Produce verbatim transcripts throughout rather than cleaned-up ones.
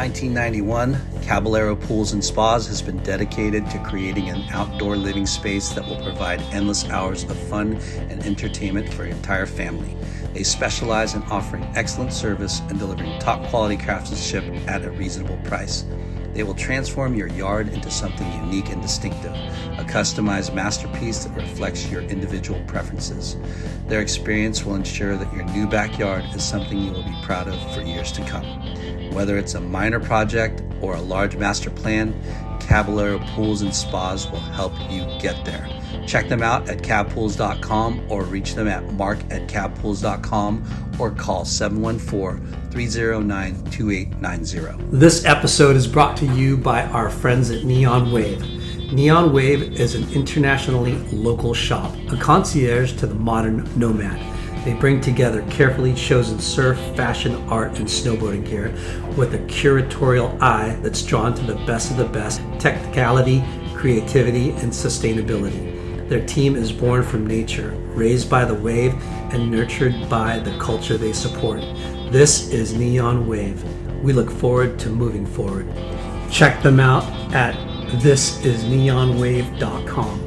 nineteen ninety-one, Caballero Pools and Spas has been dedicated to creating an outdoor living space that will provide endless hours of fun and entertainment for your entire family. They specialize in offering excellent service and delivering top quality craftsmanship at a reasonable price. They will transform your yard into something unique and distinctive, a customized masterpiece that reflects your individual preferences. Their experience will ensure that your new backyard is something you will be proud of for years to come. Whether it's a minor project or a large master plan, Caballero Pools and Spas will help you get there. Check them out at cabpools dot com or reach them at mark at cabpools dot com or call seven one four, three zero nine, two eight nine zero. This episode is brought to you by our friends at Neon Wave. Neon Wave is an internationally local shop, a concierge to the modern nomad. They bring together carefully chosen surf, fashion, art, and snowboarding gear with a curatorial eye that's drawn to the best of the best technicality, creativity, and sustainability. Their team is born from nature, raised by the wave, and nurtured by the culture they support. This is Neon Wave. We look forward to moving forward. Check them out at this is neon wave dot com.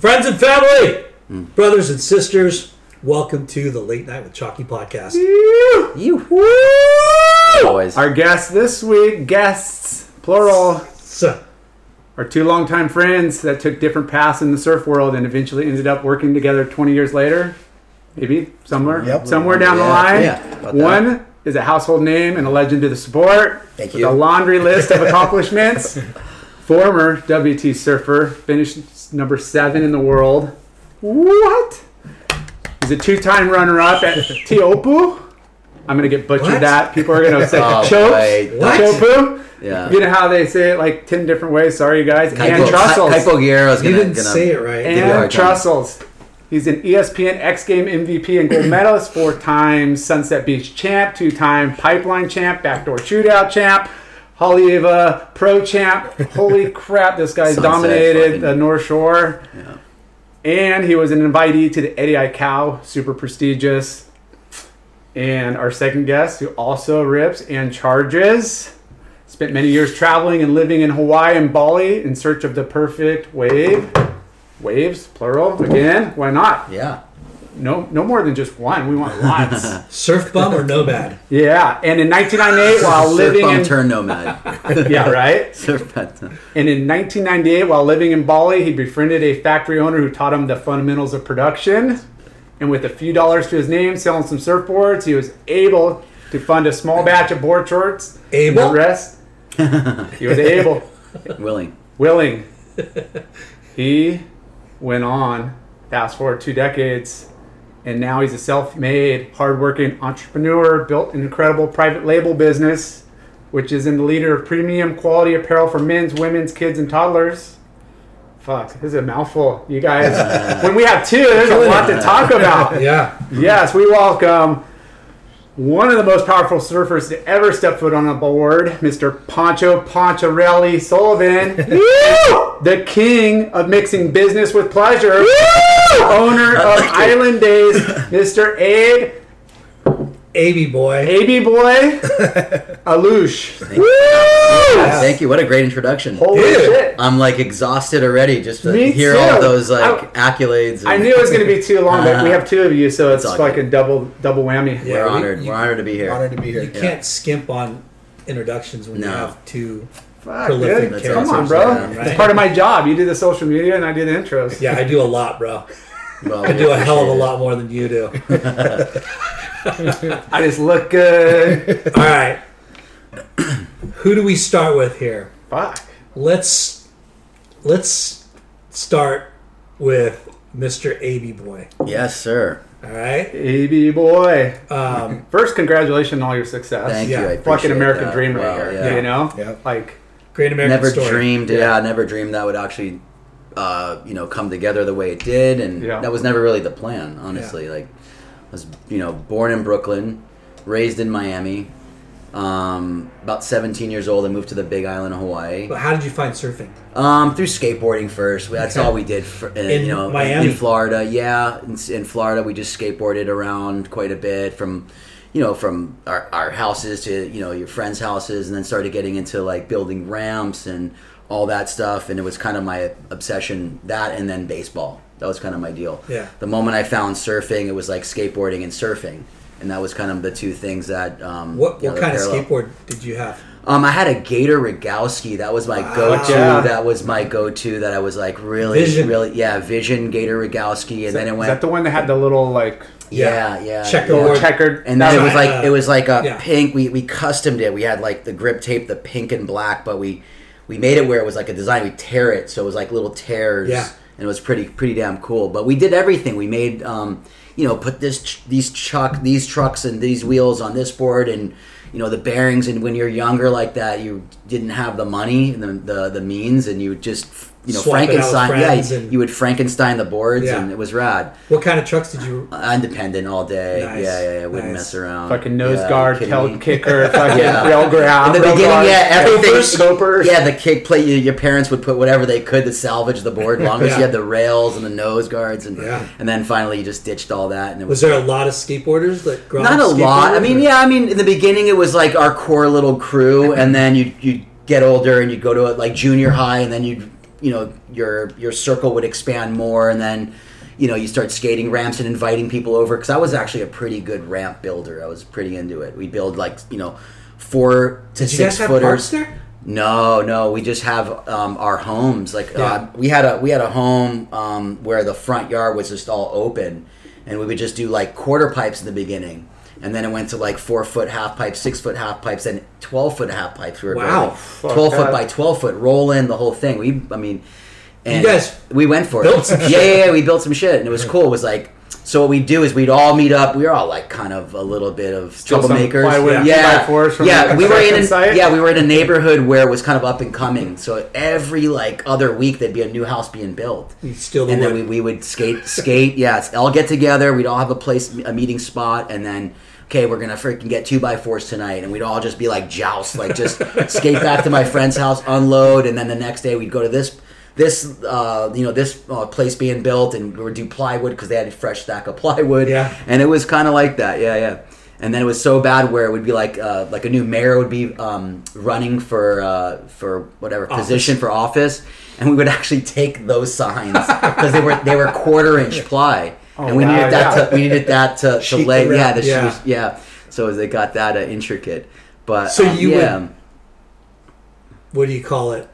Friends and family, mm. brothers and sisters, welcome to the Late Night with Chalky podcast. Ew. Ew. Always. Our guests this week, guests, plural, so. Are two longtime friends that took different paths in the surf world and eventually ended up working together twenty years later, maybe somewhere, yep. somewhere down yeah. the line. Yeah. One that. is a household name and a legend to the sport. Thank with you. A laundry list of accomplishments. Former W T surfer, finished number seven in the world. What? He's a two-time runner-up at Tiopu. I'm going to get butchered what? That. People are going to say oh, Chopes. What? Tiopu. Yeah. You know how they say it like ten different ways. Sorry, you guys. Kaipo, and Trussels. Kaipo Guerrero's going to... You didn't gonna, say it right. And Trussels. He's an E S P N X Game M V P and gold medalist. Four-time Sunset Beach champ. Two-time Pipeline champ. Backdoor Shootout champ. Haleiwa Pro Champ. Holy crap, this guy's dominated the North Shore. Yeah. And he was an invitee to the Eddie I. Cow, super prestigious. And our second guest, who also rips and charges, spent many years traveling and living in Hawaii and Bali in search of the perfect wave. Waves, plural, again, why not? Yeah. No, no more than just one. We want lots. Surf bum or nomad? Yeah. And in nineteen ninety-eight, while surf living bum in... turned nomad. Yeah, right? Surf bum. And in nineteen ninety-eight, while living in Bali, he befriended a factory owner who taught him the fundamentals of production. And with a few dollars to his name, selling some surfboards, he was able to fund a small batch of board shorts. Able. The rest. He was able. Willing. Willing. He went on. Fast forward two decades. And now he's a self-made, hard-working entrepreneur, built an incredible private label business, which is in the leader of premium quality apparel for men's, women's, kids, and toddlers. Fuck, this is a mouthful, you guys. When we have two, there's a lot to talk about. Yeah. Yes, we welcome one of the most powerful surfers to ever step foot on a board, Mister Poncho Poncharelli Sullivan, the king of mixing business with pleasure, owner of Island Days, Mister Abe. A B Boy. A B Boy. Alouche. Thank you. Yes. Thank you. What a great introduction. Holy Dude. shit. I'm like exhausted already just to Me hear too. all those like I, accolades. And I knew it was going to be too long, but we have two of you, so it's, it's fucking double double whammy. Yeah, We're honored. You, We're honored to be here. Honored to be here. You yeah. can't skimp on introductions when no. you have two Fuck, prolific Come on, bro. Down, right? It's part of my job. You do the social media and I do the intros. Yeah, I do a lot, bro. Well, I do a hell of a lot more than you do. I just look good. All right. Who do we start with here? Fuck. Let's let's start with Mister A B Boy. Yes, sir. All right. A B boy. Um, First, congratulations on all your success. Thank yeah. you. I fucking American that. Dream right wow, here. Yeah. You know? Yeah. Like, great American never story. Never dreamed. Yeah. yeah, I never dreamed that would actually, uh, you know, come together the way it did. And yeah. that was never really the plan, honestly. Yeah. Like, I was, you know, born in Brooklyn, raised in Miami. Um, about seventeen years old, I moved to the Big Island of Hawaii. But how did you find surfing? Um, through skateboarding first. That's okay. all we did. For, uh, in you know, Miami, in Florida, yeah, in, in Florida, we just skateboarded around quite a bit from, you know, from our, our houses to you know your friends' houses, and then started getting into like building ramps and all that stuff. And it was kind of my obsession, that and then baseball. That was kind of my deal. Yeah. The moment I found surfing, it was like skateboarding and surfing. And that was kind of the two things that... Um, what what you know, kind parallel. of skateboard did you have? Um, I had a Gator Rogowski. That was my wow. go-to. Yeah. That was my go-to that I was like really, Vision. really... Yeah, Vision, Gator Rogowski. And is then that, it went... Is that the one that had the little like... Yeah, yeah. yeah checkerboard. Yeah. Checkered. And then no, it was like uh, it was like a yeah. pink... We, we customed it. We had like the grip tape, the pink and black, but we, we made it where it was like a design. We tear it, so it was like little tears. Yeah. And it was pretty pretty damn cool. But we did everything. We made... Um, you know, put this, these chuck, these trucks and these wheels on this board, and you know the bearings. And when you're younger like that, you didn't have the money and the the, the means, and you just you know Swap Frankenstein. Yeah, and... you would Frankenstein the boards, yeah. and it was rad. What kind of trucks did you? Uh, independent all day. Nice. Yeah, yeah, yeah. Wouldn't nice. mess around. Fucking nose yeah, guard, tail kicker, fucking yeah. rail ground. In the beginning, guard, yeah, everything. Scopers. Yeah, the kick plate. You, your parents would put whatever they could to salvage the board. Long yeah. as you had the rails and the nose guards, and yeah. and then finally you just ditched all. That and it was, was there a lot of skateboarders that grew up? Not a lot. I mean, or? yeah. I mean, in the beginning, it was like our core little crew, and then you you get older and you go to a, like junior high, and then you you know your your circle would expand more, and then you know you start skating ramps and inviting people over. Because I was actually a pretty good ramp builder. I was pretty into it. We build like you know four to Did six you guys have footers. Parks there? No, no, we just have um, our homes. Like yeah. uh, we had a we had a home um, where the front yard was just all open. And we would just do like quarter pipes in the beginning. And then it went to like four foot half pipes, six foot half pipes, and twelve foot half pipes. We were wow. Going. twelve foot by twelve foot, roll in the whole thing. We, I mean, and you guys we went for built it. Some yeah, shit. yeah, yeah. We built some shit and it was cool. It was like, so what we'd do is we'd all meet up. We were all like kind of a little bit of Still troublemakers. Plywood, yeah. From yeah, we were in a, yeah, we were in a neighborhood where it was kind of up and coming. So every like other week there'd be a new house being built. You'd steal the and wood. Then we, we would skate skate, yeah, all get together, we'd all have a place a meeting spot, and then okay, we're gonna freaking get two by fours tonight, and we'd all just be like joust, like just skate back to my friend's house, unload, and then the next day we'd go to this This, uh, you know, this uh, place being built, and we would do plywood because they had a fresh stack of plywood. Yeah. And it was kind of like that. Yeah, yeah. And then it was so bad where it would be like, uh, like a new mayor would be um, running for uh, for whatever office. position for office, and we would actually take those signs because they were they were quarter inch ply, oh, and we wow, needed that yeah. to we needed that to, to lay. Yeah, the yeah. Shoes, yeah. So they got that uh, intricate. But so um, you yeah. would, what do you call it?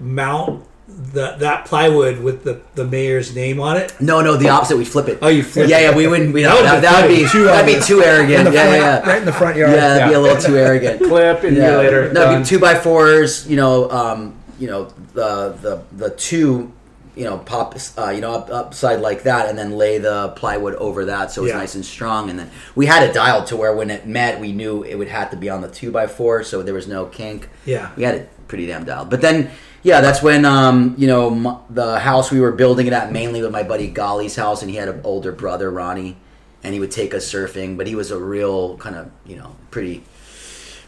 Mount. The, that plywood with the, the mayor's name on it? No, no, the opposite. We'd flip it. Oh, you flip yeah, it. Yeah, yeah, we wouldn't. We, that, that, that would be too, that'd be too arrogant. Yeah, front, yeah. Right in the front yard. Yeah, that'd yeah. be a little too arrogant. Clip and yeah. later. No, it'd be two by fours, you know, um, you know, the the the two, you know, pop, uh, you know, up, upside like that, and then lay the plywood over that so it's yeah. nice and strong. And then we had it dialed to where when it met, we knew it would have to be on the two by four, so there was no kink. Yeah. We had it pretty damn dialed. But then... Yeah, that's when, um, you know, m- the house we were building it at mainly with my buddy Golly's house, and he had an older brother, Ronnie, and he would take us surfing, but he was a real kind of, you know, pretty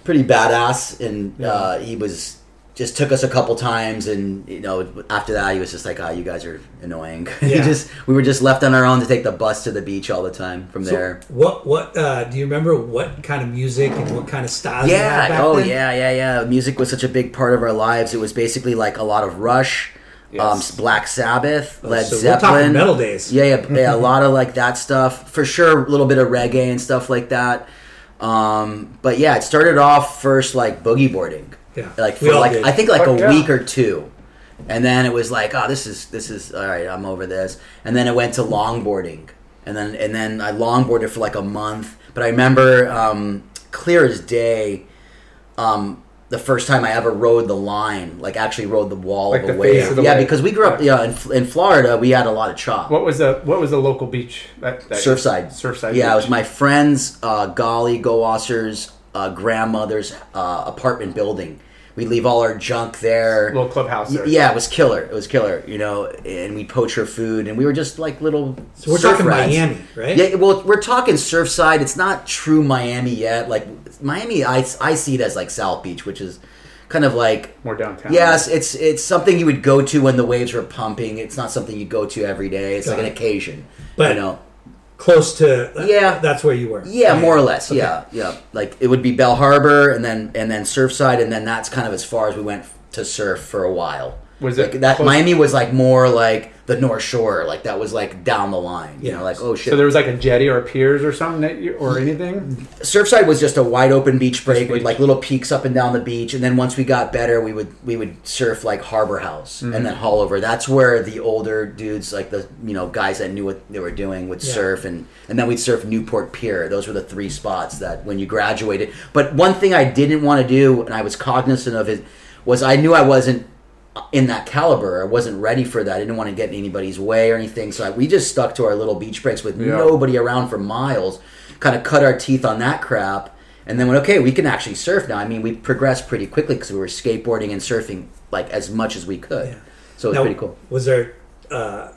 pretty badass, and yeah. uh, he was just took us a couple times, and, you know, after that he was just like, ah, oh, you guys are annoying. Yeah. he just We were just left on our own to take the bus to the beach all the time from so there. What, what uh, do you remember what kind of music and what kind of styles yeah. you had back oh, then? Yeah, yeah, yeah. Music was such a big part of our lives. It was basically like a lot of Rush, yes. um, Black Sabbath, oh, Led so Zeppelin. We're talking metal days. Yeah, yeah, yeah a lot of like that stuff. For sure, a little bit of reggae and stuff like that. Um, but yeah, it started off first like boogie boarding. Yeah. Like for like did. I think like Fuck a yeah. week or two. And then it was like, oh this is this is all right, I'm over this. And then it went to longboarding. And then and then I longboarded for like a month. But I remember um, clear as day, um, the first time I ever rode the line, like actually rode the wall like of a wave. Of yeah, wave. Because we grew up yeah, in, in Florida, we had a lot of chop. What was the what was the local beach? That, that Surfside. Surfside. Yeah, beach. It was my friend's, uh, Golly Gowasser's uh, grandmother's uh, apartment building. We'd leave all our junk there. Little clubhouse there. Yeah, it was killer. It was killer, you know, and we'd poach her food, and we were just like little So we're surf talking rats. Miami, right? Yeah, well, we're talking Surfside. It's not true Miami yet. Like, Miami, I, I see it as like South Beach, which is kind of like... More downtown. Yes, it's it's something you would go to when the waves were pumping. It's not something you go to every day. It's Got like it. an occasion, but you know. Close to yeah, that's where you were. Yeah, more or less. Okay. Yeah, yeah. Like it would be Bell Harbor, and then and then Surfside, and then that's kind of as far as we went to surf for a while. Was it like that? Close? Miami was like more like the North Shore, like that was like down the line. Yeah. You know, like oh shit. So there was like a jetty or a piers or something that you, or anything. Surfside was just a wide open beach break with like little peaks up and down the beach, and then once we got better, we would we would surf like Harbor House mm-hmm. and then Hollover. That's where the older dudes, like the you know guys that knew what they were doing, would yeah. surf, and and then we'd surf Newport Pier. Those were the three spots that when you graduated. But one thing I didn't want to do, and I was cognizant of it, was I knew I wasn't in that caliber. I wasn't ready for that. I didn't want to get in anybody's way or anything, so I, we just stuck to our little beach breaks with yeah. nobody around for miles, kind of cut our teeth on that crap, and then went, okay, we can actually surf now. I mean, we progressed pretty quickly because we were skateboarding and surfing like as much as we could. Yeah. So it was now, pretty cool. Was there uh,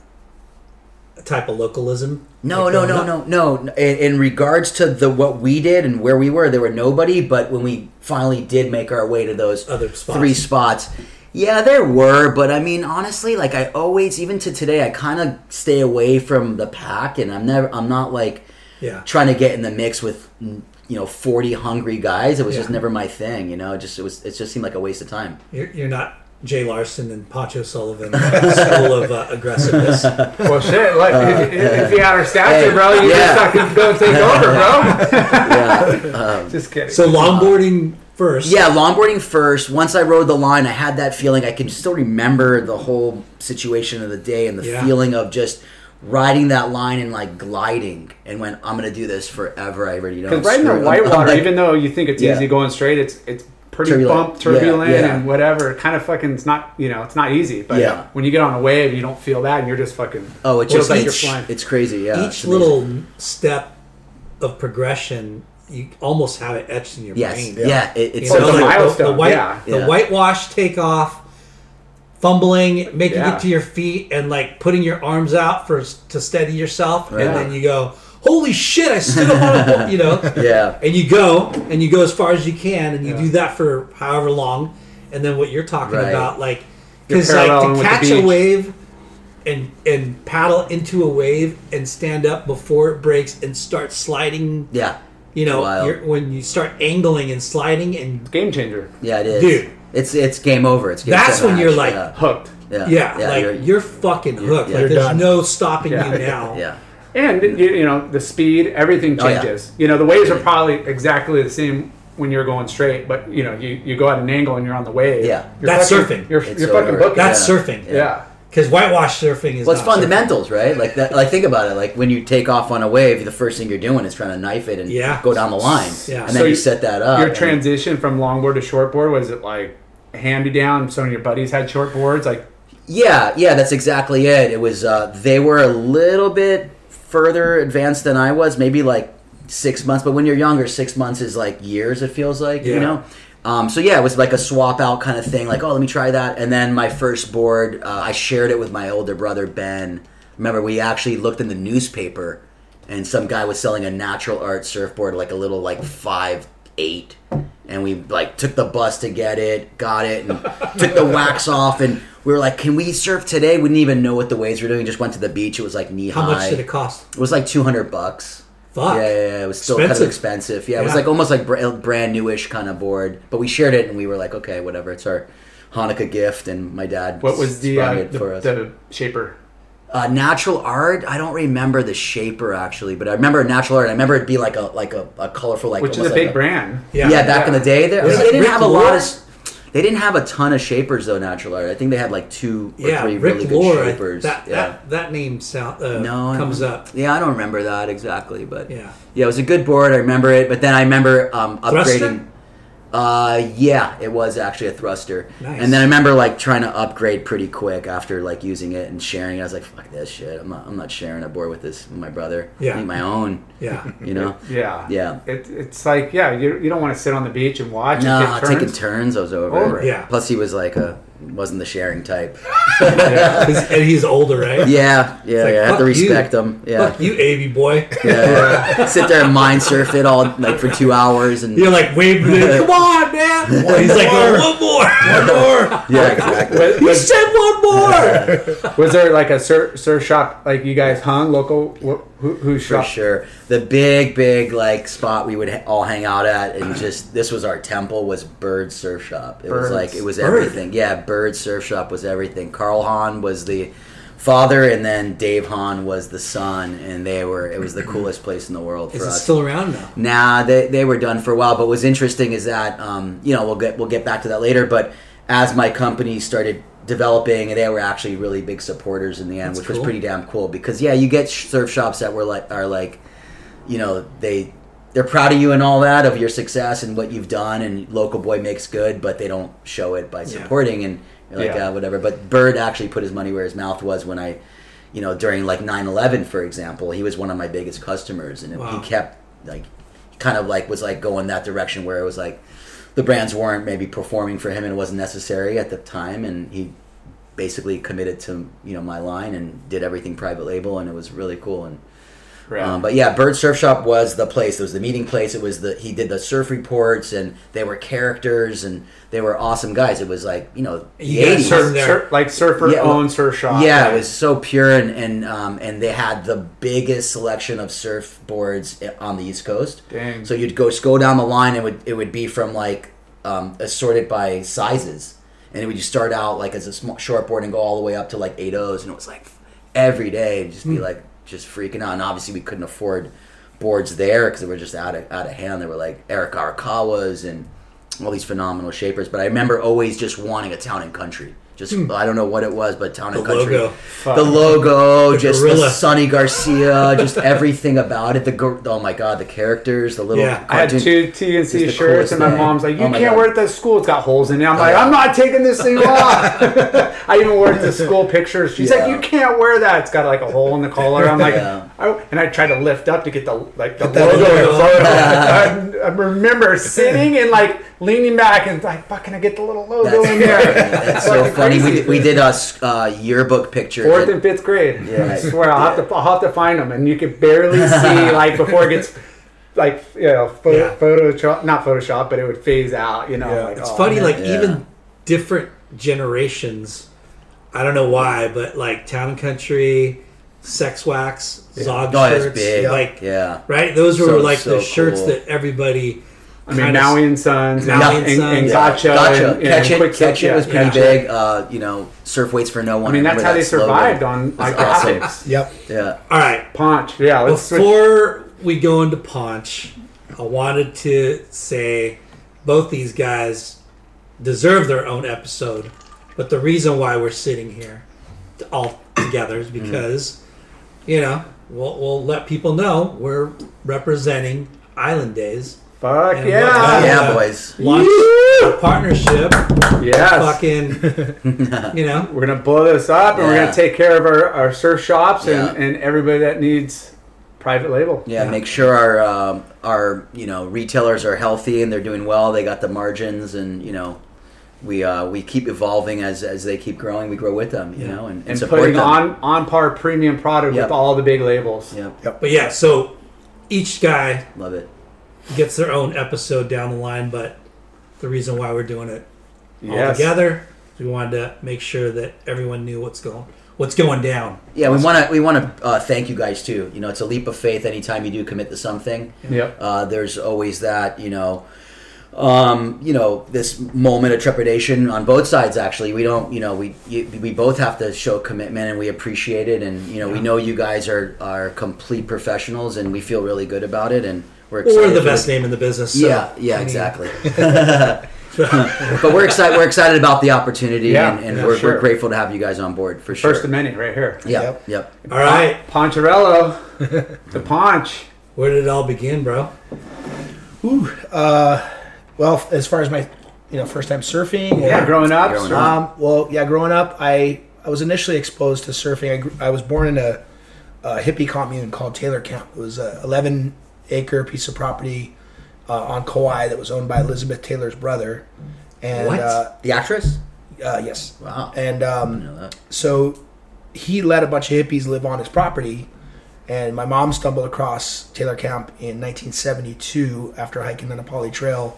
a type of localism? No, like no, no, no, no, no. In, in regards to the what we did and where we were, there were nobody, but when we finally did make our way to those other spots. three spots... Yeah, there were, but I mean, honestly, like I always, even to today, I kind of stay away from the pack, and I'm never, I'm not like, yeah. trying to get in the mix with, you know, forty hungry guys. It was yeah. just never my thing, you know. It just it was, it just seemed like a waste of time. You're, you're not Jay Larson and Pacho Sullivan school of uh, aggressiveness. Well, shit, like uh, if you had our stature, hey, bro, you yeah. just fucking go take over, bro. yeah, um, just kidding. So longboarding. First. Yeah, longboarding first. Once I rode the line, I had that feeling. I can still remember the whole situation of the day and the yeah. feeling of just riding that line and like gliding and went, I'm going to do this forever. I already know. Because riding the whitewater, like, even though you think it's yeah. easy going straight, it's it's pretty turbulent. bump, turbulent yeah, yeah. and whatever. It kind of fucking, it's not, you know, it's not easy. But yeah. when you get on a wave, you don't feel that and you're just fucking, oh, it just, feels each, like you're flying. It's crazy, yeah. Each little step of progression, you almost have it etched in your yes. brain. Yeah, yeah it, it's you know, the, like the, the white, yeah. the yeah. whitewash takeoff, fumbling, making yeah. it to your feet, and like putting your arms out for to steady yourself, right. and then you go, "Holy shit! I stood up on a you know." Yeah, and you go and you go as far as you can, and you yeah. do that for however long, and then what you're talking right. about, like, because like to catch a wave. And and paddle into a wave and stand up before it breaks and start sliding. Yeah. You know, you're, when you start angling and sliding and... Game changer. Yeah, it is. Dude. It's it's game over. It's game That's when match. You're, like, yeah. hooked. Yeah, yeah, yeah like, you're, you're fucking hooked. You're, like, you're there's done. no stopping yeah. you now. yeah. And, you, you know, the speed, everything changes. Oh, yeah. You know, the waves are probably exactly the same when you're going straight, but, you know, you, you go at an angle and you're on the wave. Yeah. You're That's fucking, surfing. You're, you're fucking booked. That's yeah. surfing. Yeah. yeah. Because whitewash surfing is well, it's not fundamentals, surfing. right? Like that. Like think about it. Like when you take off on a wave, the first thing you're doing is trying to knife it and yeah. go down the line, yeah. and so then you set that up. Your transition from longboard to shortboard, was it like hand me down? Some of your buddies had shortboards, like yeah, yeah. That's exactly it. It was uh, they were a little bit further advanced than I was, maybe like six months. But when you're younger, six months is like years. It feels like yeah. you know. Um, so yeah, it was like a swap out kind of thing. Like, oh, let me try that. And then my first board, uh, I shared it with my older brother, Ben. Remember, we actually looked in the newspaper and some guy was selling a natural art surfboard, like a little like five eight. And we like took the bus to get it, got it, and took the wax off. And we were like, can we surf today? We didn't even know what the waves were doing. Just went to the beach. It was like knee high. How much did it cost? It was like two hundred bucks. Fuck. Yeah, yeah, yeah, it was still expensive. kind of expensive. Yeah, yeah, it was like almost like brand newish kind of board, but we shared it and we were like, okay, whatever, it's our Hanukkah gift. And my dad what was the uh, it the, for us. the shaper? Uh, natural art. I don't remember the shaper actually, but I remember natural art. I remember it'd be like a like a, a colorful like which is a big like a, brand. Yeah, yeah, back yeah. in the day, there yeah. they didn't Rick have a Lord? lot of. They didn't have a ton of shapers though. Natural art. I think they had like two or yeah, three Rick really Lord, good shapers. That, yeah, that, that name sound, uh, no, comes up. Yeah, I don't remember that exactly, but yeah, yeah, it was a good board. I remember it, but then I remember um, upgrading. Thruster? Uh, yeah, it was actually a thruster. Nice. And then I remember like trying to upgrade pretty quick after like using it and sharing it. I was like, fuck this shit. I'm not, I'm not sharing a board with this, with my brother. Yeah. I need my own. Yeah. You know? Yeah. Yeah. It, it's like, yeah, you you don't want to sit on the beach and watch. No, and take turns. taking turns. I was over. over it. Yeah. Plus he was like a, wasn't the sharing type. Yeah. And he's older, right? Yeah. Yeah. Like, yeah. I have to respect you. him. Yeah. Fuck you, A B boy. Yeah. Yeah. Sit there and mind surf it all like for two hours. And you're like, wait, come on. On, man. He's like, oh, one more, one more. Yeah, exactly. was, was, he said one more. Was there like a surf, surf shop like you guys hung local? Who, who shop? For sure, the big, big like spot we would ha- all hang out at, and just this was our temple was Bird Surf Shop. It Birds. was like it was Bird. everything. Yeah, Bird Surf Shop was everything. Carl Hahn was the father, and then Dave Hahn was the son, and they were. It was the coolest place in the world for us. Is it still around now? Nah, they they were done for a while. But what's interesting is that um, you know we'll get we'll get back to that later. But as my company started developing, and they were actually really big supporters in the end, That's which cool. was pretty damn cool. Because yeah, you get surf shops that were like are like, you know they. They're proud of you and all that, of your success and what you've done, and local boy makes good, but they don't show it by supporting, yeah. and you're like, yeah. ah, whatever. But Bird actually put his money where his mouth was when I, you know, during like nine eleven, for example, he was one of my biggest customers, and wow. he kept like, kind of like was like going that direction where it was like, the brands weren't maybe performing for him and it wasn't necessary at the time, and he basically committed to, you know, my line and did everything private label, and it was really cool. And Right. Um, but yeah, Bird Surf Shop was the place. It was the meeting place. It was the he did the surf reports, and they were characters, and they were awesome guys. It was like you know the eighties, sur- like surfer yeah, owned surf shop. Yeah, right. It was so pure, and and um, and they had the biggest selection of surfboards on the East Coast. Dang. So you'd go go down the line, and it would it would be from like um, assorted by sizes, and it would you start out like as a small shortboard and go all the way up to like eight O's, and it was like every day it'd just mm. be like. Just freaking out, and obviously we couldn't afford boards there because they were just out of out of hand. They were like Eric Arakawas and all these phenomenal shapers. But I remember always just wanting a Town and Country. Just mm. I don't know what it was, but Town the and Country, logo. the logo, the just gorilla. the Sonny Garcia, just everything about it. The oh my god, the characters, the little yeah. I had two T N C shirts, and my thing. mom's like, "You oh can't god. wear it to school; it's got holes in it." I'm oh, like, yeah. "I'm not taking this thing off." I even wore it to school pictures. She's yeah. like, "You can't wear that; it's got like a hole in the collar." I'm like, yeah. oh, and I tried to lift up to get the like the logo. logo. Yeah. I, I remember sitting and like leaning back and like, "Fuck, can I get the little logo That's in there?" That's so funny. We did, we did a uh, yearbook picture. Fourth and fifth grade. Yeah, I swear I'll have to I'll have to find them, and you can barely see like before it gets like you know photo, yeah. Photoshop, not Photoshop, but it would phase out. You know, yeah. like, it's oh, funny man. like yeah. even different generations. I don't know why, but like Town and Country, Sex Wax, yeah. Zog no, shirts, big. like yeah, right. Those were so, like so the shirts cool. that everybody. I mean, Maui and Sons, Maui and, and, and yeah. Gotcha, gotcha. And, and Catch It, Quick Catch It yeah. was pretty yeah. big. Uh, you know, Surf Waits for No One. I mean, that's how that they survived on like awesome. Yep. Yeah. All right, Paunch. Yeah. Let's Before switch. we go into Paunch, I wanted to say both these guys deserve their own episode, but the reason why we're sitting here all together is because mm. you know we'll, we'll let people know we're representing Island Days. Fuck and yeah. Yeah, boys. Launch a partnership. Yes. Fucking, you know. We're going to blow this up, and yeah. we're going to take care of our, our surf shops yeah. and, and everybody that needs private label. Yeah, yeah. Make sure our, um, our, you know, retailers are healthy and they're doing well. They got the margins, and, you know, we uh, we keep evolving as as they keep growing. We grow with them, you yeah. know, and, and, and support putting them. on on par premium product yep. with all the big labels. Yep. Yep. But yeah, so each guy. Love it. Gets their own episode down the line, but the reason why we're doing it yes. all together is we wanted to make sure that everyone knew what's going what's going down. Yeah, we want to we want to uh, thank you guys too. You know, it's a leap of faith anytime you do commit to something. Yep. Uh, there's always that, you know, um, you know, this moment of trepidation on both sides. Actually, we don't, you know, we you, we both have to show commitment, and we appreciate it, and you know, yeah. we know you guys are are complete professionals, and we feel really good about it, and. We're, well, we're the best name in the business. So, yeah, yeah, I mean. exactly. But we're excited. We're excited about the opportunity, yeah, and, and yeah, we're, sure. we're grateful to have you guys on board for sure. First of many, right here. Yeah, yep. yep. All right, Pauncharello, the Paunch. Where did it all begin, bro? Ooh, uh, Well, as far as my, you know, first time surfing. Yeah, or, growing up. Growing um, up. Well, yeah, growing up, I, I was initially exposed to surfing. I, I was born in a, a hippie commune called Taylor Camp. It was an eleven acre piece of property uh, on Kauai that was owned by Elizabeth Taylor's brother. And, what? Uh, the actress? Uh, yes. Wow. And um, so he let a bunch of hippies live on his property. And my mom stumbled across Taylor Camp in nineteen seventy-two after hiking the Nepali Trail,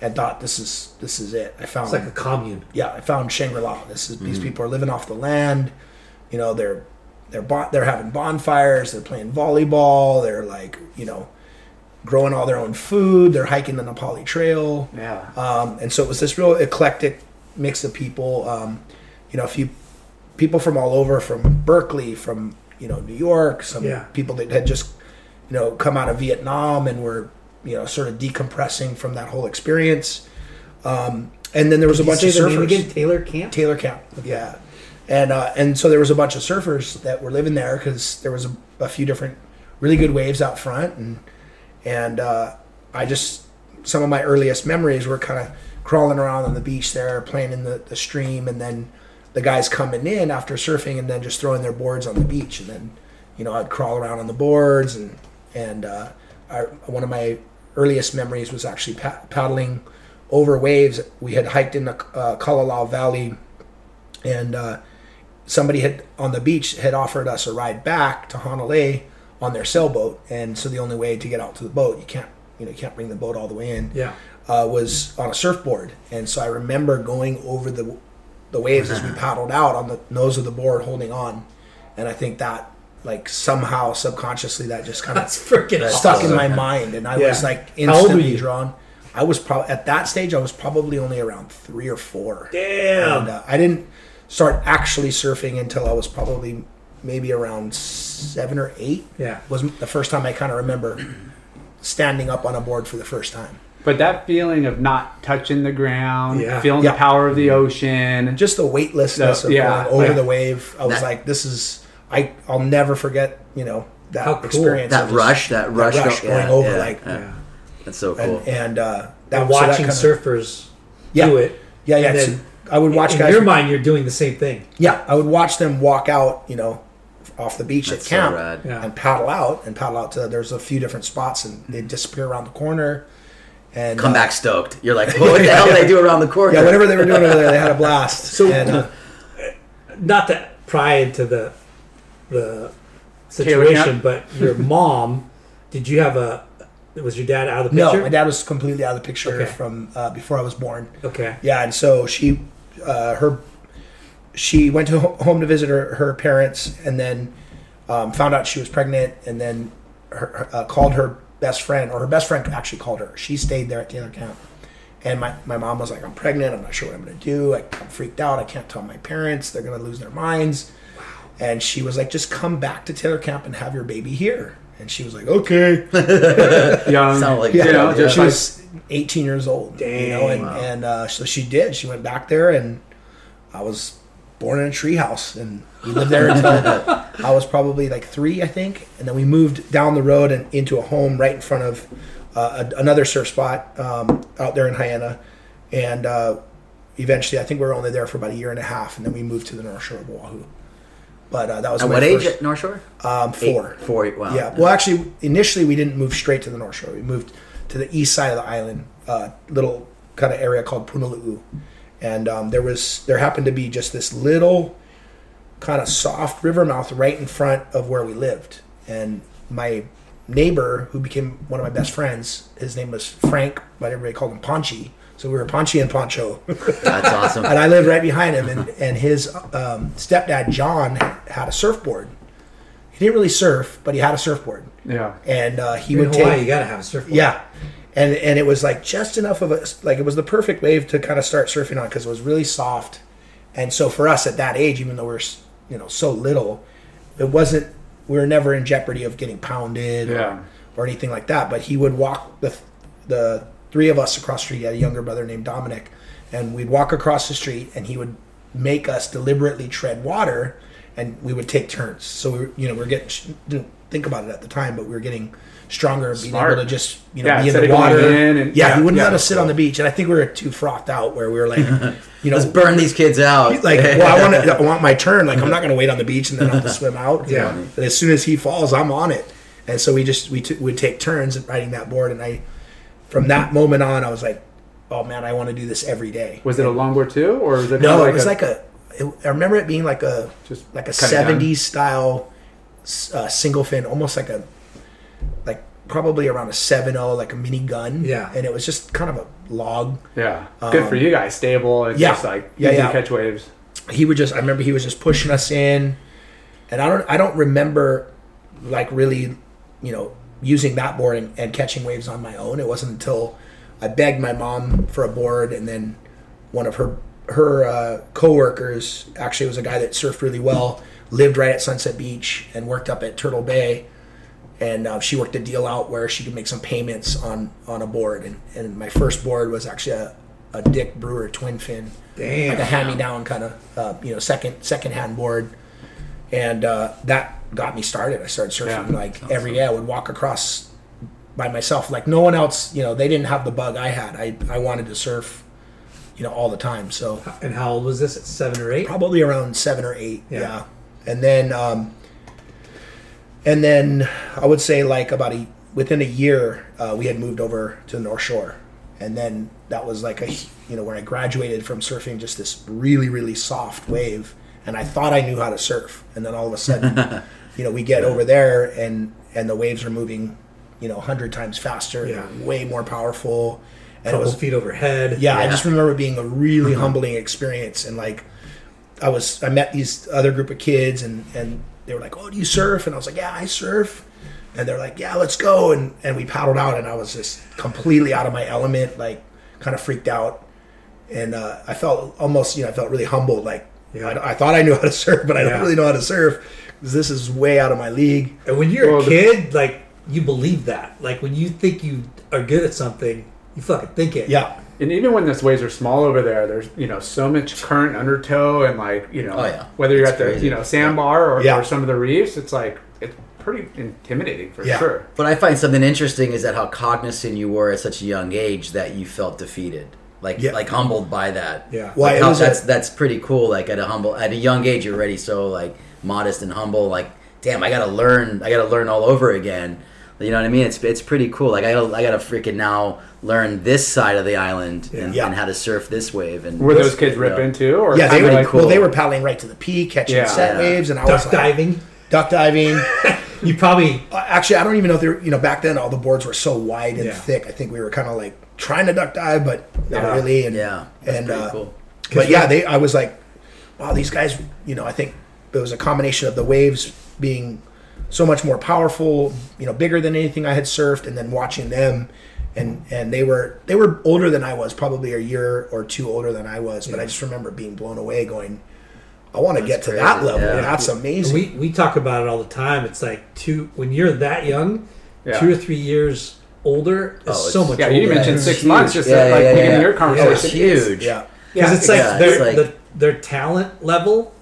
and thought, "This is this is it." I found it's like a commune. Yeah, I found Shangri-La. This is mm-hmm. These people are living off the land. You know, they're they're bon- they're having bonfires. They're playing volleyball. They're like you know, growing all their own food. They're hiking the Nepali Trail. Yeah. Um, and so it was this real eclectic mix of people. Um, you know, a few people from all over, from Berkeley, from you know, New York, some yeah. people that had just, you know, come out of Vietnam and were, you know, sort of decompressing from that whole experience. Um, and then there was Did a bunch of surfers. Again, Taylor Camp? Taylor Camp, okay. yeah. And uh, and so there was a bunch of surfers that were living there because there was a, a few different really good waves out front. And, and uh, I just, some of my earliest memories were kind of crawling around on the beach there, playing in the, the stream, and then the guys coming in after surfing and then just throwing their boards on the beach. And then, you know, I'd crawl around on the boards. And, and uh, I, one of my earliest memories was actually pad- paddling over waves. We had hiked in the uh, Kalalau Valley, and uh, somebody had on the beach had offered us a ride back to Hanalei on their sailboat. And so the only way to get out to the boat, you can't, you know, you can't bring the boat all the way in, yeah. uh, was on a surfboard. And so I remember going over the the waves as we paddled out on the nose of the board holding on. And I think that like somehow subconsciously that just kind of stuck awesome. in my mind. And I yeah. was like instantly drawn. I was probably at that stage, I was probably only around three or four. Damn. And uh, I didn't start actually surfing until I was probably maybe around seven or eight. Yeah. Was the first time I kind of remember standing up on a board for the first time. But that feeling of not touching the ground, yeah. feeling yeah. the power of the ocean. Just the weightlessness the, of yeah, going over yeah. the wave. I was that, like, this is, I, I'll never forget, you know, that cool. experience. That rush, just, that rush, that rush going yeah, over. Yeah, like, yeah. That's so cool. And, and uh, that, watching so that kinda, surfers yeah, do it. Yeah, yeah. yeah then, I would watch in guys. In your mind, you're doing the same thing. Yeah, I would watch them walk out, you know, off the beach that's at camp so yeah. and paddle out and paddle out to, there's a few different spots and they disappear around the corner. And come uh, back stoked. You're like, well, what the hell did yeah. they do around the corner? Yeah, whatever they were doing over there, they had a blast. So, and, uh, not to pry into the the situation, but your mom, did you have a? Was your dad out of the picture? No, my dad was completely out of the picture okay. from uh, before I was born. Okay. Yeah, and so she, uh, her, she went to home to visit her, her parents, and then um, found out she was pregnant, and then her, uh, called her best friend, or her best friend actually called her. She stayed there at Taylor Camp. And my, my mom was like, I'm pregnant. I'm not sure what I'm going to do. I, I'm freaked out. I can't tell my parents. They're going to lose their minds. Wow. And she was like, just come back to Taylor Camp and have your baby here. And she was like, okay. Young. Like yeah. You know, yeah. She was eighteen years old. Dang. You know, and, wow. and uh, so she did. She went back there, and I was born in a treehouse. And we lived there until I was probably like three, I think. And then we moved down the road and into a home right in front of uh, a, another surf spot um, out there in Hyena. And uh, eventually, I think we were only there for about a year and a half. And then we moved to the North Shore of Oahu. But uh, that was and my what first, age at North Shore? Um, four. Eight, four, wow. Yeah. Well, actually, initially, we didn't move straight to the North Shore. We moved to the east side of the island, a uh, little kind of area called Punalu'u. And um, there was there happened to be just this little kind of soft river mouth right in front of where we lived. And my neighbor, who became one of my best friends, his name was Frank, but everybody called him Paunchy. So we were Paunchy and Poncho. That's awesome. And I lived right behind him. And, and his um, stepdad, John, had a surfboard. He didn't really surf, but he had a surfboard. Yeah. And uh, he You're would in Hawaii, take... you got to have a surfboard. Yeah. And and it was like just enough of a... Like it was the perfect wave to kind of start surfing on because it was really soft. And so for us at that age, even though we we're... you know, so little, it wasn't, we were never in jeopardy of getting pounded yeah. or, or anything like that. But he would walk the the three of us across the street. He had a younger brother named Dominic, and we'd walk across the street, and he would make us deliberately tread water, and we would take turns. So we were, you know, we're getting think about it at the time, but we were getting stronger and being able to just, you know, yeah, be in the water. In and, yeah, yeah, you wouldn't yeah, let us sit cool. on the beach. And I think we were too frothed out where we were like, you know, let's burn these kids out. Like, well, I want to, I want my turn. Like, I'm not going to wait on the beach and then I'll have to swim out. Yeah. yeah. But as soon as he falls, I'm on it. And so we just, we t- would take turns at riding that board. And I, from that moment on, I was like, oh man, I want to do this every day. Was it and, a longboard too? Or was it? No, like it was a, like a, it, I remember it being like a, just like a seventies style uh, single fin, almost like a, like probably around a seven oh, like a mini gun. Yeah. And it was just kind of a log. Yeah. Um, Good for you guys. Stable. It's yeah. just like easy yeah, yeah. to catch waves. He would just, I remember he was just pushing us in, and I don't, I don't remember like really, you know, using that board and, and catching waves on my own. It wasn't until I begged my mom for a board, and then one of her, her uh, coworkers actually was a guy that surfed really well, lived right at Sunset Beach and worked up at Turtle Bay. And uh, she worked a deal out where she could make some payments on, on a board. And, and my first board was actually a, a Dick Brewer twin fin. Damn. Like a hand-me-down kind of, uh, you know, second, second-hand board. And uh, that got me started. I started surfing yeah, like every day. I would walk across by myself. Like no one else, you know, they didn't have the bug I had. I, I wanted to surf, you know, all the time. So. And how old was this? At seven or eight? Probably around seven or eight, yeah. yeah. And then... Um, And then I would say like about a, within a year, uh, we had moved over to the North Shore. And then that was like a, you know, when I graduated from surfing just this really, really soft wave. And I thought I knew how to surf. And then all of a sudden, you know, we get over there and, and the waves are moving, you know, a hundred times faster, yeah. and way more powerful. And Couple it was feet overhead. Yeah, yeah. I just remember it being a really mm-hmm. humbling experience. And like, I was, I met these other group of kids and, and, they were like, oh, do you surf? And I was like, yeah, I surf. And they're like, yeah, let's go. And and we paddled out, and I was just completely out of my element, like kind of freaked out. And uh, I felt almost, you know, I felt really humbled. Like, yeah. I, I thought I knew how to surf, but I yeah. don't really know how to surf because this is way out of my league. And when you're well, a kid, the- like, you believe that. Like, when you think you are good at something, you fucking think it. Yeah. And even when those waves are small over there, there's, you know, so much current undertow and, like, you know, oh, yeah. whether you're it's at the, crazy. you know, sandbar or, yeah. or some of the reefs, it's, like, it's pretty intimidating for yeah. sure. But I find something interesting is that how cognizant you were at such a young age that you felt defeated. Like, yeah. like humbled by that. Yeah. Well, like how, that's, a, that's pretty cool. Like, at a humble, at a young age, you're already so, like, modest and humble. Like, damn, I got to learn. I got to learn all over again. You know what I mean? It's it's pretty cool. Like I gotta, I gotta freaking now learn this side of the island and, yeah. and how to surf this wave. And were those kids ripping too? Or yeah, they were. Like, cool. Well, they were paddling right to the peak, catching yeah. set yeah. waves, and I was duck diving. Duck diving. You probably actually I don't even know if they were, you know, back then all the boards were so wide and yeah. thick. I think we were kind of like trying to duck dive, but not yeah. really. And yeah, that's and uh, cool. But yeah, they I was like, wow, these guys. You know, I think it was a combination of the waves being so much more powerful, you know, bigger than anything I had surfed, and then watching them, and and they were they were older than I was, probably a year or two older than I was, but yeah. I just remember being blown away, going, I want to get to crazy. that level. Yeah. That's amazing. We we talk about it all the time. It's like two when you're that young, yeah. two or three years older is oh, so much. Yeah, older. You mentioned six huge. months just yeah, yeah, like yeah, beginning yeah. your conversation. It's huge. Yeah, because yeah. it's like, yeah, their, it's like the, their talent level.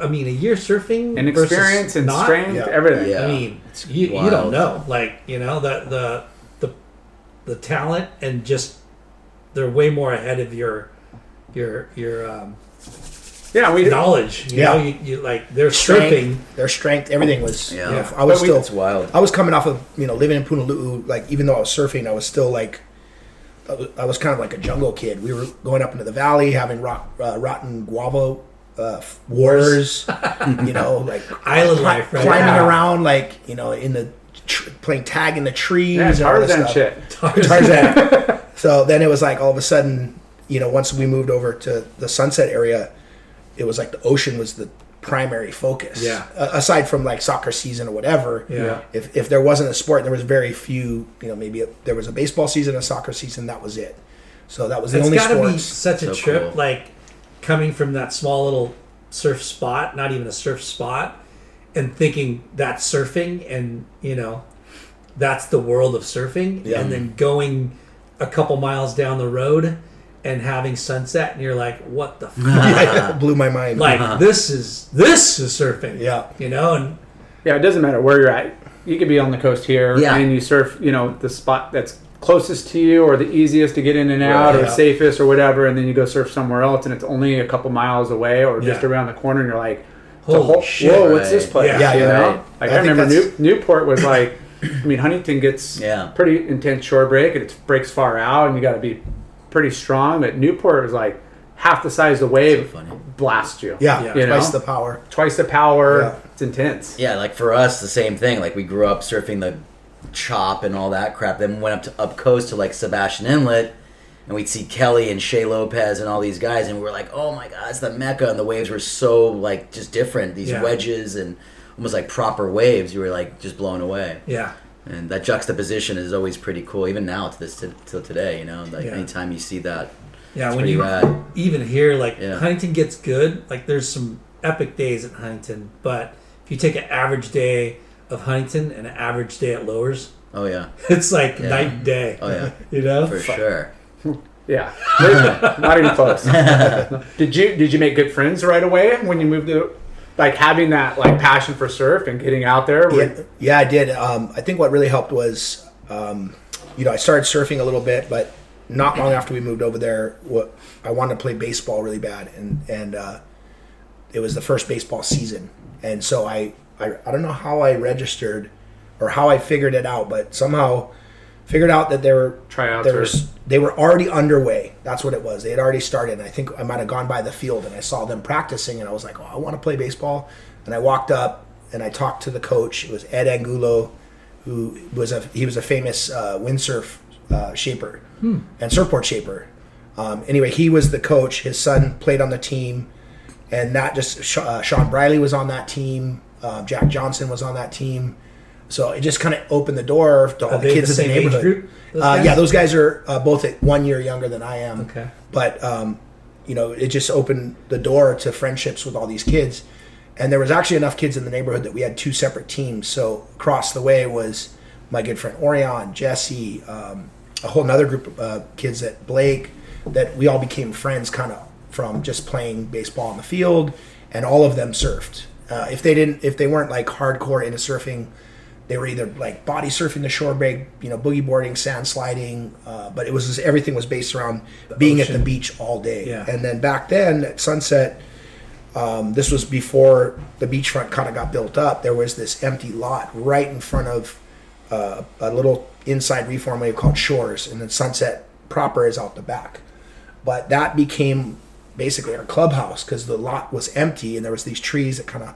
I mean, a year surfing and experience and not, strength, yeah. everything. Yeah. I mean, you, you don't know, like you know the the the the talent and just they're way more ahead of your your your um, yeah we, knowledge. You yeah. know, you, you like their surfing, their strength, everything was. Yeah, you know, I was we, still it's wild. I was coming off of you know living in Punaluu, like even though I was surfing, I was still like. I was kind of like a jungle kid. We were going up into the valley, having rock, uh, rotten guava. Uh, wars, you know, like island cl- life, right? climbing yeah. around, like you know, in the tr- playing tag in the trees, yeah, Tarzan and all shit, Tarzan. Tarzan. So then it was like all of a sudden, you know, once we moved over to the Sunset area, it was like the ocean was the primary focus. Yeah. Uh, aside from like soccer season or whatever, yeah. If if there wasn't a sport, there was very few. You know, maybe a, there was a baseball season, a soccer season. That was it. So that was the it's only. It's got to be such a so trip, cool. like. Coming from that small little surf spot, not even a surf spot, and thinking that's surfing and, you know, that's the world of surfing. Yeah. And then going a couple miles down the road and having sunset and you're like, what the fuck? Yeah, it blew my mind. Like, uh-huh. this is, this is surfing. Yeah. You know? and Yeah, it doesn't matter where you're at. you could be on the coast here, yeah. and you surf, you know, the spot that's closest to you or the easiest to get in and out, yeah, or yeah. safest or whatever, and then you go surf somewhere else and it's only a couple miles away or yeah. just around the corner, and you're like, holy whole, shit, whoa, right. what's this place? Yeah, yeah, you know? Right. Like I, I remember New, Newport was like, I mean, Huntington gets yeah. pretty intense shore break, and it breaks far out, and you got to be pretty strong. But Newport was like half the size of the wave so blasts you. Yeah, yeah. You twice know? the power. Twice the power. Yeah. It's intense. Yeah, like for us, the same thing. Like we grew up surfing the chop and all that crap. Then went up to up coast to like Sebastian Inlet, and we'd see Kelly and Shea Lopez and all these guys, and we were like, oh my God, it's the Mecca. And the waves were so like just different. These yeah. wedges and almost like proper waves, you were like just blown away. Yeah. And that juxtaposition is always pretty cool, even now to this to, till today, you know, like yeah. anytime you see that. Yeah, when you rad. Even here, like yeah. Huntington gets good, like there's some epic days at Huntington, but if you take an average day of Huntington and an average day at Lowers, oh yeah, it's like yeah. night and day. Oh yeah. You know? For but, sure. Yeah. Not even close. Did you did you make good friends right away when you moved to like having that like passion for surf and getting out there? With... Yeah, yeah, I did. Um, I think what really helped was, um, you know, I started surfing a little bit, but not long after we moved over there, what, I wanted to play baseball really bad, and and uh, it was the first baseball season, and so I, I I don't know how I registered or how I figured it out, but somehow figured out that there were tryouts. There was, they were already underway. That's what it was. They had already started. And I think I might have gone by the field and I saw them practicing, and I was like, oh, I want to play baseball. And I walked up and I talked to the coach. It was Ed Angulo, who was a he was a famous uh, windsurf uh, shaper hmm. and surfboard shaper. Um, anyway, he was the coach. His son played on the team, and that just uh, Sean Briley was on that team. Uh, Jack Johnson was on that team. So it just kind of opened the door to all the kids in the neighborhood. Uh, yeah, those guys are uh, both at one year younger than I am. Okay. But, um, you know, it just opened the door to friendships with all these kids. And there was actually enough kids in the neighborhood that we had two separate teams. So across the way was my good friend Orion, Jesse, um, a whole other group of uh, kids at Blake, that we all became friends kind of from just playing baseball on the field. And all of them surfed. Uh, if they didn't, if they weren't like hardcore into surfing, they were either like body surfing the shore break, you know, boogie boarding, sand sliding, uh, but it was just, everything was based around the being ocean. At the beach all day. Yeah. And then back then at Sunset, um, this was before the beachfront kind of got built up. There was this empty lot right in front of uh, a little inside reform wave called Shores, and then Sunset proper is out the back. But that became basically our clubhouse because the lot was empty and there was these trees that kind of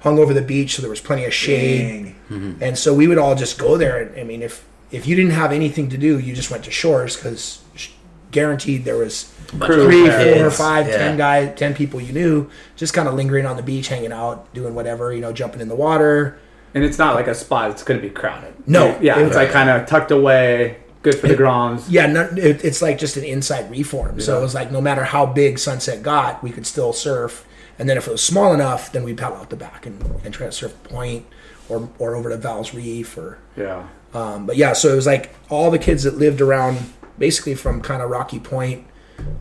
hung over the beach, so there was plenty of shade. Mm-hmm. And so we would all just go there. And I mean, if if you didn't have anything to do, you just went to Shores because sh- guaranteed there was three, four, five, yeah. ten guys, ten people you knew, just kind of lingering on the beach, hanging out, doing whatever, you know, jumping in the water. And it's not like a spot that's going to be crowded. No. Yeah, it's right. like kind of tucked away, good for it, the groms. Yeah, no, it, it's like just an inside reform. Yeah. So it was like no matter how big Sunset got, we could still surf. And then if it was small enough, then we'd paddle out the back and, and try to surf Point or or over to Val's Reef. Or, yeah. Um, but yeah, so it was like all the kids that lived around, basically from kind of Rocky Point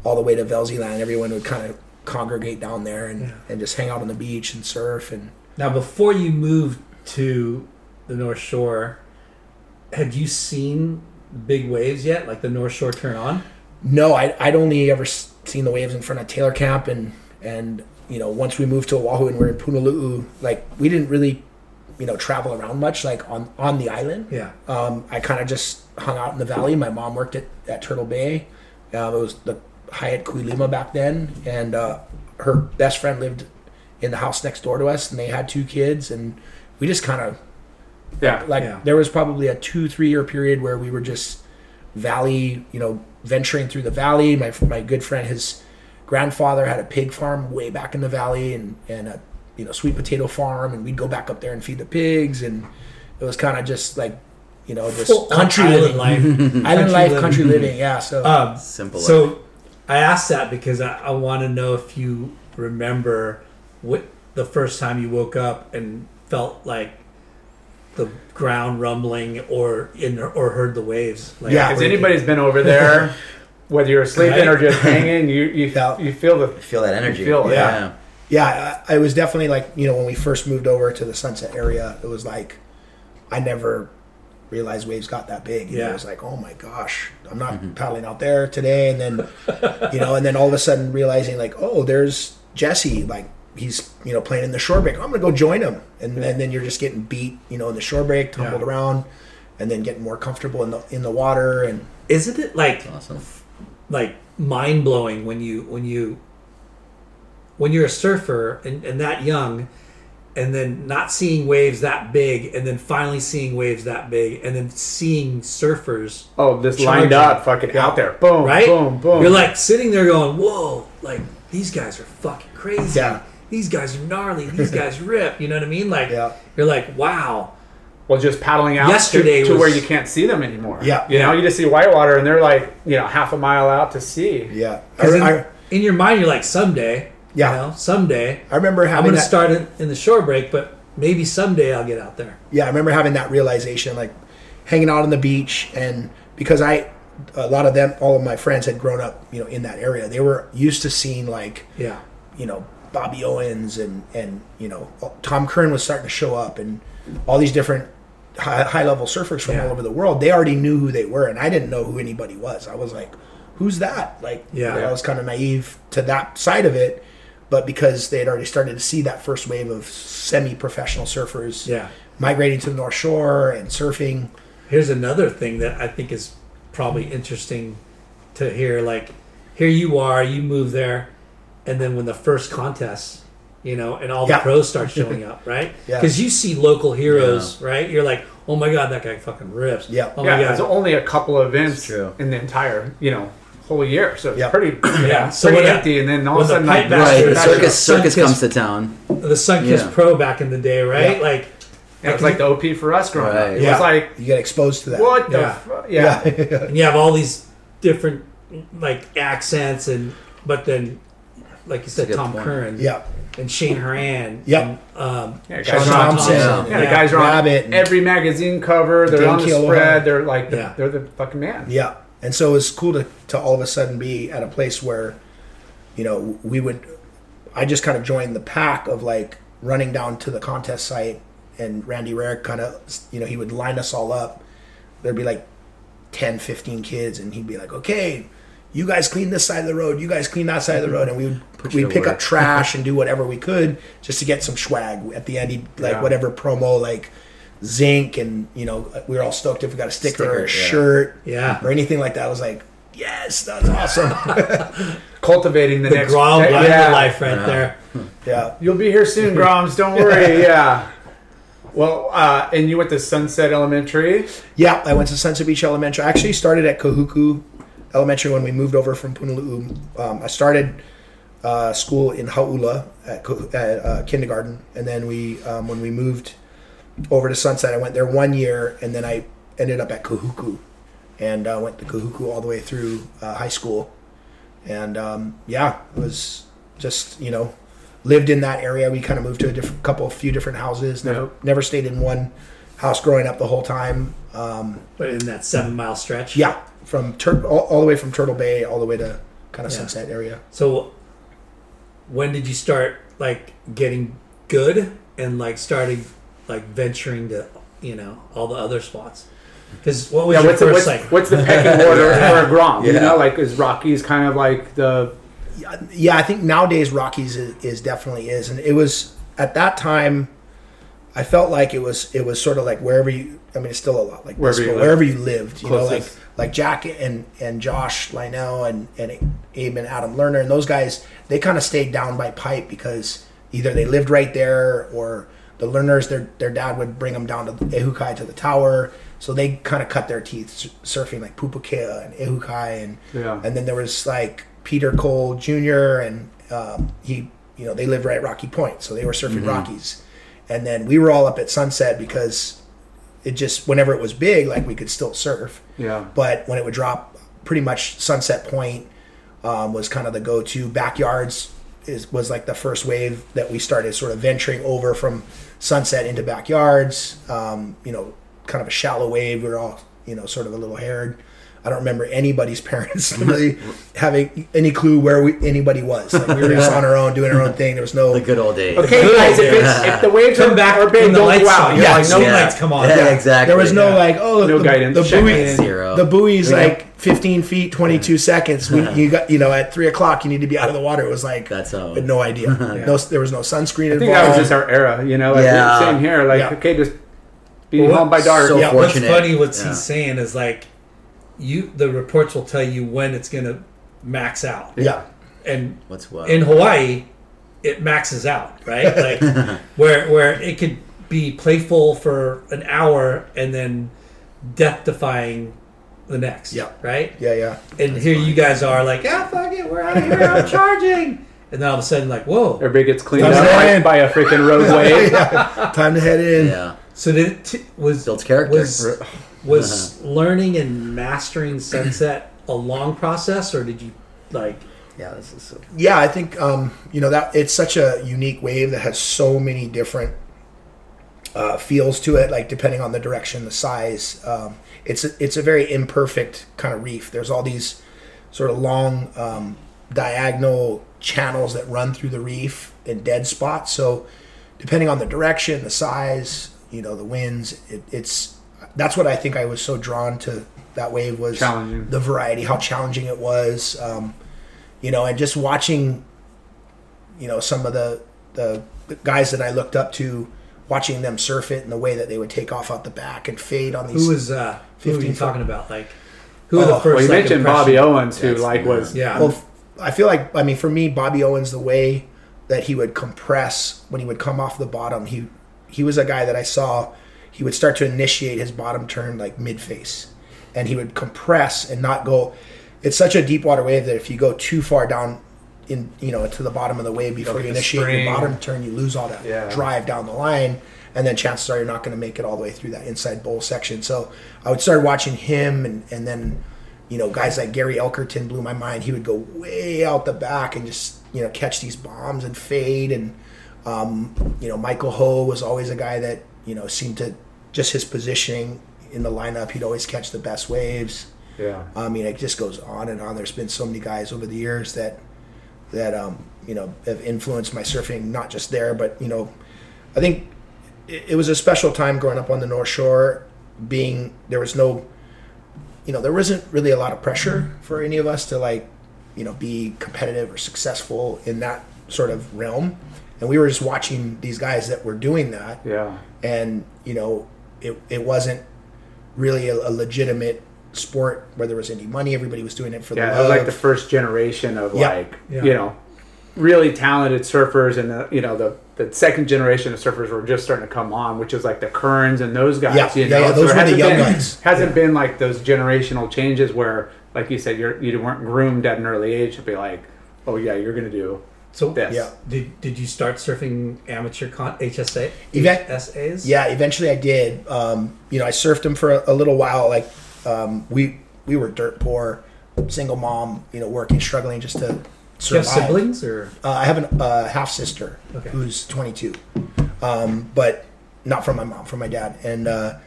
all the way to Velzeland, everyone would kind of congregate down there and, yeah. and just hang out on the beach and surf. And now, before you moved to the North Shore, had you seen big waves yet, like the North Shore turn on? No, I, I'd only ever seen the waves in front of Taylor Camp and and... You know, once we moved to Oahu and we're in Punaluu, like we didn't really, you know, travel around much, like on, on the island. Yeah. Um, I kind of just hung out in the valley. My mom worked at, at Turtle Bay. Um, it was the Hyatt Kuilima back then, and uh, her best friend lived in the house next door to us, and they had two kids, and we just kind of, yeah, like yeah. there was probably a two three year period where we were just valley, you know, venturing through the valley. My my good friend his. grandfather had a pig farm way back in the valley, and, and a you know sweet potato farm, and we'd go back up there and feed the pigs, and it was kind of just like you know just well, country island living, life. island country life, living. country living, yeah. So um, simple. So life. I asked that because I, I want to know if you remember what the first time you woke up and felt like the ground rumbling or in or heard the waves. Like, yeah, if anybody's been over there. Whether you're sleeping or just hanging, you you, felt, you feel the you feel that energy. You feel, yeah, yeah. yeah I, I was definitely like you know when we first moved over to the Sunset area, it was like, I never realized waves got that big. Yeah. It was like, oh my gosh, I'm not mm-hmm. paddling out there today. And then, you know, and then all of a sudden realizing like, oh, there's Jesse, like he's, you know, playing in the shore break. I'm going to go join him. And, yeah. and then you're just getting beat, you know, in the shore break, tumbled yeah. around, and then getting more comfortable in the, in the water. And isn't it like, awesome. like mind blowing when you, when you, when you're a surfer and, and that young, and then not seeing waves that big, and then finally seeing waves that big, and then seeing surfers. Oh, this lined up, fucking out there. Boom, right? boom, boom. You're like sitting there going, whoa, like these guys are fucking crazy. Yeah. These guys are gnarly. These guys rip. You know what I mean? Like, yeah. you're like, wow. Well, just paddling out Yesterday to, to was, where you can't see them anymore. Yeah. You know, you just see whitewater, and they're like, you know, half a mile out to sea. Yeah. Because in, I, in your mind, you're like, someday. Yeah, you know, someday. I remember having. I'm going to start in, in the shore break, but maybe someday I'll get out there. Yeah, I remember having that realization, like hanging out on the beach, and because I, a lot of them, all of my friends had grown up, you know, in that area. They were used to seeing like, yeah, you know, Bobby Owens and and you know, Tom Curran was starting to show up, and all these different high, high level surfers from yeah. all over the world. They already knew who they were, and I didn't know who anybody was. I was like, who's that? Like, yeah, you know, I was kind of naive to that side of it. But because they had already started to see that first wave of semi-professional surfers yeah. migrating to the North Shore and surfing. Here's another thing that I think is probably interesting to hear. Like, here you are, you move there, and then when the first contest, you know, and all yeah. the pros start showing up, right? Because yeah. you see local heroes, yeah. right? You're like, oh my God, that guy fucking rips. Yeah, oh my yeah God. There's only a couple of events in the entire, you know, whole year, so it's yep. pretty, yeah, yeah. so pretty empty, that, and then all of a sudden, like, right, the circus, circus comes to town. The Sunkist yeah. Pro back in the day, right? Yeah. Like, yeah, it was like the O P for us growing right. up. It yeah. was like you get exposed to that. What yeah. the? Fu- yeah, yeah. And you have all these different like accents, and but then, like you said, Tom point. Curran, yeah, and Shane Horan, yep. and, um, yeah, guys Thompson, Thompson. Yeah. yeah, the guys are on every magazine cover. They're Dan on the spread. They're like, the, they're the fucking man. Yeah. And so it was cool to, to all of a sudden be at a place where, you know, we would, I just kind of joined the pack of like running down to the contest site, and Randy Rarick kind of, you know, he would line us all up. There'd be like ten, fifteen kids, and he'd be like, okay, you guys clean this side of the road, you guys clean that side of the road. And we would we'd pick work. up trash and do whatever we could just to get some swag. At the end, he'd like yeah. whatever promo, like, zinc, and you know, we were all stoked if we got a sticker, sticker or a yeah. shirt yeah or anything like that. I was like, yes, that's awesome. Cultivating the, the next Grom te- yeah. life right yeah. there. Yeah, you'll be here soon, Groms, don't worry. yeah well uh and you went to Sunset Elementary? yeah I went to Sunset Beach Elementary. I actually started at Kahuku Elementary when we moved over from Punaluu. um I started uh school in Haula at, at uh, kindergarten, and then we um when we moved over to Sunset, I went there one year, and then I ended up at Kahuku, and uh, went to Kahuku all the way through uh, high school. And um, yeah, it was just, you know, lived in that area. We kind of moved to a different, couple, few different houses. Never, yeah. never stayed in one house growing up the whole time. Um, but in that seven mile stretch, yeah, from Tur- all, all the way from Turtle Bay all the way to kind of yeah. Sunset area. So, when did you start like getting good and like starting? Like venturing to, you know, all the other spots, because what was yeah, your what's, first what's, like? What's the pecking order for a Grom? Yeah. You know, like is Rockies kind of like the? Yeah, I think nowadays Rockies is, is definitely is, and it was at that time. I felt like it was it was sort of like wherever you. I mean, it's still a lot like wherever, this, you, wherever lived. you lived. You Closest. know, like like Jack and and Josh Lynell and and Abe and Adam Lerner and those guys. They kind of stayed down by Pipe because either they lived right there or. The learners, their their dad would bring them down to Ehukai to the tower, so they kind of cut their teeth surfing like Pupukea and Ehukai, and yeah. and then there was like Peter Cole Junior and um, he, you know, they lived right at Rocky Point, so they were surfing mm-hmm. Rockies, and then we were all up at Sunset because it just whenever it was big, like we could still surf, yeah. But when it would drop, pretty much Sunset Point um, was kind of the go-to. Backyards is was like the first wave that we started sort of venturing over from. Sunset into Backyards, um, you know, kind of a shallow wave. We were all, you know, sort of a little haired. I don't remember anybody's parents really having any clue where we, anybody was. Like, we were just on our own, doing our own thing. There was no... The good old days. Okay, guys, if, it's, if the waves come are back or big, don't go out. Yeah, like, no yeah. lights come on. Yeah, yeah. exactly. There was no, yeah. like, oh, no the, guidance. The, buoy, zero. the buoy's, yeah. like, fifteen feet, twenty-two yeah. seconds. We, you got, you know, at three o'clock, you need to be out of the water. It was like... That's all. But no idea. yeah. No, there was no sunscreen involved. I think that was just our era, you know? Like, yeah. Same here. Like, yeah. okay, just being home by dark. So what's funny, what he's saying is, like, you the reports will tell you when it's going to max out. Yeah. And What's what? in Hawaii, it maxes out, right? Like where where it could be playful for an hour and then death-defying the next. Yeah. Right? Yeah, yeah. And That's here funny. you guys are like, ah, fuck it, we're out of here, I'm charging. And then all of a sudden, like, whoa. Everybody gets cleaned up by, by a freaking roadway. yeah. Time to head in. Yeah. So did it t- was... Builds character. Was, Was uh-huh. learning and mastering sunset a long process, or did you like? Yeah, this is so. Yeah, I think um, you know that it's such a unique wave that has so many different uh, feels to it. Like depending on the direction, the size, um, it's a, it's a very imperfect kind of reef. There's all these sort of long um, diagonal channels that run through the reef in dead spots. So depending on the direction, the size, you know, the winds, it, it's. That's what I think I was so drawn to that wave was the variety, how challenging it was, um, you know, and just watching, you know, some of the, the the guys that I looked up to, watching them surf it and the way that they would take off out the back and fade on these. Who was uh, who were you talking about? Like who oh, were the first? Well, you like, mentioned impression? Bobby Owens, who That's, like was yeah. Well, I feel like I mean for me, Bobby Owens, the way that he would compress when he would come off the bottom, he he was a guy that I saw. He would start to initiate his bottom turn like mid-face, and he would compress and not go. It's such a deep water wave that if you go too far down, in you know, to the bottom of the wave before you initiate spring. your bottom turn, you lose all that yeah. drive down the line, and then chances are you're not going to make it all the way through that inside bowl section. So I would start watching him, and, and then you know guys like Gary Elkerton blew my mind. He would go way out the back and just you know catch these bombs and fade, and um, you know Michael Ho was always a guy that you know seemed to. Just his positioning in the lineup, he'd always catch the best waves. Yeah, I mean, it just goes on and on. There's been so many guys over the years that that um, you know have influenced my surfing, not just there, but you know, I think it, it was a special time growing up on the North Shore. Being there was no, you know, there wasn't really a lot of pressure for any of us to like, you know, be competitive or successful in that sort of realm, and we were just watching these guys that were doing that. Yeah, and you know. It it wasn't really a, a legitimate sport where there was any money. Everybody was doing it for the love. Yeah, it was like the first generation of yeah. like, yeah. you know, really talented surfers. And, the, you know, the, the second generation of surfers were just starting to come on, which is like the Kearns and those guys. Yeah, you yeah, know? yeah those so were the young been, guys. hasn't yeah. been like those generational changes where, like you said, you're, you weren't groomed at an early age to be like, oh, yeah, you're going to do So yes. yeah, did did you start surfing amateur con- H S A H S As? Yeah, eventually I did. Um, you know, I surfed them for a, a little while. Like um, we we were dirt poor, single mom. You know, working, struggling just to survive. Do you have siblings or? Uh, I have a uh, half sister okay. who's twenty-two, um, but not from my mom, from my dad. And uh,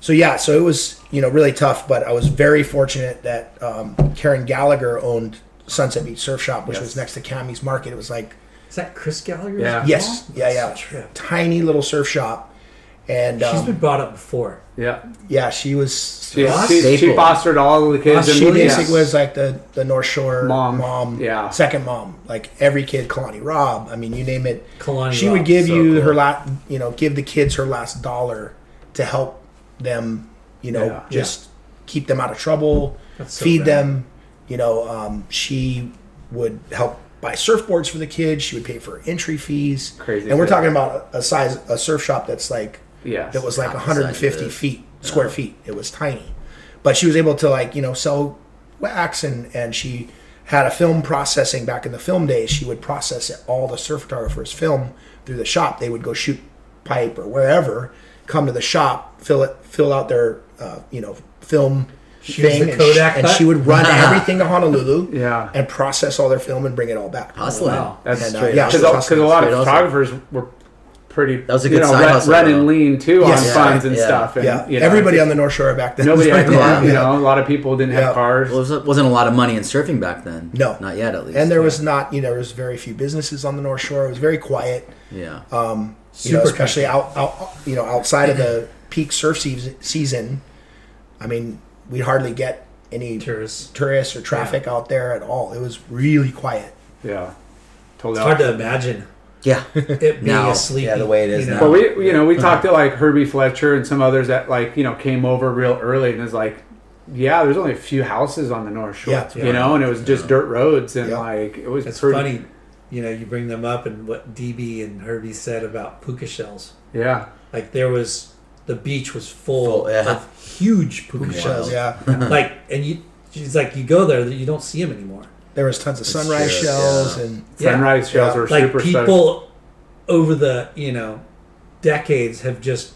so yeah, so it was you know really tough. But I was very fortunate that um, Karen Gallagher owned Sunset Beach Surf Shop, which yes. was next to Cammy's Market. It was like... Is that Chris Gallagher's yeah. mom? Yes. Yeah, yeah. Tiny little surf shop. And um, she's been brought up before. Yeah. Yeah, she was... She, she, she fostered all the kids. Uh, she basically yes. was like the, the North Shore mom. mom. Yeah. Second mom. Like every kid, Kalani Robb. I mean, you name it. Kalani She Rob, would give so you cool. her last... You know, give the kids her last dollar to help them, you know, yeah. just yeah. keep them out of trouble, so feed bad. them... You know, um, she would help buy surfboards for the kids. She would pay for entry fees. Crazy. And we're good. talking about a size, a surf shop that's like, yeah, that was like one hundred fifty feet, square yeah. feet. It was tiny. But she was able to like, you know, sell wax and, and she had a film processing back in the film days. She would process it, all the surf photographers' film through the shop. They would go shoot Pipe or wherever, come to the shop, fill it, fill out their, uh, you know, film thing, and, she, and she would run uh-huh. everything to Honolulu yeah. and process all their film and bring it all back. Hustling. Wow. That's and, uh, yeah, because a lot of photographers were pretty that was a good you know, side hustle, red, red and lean too yes. on yeah, funds and yeah. stuff. And, yeah. you know, everybody on the North Shore back then. Nobody had cars. You know, a lot of people didn't yeah. have cars. Well, there wasn't a lot of money in surfing back then. No, not yet at least. And there yeah. was not. You know, there was very few businesses on the North Shore. It was very quiet. Yeah. Um, you know, especially out, out, you know, outside of the peak surf season. I mean, we hardly get any tourists, tourists or traffic yeah. out there at all. It was really quiet. Yeah, totally. It's hard to imagine. Yeah, it being now, a sleepy, yeah, the way it is you know? now. But we, you know, we talked to like Herbie Fletcher and some others that like you know came over real early and is like, yeah, there's only a few houses on the North Shore, yeah, you right. know, and it was just yeah. dirt roads and yeah. like it was. It's pretty... funny, you know, you bring them up and what D B and Herbie said about puka shells. Yeah, like there was the beach was full, full yeah. of huge puka wow. shells. Yeah, like and you, it's like you go there, you don't see them anymore. There was tons of sunrise sure, shells yeah. and yeah. sunrise shells yeah. were like super people stuck. Over the you know decades have just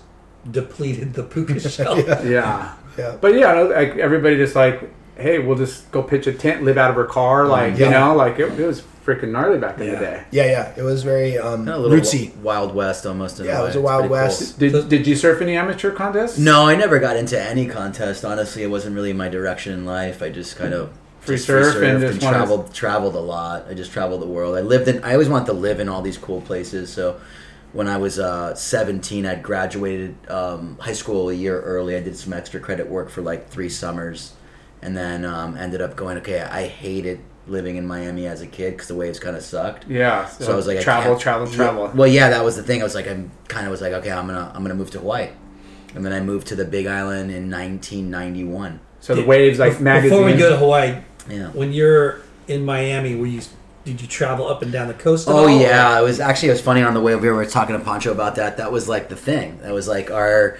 depleted the puka shell. yeah. yeah, yeah. But yeah, like everybody just like, hey, we'll just go pitch a tent, live out of our car, like yeah. you know, like it, it was freaking gnarly back in yeah. the day. Yeah, yeah, it was very um, kind of rootsy, wild west almost. In yeah, it was a wild west. Cool. Did Did you surf any amateur contests? No, I never got into any contest. Honestly, it wasn't really my direction in life. I just kind of. Free surf and, just and traveled to... traveled a lot. I just traveled the world. I lived in. I always wanted to live in all these cool places. So, when I was uh, seventeen, I'd graduated um, high school a year early. I did some extra credit work for like three summers, and then um, ended up going. Okay, I hated living in Miami as a kid because the waves kind of sucked. Yeah. So, so I was like, travel, I travel, travel. Well, yeah, that was the thing. I was like, I'm kind of was like, okay, I'm gonna I'm gonna move to Hawaii, and then I moved to the Big Island in nineteen ninety-one. So did, the waves like before magazines. Before we go to Hawaii. Yeah. When you're in Miami, were you did you travel up and down the coast? At oh all? yeah, it was actually it was funny on the way over here. We were talking to Pancho about that. That was like the thing. That was like our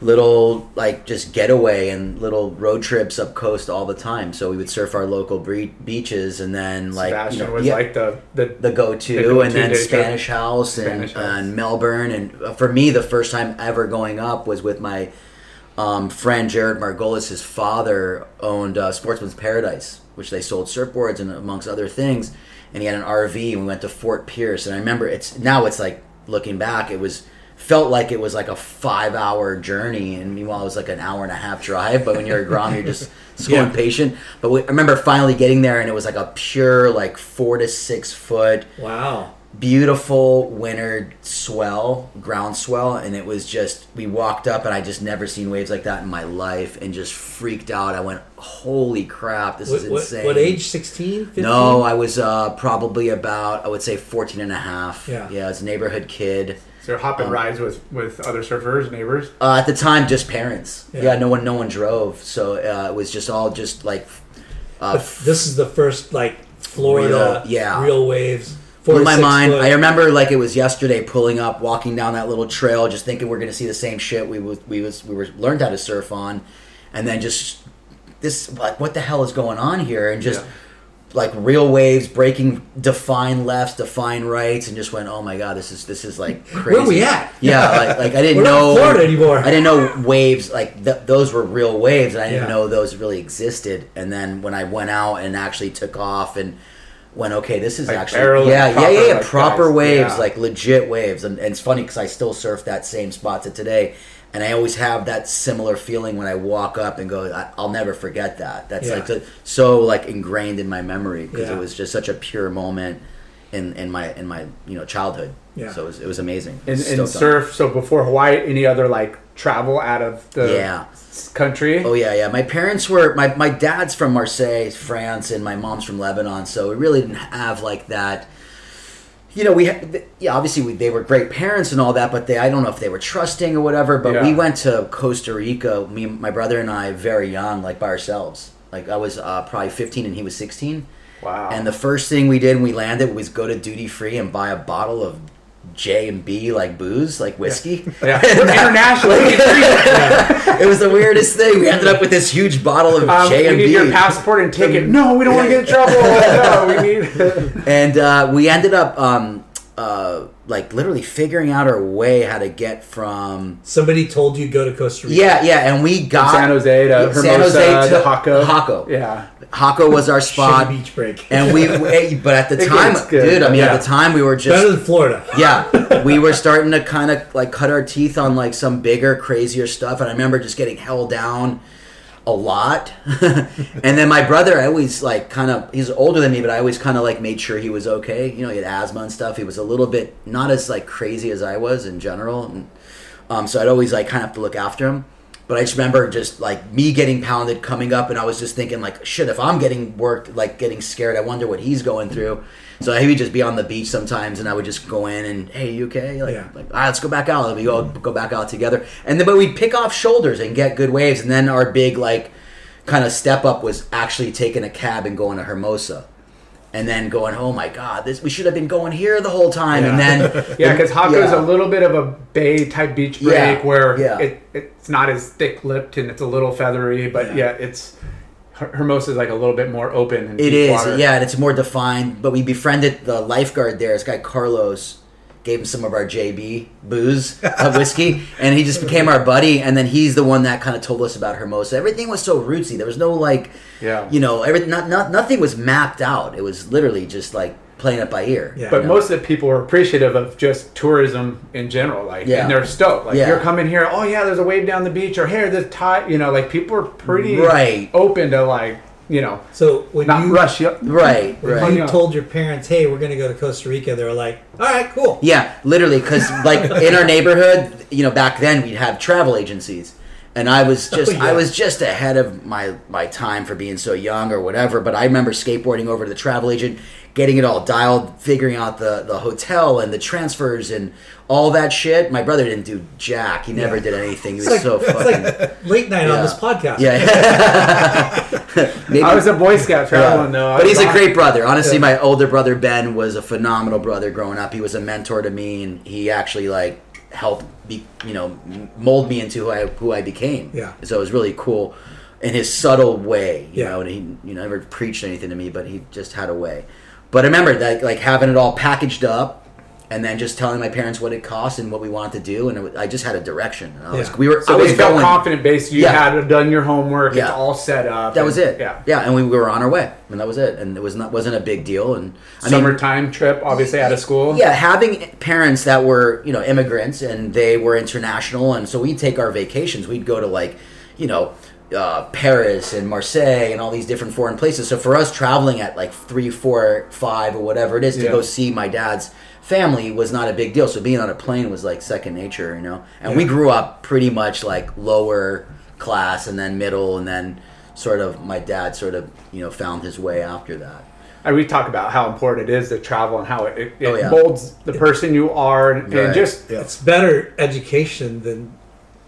little like just getaway and little road trips up coast all the time. So we would surf our local bre- beaches and then like Sebastian you know, was yeah, like the the, the go to and then Spanish House Spanish and, House. and Melbourne. And for me, the first time ever going up was with my. Um, friend Jared Margolis, his father owned uh, Sportsman's Paradise, which they sold surfboards and amongst other things. And he had an R V, and we went to Fort Pierce. And I remember it's now it's like looking back, it was felt like it was like a five-hour journey, and meanwhile it was like an hour and a half drive. But when you're a Grom, you're just so yeah. impatient. But we, I remember finally getting there, and it was like a pure like four to six foot. Wow. Beautiful winter swell, ground swell, and it was just, we walked up and I just never seen waves like that in my life and just freaked out. I went, holy crap, this what, is insane. What, what age, sixteen, fifteen? No, I was uh, probably about, I would say fourteen and a half. Yeah, yeah I was a neighborhood kid. So hopping um, rides with, with other surfers, neighbors? Uh, at the time, just parents. Yeah, yeah no one no one drove, so uh, it was just all just like... Uh, this is the first like Florida real, yeah. real waves... In my mind, foot. I remember like it was yesterday. Pulling up, walking down that little trail, just thinking we're going to see the same shit we was we was we were learned how to surf on, and then just this like what the hell is going on here? And just yeah. like real waves breaking, define lefts, define rights, and just went, oh my god, this is this is like crazy. Where are we at? Yeah, like, like I didn't we're know not Florida anymore. I didn't know waves like th- those were real waves, and I didn't yeah. know those really existed. And then when I went out and actually took off and. When okay, this is like actually yeah, proper, yeah, yeah, yeah, like proper guys. waves, yeah. like legit waves, and, and it's funny because I still surf that same spot to today, and I always have that similar feeling when I walk up and go, I, I'll never forget that. That's yeah. like so, so like ingrained in my memory because yeah. it was just such a pure moment in, in my in my you know childhood. Yeah. So it was, it was amazing. And, and surf. So before Hawaii, any other like travel out of the yeah. country? Oh yeah, yeah. My parents were my, my dad's from Marseille, France, and my mom's from Lebanon, so we really didn't have like that. You know, we had, yeah, obviously we, they were great parents and all that, but they I don't know if they were trusting or whatever. But yeah. we went to Costa Rica, me, my brother and I, very young, like by ourselves. Like I was uh, probably fifteen and he was sixteen. Wow. And the first thing we did when we landed was go to duty free and buy a bottle of J and B like booze, like whiskey. Yeah, yeah. International. It was the weirdest thing. We ended up with this huge bottle of um, J and B. We need your passport and ticket. No, we don't want to get in trouble. No, we need. And uh, we ended up um, uh, like literally figuring out our way how to get from. Somebody told you go to Costa Rica. Yeah, yeah, and we got from San Jose to Hermosa, San Jose to, to Jaco. Jaco, yeah, Jaco was our spot. Beach break, and we. But at the time, dude, I mean, yeah. at the time we were just better than Florida. Yeah, we were starting to kind of like cut our teeth on like some bigger, crazier stuff, and I remember just getting held down a lot. And then my brother, I always like kind of, he's older than me, but I always kind of like made sure he was okay. You know, he had asthma and stuff. He was a little bit not as like crazy as I was in general. And um, so I'd always like kind of have to look after him. But I just remember just like me getting pounded coming up, and I was just thinking like, shit, if I'm getting worked, like getting scared, I wonder what he's going through. So he would just be on the beach sometimes, and I would just go in and, hey, you okay? Like, yeah. like all right, let's go back out. And we all go back out together. And then, but we'd pick off shoulders and get good waves. And then our big, like, kind of step up was actually taking a cab and going to Hermosa. And then going, oh my God, this we should have been going here the whole time. Yeah. And then yeah, because Jaco is yeah. a little bit of a bay type beach break yeah. where yeah. It, it's not as thick lipped and it's a little feathery, but yeah, yeah it's Hermosa is like a little bit more open. And it is, water. yeah, and it's more defined. But we befriended the lifeguard there. This guy Carlos gave him some of our J B booze, uh, whiskey, and he just became our buddy. And then he's the one that kind of told us about Hermosa. Everything was so rootsy. There was no like, yeah. you know, everything. Not, not nothing was mapped out. It was literally just like playing it by ear. Yeah. But you know? Most of the people were appreciative of just tourism in general, like, yeah. and they're stoked. Like yeah. you're coming here. Oh yeah, there's a wave down the beach, or here this tide. You know, like people are pretty right. open to like. You know, so when not you rush, yep. right? When right. you told your parents, "Hey, we're going to go to Costa Rica," they were like, "All right, cool." Yeah, literally, because like in our neighborhood, you know, back then we'd have travel agencies, and I was just, oh, yeah. I was just ahead of my my time for being so young or whatever. But I remember skateboarding over to the travel agent, getting it all dialed, figuring out the the hotel and the transfers and all that shit. My brother didn't do jack. He never yeah. did anything. He was like, so fucking like late night yeah. on this podcast. Yeah. Maybe. I was a Boy Scout traveling yeah. though. I but he's a great brother. Honestly, yeah. my older brother Ben was a phenomenal brother growing up. He was a mentor to me, and he actually like helped be, you know, mold me into who I who I became. Yeah. So it was really cool in his subtle way, you yeah. know. And he, you know, never preached anything to me, but he just had a way. But I remember that like having it all packaged up, and then just telling my parents what it cost and what we wanted to do, and it was, I just had a direction. And I was, yeah. We were. So I was felt going, confident based. You yeah. had done your homework. Yeah. It's all set up. That and, was it. Yeah, yeah, and we were on our way, and that was it. And it was not wasn't a big deal. And I summertime mean, trip, obviously out of school. Yeah, having parents that were you know immigrants and they were international, and so we'd take our vacations. We'd go to like you know uh, Paris and Marseille and all these different foreign places. So for us, traveling at like three, four, five, or whatever it is to yeah. go see my dad's family was not a big deal, so being on a plane was like second nature, you know. And yeah. we grew up pretty much like lower class, and then middle, and then sort of my dad sort of you know found his way after that. And we talk about how important it is to travel and how it, it, it oh, yeah. molds the person you are, and, right. and just yeah. it's better education than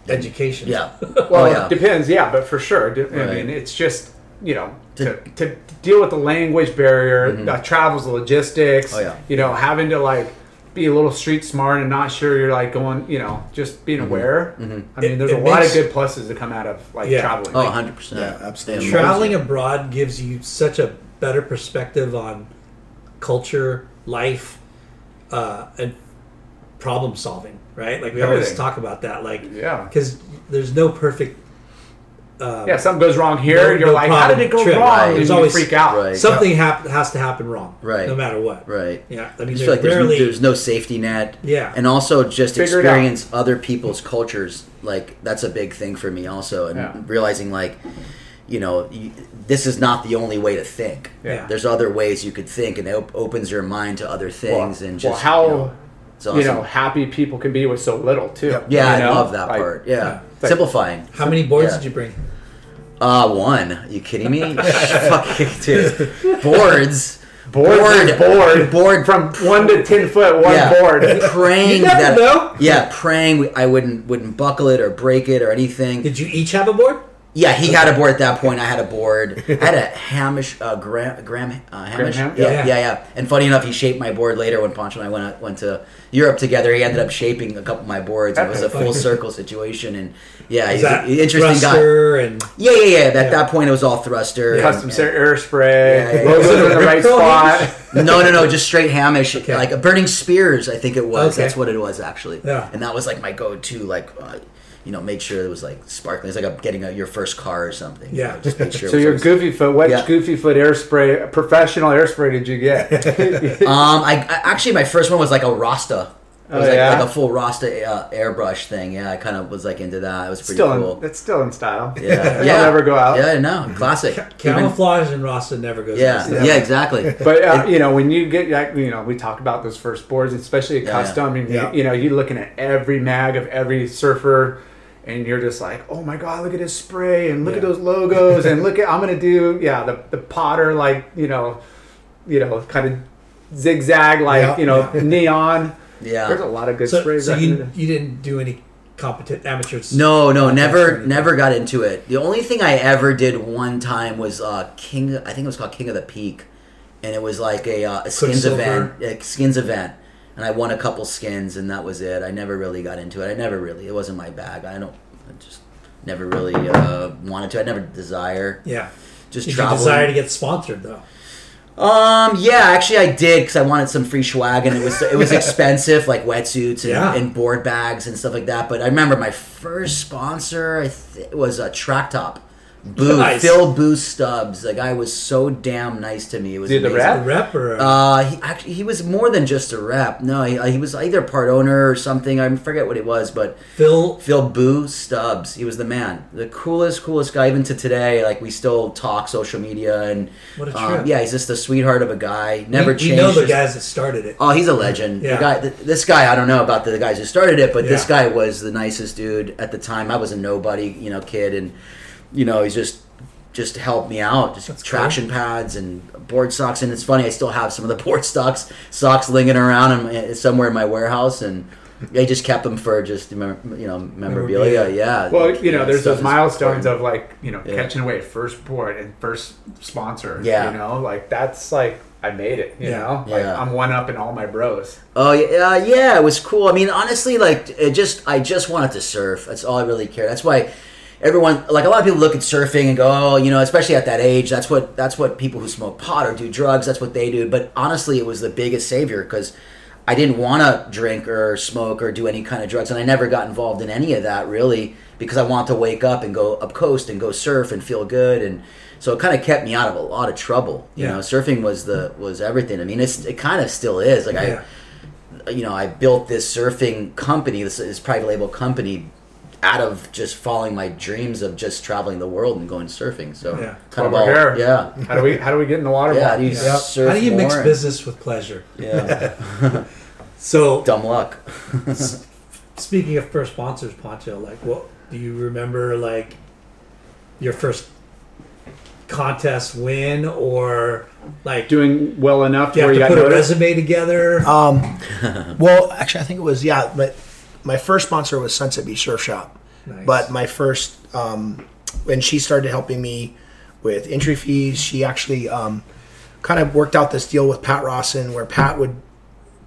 education. Yeah, well, oh, yeah. it depends. Yeah, but for sure, I mean, right. it's just you know. To, to deal with the language barrier, mm-hmm. uh, travels, logistics, oh, yeah. you know, having to like be a little street smart and not sure you're like going, you know, just being mm-hmm. aware. Mm-hmm. I mean, there's it, it a makes, lot of good pluses that come out of like yeah. traveling. Oh, like, one hundred percent. Yeah, absolutely. Traveling abroad gives you such a better perspective on culture, life, uh, and problem solving, right? Like we Everything. always talk about that. Like, yeah. Because there's no perfect. Um, yeah, something goes wrong here. No, you're no like, problem. How did it go Trip, wrong? Right. And there's you always freak out. Right. Something yeah. hap- has to happen wrong, right? No matter what, right? Yeah, I mean, there's, like rarely... there's, there's no safety net. Yeah, and also just Figure experience other people's cultures. Like that's a big thing for me, also, and yeah. realizing like, you know, you, this is not the only way to think. Yeah, there's other ways you could think, and it op- opens your mind to other things. Well, and just well, how. You know, Awesome. You know, happy people can be with so little too. Yeah, yeah you know? I love that like, part. Yeah, yeah. Like, simplifying. How many boards yeah. did you bring? Uh one. Are you kidding me? Fucking dude, boards. Board, board, board, board from one to ten foot. One yeah. board. Praying you never that. Know. Yeah, praying I wouldn't wouldn't buckle it or break it or anything. Did you each have a board? Yeah, he had a board at that point. I had a board. I had a Hamish, uh, Graham, Graham, uh, Hamish. Graham Ham? yeah, yeah, yeah, yeah. And funny enough, he shaped my board later when Poncho and I went out, went to Europe together. He ended up shaping a couple of my boards. It was a full circle situation, and yeah, he's an interesting thruster guy. And yeah, yeah, yeah. At yeah. that point, it was all thruster, yeah. and, custom and, air spray, yeah, yeah, yeah. Those are in the right spot. No, no, no, just straight Hamish. Okay. Like a Burning Spears, I think it was. Okay. That's what it was, actually. Yeah. And that was like my go-to, like... Uh, you know, make sure it was like sparkling. It's like a, getting a, your first car or something. Yeah. You know, just make sure. So your always, Goofy Foot, what yeah. Goofy Foot air spray, professional air spray did you get? um, I, I actually my first one was like a Rasta. It was oh, like, yeah? like a full Rasta uh, airbrush thing. Yeah, I kind of was like into that. It was pretty still in, cool. It's still in style. Yeah, yeah. It'll never go out. Yeah, no, classic. Ca- camouflage and Rasta never goes yeah. out. Yeah, yeah, exactly. But uh, it, you know, when you get, like, you know, we talk about those first boards, especially a yeah, custom. Yeah. And, yeah. you know, you're looking at every mag of every surfer, and you're just like, oh my god, look at his spray, and look yeah. at those logos, and look at I'm gonna do yeah the the Potter like you know, you know kind of zigzag like yeah, you know yeah. neon. Yeah, there's a lot of good so, sprays. So you, you didn't do any competent amateurs? No, no, never, never got into it. The only thing I ever did one time was uh, King. I think it was called King of the Peak, and it was like a, uh, a skins event, a skins event, and I won a couple skins, and that was it. I never really got into it. I never really. It wasn't my bag. I don't. I just never really uh, wanted to. I never desire. Yeah, just did traveling. You desire to get sponsored though. Um. Yeah, actually, I did because I wanted some free swag, and it was it was expensive, like wetsuits and, yeah. and board bags and stuff like that. But I remember my first sponsor I th- was a Track Top, Boo nice. Phil Boo Stubbs. The guy was so damn nice to me. It was Dude, the rep, the rep, or uh, he actually he was more than just a rep. No, he, he was either part owner or something. I forget what it was, but Phil Phil Boo Stubbs. He was the man, the coolest, coolest guy. Even to today, like we still talk social media and what a trip. Um, yeah, he's just the sweetheart of a guy. Never we, changed. We know the guys that started it. Oh, he's a legend. Yeah. The guy, the, this guy, I don't know about the guys who started it, but yeah. this guy was the nicest dude at the time. I was a nobody, you know, kid and. You know, he's just just helped me out. Just That's traction cool. pads and board socks, and it's funny. I still have some of the board socks socks lingering around in, somewhere in my warehouse, and I just kept them for just you know memorabilia. Yeah. Well, you know, there's those milestones of like you know yeah. catching away first board and first sponsor. Yeah. You know, like that's like. I made it, you yeah. know? Like, yeah. I'm one up in all my bros. Oh, yeah, yeah, it was cool. I mean, honestly, like, it just, I just wanted to surf. That's all I really cared. That's why everyone, like, a lot of people look at surfing and go, oh, you know, especially at that age, that's what that's what people who smoke pot or do drugs, that's what they do. But honestly, it was the biggest savior because I didn't want to drink or smoke or do any kind of drugs, and I never got involved in any of that, really, because I wanted to wake up and go up coast and go surf and feel good and... So it kind of kept me out of a lot of trouble. You yeah. know, surfing was the was everything. I mean, it's, it kind of still is. Like yeah. I, you know, I built this surfing company, this, this private label company, out of just following my dreams of just traveling the world and going surfing. So yeah. kind of all, here. yeah. How do we how do we get in the water? Yeah, how do you, yeah. surf how do you mix and... business with pleasure? Yeah. So dumb luck. Speaking of first sponsors, Poncho, like, what do you remember? Like your first. Contest win or like doing well enough to you where you got to put a resume together? Um, well, actually, I think it was yeah. But my, my first sponsor was Sunset Beach Surf Shop. Nice. But my first um, when she started helping me with entry fees, she actually um, kind of worked out this deal with Pat Rawson where Pat would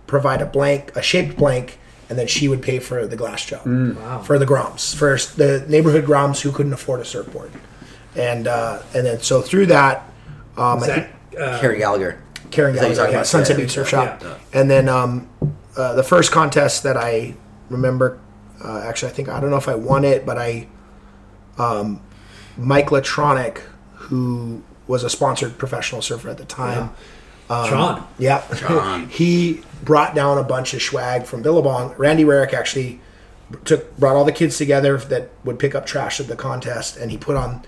provide a blank, a shaped blank, and then she would pay for the glass job mm. wow. for the Groms, for the neighborhood Groms who couldn't afford a surfboard. And uh, and then so through that, um, that uh, Kerry Gallagher, Kerry Gallagher, yeah, about Sunset Beach Surf Shop, yeah. and then um, uh, the first contest that I remember, uh, actually I think I don't know if I won it, but I, um, Mike Latronic, who was a sponsored professional surfer at the time, yeah. Um, Tron, yeah, Tron. He brought down a bunch of swag from Billabong. Randy Rarick actually took brought all the kids together that would pick up trash at the contest, and he put on.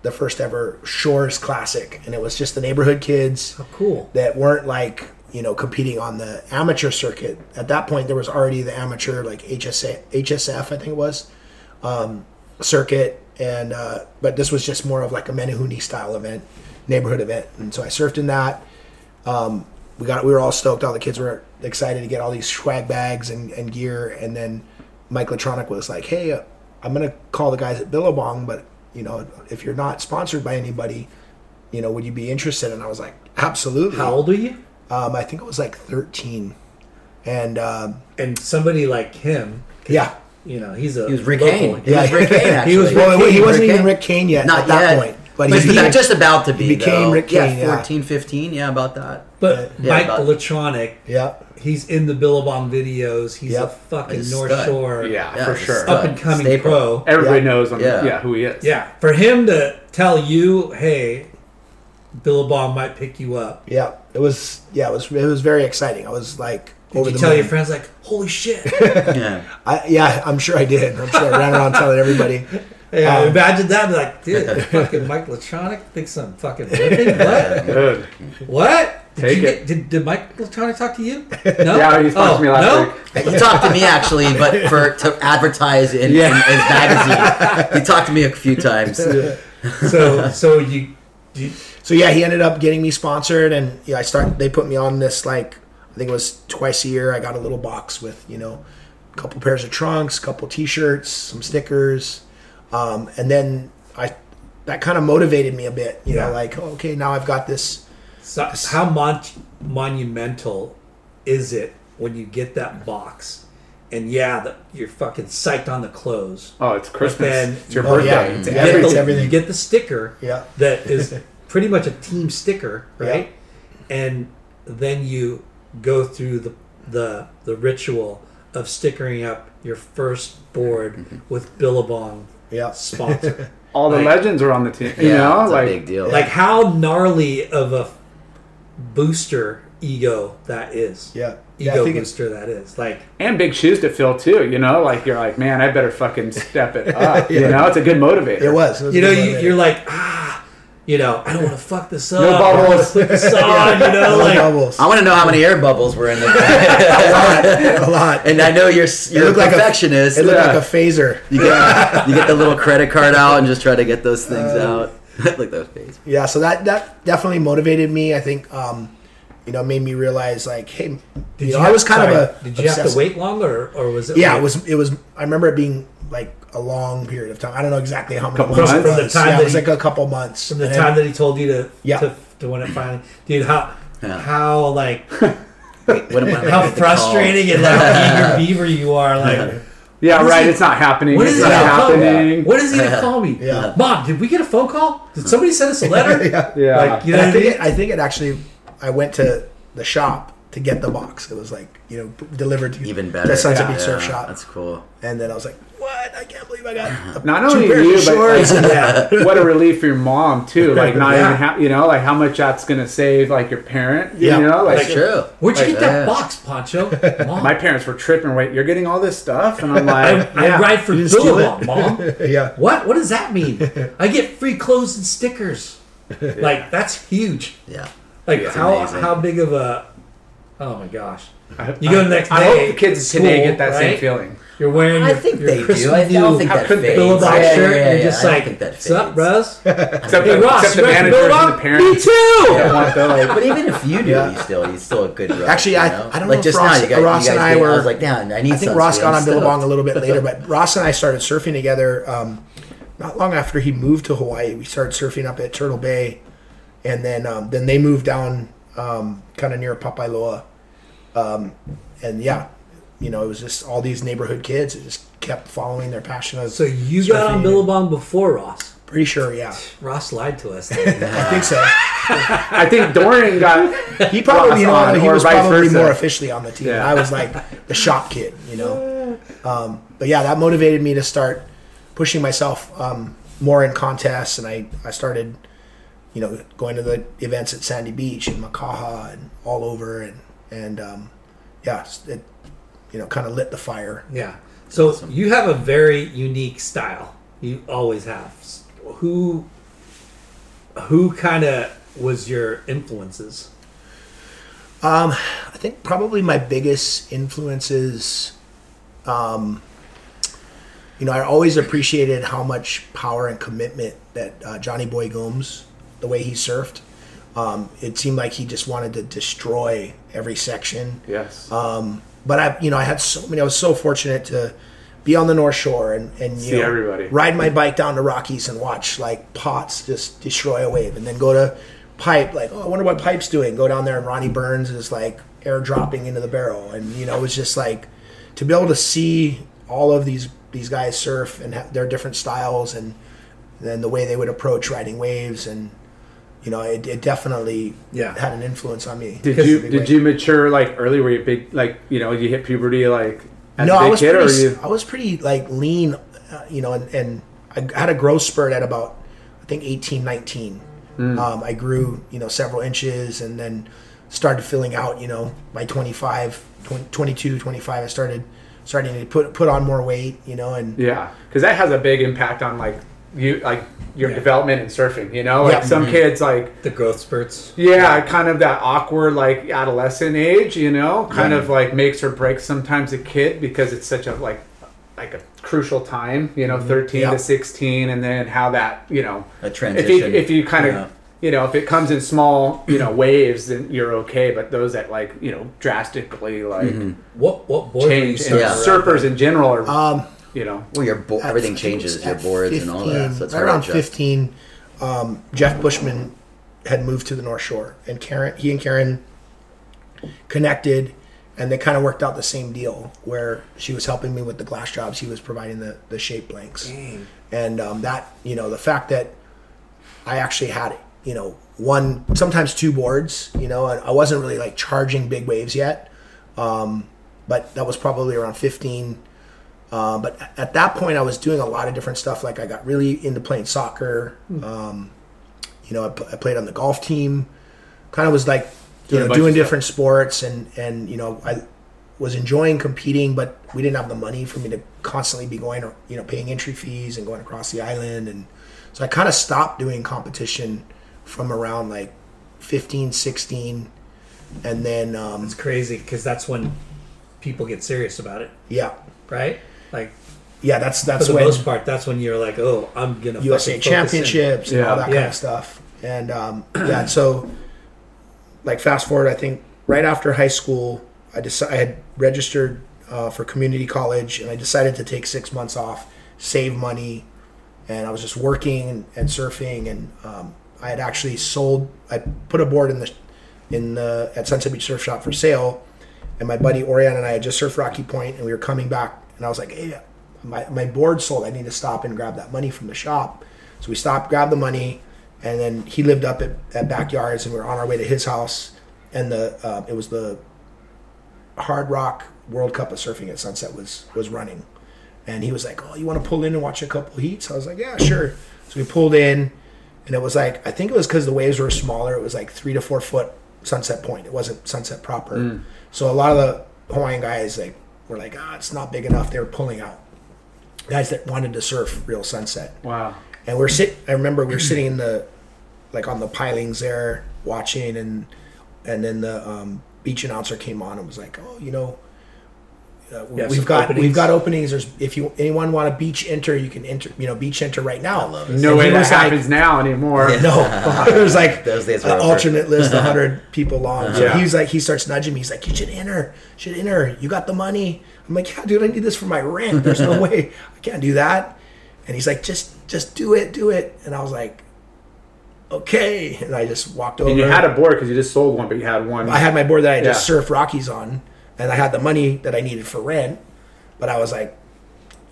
The first ever Shores Classic, and it was just the neighborhood kids oh, cool. that weren't like you know competing on the amateur circuit. At that point, there was already the amateur like H S A, H S F, I think it was, um, circuit, and uh, but this was just more of like a Menahuni style event, neighborhood event, and so I surfed in that. Um, we got we were all stoked. All the kids were excited to get all these swag bags and, and gear, and then Mike Latronic was like, "Hey, I'm gonna call the guys at Billabong, but." You know, if you're not sponsored by anybody, you know, would you be interested? And I was like, absolutely. How old were you? Um, I think it was like thirteen. And um, and somebody like him. Yeah. You know, he's a... He was Rick Kane. Yeah, he was Rick Kane, actually. He, was, well, he wasn't Rick even Kane. Rick Kane yet not at yet. that point. But, but he's became, just about to be. He became though. Rick Kane. Yeah, fourteen, yeah. fifteen, yeah, about that. But yeah, Mike Belichick, yeah, he's in the Billabong videos. He's yep. a fucking he's North stud. Shore, yeah, yeah for sure, up and coming Staple. pro. Everybody yeah. knows, him, yeah. yeah, who he is. Yeah, for him to tell you, hey, Billabong might pick you up. Yeah, it was. Yeah, it was. It was very exciting. I was like. Did you tell moon. your friends, like, holy shit? yeah. I, yeah, I'm sure I did. I'm sure I ran around telling everybody. Yeah, um, imagine that. I'd be like, dude, fucking Mike Belichick thinks I'm fucking ripping. What? Good. What? Did Take you it. Get, did, did Mike Belichick talk to you? No? Yeah, he talked oh, to me last no? week. He talked to me, actually, but for to advertise in, yeah. in his magazine. He talked to me a few times. Yeah. So, so you, you... So, yeah, he ended up getting me sponsored, and yeah, I start, they put me on this, like... I think it was twice a year. I got a little box with, you know, a couple pairs of trunks, a couple T-shirts, some stickers, um, and then I that kind of motivated me a bit. You yeah. know, like oh, okay, now I've got this. So this. How mon- monumental is it when you get that box? And yeah, the, you're fucking psyched on the clothes. Oh, it's Christmas. Then, it's your oh, birthday. Yeah, it's you, every, get the, everything. you get the sticker. Yeah. That is pretty much a team sticker, right? Yeah. And then you. Go through the the the ritual of stickering up your first board mm-hmm. with Billabong yeah. sponsor. All like, the legends are on the team. You yeah, know? It's like, a big deal. Like how gnarly of a booster ego that is. Yeah. Ego yeah, booster that is. Like and big shoes to fill too, you know? Like you're like, man, I better fucking step it up. yeah. You know, it's a good motivator. It was. It was you know, you, you're like, ah, you know, I don't want to fuck this up. No bubbles. I don't want to flip this on, you know, like bubbles. I want to know how many air bubbles were in there. a lot, a lot. And I know you're you're a perfectionist. Like a, it looked yeah. like a phaser. You get you get the little credit card out and just try to get those things uh, out, like those phases. Yeah, so that, that definitely motivated me. I think, um, you know, made me realize like, hey, did you know, have, I was kind sorry, of a. Did you obsessive. have to wait longer, or was it? Yeah, like, it was. It was. I remember it being like. a long period of time. I don't know exactly how many months. From the time yeah, that it was he, like a couple months. From the and time then, that he told you to, yeah. to, to when it finally, dude, how, yeah. how like, how frustrating and like eager beaver you are. Like, yeah, right. He, it's not happening. What is it's not happening. What is he to call me? Yeah. Mom, did we get a phone call? Did somebody send us a letter? yeah. yeah. Like, you know I, think it, I think it actually, I went to the shop to get the box. It was like, you know, delivered to even better. To Sunset yeah, Beach yeah, Surf Shop. That's cool. And then I was like, what? I can't believe I got not only you, shorts. But like, yeah, what a relief for your mom too. Like not yeah. even how you know, like how much that's gonna save like your parent. Yeah. You know, like that's true. Where'd you like, get that yeah. box, Poncho? Mom. My parents were tripping. Wait, you're getting all this stuff, and I'm like, I, yeah. I ride for Billabong, Mom. yeah. What? What does that mean? I get free clothes and stickers. Yeah. Like that's huge. Yeah. Like yeah, how amazing. how big of a oh my gosh. I, you go I, the next day. I hope the kids school, today get that right? same feeling. You're wearing your, I think your they Christmas do. I don't think that fades. Billabong yeah, shirt. Yeah, yeah, yeah. You're just I like, think that what's up, bros? Except, hey, the, Ross, except the managers and the parents. Me too! Yeah. But even if you do, yeah. you still, he's still a good rug. Actually, you know? I, I don't like know if just Ross, now, you guys, Ross you guys and I were... I was like, damn, I need I think Ross got on Billabong a little bit later, but Ross and I started surfing together um, not long after he moved to Hawaii. We started surfing up at Turtle Bay, and then um, then they moved down um, kind of near Papailoa. Um, and yeah... You know, it was just all these neighborhood kids that just kept following their passion. Of so you surfing. Got on Billabong before Ross? Pretty sure, yeah. Ross lied to us. I think so. I think Dorian got he probably you know, he was probably versa. more officially on the team. Yeah. I was like the shop kid, you know. Um, but yeah, that motivated me to start pushing myself um, more in contests, and I, I started, you know, going to the events at Sandy Beach and Makaha and all over, and and um, yeah. It, you know, kind of lit the fire. Yeah. So awesome. You have a very unique style. You always have. Who, who kind of was your influences? Um, I think probably my biggest influences, um, you know, I always appreciated how much power and commitment that uh, Johnny Boy Gomes, the way he surfed. Um, it seemed like he just wanted to destroy every section. Yes. Um, But I, you know, I had so many. I was so fortunate to be on the North Shore and, and you see know, everybody. Ride my bike down to Rockies and watch like Potts just destroy a wave, and then go to Pipe. Like, oh, I wonder what Pipe's doing. Go down there and Ronnie Burns is like airdropping into the barrel, and you know, it was just like to be able to see all of these these guys surf and have their different styles and and the way they would approach riding waves, and you know, it, it definitely yeah. had an influence on me. Did you did way. you mature like early? Were you big? Like, you know, you hit puberty like as no, a big I was kid, pretty, or you? I was pretty like lean, uh, you know, and, and I had a growth spurt at about I think eighteen, nineteen. Mm. Um, I grew, you know, several inches, and then started filling out. You know, by twenty-five, twenty, twenty-two, twenty-five, I started starting to put put on more weight. You know, and yeah, because that has a big impact on like. You like your yeah. development in surfing, you know, yeah. like some mm-hmm. kids like the growth spurts, yeah, yeah, kind of that awkward like adolescent age, you know, kind yeah. of like makes or breaks sometimes a kid, because it's such a like like a crucial time, you know, mm-hmm. thirteen yeah. to sixteen, and then how that, you know, a transition. If you, if you kind of yeah. you know, if it comes in small, you know, waves, then you're okay. But those that like, you know, drastically like mm-hmm. what what board change and yeah. surfers in general are. Um, You know, well, your bo- everything fifteen, changes, your boards fifteen, and all that. So it's right around fifteen, um, Jeff Bushman had moved to the North Shore, and Karen, he and Karen connected, and they kind of worked out the same deal where she was helping me with the glass jobs, he was providing the, the shape blanks, mm. and um, that, you know, the fact that I actually had, you know, one sometimes two boards, you know, and I wasn't really like charging big waves yet, um, but that was probably around fifteen. Uh, but at that point, I was doing a lot of different stuff. Like I got really into playing soccer. Um, you know, I, p- I played on the golf team. Kind of was like, you doing know, doing different stuff. sports, and, and you know, I was enjoying competing, but we didn't have the money for me to constantly be going, or you know, paying entry fees and going across the island, and so I kind of stopped doing competition from around like fifteen, sixteen, and then um, it's crazy because that's when people get serious about it. Yeah. Right. Like, yeah, that's that's for the when, most part. That's when you're like, oh, I'm gonna U S A championships and yeah. all that yeah. kind of stuff. And um, yeah, so like fast forward, I think right after high school, I decided I had registered uh, for community college, and I decided to take six months off, save money, and I was just working and surfing. And um, I had actually sold. I put a board in the in the at Sunset Beach Surf Shop for sale, and my buddy Orion and I had just surfed Rocky Point, and we were coming back. And I was like, hey, my, my board sold. I need to stop and grab that money from the shop. So we stopped, grabbed the money, and then he lived up at, at Backyards, and we were on our way to his house. And the uh, it was the Hard Rock World Cup of Surfing at Sunset was was running. And he was like, oh, you want to pull in and watch a couple heats? I was like, yeah, sure. So we pulled in, and it was like, I think it was because the waves were smaller. It was like three to four foot Sunset Point. It wasn't Sunset proper. Mm. So a lot of the Hawaiian guys, like, we're like, ah, it's not big enough. They were pulling out guys that wanted to surf real Sunset. Wow. And we're sit. I remember we were sitting in the, like on the pilings there watching, and and then the um, beach announcer came on and was like, oh, you know, uh, we, yeah, we've got openings. we've got openings. There's if you anyone want a beach enter, you can enter. You know, beach enter right now. I love it. No and way that happens like, now anymore. Yeah, no, there's like those days an alternate list, a hundred people long. So yeah. he was like, he starts nudging me. He's like, you should enter, should enter. You got the money. I'm like, yeah, dude, I need this for my rent. There's no way I can't do that. And he's like, just just do it, do it. And I was like, okay. And I just walked over. And you had a board because you just sold one, but you had one. I had my board that I yeah. just surfed Rockies on. And I had the money that I needed for rent, but I was like,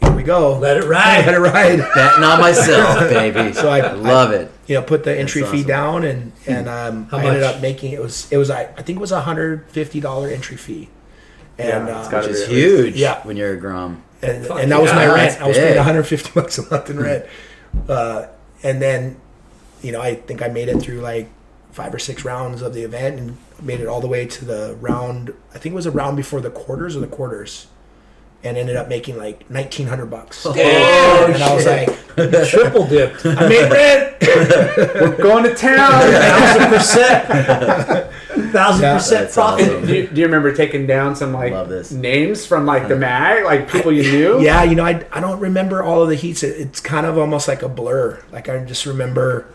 "Here we go, let it ride, let it ride." Betting on myself, baby. So I, I love I, it. You know, put the That's entry awesome. fee down, and and um, I much? ended up making it was it was I, I think it was a hundred fifty dollar entry fee, and yeah, uh, which is huge. Yeah. when you're a Grom, and, and that was yeah, my rent. I was paying one hundred fifty bucks a month in rent, uh, and then, you know, I think I made it through like five or six rounds of the event and made it all the way to the round. I think it was a round before the quarters or the quarters, and ended up making like nineteen hundred bucks. Oh, and shit. I was like, triple dipped. I made rent. We're going to town. Thousand percent. Thousand yeah, percent profit. Awesome. Do, you, do you remember taking down some like names from like the mag, like people you knew? Yeah, you know, I I don't remember all of the heats. It, it's kind of almost like a blur. Like I just remember,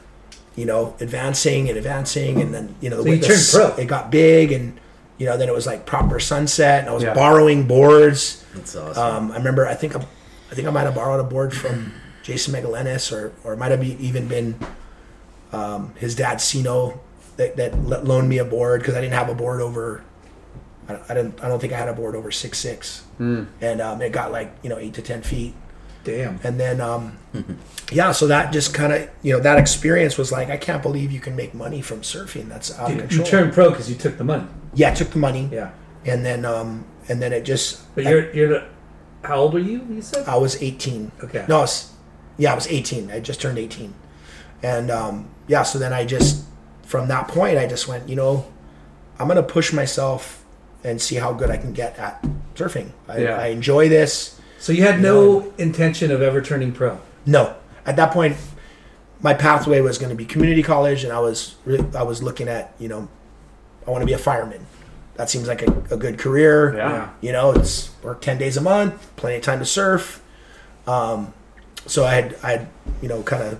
you know, advancing and advancing, and then, you know, so you turned pro. It got big, and, you know, then it was like proper Sunset, and I was yeah. borrowing boards. That's awesome. Um, I remember, I think I, I think I might have borrowed a board from Jason Megalenis, or or it might have even been um, his dad, Sino, that, that loaned me a board because I didn't have a board over. I, I didn't. I don't think I had a board over six six, mm. and um, it got like, you know, eight to ten feet. Damn. And then, um, mm-hmm. yeah, so that just kind of, you know, that experience was like, I can't believe you can make money from surfing. That's out Dude, of control. You turned pro because you took the money. Yeah, I took the money. Yeah. And then, um, and then it just... But you're, you're the, how old were you, you said? I was eighteen. Okay. No, I was, yeah, I was eighteen. I just turned eighteen. And, um, yeah, so then I just, from that point, I just went, you know, I'm going to push myself and see how good I can get at surfing. I, yeah. I enjoy this. So you had no um, intention of ever turning pro? No. At that point, my pathway was going to be community college, and I was I was looking at, you know, I want to be a fireman. That seems like a, a good career. Yeah. You know, it's work ten days a month, plenty of time to surf. Um, so I had, I had, you know, kind of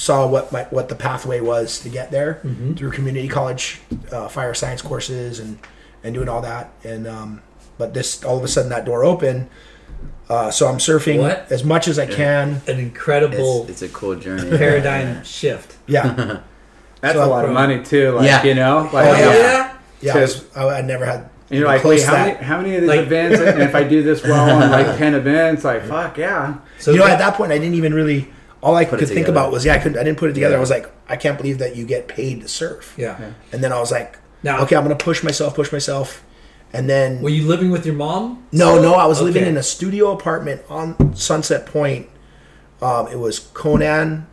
saw what my, what the pathway was to get there mm-hmm. through community college, uh, fire science courses, and, and doing all that. And um, but this, all of a sudden, that door opened. Uh, so I'm surfing what? as much as I can. An incredible... It's, it's a cool journey. Paradigm yeah. shift. Yeah. That's so a lot of money, too. Like, yeah. you know? Like, oh, yeah. Yeah. yeah. I, I never had... You know, like, wait, how many, how many of these like, events? And if I do this well on, like, ten events, like, fuck, yeah. So you know, at that point, I didn't even really... All I could think together. about was, yeah, I couldn't. I didn't put it together. Yeah. I was like, I can't believe that you get paid to surf. Yeah. yeah. And then I was like, now, okay, I'm going to push myself, push myself. And then... Were you living with your mom? No, no. I was okay. living in a studio apartment on Sunset Point. Um, it was Conan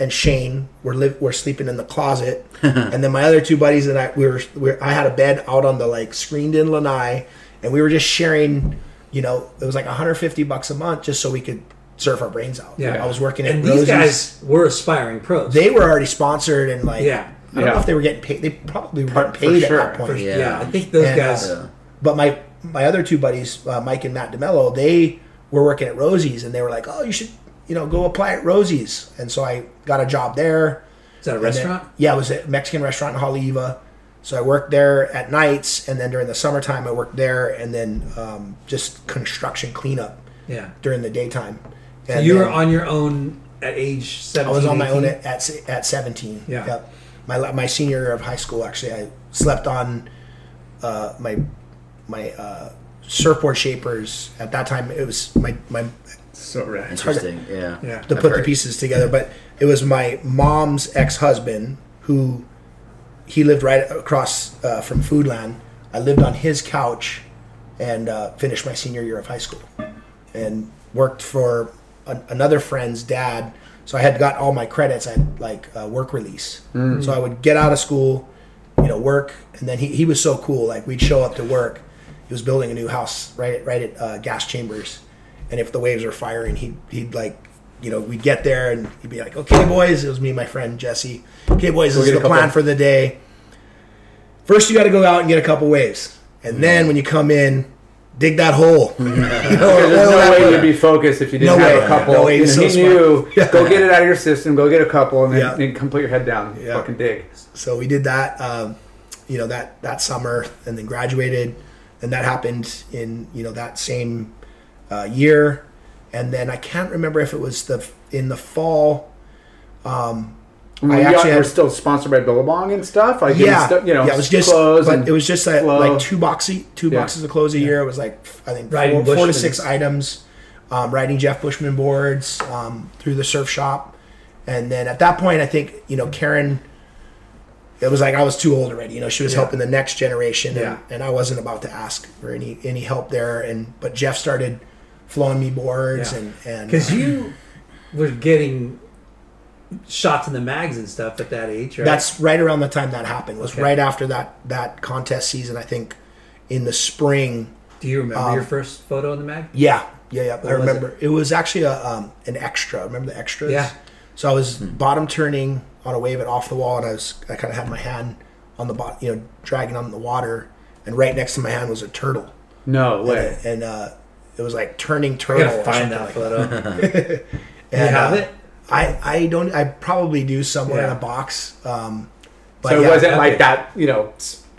and Shane were live were sleeping in the closet. And then my other two buddies and I, we were, we were... I had a bed out on the, like, screened-in lanai. And we were just sharing, you know, it was like one hundred fifty bucks a month just so we could surf our brains out. Yeah. Like, I was working at And Rosie's. These guys were aspiring pros. They were already sponsored and, like... Yeah. I don't yeah. know if they were getting paid. They probably weren't For paid sure. at that point. Yeah. yeah. I think those and, guys... Uh, But my, my other two buddies, uh, Mike and Matt DeMello, they were working at Rosie's, and they were like, oh, you should, you know, go apply at Rosie's. And so I got a job there. Is that a restaurant? Then, yeah, it was a Mexican restaurant in Haleiwa. So I worked there at nights, and then during the summertime I worked there, and then um, just construction cleanup yeah. during the daytime. And so you were then, on your own at age seventeen? I was on my eighteen? Own at, at at seventeen. Yeah. Yep. My, my senior year of high school, actually, I slept on uh, my... my uh, surfboard shapers at that time. It was my my so right. interesting to, yeah yeah to I've put heard. the pieces together, but it was my mom's ex-husband who he lived right across uh, from Foodland. I lived on his couch and uh, finished my senior year of high school and worked for a, another friend's dad. So I had got all my credits. I had like uh, work release. Mm. So I would get out of school, you know, work, and then he, he was so cool. Like we'd show up to work. He was building a new house right at, right at uh, Gas Chambers, and if the waves were firing, he'd he'd like, you know, we'd get there and he'd be like, "Okay, boys," it was me and my friend Jesse. "Okay, boys, this is the plan for the day. First, you got to go out and get a couple waves, and then when you come in, dig that hole." You know, there's no way you'd be focused if you didn't no have way. a couple. No way. He, so he knew, go get it out of your system, go get a couple, and then, yeah. then come put your head down, yeah. fucking dig. So we did that, um, you know, that that summer, and then graduated. And that happened in, you know, that same uh, year. And then I can't remember if it was the in the fall. Um, I, mean, I actually had, were still sponsored by Billabong and stuff. Like yeah, stu- you know, yeah, it was just clothes, but it was just a, like two boxy, two yeah. boxes of clothes a yeah. year. It was like I think four, four to six items. Um, riding Jeff Bushman boards um, through the surf shop, and then at that point, I think you know Karen. It was like I was too old already, you know. She was yeah. helping the next generation, and, yeah. and I wasn't about to ask for any, any help there. And but Jeff started flowing me boards, yeah. and because um, you were getting shots in the mags and stuff at that age, right? That's right around the time that happened. Was okay. right after that, that contest season, I think, in the spring. Do you remember um, your first photo in the mag? Yeah, yeah, yeah. What I remember it? it was actually a um, an extra. Remember the extras? Yeah. So I was hmm. bottom turning on a wave and off the wall, and I was I kind of had my hand on the bottom, you know, dragging on the water, and right next to my hand was a turtle. No way! And, and uh, it was like turning turtle. I gotta find that photo. and, you have uh, it? I, I don't. I probably do somewhere yeah. in a box. Um, but so it yeah, wasn't okay. like that. You know,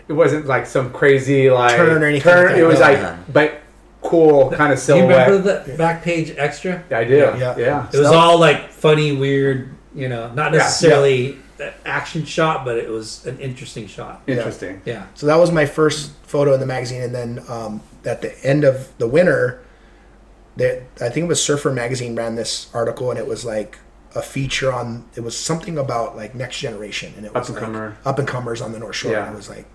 it wasn't like some crazy like turn or anything. Turn, it was no, like, yeah. but cool kind of silhouette. Do you remember the back page extra? I do. Yeah, yeah. yeah. It was so, all like funny, weird. You know, not necessarily yeah, yeah. an action shot, but it was an interesting shot. Interesting. Yeah. yeah. So that was my first photo in the magazine. And then um, at the end of the winter, that I think it was Surfer Magazine ran this article, and it was like a feature on, it was something about like Next Generation, and it was up and like up and comers on the North Shore. Yeah. And it was like,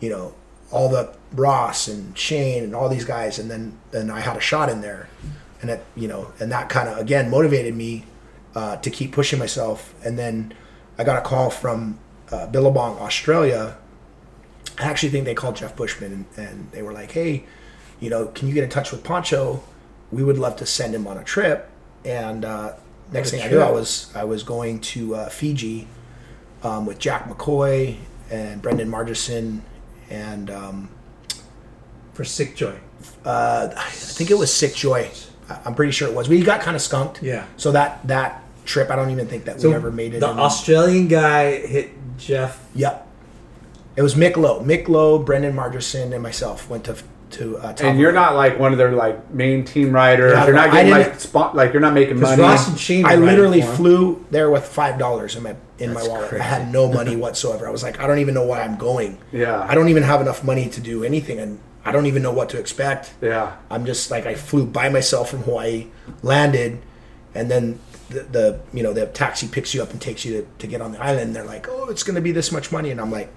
you know, all the Ross and Shane and all these guys, and then then I had a shot in there, and it, you know, and that kind of again motivated me uh, to keep pushing myself. And then I got a call from uh, Billabong, Australia. I actually think they called Jeff Bushman, and, and they were like, hey, you know, can you get in touch with Pancho? We would love to send him on a trip. And uh, next thing trip. I knew, I was I was going to uh, Fiji um, with Jack McCoy and Brendan Margison and um, for Sick Joy. Uh, I think it was Sick Joy. I'm pretty sure it was. We got kind of skunked. Yeah. So that that trip, I don't even think that so we ever made it. The in. Australian guy hit Jeff. Yep. It was Mick Lowe. Mick Lowe, Brendan Margison, and myself went to to. Uh, and you're not like one of their like main team riders. Yeah, you're not getting like spot. Like you're not making money. Ross and Shane. I literally flew there with five dollars in my in That's my wallet. Crazy. I had no money whatsoever. I was like, I don't even know why I'm going. Yeah. I don't even have enough money to do anything, and I don't even know what to expect. Yeah. I'm just like, I flew by myself from Hawaii, landed, and then. The, the you know the taxi picks you up and takes you to, to get on the island, and they're like, oh, it's going to be this much money, and I'm like,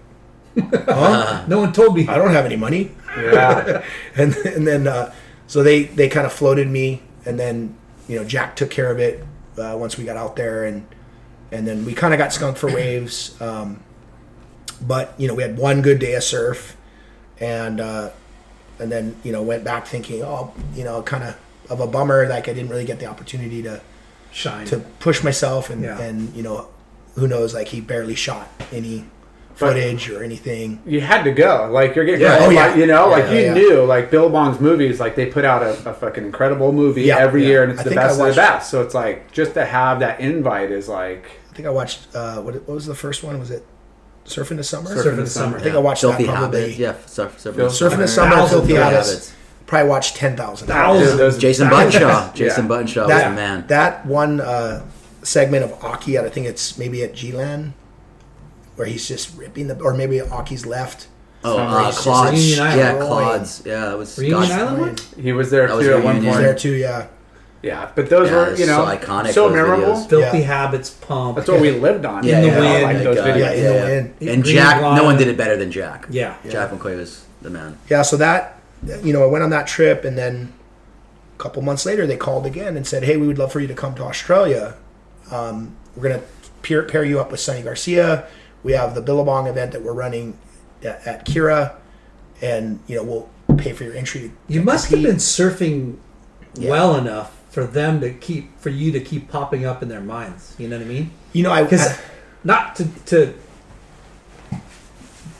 huh? No one told me. I don't have any money. Yeah. and and then uh, so they they kind of floated me, and then you know Jack took care of it uh, once we got out there, and and then we kind of got skunked for waves, um, but you know we had one good day of surf, and uh, and then you know went back thinking, oh, you know kind of of a bummer, like I didn't really get the opportunity to. Shine. To push myself and, yeah. and you know, who knows? Like he barely shot any footage but or anything. You had to go. Like you're getting, yeah. oh, yeah. like, you know, yeah, like yeah, you yeah. knew. Like Billabong's movies, like they put out a, a fucking incredible movie yeah, every yeah. year, and it's I the best of the best. So it's like just to have that invite is like. I think I watched uh, what, what was the first one? Was it Surfing the Summer? Surfing, Surfing the, the Summer. summer. I think yeah. I watched Filthy that probably. Habits. Yeah, surf, surf, Surfing summer. the Summer. Filthy, Filthy Habits. Habits. Probably watched ten thousand. Thousand. Jason Buttonshaw. Jason yeah. Buttonshaw was the man. That one uh, segment of Aki, I think it's maybe at G-Land, where he's just ripping the, or maybe Aki's left. Oh, uh, Clods. Yeah, Clods. Yeah, it was Reunion Island one? He was there that too at one point. He was there too, yeah. Yeah, but those yeah, were, you know, so, iconic, so memorable. Videos. Filthy yeah. Habits, Pump. That's what yeah. we lived on. Yeah, in the yeah, wind. I like those videos. Yeah, in yeah. the wind. And Jack, no one did it better than Jack. Yeah. Jack McQuay was the man. Yeah, so that... You know, I went on that trip, and then a couple months later, they called again and said, "Hey, we would love for you to come to Australia. Um, we're going to pair, pair you up with Sonny Garcia. We have the Billabong event that we're running at, at Kira, and you know, we'll pay for your entry." You must compete. have been surfing yeah. well enough for them to keep for you to keep popping up in their minds. You know what I mean? You know, I because not to. to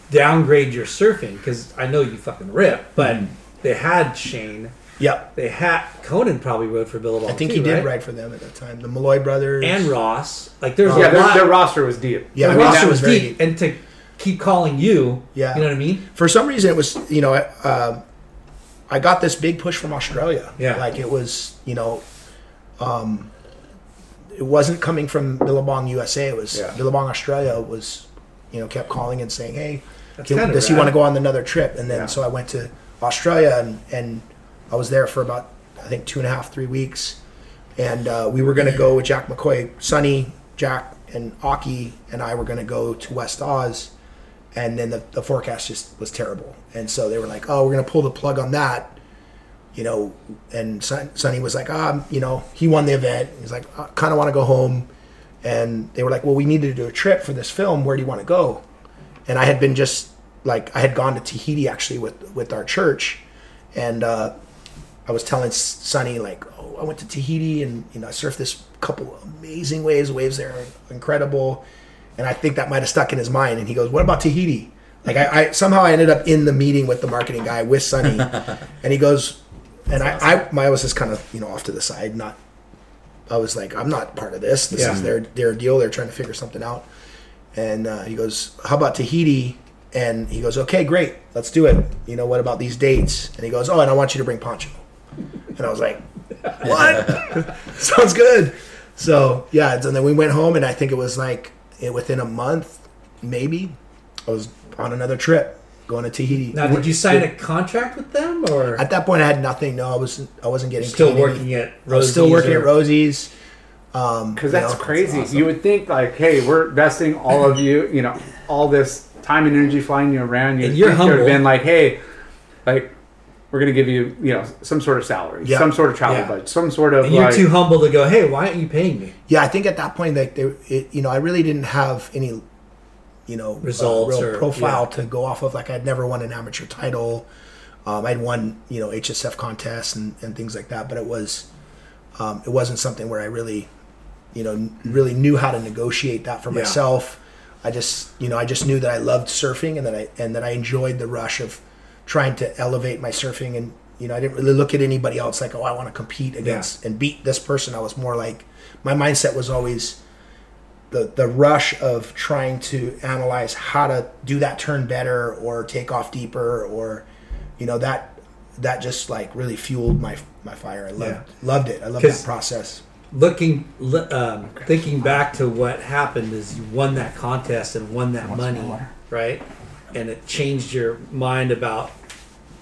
downgrade your surfing, because I know you fucking rip, but mm. they had Shane. Yep. They had Conan probably rode for Billabong. I think too, he did right? ride for them at that time. The Malloy brothers and Ross. Like there's oh, a yeah, lot. Their, their roster was deep. Yeah, their I mean, roster was, was deep. deep, and to keep calling you, yeah, you know what I mean. For some reason, it was you know, uh, I got this big push from Australia. Yeah, like it was you know, um, it wasn't coming from Billabong U S A. It was yeah. Billabong Australia was you know kept calling and saying, hey. Can, does rad. he want to go on another trip? And then yeah. so I went to Australia, and, and I was there for about, I think, two and a half, three weeks. And uh, we were going to go with Jack McCoy. Sonny, Jack, and Aki and I were going to go to West Oz. And then the, the forecast just was terrible. And so they were like, oh, we're going to pull the plug on that. You know, and Son, Sonny was like, ah, oh, you know, he won the event. He's like, I kind of want to go home. And they were like, well, we needed to do a trip for this film. Where do you want to go? And I had been just like I had gone to Tahiti actually with, with our church, and uh, I was telling Sonny like, "Oh, I went to Tahiti and you know I surfed this couple amazing waves. Waves there are incredible," and I think that might have stuck in his mind. And he goes, "What about Tahiti?" Like I, I somehow I ended up in the meeting with the marketing guy with Sonny, and he goes, and That's I, awesome. I I was just kind of you know off to the side, not I was like I'm not part of this. This yeah. is their their deal. They're trying to figure something out. And uh, he goes, how about Tahiti? And he goes, okay, great, let's do it. You know, what about these dates? And he goes, oh, and I want you to bring Pancho. And I was like, what? Sounds good. So, yeah, and then we went home, and I think it was like it, within a month, maybe, I was on another trip. going to Tahiti. Now, did you sign a contract with them, or at that point I had nothing? No, I wasn't. I wasn't getting still paid working at Rosie's. I was still working or... at Rosie's. Um, because that's know, crazy. That's awesome. You would think like, hey, we're investing all of you, you know, all this time and energy flying you around. You would have been like, hey, like we're gonna give you, you know, some sort of salary, yeah. some sort of travel yeah. budget, some sort of. And you're like, too humble to go, hey, why aren't you paying me? Yeah, I think at that point, like, they, it, you know, I really didn't have any. You know, results uh, real or profile yeah. to go off of. Like I'd never won an amateur title. Um, I'd won, you know, H S F contests and, and things like that. But it was, um, it wasn't something where I really, you know, really knew how to negotiate that for yeah. myself. I just, you know, I just knew that I loved surfing and that I and that I enjoyed the rush of trying to elevate my surfing. And you know, I didn't really look at anybody else like, oh, I want to compete against yeah. and beat this person. I was more like, my mindset was always. The, the rush of trying to analyze how to do that turn better or take off deeper or, you know, that that just like really fueled my my fire. I loved yeah. loved it. I loved that process. Looking, um, thinking back to what happened is you won that contest and won that Once money, more. Right? And it changed your mind about,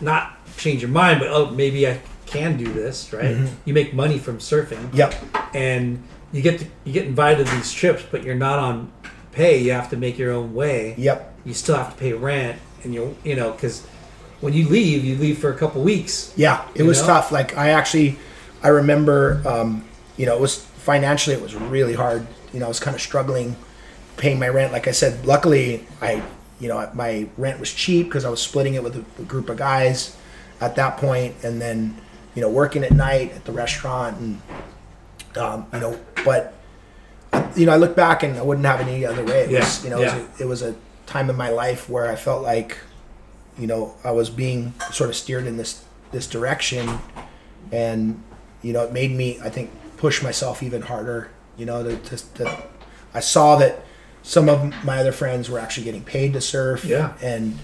not change your mind, but oh, maybe I can do this, right? Mm-hmm. You make money from surfing. Yep. And You get to, you get invited to these trips, but you're not on pay. You have to make your own way. Yep. You still have to pay rent, and you you know because when you leave, you leave for a couple weeks. Yeah, it was know? tough. Like I actually, I remember, um, you know, it was financially it was really hard. You know, I was kind of struggling paying my rent. Like I said, luckily I, you know, my rent was cheap because I was splitting it with a, a group of guys at that point, and then you know working at night at the restaurant and. Um, you know, but you know, I look back and I wouldn't have it any other way. It yeah. was, you know, yeah. it, was a, it was a time in my life where I felt like, you know, I was being sort of steered in this this direction, and you know, it made me, I think, push myself even harder. You know, to, to, to I saw that some of my other friends were actually getting paid to surf. Yeah. And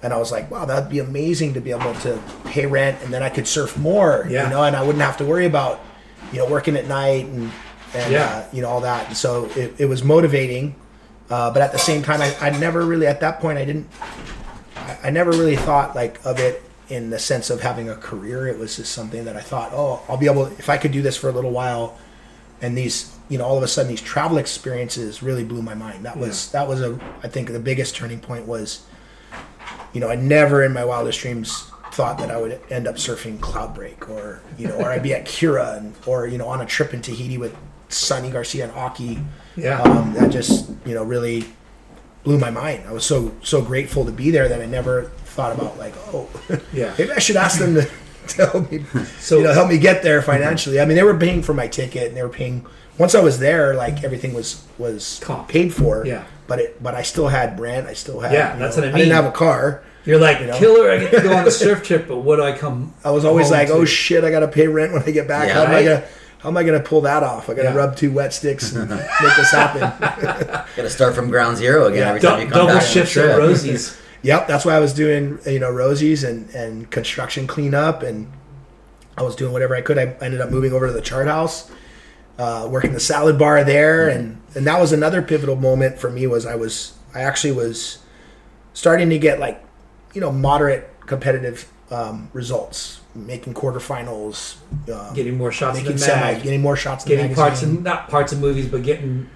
and I was like, wow, that'd be amazing to be able to pay rent, and then I could surf more. Yeah. You know, and I wouldn't have to worry about. You know, working at night and, and yeah. uh, you know, all that. And so it, it was motivating. Uh, but at the same time, I, I never really, at that point, I didn't, I, I never really thought like of it in the sense of having a career. It was just something that I thought, oh, I'll be able, if I could do this for a little while. And these, you know, all of a sudden these travel experiences really blew my mind. That was, yeah. that was a, I think the biggest turning point was, you know, I never in my wildest dreams thought that I would end up surfing Cloudbreak or, you know, or I'd be at Kira and, or, you know, on a trip in Tahiti with Sonny Garcia and Aki. Yeah. Um, that just, you know, really blew my mind. I was so, so grateful to be there that I never thought about like, oh, yeah, maybe I should ask them to, to help me, so, you know, help me get there financially. Mm-hmm. I mean, they were paying for my ticket and they were paying, once I was there, like everything was, was Comp. paid for, yeah. but it, but I still had rent. I still had, yeah, that's know, what I mean. I didn't have a car. You're like, you know? Killer, I get to go on a surf trip, but what do I come I was always like, to? oh shit, I got to pay rent when I get back. Yeah, how, am right? I gonna, how am I going to pull that off? I got to yeah. rub two wet sticks and make this happen. Got to start from ground zero again yeah. every time D- you come double back. Double shifts at Rosie's. Yep, that's why I was doing, you know, Rosie's and, and construction cleanup, and I was doing whatever I could. I ended up moving over to the Chart House, uh, working the salad bar there, mm-hmm. and, and that was another pivotal moment for me was I was, I actually was starting to get like, you know, moderate competitive um, results, making quarterfinals, um, getting more shots, making semi, getting more shots, getting than parts and not parts of movies, but getting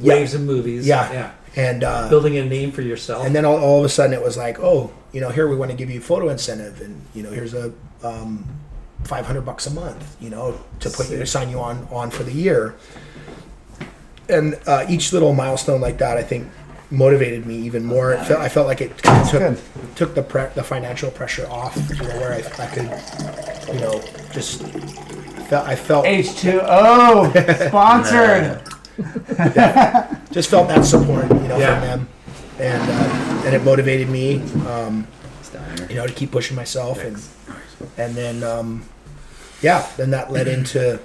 yeah. waves of movies, yeah, yeah, and uh, building a name for yourself. And then all, all of a sudden, it was like, oh, you know, here we want to give you photo incentive, and you know, here's a um, five hundred bucks a month, you know, to put you, to sign you on on for the year. And uh, each little milestone like that, I think. Motivated me even more. It felt, I felt like it kind of took Good. took the pre- the financial pressure off, you know, where I, I could, you know, just felt I felt H two O sponsored. yeah. Just felt that support, you know, yeah. from them, and uh, and it motivated me, um, you know, to keep pushing myself, Thanks. and and then um, yeah, then that led into,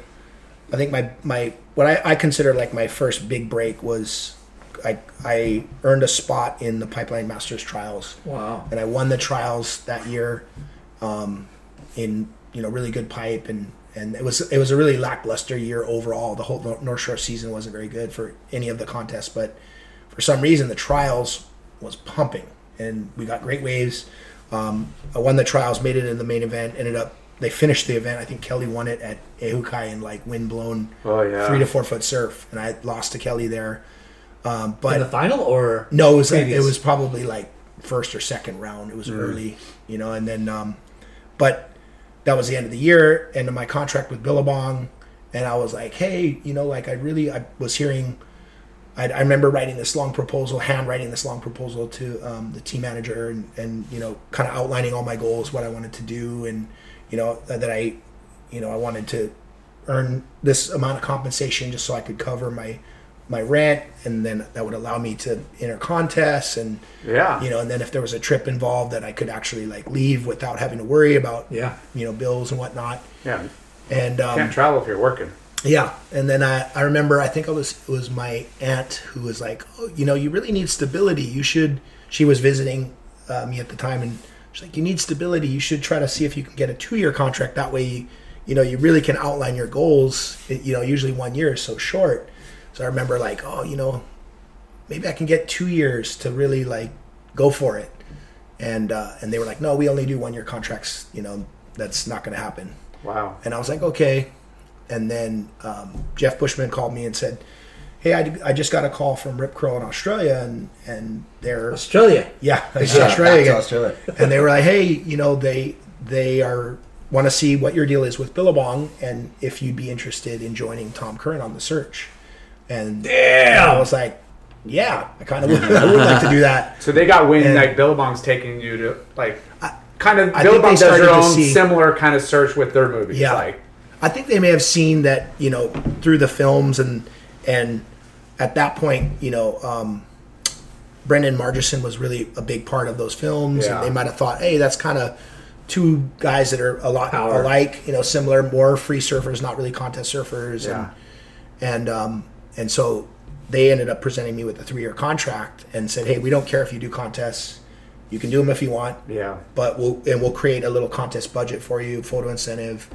I think my my what I, I consider like my first big break was. I, I earned a spot in the Pipeline Masters Trials. Wow! And I won the trials that year, um, in you know really good pipe, and, and it was it was a really lackluster year overall. The whole North Shore season wasn't very good for any of the contests, but for some reason the trials was pumping. and we got great waves. Um, I won the trials, made it in the main event, ended up, they finished the event. I think Kelly won it at Ehukai in like windblown oh, yeah. three to four foot surf. And I lost to Kelly there. Um, but in the final or no, it was, like, it was probably like first or second round. It was mm. early, you know, and then, um, but that was the end of the year, end of my contract with Billabong. And I was like, hey, you know, like I really, I was hearing, I, I remember writing this long proposal, handwriting this long proposal to um, the team manager and, and, you know, kind of outlining all my goals, what I wanted to do. And, you know, that I, you know, I wanted to earn this amount of compensation just so I could cover my, my rent. And then that would allow me to enter contests and, yeah, you know, and then if there was a trip involved that I could actually like leave without having to worry about, yeah, you know, bills and whatnot. Yeah. And, um, can't travel if you're working. Yeah. And then I, I remember, I think I was, it was my aunt who was like, oh, you know, you really need stability. You should, she was visiting uh, me at the time and she's like, you need stability. You should try to see if you can get a two year contract. That way, you, you know, you really can outline your goals. It, you know, usually one year is so short. So I remember like, oh, you know, maybe I can get two years to really like go for it. And, uh, and they were like, no, we only do one year contracts. You know, that's not going to happen. Wow. And I was like, okay. And then um, Jeff Bushman called me and said, hey, I, I just got a call from Rip Curl in Australia, and, and they're... Australia? Yeah, it's yeah Australia again. Australia. And they were like, hey, you know, they they are want to see what your deal is with Billabong and if you'd be interested in joining Tom Curran on the search. And, damn. And I was like, yeah, I kind of would, I would like to do that. So they got wind, and, like, Billabong's taking you to, like, I, kind of... I Billabong does their own see, similar kind of search with their movies, yeah. like... I think they may have seen that, you know, through the films and and at that point, you know, um, Brendan Margison was really a big part of those films. Yeah. And they might have thought, hey, that's kind of two guys that are a lot Power. alike, you know, similar, more free surfers, not really contest surfers. Yeah. And and, um, and so they ended up presenting me with a three-year contract and said, hey, we don't care if you do contests. You can do them if you want. Yeah. But we'll and we'll create a little contest budget for you, photo incentive,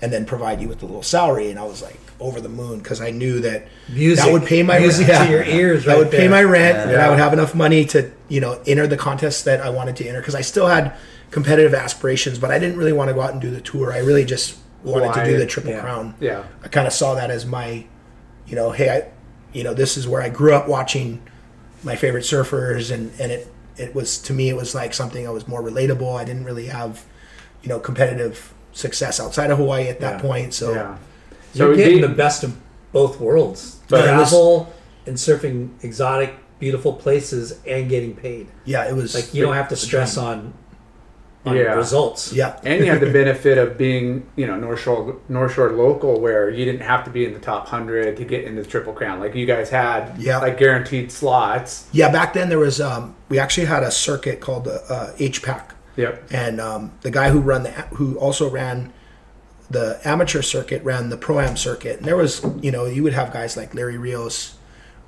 and then provide you with a little salary. And I was like over the moon because I knew that music, that would pay my music rent. to your ears. Right I would there. pay my rent, yeah. and I would have enough money to you know enter the contests that I wanted to enter because I still had competitive aspirations, but I didn't really want to go out and do the tour. I really just wanted Why? to do the Triple yeah. Crown. Yeah. I kind of saw that as my, you know, hey, I, you know, this is where I grew up watching my favorite surfers, and and it it was to me it was like something I was more relatable. I didn't really have, you know, competitive success outside of Hawaii at that yeah. point, so yeah. so you're getting be, the best of both worlds: travel and surfing exotic, beautiful places, and getting paid. Yeah, it was like you don't have to stress on, on yeah. results. Yeah, and you had the benefit of being, you know, North Shore North Shore local, where you didn't have to be in the top hundred to get into the Triple Crown. Like you guys had, yeah. like guaranteed slots. Yeah, back then there was um, we actually had a circuit called the uh, H PAC. Yep. And um, the guy who run the who also ran the amateur circuit ran the pro-am circuit, and there was you know you would have guys like Larry Rios,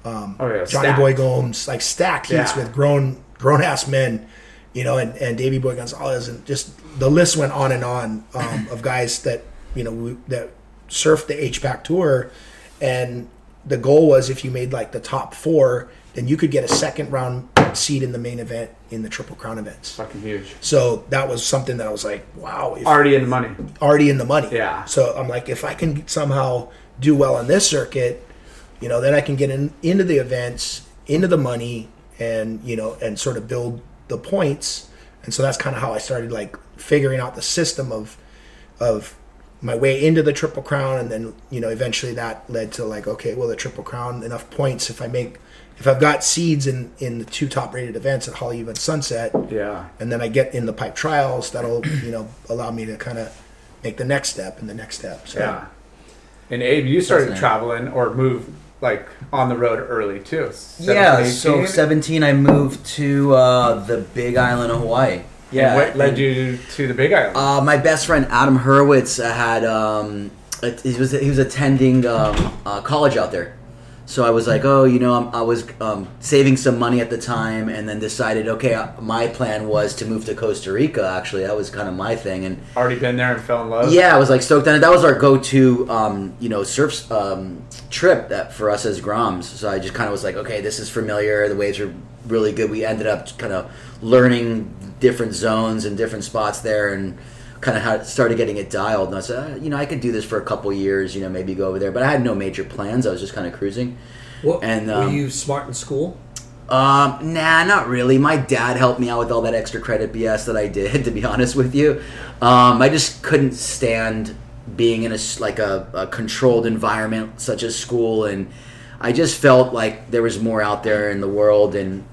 um, oh, yeah, Johnny stacked. Boy Gomes, like stacked heats yeah. with grown grown ass men, you know, and and Davey Boy Gonzalez, and just the list went on and on um, of guys that you know we, that surfed the H PAC tour, and the goal was if you made like the top four, then you could get a second round seat in the main event in the Triple Crown events. Fucking huge. So that was something that I was like, wow. If, already in the money. Already in the money. Yeah. So I'm like, if I can somehow do well on this circuit, you know, then I can get in, into the events, into the money, and, you know, and sort of build the points. And so that's kind of how I started like figuring out the system of, of my way into the Triple Crown. And then, you know, eventually that led to like, okay, well, the Triple Crown, enough points if I make... If I've got seeds in, in the two top-rated events at Hollywood and Sunset, yeah, and then I get in the pipe trials, that'll you know allow me to kind of make the next step and the next step. So. Yeah. And Abe, you started That's traveling nice. or moved like on the road early too. seventeen, yeah, eighteen. So seventeen, I moved to uh, the Big Island of Hawaii. Yeah. And what led and, you to the Big Island? Uh, my best friend Adam Hurwitz had um, he was he was attending um, uh, college out there. So I was like, oh, you know, I'm, I was um, saving some money at the time, and then decided, okay, I, my plan was to move to Costa Rica, actually. That was kind of my thing. And already been there and fell in love? Yeah, I was like stoked on it. That was our go-to, um, you know, surf um, trip that for us as Groms. So I just kind of was like, okay, this is familiar. The waves are really good. We ended up kind of learning different zones and different spots there, and kind of had, started getting it dialed, and I said, uh, you know, I could do this for a couple years, you know, maybe go over there. But I had no major plans. I was just kind of cruising. What, and um, were you smart in school? Um, nah, not really. My dad helped me out with all that extra credit B S that I did. To be honest with you, um, I just couldn't stand being in a like a, a controlled environment such as school, and I just felt like there was more out there in the world. And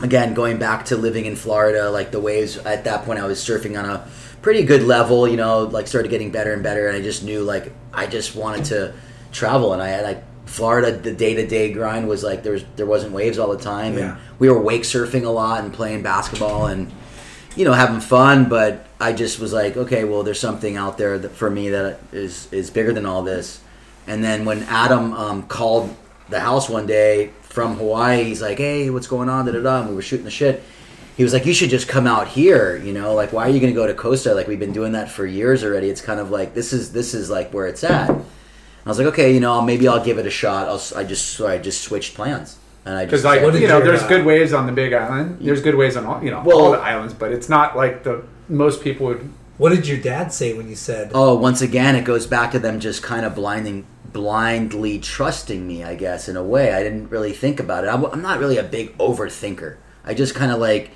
again, going back to living in Florida, like the waves at that point, I was surfing on a pretty good level, you know, like started getting better and better, and I just knew like I just wanted to travel, and I had like Florida, the day-to-day grind was like there was there wasn't waves all the time, yeah. and we were wake surfing a lot and playing basketball and, you know, having fun, but I just was like, okay, well, there's something out there that for me that is is bigger than all this. And then when Adam um, called the house one day from Hawaii, he's like, hey, what's going on, da da da, and we were shooting the shit. He was like, you should just come out here, you know, like, why are you going to go to Costa? Like, we've been doing that for years already. It's kind of like, this is, this is like where it's at. And I was like, okay, you know, maybe I'll give it a shot. I'll, I just, so I just switched plans. And I just, cause like, you, you know, there's out. good waves on the Big Island. There's good waves on all, you know, well, all the islands, but it's not like the, most people would. What did your dad say when you said? Oh, once again, it goes back to them just kind of blinding, blindly trusting me, I guess, in a way. I didn't really think about it. I'm, I'm not really a big overthinker. I just kind of like,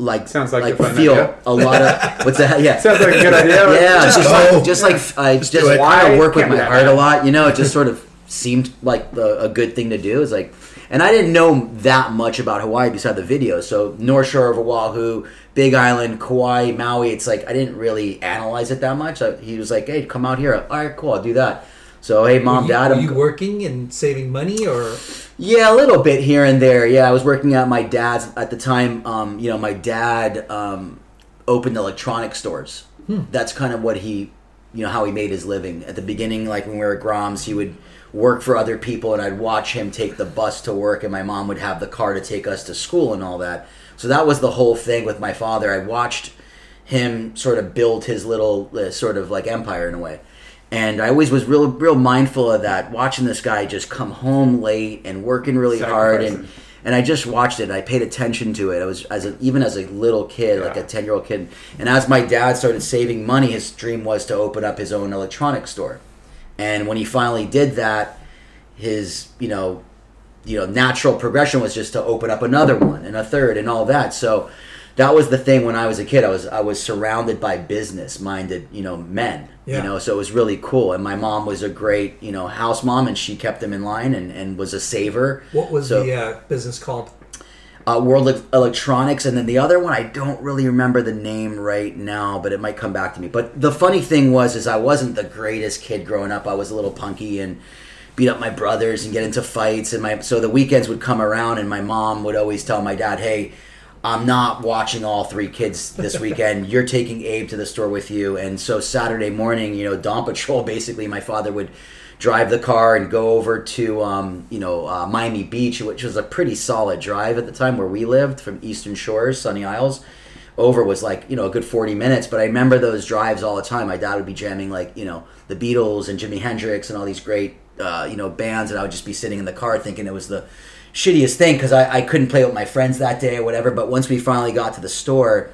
like, Sounds like, like feel idea. a lot of what's that? Yeah, sounds like a good idea. Yeah, just oh. like, just like I just, just kind of work with my heart a lot. You know, it just sort of seemed like the, a good thing to do. It's like, and I didn't know that much about Hawaii beside the video. So North Shore of Oahu, Big Island, Kauai, Maui. It's like I didn't really analyze it that much. I, he was like, "Hey, come out here." All right, cool. I'll do that. So, hey, Mom, were you, Dad. Were you working and saving money, or? Yeah, a little bit here and there. Yeah, I was working at my dad's at the time. Um, you know, my dad um, opened electronic stores. Hmm. That's kind of what he, you know, how he made his living. At the beginning, like when we were at Groms, he would work for other people, and I'd watch him take the bus to work, and my mom would have the car to take us to school and all that. So that was the whole thing with my father. I watched him sort of build his little uh, sort of like empire in a way. And I always was real real mindful of that, watching this guy just come home late and working really Second hard. Person. And and I just watched it. I paid attention to it. I was as a, even as a little kid, yeah. like a ten-year-old kid. And as my dad started saving money, his dream was to open up his own electronics store. And when he finally did that, his you know, you know natural progression was just to open up another one and a third and all that. So that was the thing when I was a kid. I was I was surrounded by business-minded, you know, men. Yeah. You know, so it was really cool. And my mom was a great, you know, house mom, and she kept them in line and, and was a saver. What was so, the uh, business called? Uh, World Electronics. And then the other one, I don't really remember the name right now, but it might come back to me. But the funny thing was is I wasn't the greatest kid growing up. I was a little punky and beat up my brothers and get into fights. And my so the weekends would come around, and my mom would always tell my dad, hey, I'm not watching all three kids this weekend. You're taking Abe to the store with you. And so Saturday morning, you know, Dawn Patrol, basically my father would drive the car and go over to, um, you know, uh, Miami Beach, which was a pretty solid drive at the time where we lived from Eastern Shores, Sunny Isles. Over was like, you know, a good forty minutes. But I remember those drives all the time. My dad would be jamming like, you know, the Beatles and Jimi Hendrix and all these great, uh, you know, bands. And I would just be sitting in the car thinking it was the shittiest thing because I, I couldn't play with my friends that day or whatever. But once we finally got to the store,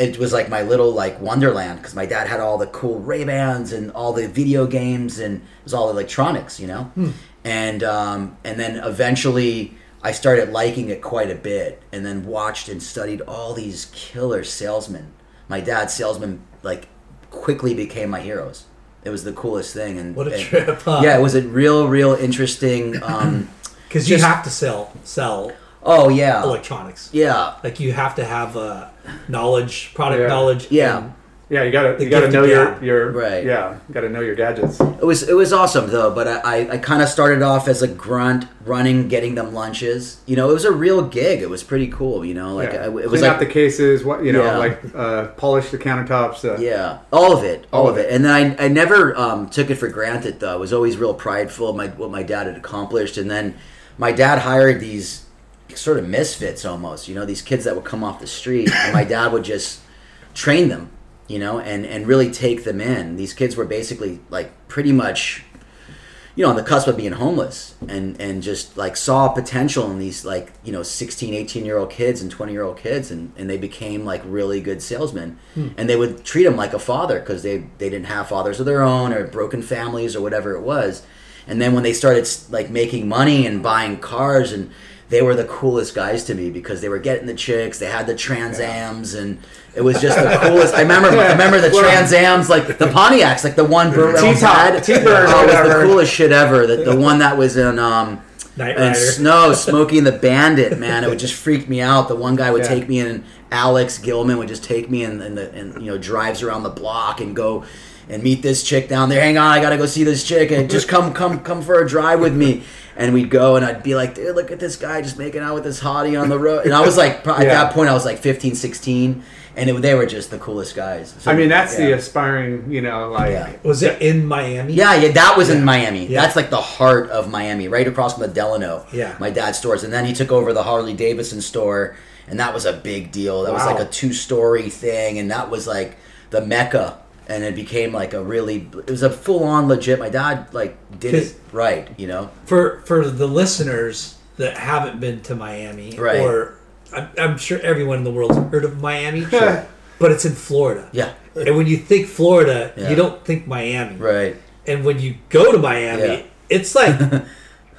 it was like my little like wonderland because my dad had all the cool Ray-Bans and all the video games, and it was all electronics, you know. Hmm. And um, and then eventually I started liking it quite a bit, and then watched and studied all these killer salesmen. My dad's salesmen like quickly became my heroes. It was the coolest thing. And what a and, trip! Huh? Yeah, it was a real, real interesting. Um, Because you have to sell, sell. Oh yeah, electronics. Yeah, like you have to have uh, knowledge, product yeah. knowledge. Yeah, and Yeah, you gotta you gotta know your, your right. Yeah, you gotta know your gadgets. It was it was awesome though, but I, I, I kind of started off as a grunt running, getting them lunches. You know, it was a real gig. It was pretty cool. You know, like yeah. I, it was clean like, out the cases. What you know, yeah. like uh, polish the countertops. Uh, yeah, all of it, all, all of it. it. And then I I never um, took it for granted though. I was always real prideful of my what my dad had accomplished. And then my dad hired these sort of misfits almost. You know, these kids that would come off the street, and my dad would just train them. You know, and, and really take them in. These kids were basically like pretty much, you know, on the cusp of being homeless and, and just like saw potential in these like, you know, sixteen, eighteen year old kids and twenty year old kids. And, and they became like really good salesmen hmm. and they would treat them like a father because they, they didn't have fathers of their own or broken families or whatever it was. And then when they started like making money and buying cars and they were the coolest guys to me because they were getting the chicks. They had the Trans Ams, and it was just the coolest. I remember, I remember the Trans Ams, like the Pontiacs, like the one Burrell had. T-Bird uh, was the coolest shit ever. The, the one that was in um, and Snow, Smokey and the Bandit. Man, it would just freak me out. The one guy would yeah. take me in, and Alex Gilman would just take me in, in the and you know drives around the block and go. And meet this chick down there. Hang on, I gotta go see this chick. And just come, come, come for a drive with me. And we'd go, and I'd be like, dude, look at this guy just making out with this hottie on the road. And I was like, at yeah. that point, I was like fifteen, sixteen, and it, they were just the coolest guys. So, I mean, that's yeah. the aspiring, you know, like yeah. was it in Miami? Yeah, yeah, that was yeah. in Miami. Yeah. That's like the heart of Miami, right across from the Delano. Yeah, my dad's stores, and then he took over the Harley Davidson store, and that was a big deal. That wow. was like a two-story thing, and that was like the Mecca. And it became like a really, it was a full-on legit, my dad like did it right, you know? For for the listeners that haven't been to Miami, right. or I'm, I'm sure everyone in the world's heard of Miami, sure. but it's in Florida. Yeah. And when you think Florida, yeah. you don't think Miami. Right. And when you go to Miami, yeah. it's like it's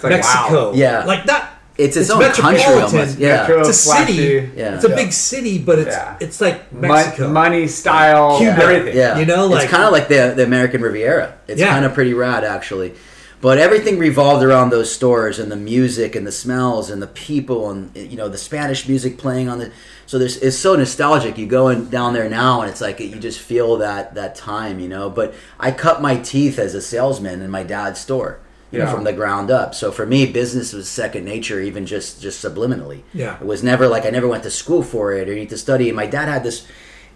Mexico. Like, wow. Yeah. Like that. It's its, its own country almost. Yeah. Metro, it's a flashy. City. Yeah. It's a big city, but it's yeah. it's like Mexico. Mo- money, style, Cuba, yeah. everything. Yeah. You know, like, it's kind of like the, the American Riviera. It's yeah. kind of pretty rad, actually. But everything revolved around those stores and the music and the smells and the people and, you know, the Spanish music playing on the... So there's, it's so nostalgic. You go in, down there now and it's like you just feel that, that time, you know. But I cut my teeth as a salesman in my dad's store. You know, yeah. from the ground up. So for me, business was second nature, even just, just subliminally. Yeah. It was never like I never went to school for it or need to study. And my dad had this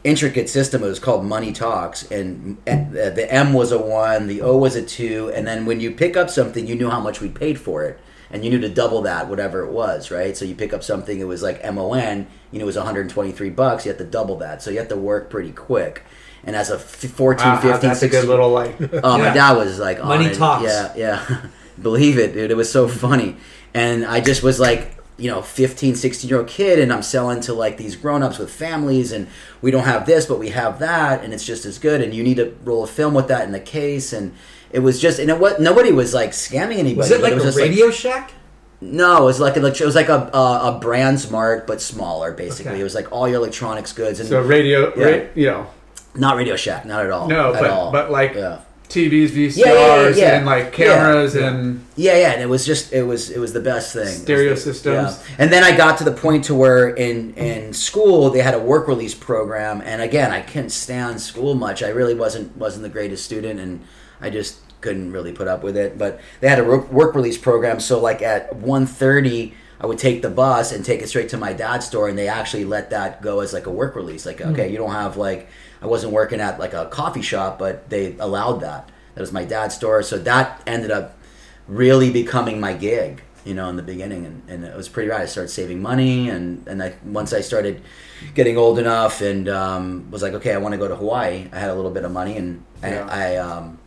intricate system. It was called Money Talks. And the M was a one, the O was a two. And then when you pick up something, you knew how much we paid for it. And you knew to double that, whatever it was, right? So you pick up something, it was like M O N, you know, it was one hundred twenty-three bucks. You had to double that. So you had to work pretty quick. And as a fourteen, fifteen, sixteen... That's a good little, like... Oh, my yeah. dad was, like, on Money it. Talks. Yeah, yeah. Believe it, dude. It was so funny. And I just was, like, you know, fifteen, sixteen-year-old kid, and I'm selling to, like, these grown-ups with families, and we don't have this, but we have that, and it's just as good, and you need to roll a film with that in the case, and it was just... And it was, nobody was, like, scamming anybody. Was it, like, it was a Radio like, Shack? No, it was like it was like a a, a Brand Smart, but smaller, basically. Okay. It was, like, all your electronics goods. And, so, radio... Yeah. Ra- you know... Not Radio Shack, not at all. No, at but, all. but like yeah. T Vs, V C Rs, yeah, yeah, yeah, yeah. and like cameras, yeah. and yeah, yeah. And it was just, it was, it was the best thing. Stereo the, systems. Yeah. And then I got to the point to where in in school they had a work release program, and again I couldn't stand school much. I really wasn't wasn't the greatest student, and I just couldn't really put up with it. But they had a work release program, so like at one thirty. I would take the bus and take it straight to my dad's store, and they actually let that go as like a work release. Like, okay, you don't have like, I wasn't working at like a coffee shop, but they allowed that. That was my dad's store. So that ended up really becoming my gig, you know, in the beginning. And, and it was pretty rad. I started saving money. And, and I, once I started getting old enough and um, was like, okay, I want to go to Hawaii. I had a little bit of money and yeah. I, I um,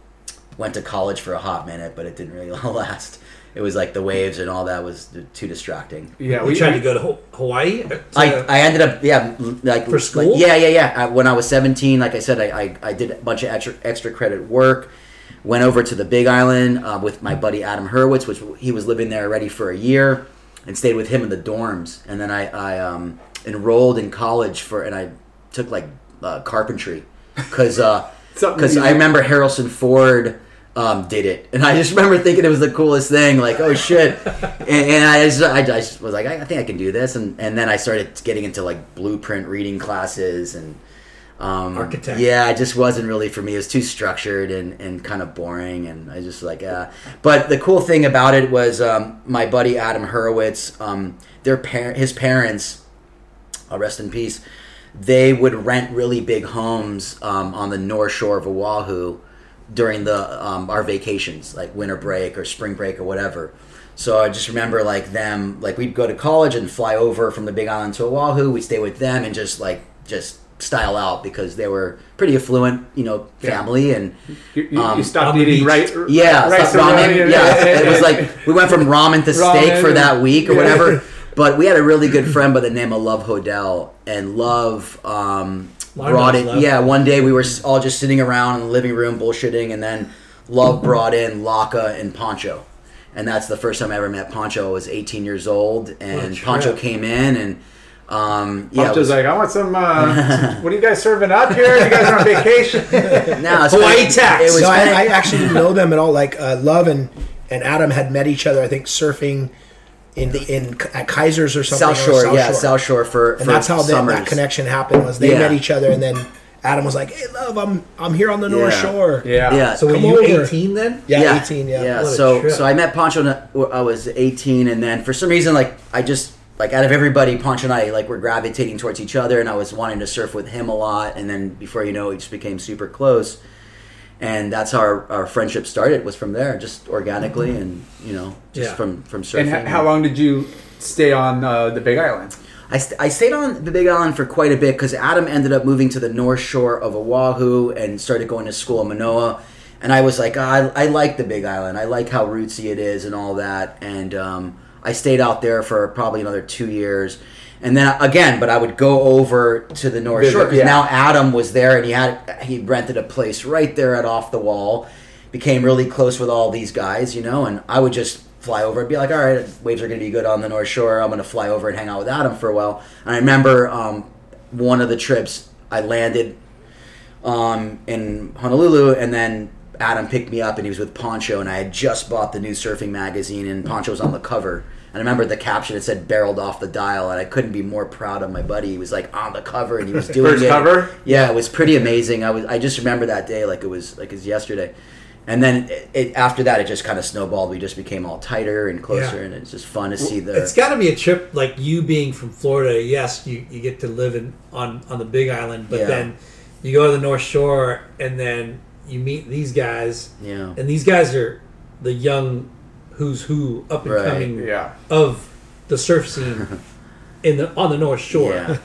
went to college for a hot minute, but it didn't really last. It was like the waves and all that was too distracting. Yeah, we you tried to go to Hawaii. To I, I ended up yeah like for school. Like, yeah, yeah, yeah. I, when I was seventeen, like I said, I, I, I did a bunch of extra extra credit work. Went over to the Big Island uh, with my buddy Adam Hurwitz, which he was living there already for a year, and stayed with him in the dorms. And then I, I um, enrolled in college for and I took like uh, carpentry because because uh, I remember Harrelson Ford. Um, did it, and I just remember thinking it was the coolest thing. Like, oh shit! and, and I, just, I just was like, I, I think I can do this. And, and then I started getting into like blueprint reading classes, and Um, Architect. Yeah, it just wasn't really for me. It was too structured and, and kind of boring, and I just like, uh. But the cool thing about it was um, my buddy Adam Hurwitz, um, their par- his parents, uh, rest in peace, they would rent really big homes um, on the North Shore of Oahu during the um, our vacations, like winter break or spring break or whatever. So I just remember like them, like we'd go to college and fly over from the Big Island to Oahu. We'd stay with them and just like just style out because they were pretty affluent, you know, family. And you, you, um, you stopped eating rice. Yeah, rice stopped ramen. Yeah. yeah, it was like we went from ramen to ramen. steak for that week or whatever. But we had a really good friend by the name of Love Hodell, and Love um, brought it. Love. Yeah, one day we were all just sitting around in the living room bullshitting, and then Love brought in Laka and Poncho. And that's the first time I ever met Poncho. I was eighteen years old, and oh, Poncho came in, and um, yeah, Poncho's was, like, "I want some. Uh, some what are you guys serving out here? You guys are on vacation." No, it's Hawaii been, tax. It was so I, I actually didn't know them at all. Like uh, Love and, and Adam had met each other, I think, surfing in the in at Kaiser's or something. South Shore, South yeah, Shore. South Shore for and for that's how then, that connection happened. Was they yeah. met each other, and then Adam was like, "Hey, Love, I'm I'm here on the North yeah. Shore." Yeah. yeah. So were you over. eighteen then? Yeah, yeah, eighteen. Yeah. yeah. So so I met Poncho. And I was eighteen, and then for some reason, like I just like out of everybody, Poncho and I like were gravitating towards each other, and I was wanting to surf with him a lot. And then before you know, it, we just became super close, and that's how our, our friendship started. Was from there, just organically, mm-hmm. and you know, just yeah. from from surfing. And h- how long did you stay on uh, the Big Island? I, st- I stayed on the Big Island for quite a bit because Adam ended up moving to the North Shore of Oahu and started going to school in Manoa. And I was like, oh, I, I like the Big Island. I like how rootsy it is and all that. And um, I stayed out there for probably another two years. And then again, but I would go over to the North Shore because yeah. now Adam was there and he had he rented a place right there at Off the Wall. Became really close with all these guys, you know, and I would just fly over and be like, all right, waves are going to be good on the North Shore. I'm going to fly over and hang out with Adam for a while. And I remember um, one of the trips, I landed um, in Honolulu, and then Adam picked me up, and he was with Poncho, and I had just bought the new surfing magazine, and Poncho was on the cover. And I remember the caption, it said, barreled off the dial, and I couldn't be more proud of my buddy. He was like on the cover, and he was doing First it. cover? Yeah, it was pretty amazing. I was, I just remember that day like it was like it was yesterday. And then it, it, after that, it just kind of snowballed. We just became all tighter and closer, yeah. and it's just fun to well, see the... It's got to be a trip, like you being from Florida, yes, you, you get to live in on, on the Big Island, but yeah. then you go to the North Shore, and then you meet these guys, yeah. and these guys are the young who's who, up and right. coming yeah. of the surf scene in the on the North Shore. Yeah.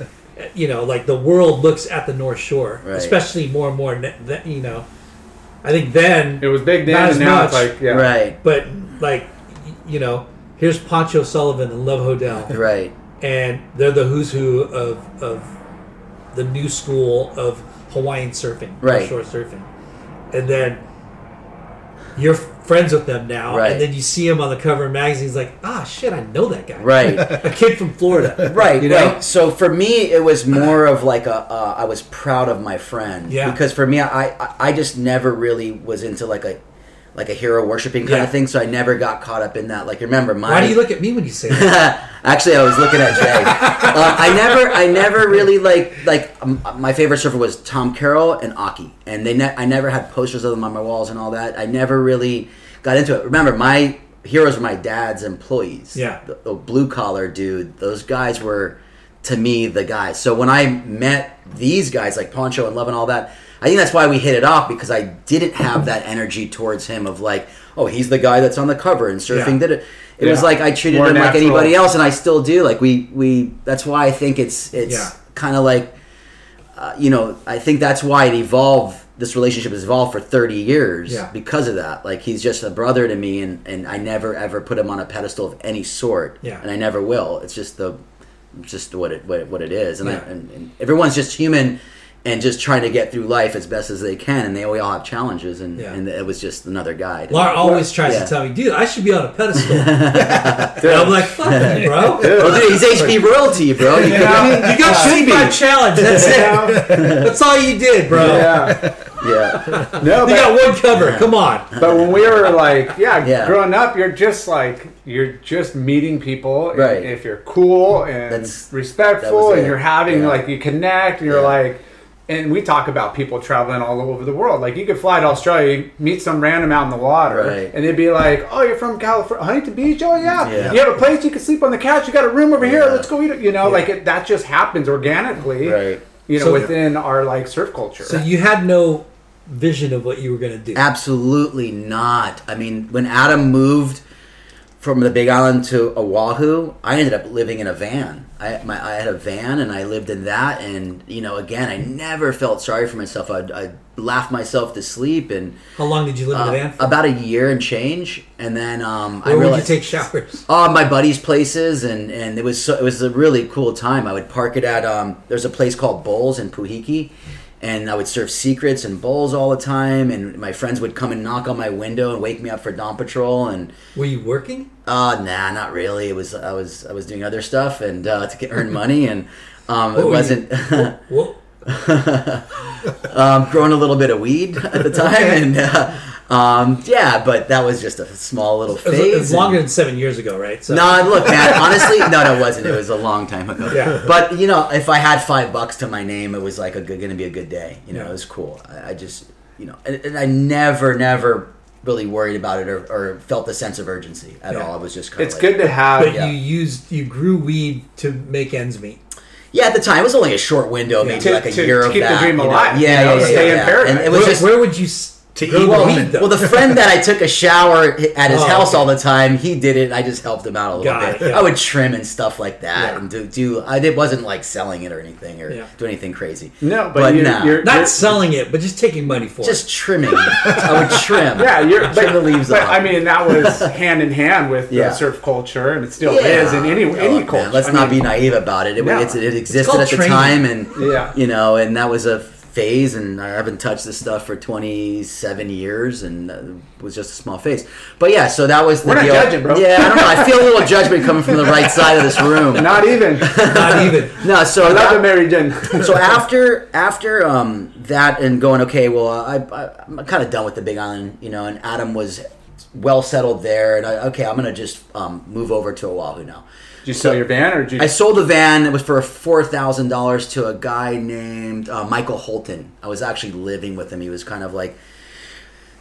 You know, like the world looks at the North Shore, right. especially more and more, you know... I think then it was big then, and now much, it's like yeah, right. But like, you know, here's Poncho Sullivan and Love Hodell, right? And they're the who's who of of the new school of Hawaiian surfing, right? Shore surfing, and then you're friends with them now, right. and then you see him on the cover of magazines, like ah shit, I know that guy, right? A kid from Florida, right? You know? Right. So for me, it was more of like a uh, I was proud of my friend, yeah. Because for me, I I just never really was into like a like a hero worshiping kind yeah. of thing, so I never got caught up in that. Like remember, my why do you look at me when you say that? Actually, I was looking at Jay. uh, I never I never really like like um, my favorite surfer was Tom Carroll and Aki, and they ne- I never had posters of them on my walls and all that. I never really got into it. Remember, my heroes were my dad's employees. Yeah, the, the blue collar dude. Those guys were to me the guys. So when I met these guys like Poncho and Love and all that, I think that's why we hit it off, because I didn't have that energy towards him of like, oh, he's the guy that's on the cover and surfing yeah. did it. It yeah. was like I treated More him natural. like anybody else, and I still do. Like we, we that's why I think it's it's yeah. kind of like, uh, you know, I think that's why it evolved. This relationship has evolved for thirty years yeah. because of that. Like he's just a brother to me, and, and I never ever put him on a pedestal of any sort, yeah. and I never will. It's just the, just what it what it, what it is, and, yeah. I, and, and everyone's just human. And just trying to get through life as best as they can, and they we all have challenges, and, yeah. and it was just another guide. Laura always tries yeah. to tell me, dude, I should be on a pedestal. And I'm like, fuck that, bro. Well, dude, he's H P royalty, bro. You, yeah. you got uh, my challenge. That's it. That's all you did, bro. Yeah. yeah. No, you got one cover. Yeah. Come on. But when we were like, yeah, yeah, growing up, you're just like, you're just meeting people. Right. And if you're cool and That's, respectful, and you're having yeah. like you connect, and you're yeah. like. and we talk about people traveling all over the world. Like, you could fly to Australia, meet some random out in the water, right. and they'd be like, oh, you're from California, Huntington Beach? Oh, yeah. yeah. You have a place you can sleep on the couch. You got a room over yeah. here. Let's go eat it. You know, yeah. like, it, that just happens organically, right. you know, so, within our, like, surf culture. So you had no vision of what you were going to do? Absolutely not. I mean, when Adam moved from the Big Island to Oahu, I ended up living in a van. I my I had a van and I lived in that, and you know, again, I never felt sorry for myself. I I laughed myself to sleep. And how long did you live uh, in the van for? About a year and change, and then um, where I realized, would you take showers? Oh, uh, my buddies' places, and, and it was so, it was a really cool time. I would park it at um, there's a place called Bowls in Puhiki. And I would surf secrets and bowls all the time, and my friends would come and knock on my window and wake me up for dawn patrol. And were you working? Uh nah, not really. It was I was I was doing other stuff and uh, to get, earn money, and um, it wasn't. What? what? um, growing a little bit of weed at the time, okay. and uh, um, yeah, but that was just a small little phase. It was longer and, than seven years ago, right? So. No, nah, look, man. Honestly, no, no, it wasn't. It was a long time ago. Yeah. But you know, if I had five bucks to my name, it was like a good, gonna be a good day. You know, yeah. it was cool. I, I just, you know, and, and I never, never really worried about it or, or felt the sense of urgency at yeah. all. It was just kind of. It's like, good to have. But yeah. you used, you grew weed to make ends meet. Yeah, at the time it was only a short window, maybe yeah, to, like a to, year to of keep that. The dream alive. You know? Yeah, you know, yeah, yeah, stay yeah, in Paradise. And it was where, just, where would you to eat? Well, he, well, the friend that I took a shower at his oh, house okay. all the time, he did it. I just helped him out a little God, bit. Yeah. I would trim and stuff like that, yeah. and do do. I, it wasn't like selling it or anything or yeah. do anything crazy. No, but, but you're, nah. you're not you're, selling it, but just taking money for just it. Just trimming. I would trim. Yeah, you're I'd trim but, the leaves but, off. I mean, that was hand in hand with yeah. the surf culture, and it still yeah. is in any oh, any culture. Man, let's I not mean, be naive about it. It, no. it's, it existed it's at the time, and yeah. you know, and that was a. phase, and I haven't touched this stuff for twenty-seven years, and it was just a small phase. But yeah, so that was the We're not deal. Judging, bro. Yeah, I don't know. I feel a little judgment coming from the right side of this room. Not even. Not even. No, so I love that, Mary Jane. So after after um, that and going, okay, well, I, I, I'm kind of done with the Big Island, you know, and Adam was well settled there, and I, okay, I'm going to just um, move over to Oahu now. Did you sell your van, or did you? I sold the van. It was for four thousand dollars to a guy named uh, Michael Holton. I was actually living with him. He was kind of like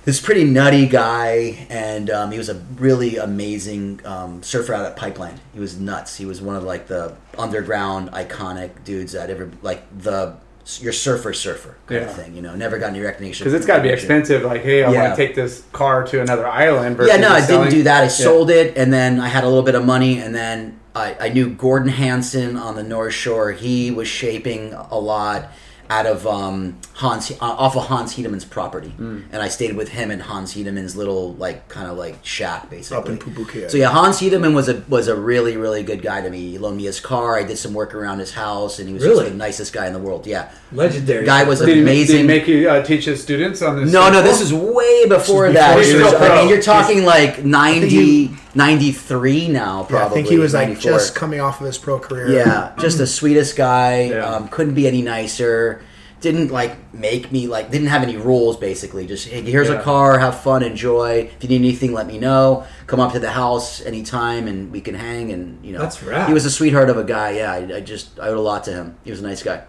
this pretty nutty guy, and um, he was a really amazing um, surfer out at Pipeline. He was nuts. He was one of like the underground iconic dudes that ever like the. Your surfer surfer kind yeah. of thing, you know, never got any recognition. Because it's got to be expensive, like, hey, I yeah. want to take this car to another island. Yeah, no, I selling. didn't do that. I yeah. sold it, and then I had a little bit of money, and then I, I knew Gordon Hansen on the North Shore. He was shaping a lot out of um, Hans, off of Hans Hiedemann's property. Mm. And I stayed with him in Hans Hiedemann's little, like, kind of like shack, basically. Up in Pupukia. So yeah, Hans Hiedemann was a was a really, really good guy to me. He loaned me his car. I did some work around his house, and he was really? just the nicest guy in the world. Yeah. Legendary. Guy was did amazing. He, did he make you uh, teach his students on this? No, no, this is way before is that. Before was, I mean, you're talking He's, like ninety... ninety-three now, probably. Yeah, I think he was like just coming off of his pro career. Yeah, just the sweetest guy. Yeah. Um, couldn't be any nicer. Didn't like make me like. Didn't have any rules. Basically, just hey, here's yeah. a car. Have fun. Enjoy. If you need anything, let me know. Come up to the house anytime, and we can hang. And you know, that's right. He was a sweetheart of a guy. Yeah, I, I just I owed a lot to him. He was a nice guy.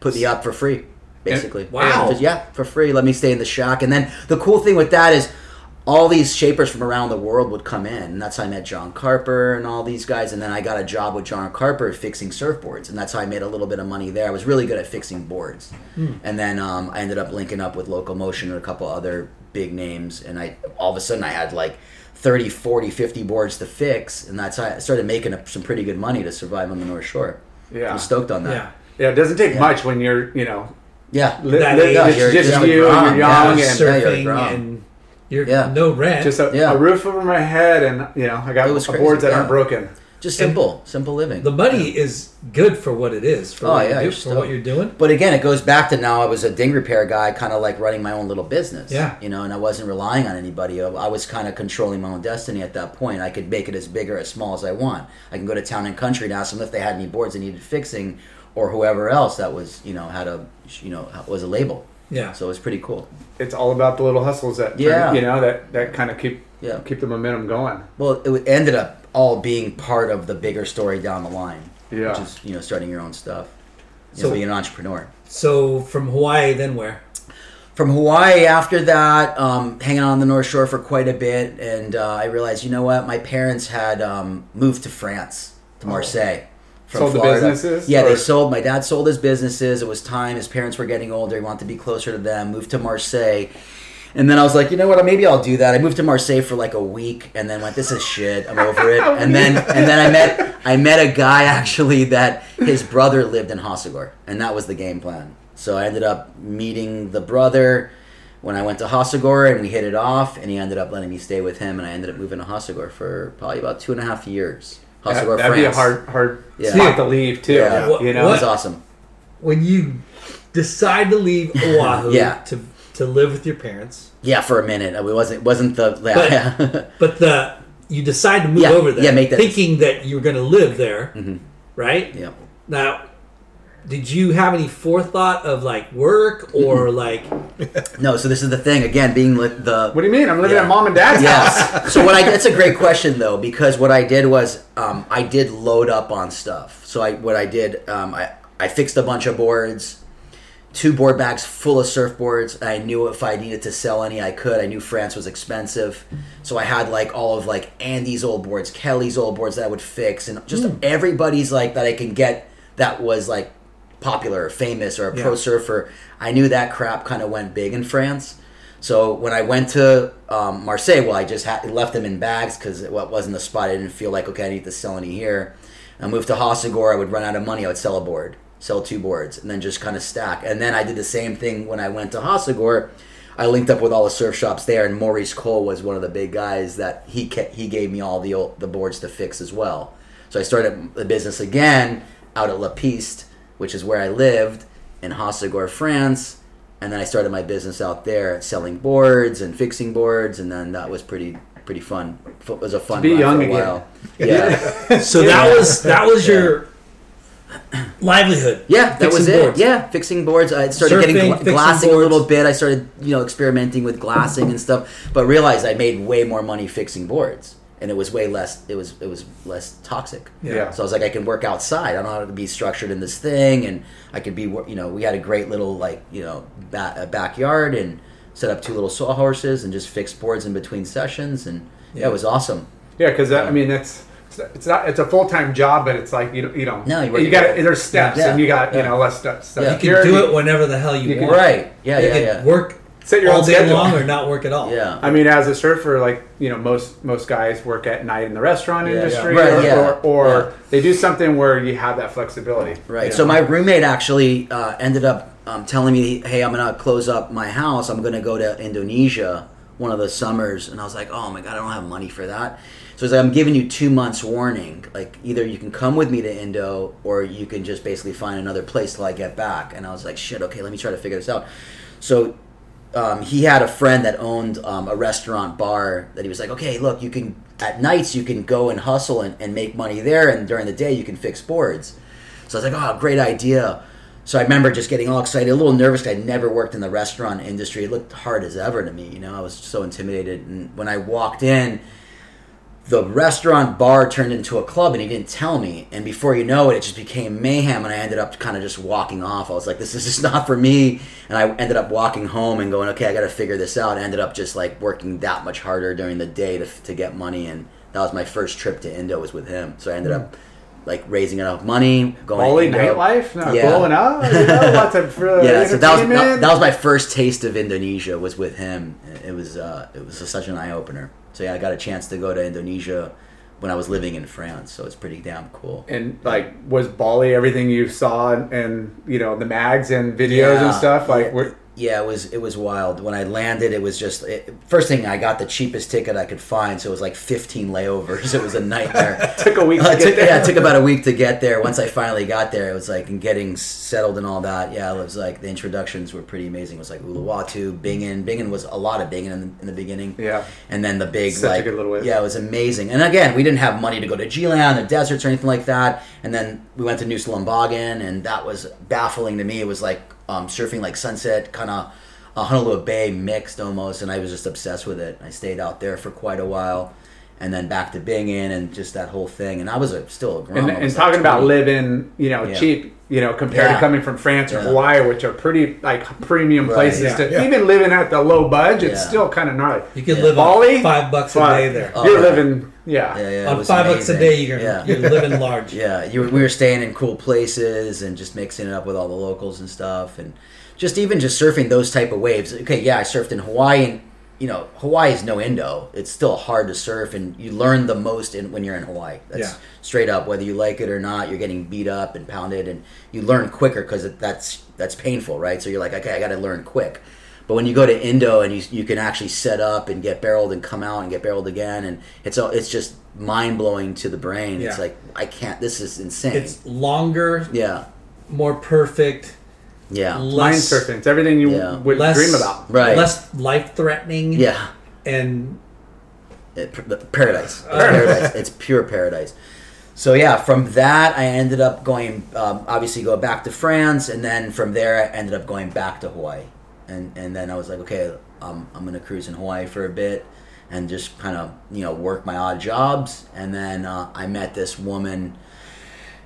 Put me up for free, basically. And, wow. Just, yeah, for free. Let me stay in the shack. And then the cool thing with that is. All these shapers from around the world would come in, and that's how I met John Carper and all these guys, and then I got a job with John Carper fixing surfboards, and that's how I made a little bit of money there. I was really good at fixing boards. Mm. And then um, I ended up linking up with Locomotion and a couple other big names, and I all of a sudden I had like thirty, forty, fifty boards to fix, and that's how I started making some pretty good money to survive on the North Shore. Yeah. I'm stoked on that. Yeah, yeah it doesn't take yeah. much when you're, you know... Yeah. Li- that li- no, you're just, just you, and you're young, yeah, and surfing, yeah, you're and... You're yeah. no rent. Just a, yeah. a roof over my head, and you know I got boards that yeah. aren't broken. Just simple, and simple living. The money yeah. is good for what it is, for, oh, what, yeah, you do, for what you're doing. But again, it goes back to now I was a ding repair guy, kind of like running my own little business. Yeah, you know, and I wasn't relying on anybody. I was kind of controlling my own destiny at that point. I could make it as big or as small as I want. I can go to town and country and ask them if they had any boards that needed fixing, or whoever else that was, you know, had a, you know, was a label. Yeah, so it was pretty cool. It's all about the little hustles that yeah. you know that, that kind of keep yeah. keep the momentum going. Well, it ended up all being part of the bigger story down the line. Yeah, which is you know starting your own stuff, so you know, being an entrepreneur. So from Hawaii, then where? From Hawaii, after that, um, hanging on the North Shore for quite a bit, and uh, I realized, you know what? My parents had um, moved to France, to Marseille. Oh. From sold Florida. The businesses? Yeah, or? they sold. My dad sold his businesses. It was time. His parents were getting older. He wanted to be closer to them. Moved to Marseille. And then I was like, you know what? Maybe I'll do that. I moved to Marseille for like a week, and then went, this is shit. I'm over it. And then, and then I met, I met a guy actually that his brother lived in Hossegor, and that was the game plan. So I ended up meeting the brother when I went to Hossegor, and we hit it off, and he ended up letting me stay with him, and I ended up moving to Hossegor for probably about two and a half years. Hossegor, that, that'd France. be a hard, hard yeah. spot to leave too. Yeah. What, you know, it was awesome. When you decide to leave Oahu yeah. to to live with your parents, yeah, for a minute, it wasn't wasn't the yeah, but, yeah. but the you decide to move yeah. over there, yeah, make that thinking decision. that you were going to live there, mm-hmm. right? Yeah. Now. Did you have any forethought of like work or like? No, so this is the thing again. Being li- the what do you mean? I'm living yeah. at mom and dad's yes. house. So what I that's a great question though, because what I did was um, I did load up on stuff. So I what I did um, I I fixed a bunch of boards, two board bags full of surfboards. I knew if I needed to sell any, I could. I knew France was expensive, so I had like all of like Andy's old boards, Kelly's old boards that I would fix, and just mm. everybody's like that I can get that was like. popular or famous or a yeah. pro surfer. I knew that crap kind of went big in France. So when I went to um, Marseille, well, I just had, left them in bags because it wasn't the spot. I didn't feel like, okay, I need to sell any here. I moved to Hossegor. I would run out of money. I would sell a board, sell two boards, and then just kind of stack. And then I did the same thing when I went to Hossegor. I linked up with all the surf shops there, and Maurice Cole was one of the big guys that he kept, he gave me all the old, the boards to fix as well. So I started the business again out at La Piste, which is where I lived, in Hossegor, France. And then I started my business out there selling boards and fixing boards. And then that was pretty pretty fun. It was a fun to be young for a while. Again. Yeah. So yeah. that was that was yeah. your livelihood. Yeah, that fixing was it. Boards. Yeah, fixing boards. I started Surfing, getting gla- glassing boards. a little bit. I started, you know, experimenting with glassing and stuff, but realized I made way more money fixing boards. And it was way less. It was it was less toxic. Yeah. So I was like, I can work outside. I don't have to be structured in this thing, and I could be. You know, we had a great little like you know ba- backyard, and set up two little sawhorses, and just fixed boards in between sessions, and yeah, yeah it was awesome. Yeah, because yeah. I mean that's it's not it's a full time job, but it's like you know you know no, you, you got there's steps, yeah, and you got yeah. you know less steps. So yeah. You can do it whenever the hell you, you want. Can, right. Yeah. You yeah. Can yeah. Work. Set your all own day schedule. Long or not work at all. Yeah. I mean, as a surfer, like, you know, most most guys work at night in the restaurant yeah, industry yeah. Right, or, yeah. or, or yeah. they do something where you have that flexibility. Right. You know? So my roommate actually uh, ended up um, telling me, hey, I'm going to close up my house. I'm going to go to Indonesia one of the summers. And I was like, oh, my God, I don't have money for that. So he's like, I'm giving you two months warning. Like, either you can come with me to Indo or you can just basically find another place till I get back. And I was like, shit, okay, let me try to figure this out. So... Um, he had a friend that owned um, a restaurant bar that he was like, okay, look, you can at nights you can go and hustle and, and make money there, and during the day you can fix boards. So I was like, oh, great idea. So I remember just getting all excited, a little nervous. I'd never worked in the restaurant industry. It looked hard as ever to me. You know, I was so intimidated. And when I walked in, the restaurant bar turned into a club, and he didn't tell me. And before you know it, it just became mayhem, and I ended up kind of just walking off. I was like, this is just not for me. And I ended up walking home and going, okay, I got to figure this out. I ended up just like working that much harder during the day to to get money. And that was my first trip to Indo was with him. So I ended up like raising enough money. Going to nightlife? No, yeah. Bowling out? You know, lots of uh, yeah, so that was, that, that was my first taste of Indonesia was with him. It was, uh, it was such an eye-opener. So yeah, I got a chance to go to Indonesia when I was living in France, so it's pretty damn cool. And like, was Bali everything you saw and, and you know the mags and videos yeah, and stuff? Like, yeah, were- yeah, it was it was wild. When I landed, it was just it, first thing I got the cheapest ticket I could find, so it was like fifteen layovers. It was a nightmare. Took a week. Uh, to get took, there. Yeah, it took about a week to get there. Once I finally got there, it was like and getting settled and all that. Yeah, it was like the introductions were pretty amazing. It was like Uluwatu, Bingen. Bingen was a lot of Bingen in the, in the beginning. Yeah, and then the big Such like a good little wave. Yeah, it was amazing. And again, we didn't have money to go to Gilan or deserts or anything like that. And then we went to Nusa Lembongan, and that was baffling to me. It was like. Um, surfing like sunset, kind of a Honolulu Bay mixed almost, and I was just obsessed with it. I stayed out there for quite a while, and then back to Bingen and just that whole thing. And I was a, still a grown up. And, and talking about living, you know, yeah. cheap, you know, compared yeah. to coming from France or yeah. Hawaii, which are pretty, like, premium right. places. Yeah. To yeah. Even living at the low budget, it's yeah. still kind of gnarly. You could yeah. live Bali, on five bucks five. a day there. Oh, you're right. living, yeah. yeah, yeah on five amazing. bucks a day, you're, yeah. you're living large. Yeah, you, we were staying in cool places and just mixing it up with all the locals and stuff. And just even just surfing those type of waves. Okay, yeah, I surfed in Hawaii, and, you know, Hawaii is no endo. It's still hard to surf, and you learn the most in, when you're in Hawaii. That's yeah. straight up. Whether you like it or not, you're getting beat up and pounded, and you learn quicker because that's that's painful, right? So you're like, okay, I got to learn quick. But when you go to Indo and you you can actually set up and get barreled and come out and get barreled again, and it's it's just mind blowing to the brain. Yeah. It's like, I can't. This is insane. It's longer. Yeah. More perfect. Yeah, line surfing. It's everything you yeah. would less, dream about. Right. Less life threatening. Yeah, and it, paradise. It's paradise. It's pure paradise. So yeah, from that I ended up going. Um, obviously, go back to France, and then from there I ended up going back to Hawaii, and and then I was like, okay, um, I'm gonna cruise in Hawaii for a bit, and just kind of you know work my odd jobs, and then uh, I met this woman,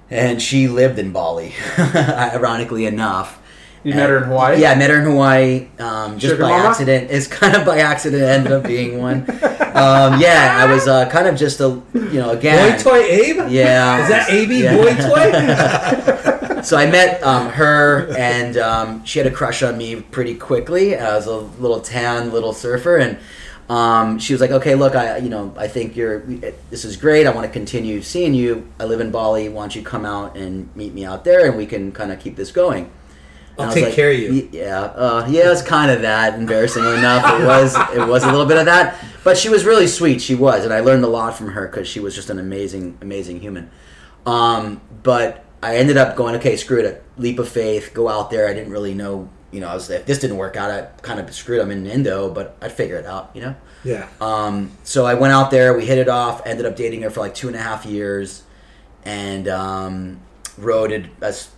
and she lived in Bali, ironically enough. You and, met her in Hawaii? Yeah, I met her in Hawaii um, just Sugar by Mama? accident. It's kind of by accident. It ended up being one. Um, yeah, I was uh, kind of just a, you know, again. Boy toy Abe? Yeah. Is that Abe yeah. boy toy? So I met um, her, and um, she had a crush on me pretty quickly. I was a little tan, little surfer, and um, she was like, okay, look, I, you know, I think you're, this is great. I want to continue seeing you. I live in Bali. Why don't you come out and meet me out there, and we can kind of keep this going. I'll take like, care of you. Yeah, uh, yeah, it's kind of that. Embarrassingly enough, it was it was a little bit of that. But she was really sweet. She was, and I learned a lot from her because she was just an amazing, amazing human. Um, but I ended up going, okay, screw it, a leap of faith, go out there. I didn't really know, you know, I was if this didn't work out, I kind of screwed. I'm in Indo, but I'd figure it out, you know. Yeah. Um. So I went out there. We hit it off. Ended up dating her for like two and a half years, and um, rode it as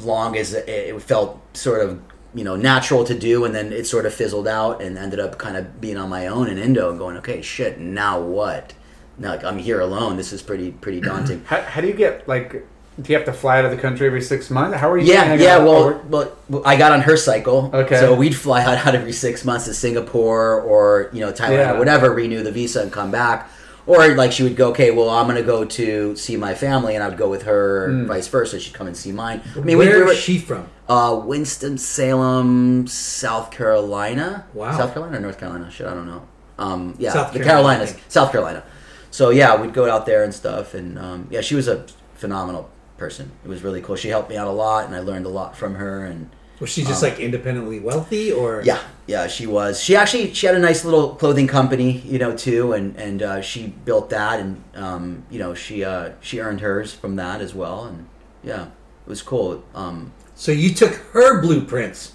long as it felt sort of, you know, natural to do, and then it sort of fizzled out and ended up kind of being on my own in Indo and going, okay, shit, now what? Now, like, I'm here alone. This is pretty pretty daunting. How, how do you get, like, do you have to fly out of the country every six months? How are you? Yeah, yeah, well, well, I got on her cycle. Okay. So we'd fly out, out every six months to Singapore or, you know, Thailand yeah. or whatever, renew the visa and come back. Or, like, she would go, okay, well, I'm going to go to see my family, and I would go with her, mm. vice versa. She'd come and see mine. I mean, Where we were, is she from? Uh, Winston-Salem, South Carolina. Wow. South Carolina or North Carolina? Shit, I don't know. Um, yeah, South the Carolina, Carolinas. South Carolina. So, yeah, we'd go out there and stuff. And, um, yeah, she was a phenomenal person. It was really cool. She helped me out a lot, and I learned a lot from her. And was she just um, like independently wealthy, or yeah, yeah, she was. She actually she had a nice little clothing company, you know, too, and and uh, she built that, and um, you know, she uh, she earned hers from that as well, and yeah, it was cool. Um, so you took her blueprints,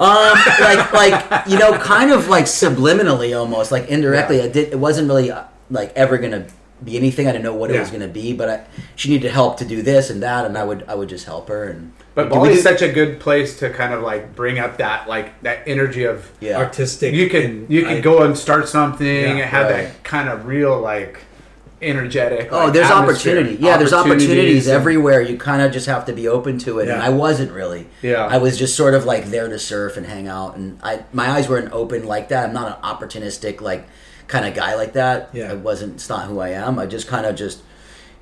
um, like like you know, kind of like subliminally, almost like indirectly. Yeah. I did. It wasn't really like ever gonna be anything. I didn't know what yeah. it was going to be, but I, she needed help to do this and that, and I would I would just help her. And but Bali is such a good place to kind of like bring up that like that energy of yeah. artistic. You can you can I, go and start something yeah, and have right. that kind of real like energetic. Oh, like, there's opportunity. Yeah, there's opportunities and, everywhere. You kind of just have to be open to it. Yeah. And I wasn't really. Yeah, I was just sort of like there to surf and hang out, and I my eyes weren't open like that. I'm not an opportunistic like. kind of guy like that. Yeah. I wasn't, it's not who I am. I just kind of just,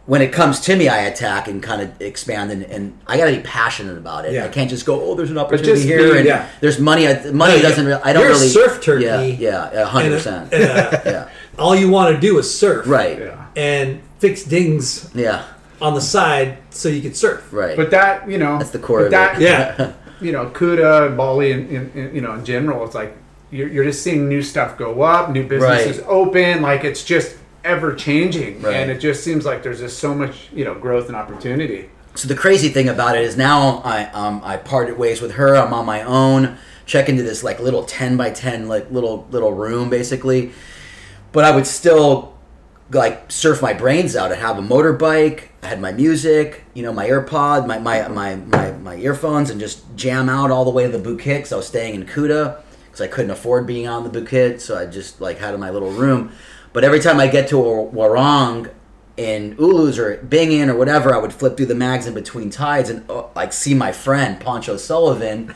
when it comes to me, I attack and kind of expand, and, and I got to be passionate about it. Yeah. I can't just go, oh, there's an opportunity here, me, and yeah. there's money. I, money no, doesn't, yeah. I don't You're really. You're a surf turkey. Yeah, yeah, one hundred percent. And a, and a, yeah. All you want to do is surf. Right. Yeah. And fix dings yeah. on the side so you can surf. Right. But that, you know. That's the core of that, it. Yeah. You know, Kuta and Bali and, and, and, you know, in general, it's like, you're just seeing new stuff go up, new businesses right. open. Like, it's just ever-changing. Right. And it just seems like there's just so much, you know, growth and opportunity. So the crazy thing about it is now I um, I parted ways with her. I'm on my own. Check into this, like, little ten by ten, like, little little room, basically. But I would still, like, surf my brains out. I'd have a motorbike. I had my music, you know, my AirPod, my, my, my, my, my earphones, and just jam out all the way to the Bukit because I was staying in Kuta. Because I couldn't afford being on the Bukit, so I just like had in my little room. But every time I get to Warang in Ulus or Bingin or whatever, I would flip through the mags in between tides and uh, like see my friend Pancho Sullivan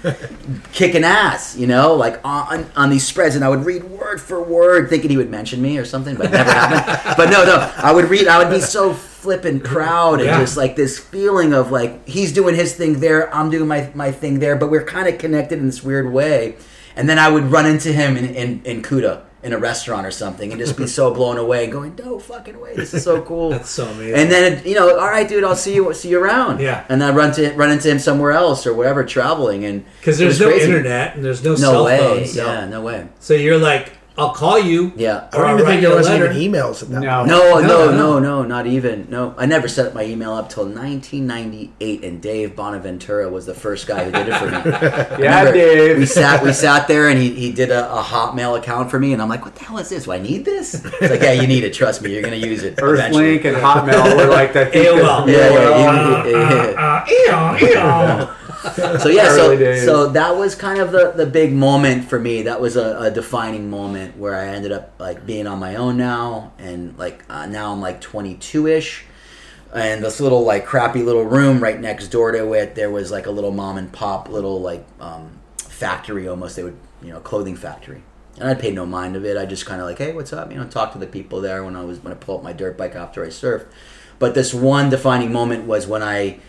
kicking ass, you know, like on on these spreads, and I would read word for word, thinking he would mention me or something, but it never happened. But no, no, I would read. I would be so flipping proud and yeah. just like this feeling of like he's doing his thing there, I'm doing my my thing there, but we're kind of connected in this weird way. And then I would run into him in in, in Kuta, in a restaurant or something, and just be so blown away and going, no fucking way, this is so cool. That's so amazing. And then, you know, all right, dude, I'll see you see you around. Yeah. And then I run to run into him somewhere else or wherever, traveling. And because there's no crazy internet and there's no, no cell way. Phones. So. Yeah, no way. So you're like, I'll call you. Yeah. Or I don't even think there was even emails at that no. point. No, no, no, no, no, no, not even. No, I never set my email up till nineteen ninety-eight, and Dave Bonaventura was the first guy who did it for me. Yeah, Dave. We sat, we sat there, and he, he did a, a Hotmail account for me, and I'm like, what the hell is this? Do I need this? It's like, yeah, you need it. Trust me, you're gonna use it. Earthlink and Hotmail were like that. A O L. Yeah, yeah. So yeah, so, so that was kind of the, the big moment for me. That was a, a defining moment where I ended up like being on my own now, and like uh, now I'm like twenty-two-ish, and this little like crappy little room right next door to it, there was like a little mom and pop little like um, factory almost. They would, you know, clothing factory, and I paid no mind of it. I just kind of like, hey, what's up? You know, talk to the people there when I was when I pull up my dirt bike after I surfed. But this one defining moment was when I.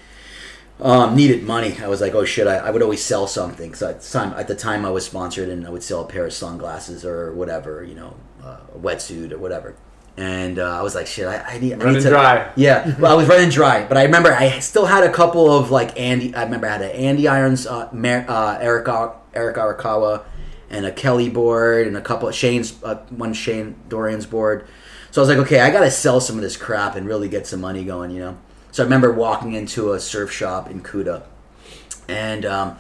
Um, needed money. I was like, oh shit, I, I would always sell something. So at the, time, at the time I was sponsored, and I would sell a pair of sunglasses or whatever, you know, uh, a wetsuit or whatever. And uh, I was like, shit, I, I need, I need to... Running dry. Yeah, well, I was running dry. But I remember I still had a couple of like Andy... I remember I had an Andy Irons, uh, Mer, uh, Eric, Eric Arakawa, and a Kelly board, and a couple of Shane's... Uh, one Shane Dorian's board. So I was like, okay, I got to sell some of this crap and really get some money going, you know? So I remember walking into a surf shop in Kuta, and um,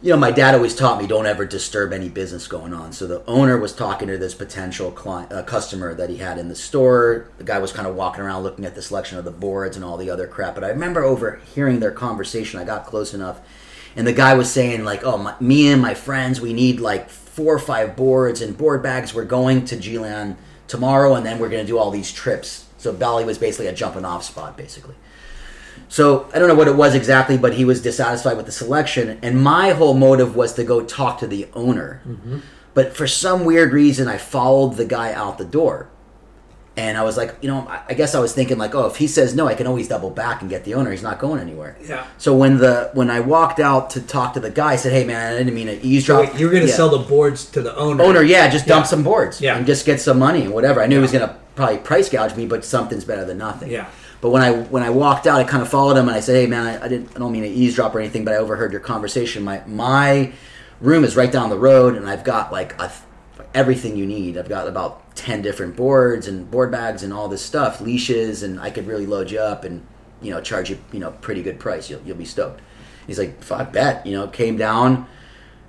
you know, my dad always taught me don't ever disturb any business going on. So the owner was talking to this potential client, uh, customer that he had in the store. The guy was kind of walking around looking at the selection of the boards and all the other crap. But I remember overhearing their conversation. I got close enough, and the guy was saying like, "Oh, my, me and my friends, we need like four or five boards and board bags. We're going to Gilan tomorrow, and then we're going to do all these trips." So Bali was basically a jumping off spot, basically. So I don't know what it was exactly, but he was dissatisfied with the selection. And my whole motive was to go talk to the owner. Mm-hmm. But for some weird reason, I followed the guy out the door. And I was like, you know, I guess I was thinking like, oh, if he says no, I can always double back and get the owner. He's not going anywhere. Yeah. So when the when I walked out to talk to the guy, I said, hey, man, I didn't mean to eavesdrop. So wait, you were going to yeah. sell the boards to the owner. Owner, yeah, just dump yeah. some boards yeah. and just get some money and whatever. I knew yeah. he was going to probably price gouge me, but something's better than nothing. Yeah. But when I when I walked out, I kind of followed him, and I said, hey, man, I, I didn't I don't mean to eavesdrop or anything, but I overheard your conversation. My my room is right down the road, and I've got like a, everything you need. I've got about ten different boards and board bags and all this stuff, leashes, and I could really load you up and, you know, charge you, you know, pretty good price. You'll, you'll be stoked. He's like, fuck, I bet. You know, came down,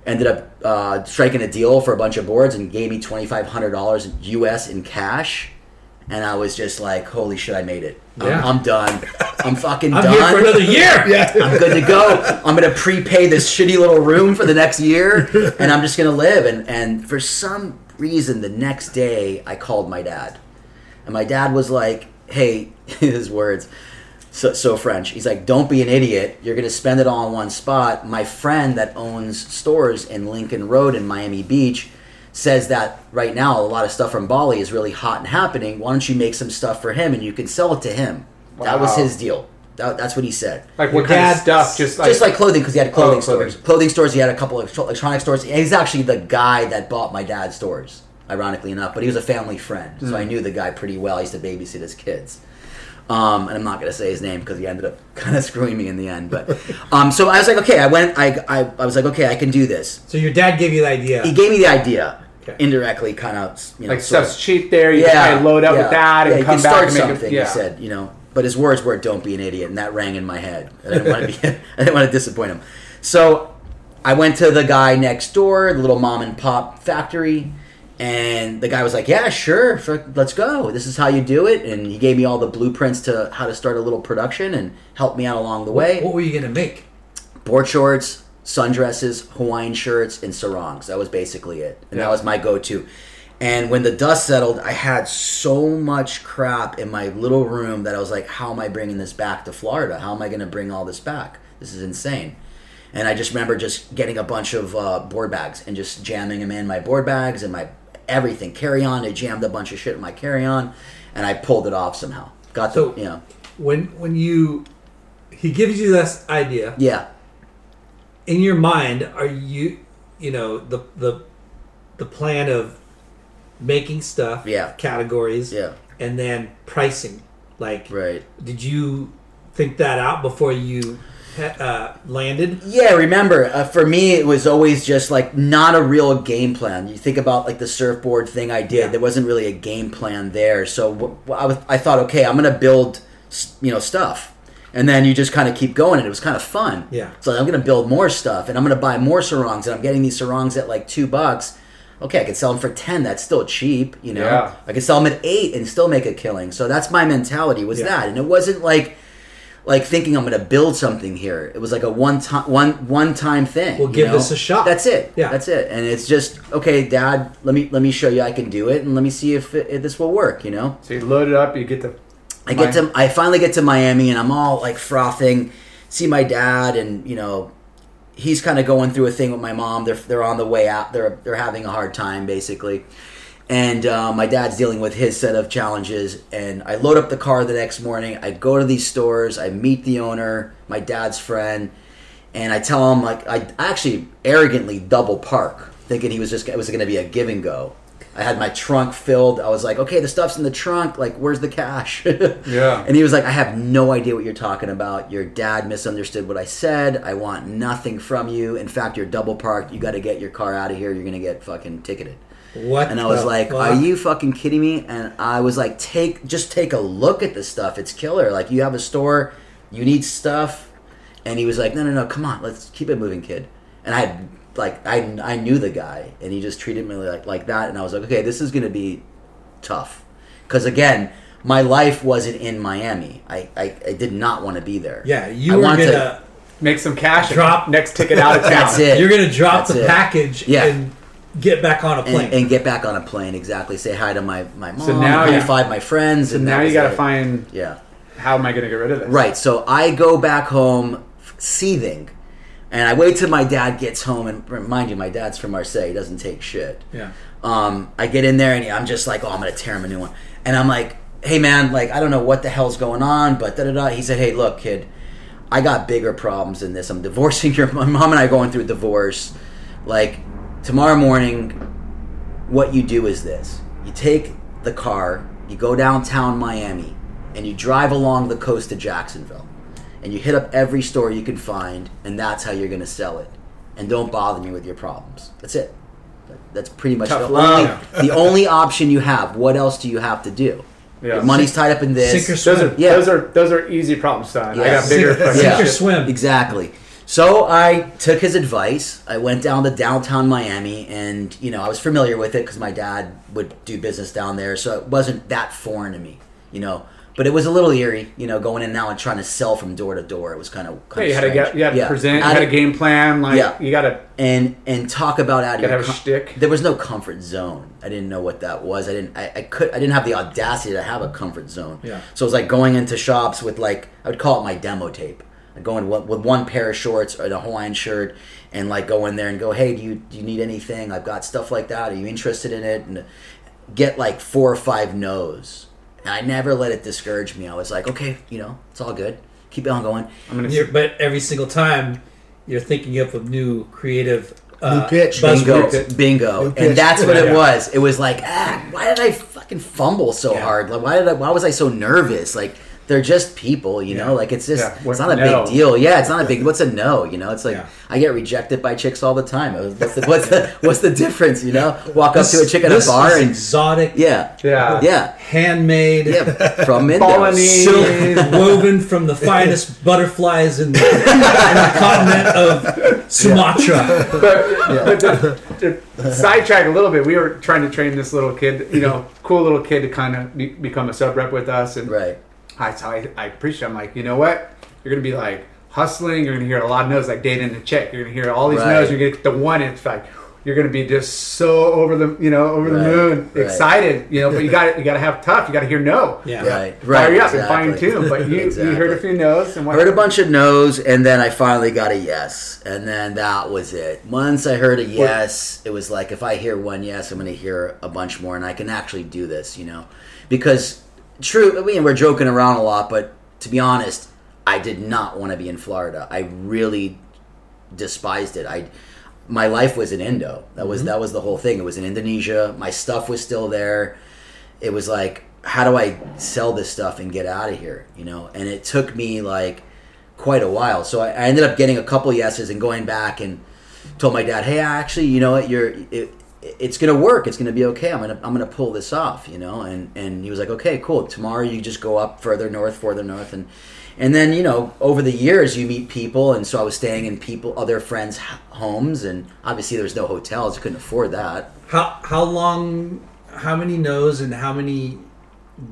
ended up uh, striking a deal for a bunch of boards, and gave me twenty-five hundred dollars U S in cash. And I was just like, holy shit, I made it. I'm, yeah. I'm done. I'm fucking I'm done. I'm here for another year. Yeah. I'm good to go. I'm going to prepay this shitty little room for the next year, and I'm just going to live. And, and for some reason, the next day, I called my dad. And my dad was like, hey, his words, so, so French. He's like, don't be an idiot. You're going to spend it all in one spot. My friend that owns stores in Lincoln Road in Miami Beach says that right now a lot of stuff from Bali is really hot and happening. Why don't you make some stuff for him and you can sell it to him? Wow. That was his deal. That, that's what he said. Like what kind of stuff? Just like, just like clothing, because he had clothing oh, stores. Sorry. Clothing stores, he had a couple of electronic stores. He's actually the guy that bought my dad's stores, ironically enough. But he was a family friend, so mm-hmm. I knew the guy pretty well. I used to babysit his kids. Um, and I'm not going to say his name because he ended up kind of screwing me in the end. But um, so I was like, okay, I went, I, I I was like, okay, I can do this. So your dad gave you the idea. He gave me the idea, okay. Indirectly, kind of. You know, like stuff's of, cheap there. You yeah, can kind of load up yeah, with that and yeah, come back and make something. It, yeah. He said, you know, but his words were, "Don't be an idiot," and that rang in my head. I didn't want to be, I didn't want to disappoint him. So I went to the guy next door, the little mom and pop factory. And the guy was like, yeah, sure, let's go. This is how you do it. And he gave me all the blueprints to how to start a little production and helped me out along the way. What, what were you going to make? Board shorts, sundresses, Hawaiian shirts, and sarongs. That was basically it. And yeah. that was my go-to. And when the dust settled, I had so much crap in my little room that I was like, how am I bringing this back to Florida? How am I going to bring all this back? This is insane. And I just remember just getting a bunch of uh, board bags and just jamming them in my board bags and my everything. Carry-on, I jammed a bunch of shit in my carry-on, and I pulled it off somehow. Got so the, you know. When, when you, he gives you this idea. Yeah. In your mind, are you, you know, the the the plan of making stuff, yeah, categories, yeah, and then pricing. Like, right. Did you think that out before you uh, landed? Yeah, remember, uh, for me, it was always just like not a real game plan. You think about like the surfboard thing I did. Yeah. There wasn't really a game plan there. So w- I, was, I thought, okay, I'm going to build, you know, stuff. And then you just kind of keep going, and it was kind of fun. Yeah. So I'm going to build more stuff, and I'm going to buy more sarongs, and I'm getting these sarongs at like two bucks. Okay, I could sell them for ten. That's still cheap, you know. Yeah. I could sell them at eight and still make a killing. So that's my mentality was yeah. that, and it wasn't like, like thinking I'm going to build something here. It was like a one time, one one time thing. We'll give know? this a shot. That's it. Yeah. That's it. And it's just okay, Dad. Let me let me show you I can do it, and let me see if, it, if this will work. You know. So you load it up. You get the. I get to, I finally get to Miami, and I'm all like frothing. See my dad, and you know, he's kind of going through a thing with my mom. They're they're on the way out. They're they're having a hard time basically, and uh, my dad's dealing with his set of challenges. And I load up the car the next morning. I go to these stores. I meet the owner, my dad's friend, and I tell him like I actually arrogantly double park, thinking he was just it was going to be a give and go. I had my trunk filled. I was like, okay, the stuff's in the trunk. Like, where's the cash? Yeah. And he was like, I have no idea what you're talking about. Your dad misunderstood what I said. I want nothing from you. In fact, you're double parked. You got to get your car out of here. You're going to get fucking ticketed. What? And I was like, fuck? Are you fucking kidding me? And I was like, take just take a look at this stuff. It's killer. Like, you have a store. You need stuff. And he was like, no, no, no. Come on. Let's keep it moving, kid. And I had... Like, I, I knew the guy, and he just treated me like, like that, and I was like, okay, this is going to be tough. Because, again, my life wasn't in Miami. I, I, I did not want to be there. Yeah, you I were going to make some cash drop next ticket out of town. That's it. You're going to drop That's the it. package yeah. and get back on a plane. And, and get back on a plane, exactly. Say hi to my, my mom, so now, high yeah. five my friends. So and now you got to find, yeah. how am I going to get rid of this? Right, so I go back home seething. And I wait till my dad gets home, and mind you, my dad's from Marseille. He doesn't take shit. Yeah. Um, I get in there, and I'm just like, oh, I'm going to tear him a new one. And I'm like, hey, man, like, I don't know what the hell's going on, but da-da-da. He said, hey, look, kid, I got bigger problems than this. I'm divorcing your mom. My mom and I are going through a divorce. Like, tomorrow morning, what you do is this. You take the car, you go downtown Miami, and you drive along the coast to Jacksonville. And you hit up every store you can find, and that's how you're going to sell it. And don't bother me with your problems. That's it. That's pretty much the only, the only option you have. What else do you have to do? Yeah. Your money's tied up in this. Sink or swim. Those are, yeah. those are, those are easy problems, son. Yeah. I got bigger Sink, sink yeah. or swim. Exactly. So I took his advice. I went down to downtown Miami, and you know I was familiar with it because my dad would do business down there, so it wasn't that foreign to me. You know. But it was a little eerie, you know, going in now and trying to sell from door to door. It was kind of kind yeah, of you had to you had to yeah. present, you had of, a game plan, like yeah. you got to and and talk about out of you your have com- a shtick. There was no comfort zone. I didn't know what that was. I didn't. I, I could. I didn't have the audacity to have a comfort zone. Yeah. So it was like going into shops with like I would call it my demo tape. I'd go in with, with one pair of shorts or a Hawaiian shirt and like go in there and go, hey, do you do you need anything? I've got stuff like that. Are you interested in it? And get like four or five no's. And I never let it discourage me. I was like, okay, you know, it's all good. Keep on going. I'm gonna see. But every single time, you're thinking up of new creative... Uh, new pitch. Bingo. Bingo. Bingo. New pitch. And that's what yeah, it yeah. was. It was like, ah, why did I fucking fumble so yeah. hard? Like, why did I? Why was I so nervous? Like, they're just people, you yeah. know? Like, it's just... Yeah. It's not a no. big deal. Yeah, it's not a big... What's a no, you know? It's like, yeah. I get rejected by chicks all the time. What's the, what's the, what's the difference, you know? Walk up this, to a chick at a bar and... exotic. Yeah. Yeah. Yeah. Handmade. Yeah. From India. Silk woven from the finest butterflies in the, in the continent of Sumatra. Yeah. But, yeah. but to, to sidetrack a little bit, we were trying to train this little kid, you know, cool little kid to kind of be, become a sub rep with us. And right. I, so I, I appreciate it. I'm like, you know what? You're going to be like hustling. You're going to hear a lot of no's, like dating the chick. You're going to hear all these right. no's. You're going to get the one. It's like, you're going to be just so over the, you know, over right, the moon, right. excited, you know, but you got you got to have tough. You got to hear no. Yeah. Right. Right. Fire you up exactly. and fine tune. But you, exactly. you heard a few no's. And what I heard happened? A bunch of no's, and then I finally got a yes. And then that was it. Once I heard a yes, what? It was like, if I hear one yes, I'm going to hear a bunch more, and I can actually do this, you know. Because, true, I mean, we're joking around a lot, but to be honest, I did not want to be in Florida. I really despised it. I... My life was in Indo. That was mm-hmm. that was the whole thing. It was in Indonesia. My stuff was still there. It was like, how do I sell this stuff and get out of here? You know, and it took me like quite a while. So I, I ended up getting a couple yeses and going back and told my dad, "Hey, actually, you know what? You're it, it's gonna work. It's gonna be okay. I'm gonna I'm gonna pull this off." You know, and and he was like, "Okay, cool. Tomorrow you just go up further north, further north, and." And then, you know, over the years, you meet people. And so I was staying in people, other friends' homes. And obviously, there was no hotels. I couldn't afford that. How how long, how many no's and how many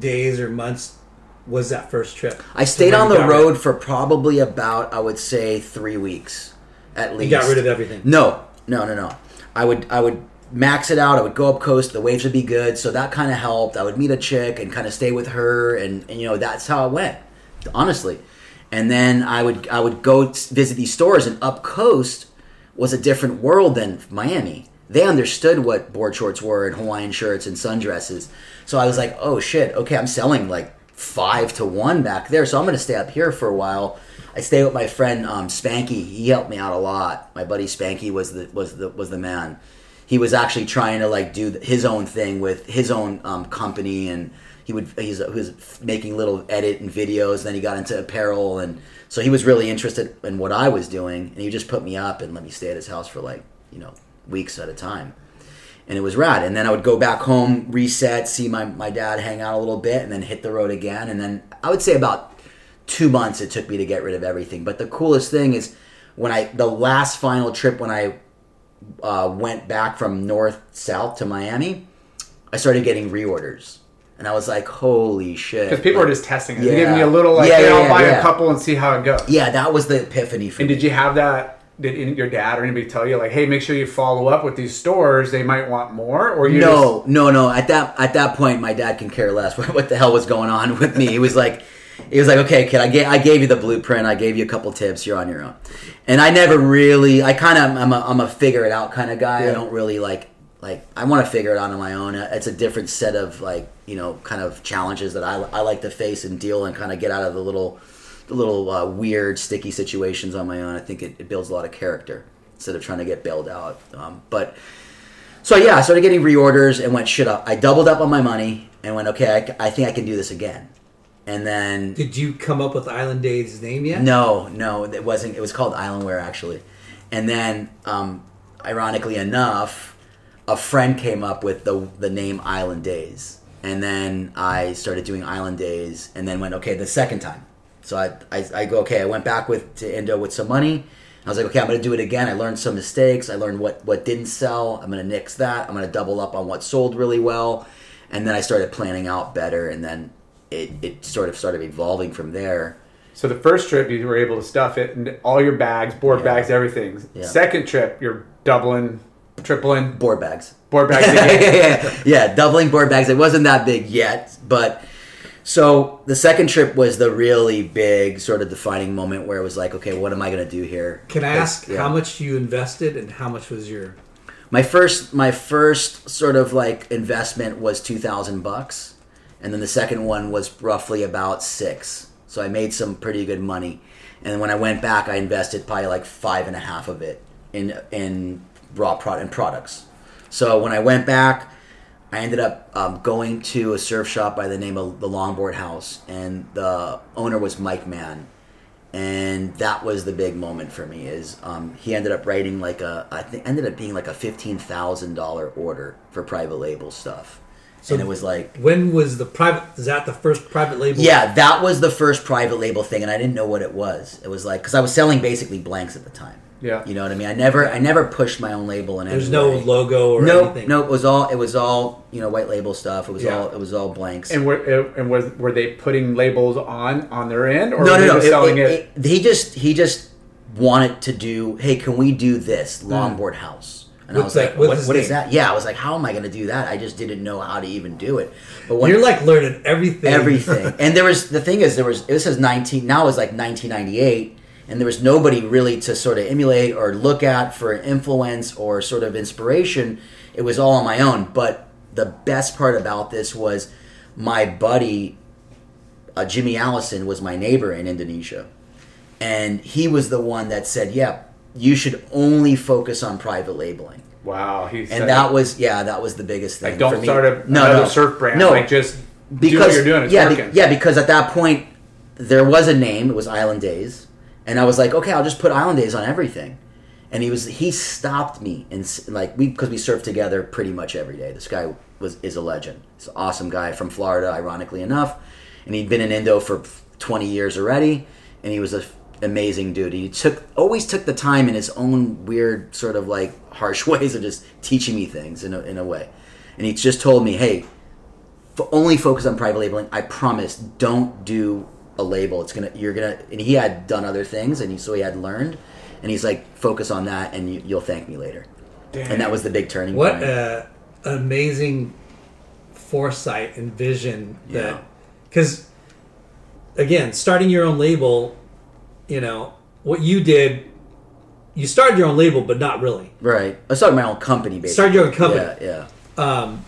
days or months was that first trip? I stayed on the road for probably about, I would say, three weeks at least. You got rid of everything? No, no, no, no. I would, I would max it out. I would go up coast. The waves would be good. So that kind of helped. I would meet a chick and kind of stay with her. And, and, you know, that's how it went. Honestly. And then I would I would go visit these stores, and up coast was a different world than Miami. They understood what board shorts were and Hawaiian shirts and sundresses. So I was like, oh shit, okay, I'm selling like five to one back there, so I'm going to stay up here for a while. I stay with my friend um, Spanky. He helped me out a lot. My buddy Spanky was the was the was the man. He was actually trying to like do his own thing with his own um, company, and He would he's, he was making little edit and videos, and then he got into apparel, and so he was really interested in what I was doing, and he just put me up and let me stay at his house for like, you know, weeks at a time, and it was rad. And then I would go back home, reset, see my, my dad, hang out a little bit, and then hit the road again. And then I would say about two months it took me to get rid of everything. But the coolest thing is when I the last final trip when I uh, went back from north south to Miami, I started getting reorders. And I was like, holy shit. Because people like, are just testing it. Yeah. They gave me a little, like, yeah, yeah, I'll yeah, buy yeah. a couple and see how it goes. Yeah, that was the epiphany for and me. And did you have that, did your dad or anybody tell you, like, hey, make sure you follow up with these stores. They might want more? Or you No, just... no, no. At that at that point, my dad can care less what the hell was going on with me. He was like, he was like, okay, kid, I gave, I gave you the blueprint. I gave you a couple tips. You're on your own. And I never really, I kind of, I'm a, I'm a figure it out kind of guy. Yeah. I don't really, like, like, I want to figure it out on my own. It's a different set of, like, you know, kind of challenges that I, I like to face and deal and kind of get out of the little the little uh, weird, sticky situations on my own. I think it, it builds a lot of character instead of trying to get bailed out. Um, but, so yeah, I started getting reorders and went, shit up. I doubled up on my money and went, okay, I, I think I can do this again. And then... Did you come up with Island Days' name yet? No, no, it wasn't. It was called Islandware, actually. And then, um, ironically enough, a friend came up with the the name Island Days. And then I started doing Island Days, and then went, okay, the second time. So I, I, I go, okay, I went back with to Indo with some money. I was like, okay, I'm going to do it again. I learned some mistakes. I learned what, what didn't sell. I'm going to nix that. I'm going to double up on what sold really well. And then I started planning out better, and then it, it sort of started evolving from there. So the first trip, you were able to stuff it, and all your bags, board yeah. bags, everything. Yeah. Second trip, you're doubling... Tripling board bags, board bags, yeah, yeah, yeah, doubling board bags. It wasn't that big yet, but so the second trip was the really big sort of defining moment where it was like, okay, what am I going to do here? Can I ask yeah. how much you invested and how much was your? My first, my first sort of like investment was two thousand bucks, and then the second one was roughly about six. So I made some pretty good money, and when I went back, I invested probably like five and a half of it in in. raw product and products. So when I went back, I ended up um, going to a surf shop by the name of the Longboard House, and the owner was Mike Mann, and that was the big moment for me. Is um, he ended up writing like a I think ended up being like a fifteen thousand dollar order for private label stuff. So and it was like, when was the private? Is that the first private label? Yeah, that was the first private label thing, and I didn't know what it was. It was like because I was selling basically blanks at the time. Yeah, you know what I mean. I never, I never pushed my own label in any There's no way. logo or no, anything. No, no, it was all, it was all, you know, white label stuff. It was yeah. all, it was all blanks. And were, and was, were they putting labels on on their end, or no, were no, they no. Just it, selling it, it? it? He just, he just wanted to do. Hey, can we do this Longboard House? And What's I was like, like what, what is that? Yeah, I was like, how am I going to do that? I just didn't know how to even do it. But when, You're like learning everything. Everything. And there was, the thing is, there was, this is nineteen, now it's like nineteen ninety-eight, and there was nobody really to sort of emulate or look at for influence or sort of inspiration. It was all on my own. But the best part about this was my buddy, uh, Jimmy Allison, was my neighbor in Indonesia. And he was the one that said, yeah, you should only focus on private labeling. Wow. He said, and that was, yeah, that was the biggest thing. Like, don't for me. start a, no, another no, surf brand. No, like, just because, do what you're doing. It's yeah, working. Be, yeah, because at that point, there was a name. It was Island Days. And I was like, okay, I'll just put Island Days on everything. And he was, he stopped me. And like, we, because we surfed together pretty much every day. This guy was is a legend. He's an awesome guy from Florida, ironically enough. And he'd been in Indo for twenty years already. And he was a amazing dude. He took always took the time in his own weird sort of like harsh ways of just teaching me things in a, in a way. And he just told me, hey, f- only focus on private labeling. I promise, don't do a label. It's gonna you're gonna. And he had done other things, and he, so he had learned. And he's like, focus on that, and you, you'll thank me later. Damn. And that was the big turning what point. What uh, amazing foresight and vision yeah. that, because again, starting your own label. You know, what you did, you started your own label, but not really. Right. I started my own company, basically. Started your own company. Yeah, yeah. Um,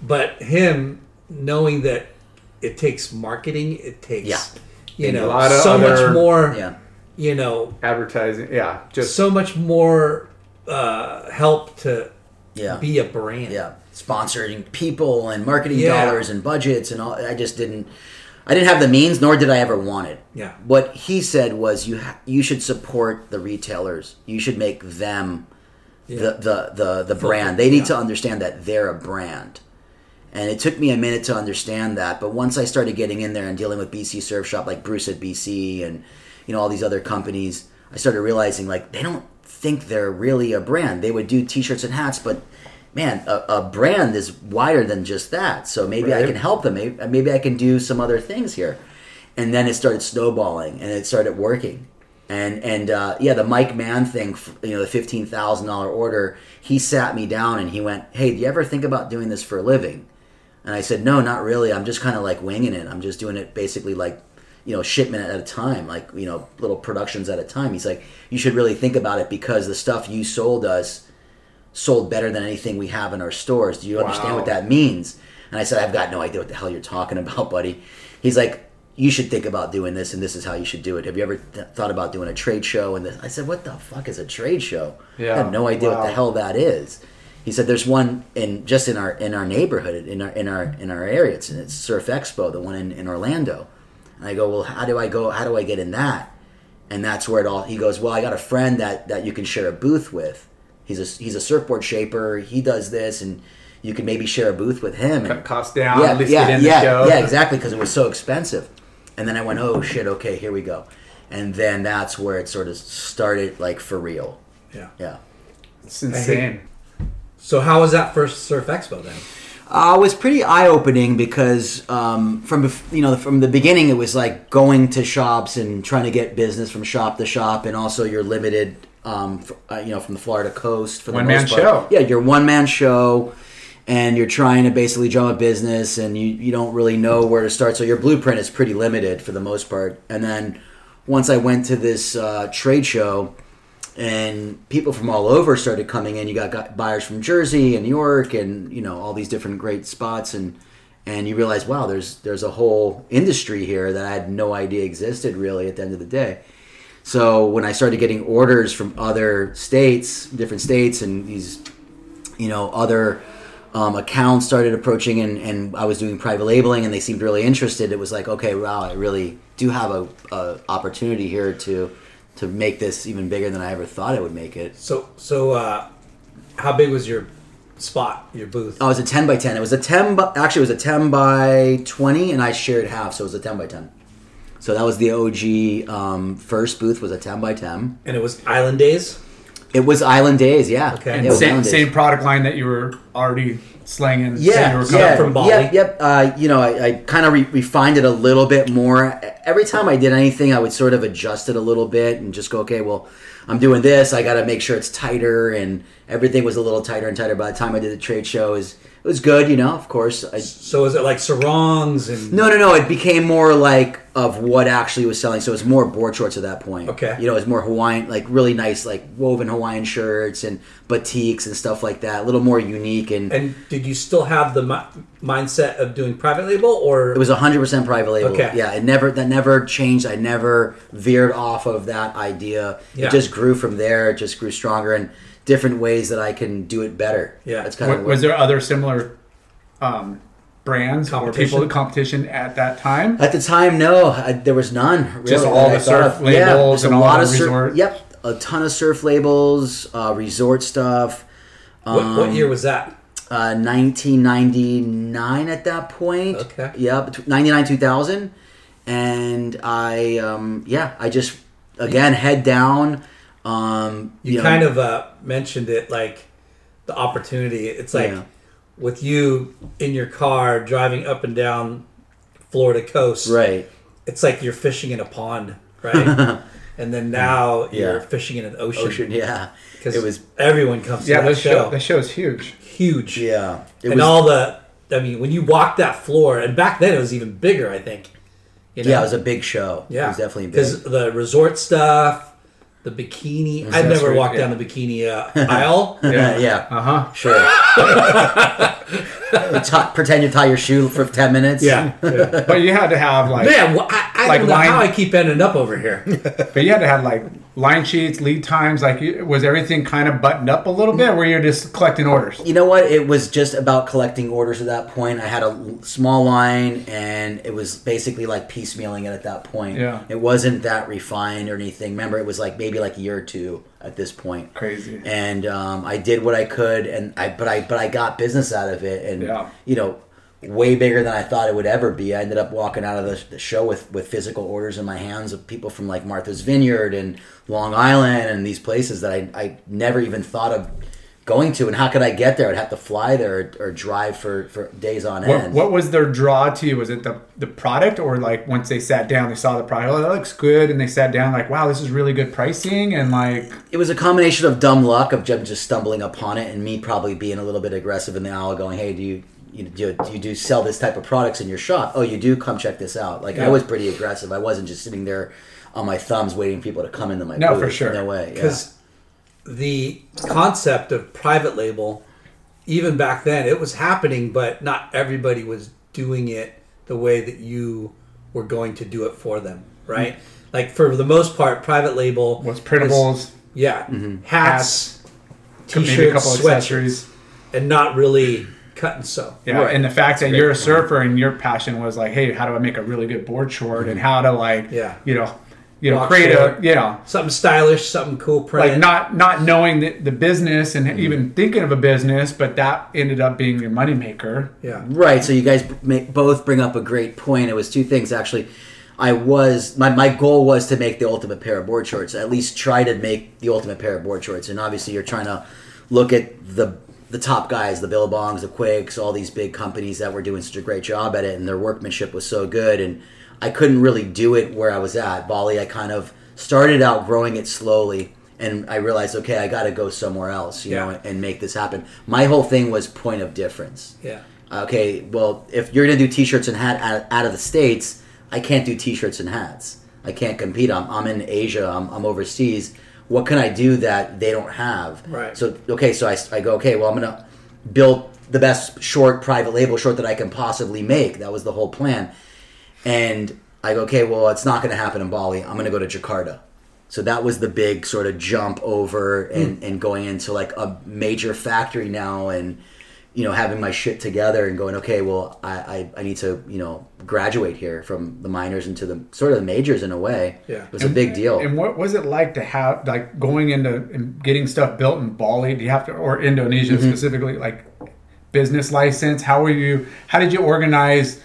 but him knowing that it takes marketing, it takes, yeah. you and know, a lot of so other, much more, yeah. you know. Advertising, yeah. Just so much more uh, help to yeah. be a brand. Yeah. Sponsoring people and marketing yeah. dollars and budgets and all. I just didn't. I didn't have the means, nor did I ever want it. Yeah. What he said was, you ha- you should support the retailers. You should make them yeah. the, the, the, the brand. They need yeah. to understand that they're a brand. And it took me a minute to understand that. But once I started getting in there and dealing with B C Surf Shop, like Bruce at B C and you know all these other companies, I started realizing like they don't think they're really a brand. They would do T-shirts and hats, but... man, a, a brand is wider than just that. So maybe right. I can help them. Maybe, maybe I can do some other things here. And then it started snowballing, and it started working. And and uh, yeah, the Mike Mann thing, you know, the fifteen thousand dollars order, he sat me down and he went, hey, do you ever think about doing this for a living? And I said, no, not really. I'm just kind of like winging it. I'm just doing it basically like, you know, shipment at a time, like, you know, little productions at a time. He's like, you should really think about it because the stuff you sold us sold better than anything we have in our stores. Do you understand wow. what that means? And I said, I've got no idea what the hell you're talking about, buddy. He's like, you should think about doing this, and this is how you should do it. Have you ever th- thought about doing a trade show? And this? I said, what the fuck is a trade show? Yeah. I have no idea wow. what the hell that is. He said, there's one in just in our in our neighborhood, in our in our in our area. It's, it's Surf Expo, the one in, in Orlando. And I go, well, how do I go? How do I get in that? And that's where it all. He goes, well, I got a friend that that you can share a booth with. He's a he's a surfboard shaper. He does this, and you could maybe share a booth with him. Cut costs down. Yeah, at least yeah, get in yeah, the show. yeah, exactly, because it was so expensive. And then I went, oh shit, okay, here we go. And then that's where it sort of started, like for real. Yeah, yeah, it's insane. So how was that first Surf Expo then? Uh, it was pretty eye opening because um, from you know from the beginning it was like going to shops and trying to get business from shop to shop, and also you're limited. Um, uh, you know, from the Florida coast for the one most man part. show. Yeah, you're one man show, and you're trying to basically drum a business, and you, you don't really know where to start. So your blueprint is pretty limited for the most part. And then once I went to this uh, trade show, and people from all over started coming in. You got, got buyers from Jersey and New York, and you know all these different great spots, and and you realize, wow, there's there's a whole industry here that I had no idea existed really at the end of the day. So when I started getting orders from other states, different states, and these, you know, other um, accounts started approaching, and, and I was doing private labeling, and they seemed really interested. It was like, okay, wow, I really do have a, a opportunity here to to make this even bigger than I ever thought I would make it. So, so uh, how big was your spot, your booth? Oh, it was a ten by ten. It was a ten. By, actually, it was a ten by twenty, and I shared half, so it was a ten by ten. So that was the O G um, first booth was a ten by ten. And it was Island Days? It was Island Days, yeah. Okay. And same, same product line that you were already slanging. Yeah, you were coming yeah, from Bali. Yep, yep. Uh, you know, I, I kind of re- refined it a little bit more. Every time I did anything, I would sort of adjust it a little bit and just go, okay, well, I'm doing this. I got to make sure it's tighter and everything was a little tighter and tighter. By the time I did the trade show, is it, it was good, you know. Of course. I, so is it like sarongs and? No, no, no. It became more like of what actually was selling. So it's more board shorts at that point. Okay. You know, it's more Hawaiian, like really nice, like woven Hawaiian shirts and batiks and stuff like that. A little more unique and. And did you still have the mi- mindset of doing private label or? It was one hundred percent private label. Okay. Yeah, it never that never changed. I never veered off of that idea. Yeah. It just grew from there. It just grew stronger and. Different ways that I can do it better. Yeah, that's kind was, of what, was there other similar um, brands or people in competition at that time? At the time, no, I, there was none. Really, just all the I surf labels yeah, and a all lot of resort. Sur- yep, a ton of surf labels, uh, resort stuff. Um, what, what year was that? Uh, nineteen ninety-nine at that point. Okay. Yeah, ninety-nine two thousand, and I um, yeah, I just again head down. Um, you, you know, kind of uh, mentioned it, like the opportunity. It's like yeah. with you in your car driving up and down Florida coast. Right. It's like you're fishing in a pond, right? And then now yeah. you're fishing in an ocean. Ocean, yeah. Because it was everyone comes. Yeah, to that the show. show. The show is huge. Huge. Yeah. It and was, all the, I mean, when you walk that floor, and back then it was even bigger, I think. You know? Yeah, it was a big show. Yeah, it was definitely big. Because the resort stuff. The bikini. I've never walked yeah. down the bikini uh, aisle. Yeah. yeah. Uh-huh. Sure. t- pretend you tie your shoe for ten minutes. Yeah. yeah. But you had to have like... Man, well, I, I like don't know line... how I keep ending up over here. But you had to have like line sheets, lead times. Like was everything kind of buttoned up a little bit where you're just collecting orders? You know what? It was just about collecting orders at that point. I had a small line and it was basically like piecemealing it at that point. Yeah. It wasn't that refined or anything. Remember, it was like maybe like a year or two at this point. Crazy. And um, I did what I could, and I but I but I got business out of it, and yeah. you know, way bigger than I thought it would ever be. I ended up walking out of the, the show with, with physical orders in my hands of people from like Martha's Vineyard and Long Island and these places that I I never even thought of going to. And how could I get there? I'd have to fly there or, or drive for, for days on end. What, what was their draw to you? Was it the the product, or like once they sat down, they saw the product, oh, that looks good, and they sat down like, wow, this is really good pricing? And like... It was a combination of dumb luck, of just stumbling upon it, and me probably being a little bit aggressive in the aisle going, hey, do you... You do, do you do sell this type of products in your shop? Oh, you do? Come check this out. Like yeah. I was pretty aggressive. I wasn't just sitting there on my thumbs waiting for people to come into my no, booth. No, for sure. No way. Because yeah. the concept of private label, even back then, it was happening, but not everybody was doing it the way that you were going to do it for them, right? Mm-hmm. Like for the most part, private label was printables, was, yeah, mm-hmm. hats, hats, t-shirts, sweatshirts, and not really. Cut and sew. Yeah, right. And the fact That's that you're a surfer and your passion was like, hey, how do I make a really good board short mm-hmm. and how to like, yeah. you know, you know, Walk create short. a, you know. Something stylish, something cool print. Like not not knowing the, the business and mm-hmm. even thinking of a business, but that ended up being your moneymaker. Yeah. Right, so you guys make, both bring up a great point. It was two things actually. I was, my, my goal was to make the ultimate pair of board shorts, at least try to make the ultimate pair of board shorts. And obviously you're trying to look at the the top guys, the Billabongs, the Quakes, all these big companies that were doing such a great job at it, and their workmanship was so good, and I couldn't really do it where I was at. Bali, I kind of started out growing it slowly, and I realized, okay, I got to go somewhere else, you yeah. know, and, and make this happen. My whole thing was point of difference. Yeah. Okay, well, if you're going to do t-shirts and hats out, out of the States, I can't do t-shirts and hats. I can't compete. I'm, I'm in Asia. I'm, I'm overseas. What can I do that they don't have? Right. So, okay, so I, I go, okay, well, I'm going to build the best short, private label short that I can possibly make. That was the whole plan. And I go, okay, well, it's not going to happen in Bali. I'm going to go to Jakarta. So that was the big sort of jump over and, mm. and going into like a major factory now and, you know, having my shit together and going, okay, well, I, I, I need to, you know, graduate here from the minors into the sort of the majors in a way. Yeah. It was and, a big deal. And what was it like to have, like going into and getting stuff built in Bali? Do you have to, or Indonesia mm-hmm. specifically, like business license? How were you, how did you organize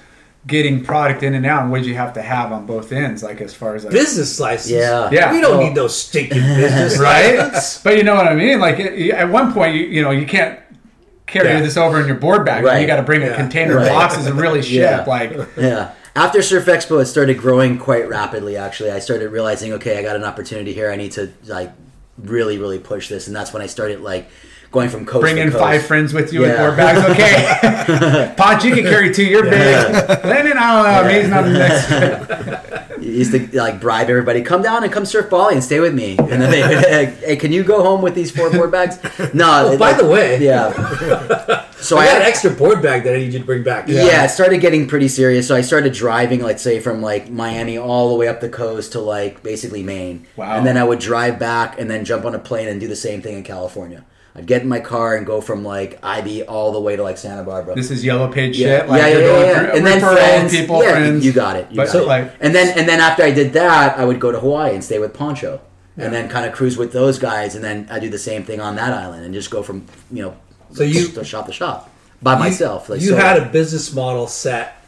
getting product in and out, and what did you have to have on both ends, like as far as like business license? Yeah, yeah. We don't well, need those stinking business right? license. But you know what I mean? Like it, at one point, you, you know, you can't carry yeah. this over in your board bag. Right. You got to bring yeah. a container right. boxes and really ship. Yeah. Like, yeah. After Surf Expo, it started growing quite rapidly. Actually, I started realizing, okay, I got an opportunity here. I need to like really, really push this, and that's when I started like going from coast Bring to coast. Bring in five friends with you yeah. with four bags. Okay. Podge, you can carry two. You're yeah. big. Landon, I don't know. Maybe he's not the next. You used to like bribe everybody. Come down and come surf Bali and stay with me. And then they would, hey, hey, can you go home with these four board bags? No. Well, it, by like, the way. Yeah. So I, I had an extra board bag that I needed to bring back. Yeah. yeah, I started getting pretty serious. So I started driving, let's say, from like Miami all the way up the coast to like basically Maine. Wow. And then I would drive back and then jump on a plane and do the same thing in California. I'd get in my car and go from like Ivy all the way to like Santa Barbara. This is yellow page yeah. shit. Like yeah, yeah, yeah. yeah, yeah. Through, and then friends, people, yeah, friends. You got it. You but got so it. Like, and then and then after I did that, I would go to Hawaii and stay with Poncho, yeah. and then kind of cruise with those guys, and then I do the same thing on that island and just go from you know. So you to shop the shop by you, myself. Like, you so. had a business model set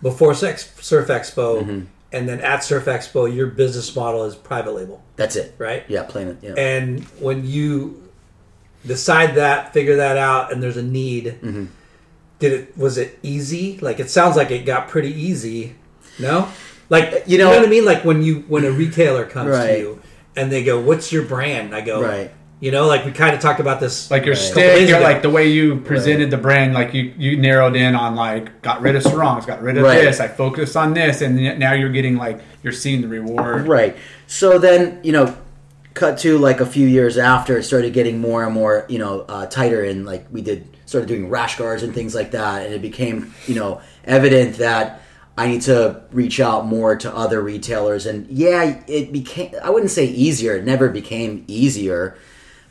before Surf Expo, mm-hmm. and then at Surf Expo, your business model is private label. That's it, right? Yeah, plain it. Yeah. And when you decide that, figure that out, and there's a need, mm-hmm. did it? Was it easy? Like it sounds like it got pretty easy. No, like you know, you know what I mean. Like when you when a retailer comes right. to you and they go, "What's your brand?" And I go, "Right." You know, like we kind of talked about this. Like your right. stick, your, like the way you presented right. the brand, like you, you narrowed in on like, got rid of sarongs, got rid of right. this, I focused on this, and now you're getting like, you're seeing the reward. Right. So then, you know, cut to like a few years after, it started getting more and more, you know, uh, tighter and like we did, started doing rash guards and things like that. And it became, you know, evident that I need to reach out more to other retailers. And yeah, it became, I wouldn't say easier, it never became easier.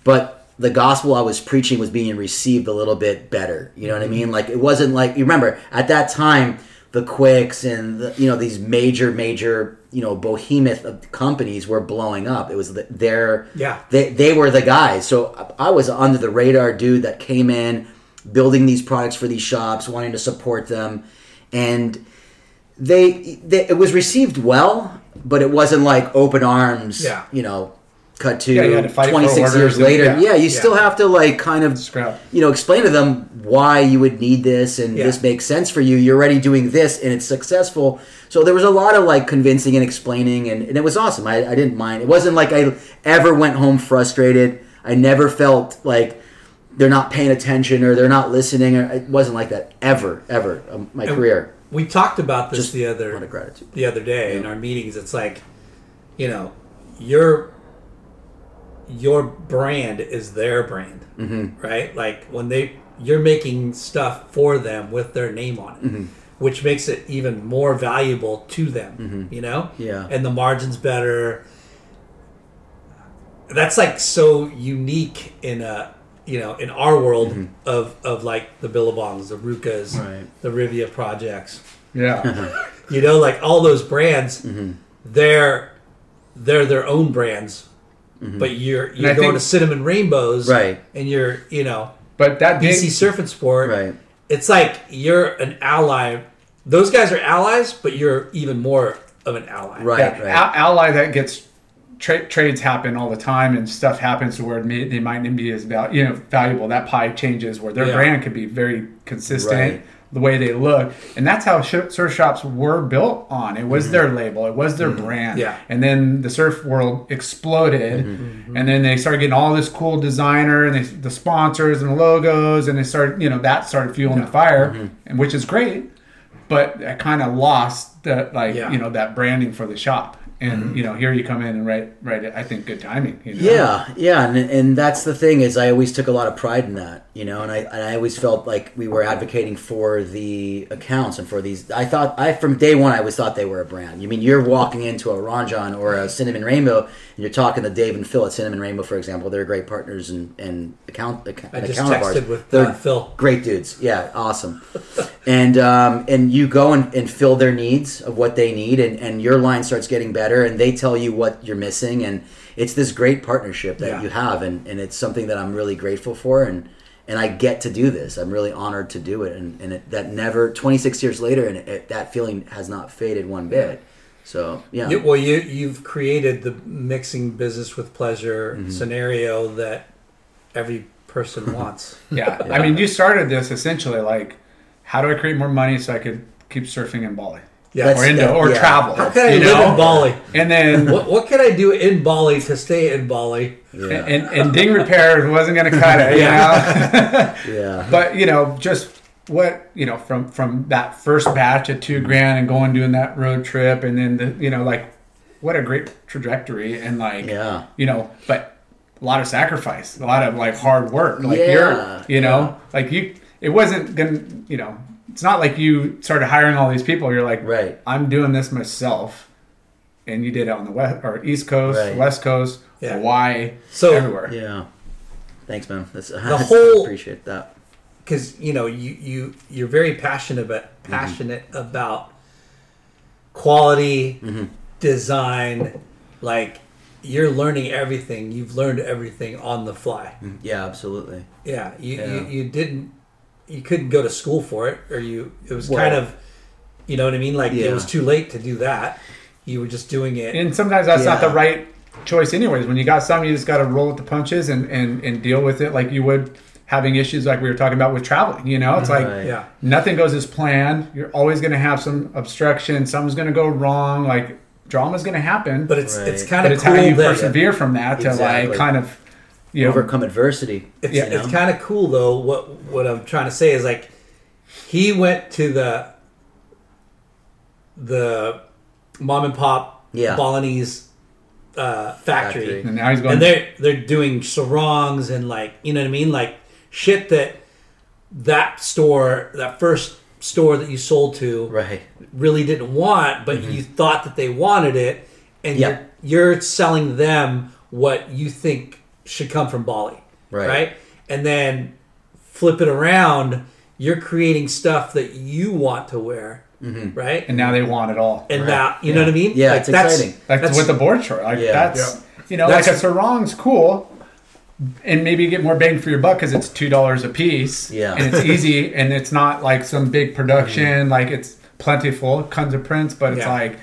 But the gospel I was preaching was being received a little bit better. You know what I mean? Like, it wasn't like, you remember, at that time, the Quicks and, the, you know, these major, major, you know, behemoth of companies were blowing up. It was the, their, yeah. they, they were the guys. So I was under the radar dude that came in, building these products for these shops, wanting to support them. And they, they it was received well, but it wasn't like open arms, yeah. you know. Cut to, yeah, to twenty-six years later. And, yeah, yeah you yeah. still have to like kind of Scrap. you know explain to them why you would need this and yeah. this makes sense for you. You're already doing this and it's successful. So there was a lot of like convincing and explaining, and, and it was awesome. I, I didn't mind. It wasn't like I ever went home frustrated. I never felt like they're not paying attention or they're not listening. Or, it wasn't like that ever, ever um, my and career. We talked about this Just the other the other day yeah. in our meetings. It's like, you know, you're. Your brand is their brand, mm-hmm. right? Like when they, you're making stuff for them with their name on it, mm-hmm. which makes it even more valuable to them, mm-hmm. you know? Yeah. And the margin's better. That's like so unique in a, you know, in our world mm-hmm. of, of like the Billabongs, the Rukas, right. the Rivia Projects. Yeah. You know, like all those brands, mm-hmm. they're, they're their own brands. Mm-hmm. But you're you're going think, to Cinnamon Rainbows, right? And you're you know, but that big, B C Surf and Sport, right? It's like you're an ally. Those guys are allies, but you're even more of an ally, right? That right. Al- ally that gets tra- trades happen all the time, and stuff happens to where they might not be as val- you know valuable. That pie changes where their yeah. brand could be very consistent. Right. The way they look, and that's how surf shops were built on. It was mm-hmm. their label, it was their mm-hmm. brand, yeah. And then the surf world exploded, mm-hmm. and then they started getting all this cool designer and they, the sponsors and logos, and they started, you know, that started fueling yeah. the fire, mm-hmm. and which is great, but I kind of lost the like, yeah. you know, that branding for the shop. And mm-hmm. you know, here you come in and right, right. I think good timing. You know? Yeah, yeah, and and that's the thing is, I always took a lot of pride in that, you know, and I and I always felt like we were advocating for the accounts and for these. I thought I from day one I always thought they were a brand. You I mean you're walking into a Ranjan or a Cinnamon Rainbow, and you're talking to Dave and Phil at Cinnamon Rainbow, for example. They're great partners and and account. account I just texted with They're Phil. Great dudes. Yeah, awesome. and um and you go and, and fill their needs of what they need, and and your line starts getting better. And they tell you what you're missing, and it's this great partnership that yeah. you have, and, and it's something that I'm really grateful for, and and I get to do this. I'm really honored to do it, and, and it, that never twenty-six years later, and it, that feeling has not faded one bit. So yeah, you, well, you you've created the mixing business with pleasure mm-hmm. scenario that every person wants. yeah. yeah, I mean, you started this essentially like, how do I create more money so I could keep surfing in Bali? Yeah, that's, or into, that, or yeah. travel. How can I live know? in Bali? And then what, what can I do in Bali to stay in Bali? Yeah. And, and and ding repair wasn't going to cut it, you yeah. know. yeah. But you know, just what you know from from that first batch at two grand and going doing that road trip, and then the, you know, like what a great trajectory, and like yeah. you know, but a lot of sacrifice, a lot of like hard work. Like yeah. you're, you know, yeah. like you, it wasn't gonna, you know. It's not like you started hiring all these people. You're like, right. I'm doing this myself, and you did it on the west or East Coast, right. West Coast, yeah. Hawaii, so everywhere. Yeah, thanks, man. That's the I whole. Appreciate that because you know you you you're very passionate about passionate mm-hmm. about quality mm-hmm. design. Like you're learning everything. You've learned everything on the fly. Yeah, absolutely. Yeah, you yeah. You, you didn't. You couldn't go to school for it, or you. It was well, kind of, you know what I mean. Like yeah. it was too late to do that. You were just doing it, and sometimes that's yeah. not the right choice, anyways. When you got something, you just got to roll with the punches and, and, and deal with it, like you would having issues like we were talking about with traveling. You know, it's right. like yeah. nothing goes as planned. You're always going to have some obstruction. Something's going to go wrong. Like drama's going to happen. But it's right. it's kind but of it's cool how you that, persevere from that exactly. to like kind of. You overcome know. adversity. It's, yeah. you know? It's kind of cool though. What what I'm trying to say is like, he went to the the mom and pop yeah. Balinese uh, factory. factory, and now he's going. And they're they're doing sarongs and like you know what I mean, like shit that that store, that first store that you sold to, right. really didn't want, but mm-hmm. you thought that they wanted it, and yeah. you're you're selling them what you think. Should come from Bali, right. right? And then flip it around. You're creating stuff that you want to wear, mm-hmm. right? And now they want it all, and right. now you yeah. know what I mean. Yeah, like it's that's, exciting. That's, that's with the board short. Like yeah. that's yeah. you know, that's, like a sarong's cool, and maybe you get more bang for your buck because it's two dollars a piece. Yeah, and it's easy, and it's not like some big production. Mm-hmm. Like it's plentiful, tons of prints, but it's yeah. like.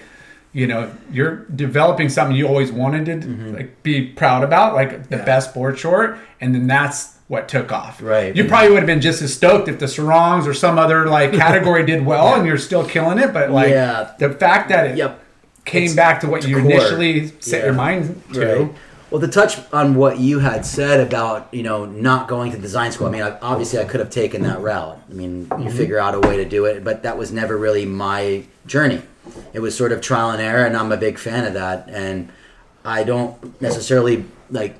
You know, you're developing something you always wanted to mm-hmm. like be proud about, like the yeah. best board short, and then that's what took off. Right. You yeah. probably would have been just as stoked if the sarongs or some other like category did well, yeah. and you're still killing it. But like yeah. the fact that it yep. came it's back to what to you core. initially set yeah. your mind to. Right. Well, to touch on what you had said about, you know, not going to design school. I mean, obviously I could have taken that route. I mean, mm-hmm. you figure out a way to do it, but that was never really my journey. It was sort of trial and error, and I'm a big fan of that. And I don't necessarily like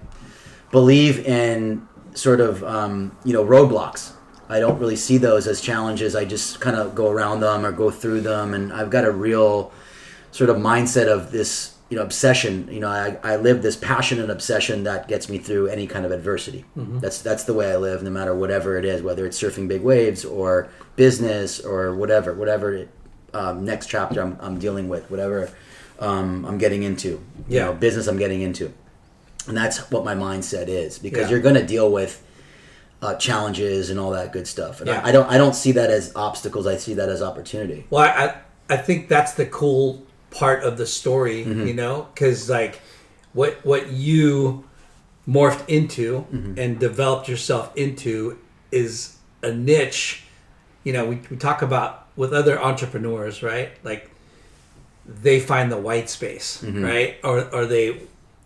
believe in sort of um, you know roadblocks. I don't really see those as challenges. I just kind of go around them or go through them. And I've got a real sort of mindset of this you know obsession. You know, I, I live this passionate obsession that gets me through any kind of adversity. Mm-hmm. That's that's the way I live, no matter whatever it is, whether it's surfing big waves or business or whatever, whatever it. Um, next chapter I'm, I'm dealing with, whatever um, I'm getting into, you yeah. know, business I'm getting into. And that's what my mindset is, because yeah. you're going to deal with uh, challenges and all that good stuff. And yeah. I, I don't I don't see that as obstacles. I see that as opportunity. Well, I, I think that's the cool part of the story, mm-hmm. you know, because like what, what you morphed into mm-hmm. and developed yourself into is a niche. You know, we, we talk about with other entrepreneurs, right? Like they find the white space, mm-hmm. right? Or or they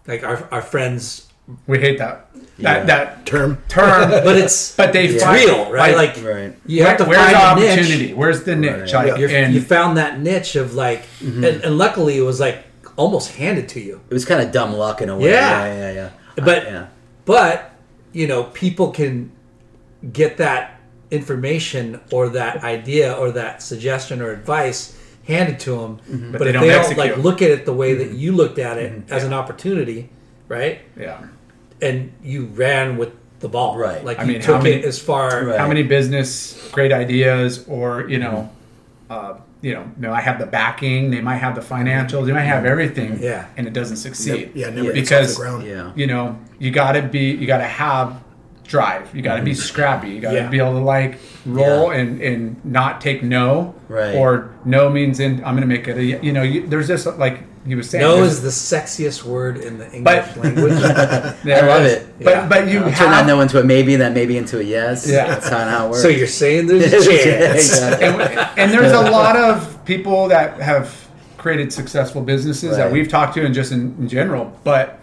like our our friends. We hate that yeah. that that term term, but it's but they it's find, real, right? Like, like right. you have to where's find the opportunity. Niche. Where's the niche? Right. Like, yeah. and, you found that niche of like, mm-hmm. and, and luckily it was like almost handed to you. It was kind of dumb luck in a way. Yeah, yeah, yeah. yeah. But I, yeah. but you know, people can get that information or that idea or that suggestion or advice handed to them, mm-hmm. but, but they if don't they don't execute. Like look at it the way mm-hmm. that you looked at it mm-hmm. as yeah. an opportunity, right? Yeah, and you ran with the ball, right? Like I you mean, took many, it as far. Right. How many business great ideas, or you know, uh, you know, you know, I have the backing. They might have the financials. They might have everything. Yeah, and it doesn't succeed. Yeah, yeah never yeah. because yeah. you know you gotta be, you gotta have. Drive. You got to be scrappy. You got to yeah. be able to like roll yeah. and, and not take no. Right. Or no means in. I'm going to make it. A, you know, you, there's this like you were saying. No is the sexiest word in the English but, language. I love it. But yeah. but you have, turn that no into a maybe, that maybe into a yes. Yeah. That's not how it works. So you're saying there's a chance. yeah, exactly. and, and there's a lot of people that have created successful businesses right. that we've talked to and just in, in general, but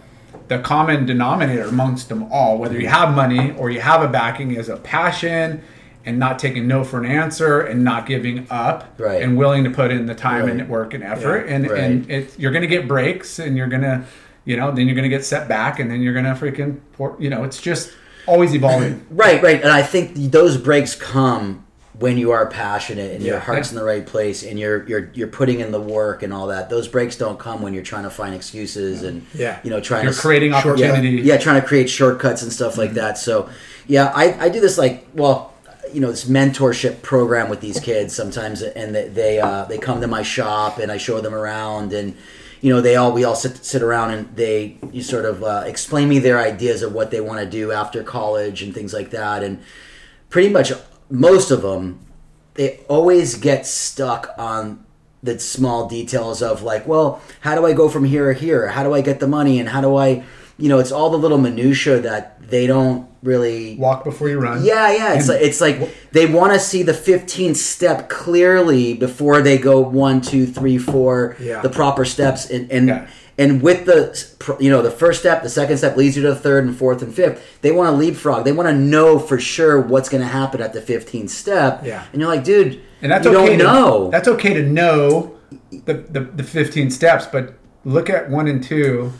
the common denominator amongst them all, whether you have money or you have a backing, is a passion and not taking no for an answer and not giving up right. and willing to put in the time right. and work and effort. Yeah. And, right. and it, you're going to get breaks and you're going to, you know, then you're going to get set back and then you're going to freaking, pour, you know, it's just always evolving. Right, right. And I think those breaks come when you are passionate and yeah. your heart's yeah. in the right place and you're you're you're putting in the work and all that. Those breaks don't come when you're trying to find excuses and yeah. you know trying you're to creating opportunities. Yeah, yeah, trying to create shortcuts and stuff mm-hmm. like that. So yeah, I, I do this like well, you know, this mentorship program with these kids sometimes, and they they, uh, they come to my shop and I show them around and you know they all we all sit sit around and they you sort of uh, explain me their ideas of what they want to do after college and things like that, and pretty much. Most of them, they always get stuck on the small details of like, well, how do I go from here to here? How do I get the money? And how do I, you know, it's all the little minutia that they don't really walk before you run. Yeah, yeah. It's like, it's like they want to see the fifteenth step clearly before they go one, two, three, four, yeah. the proper steps, and and. Yeah. And with the, you know, the first step, the second step leads you to the third and fourth and fifth. They want to leapfrog. They want to know for sure what's going to happen at the fifteenth step. Yeah. And you're like, dude, and that's you okay don't to, know. That's okay to know the, the the fifteen steps, but look at one and two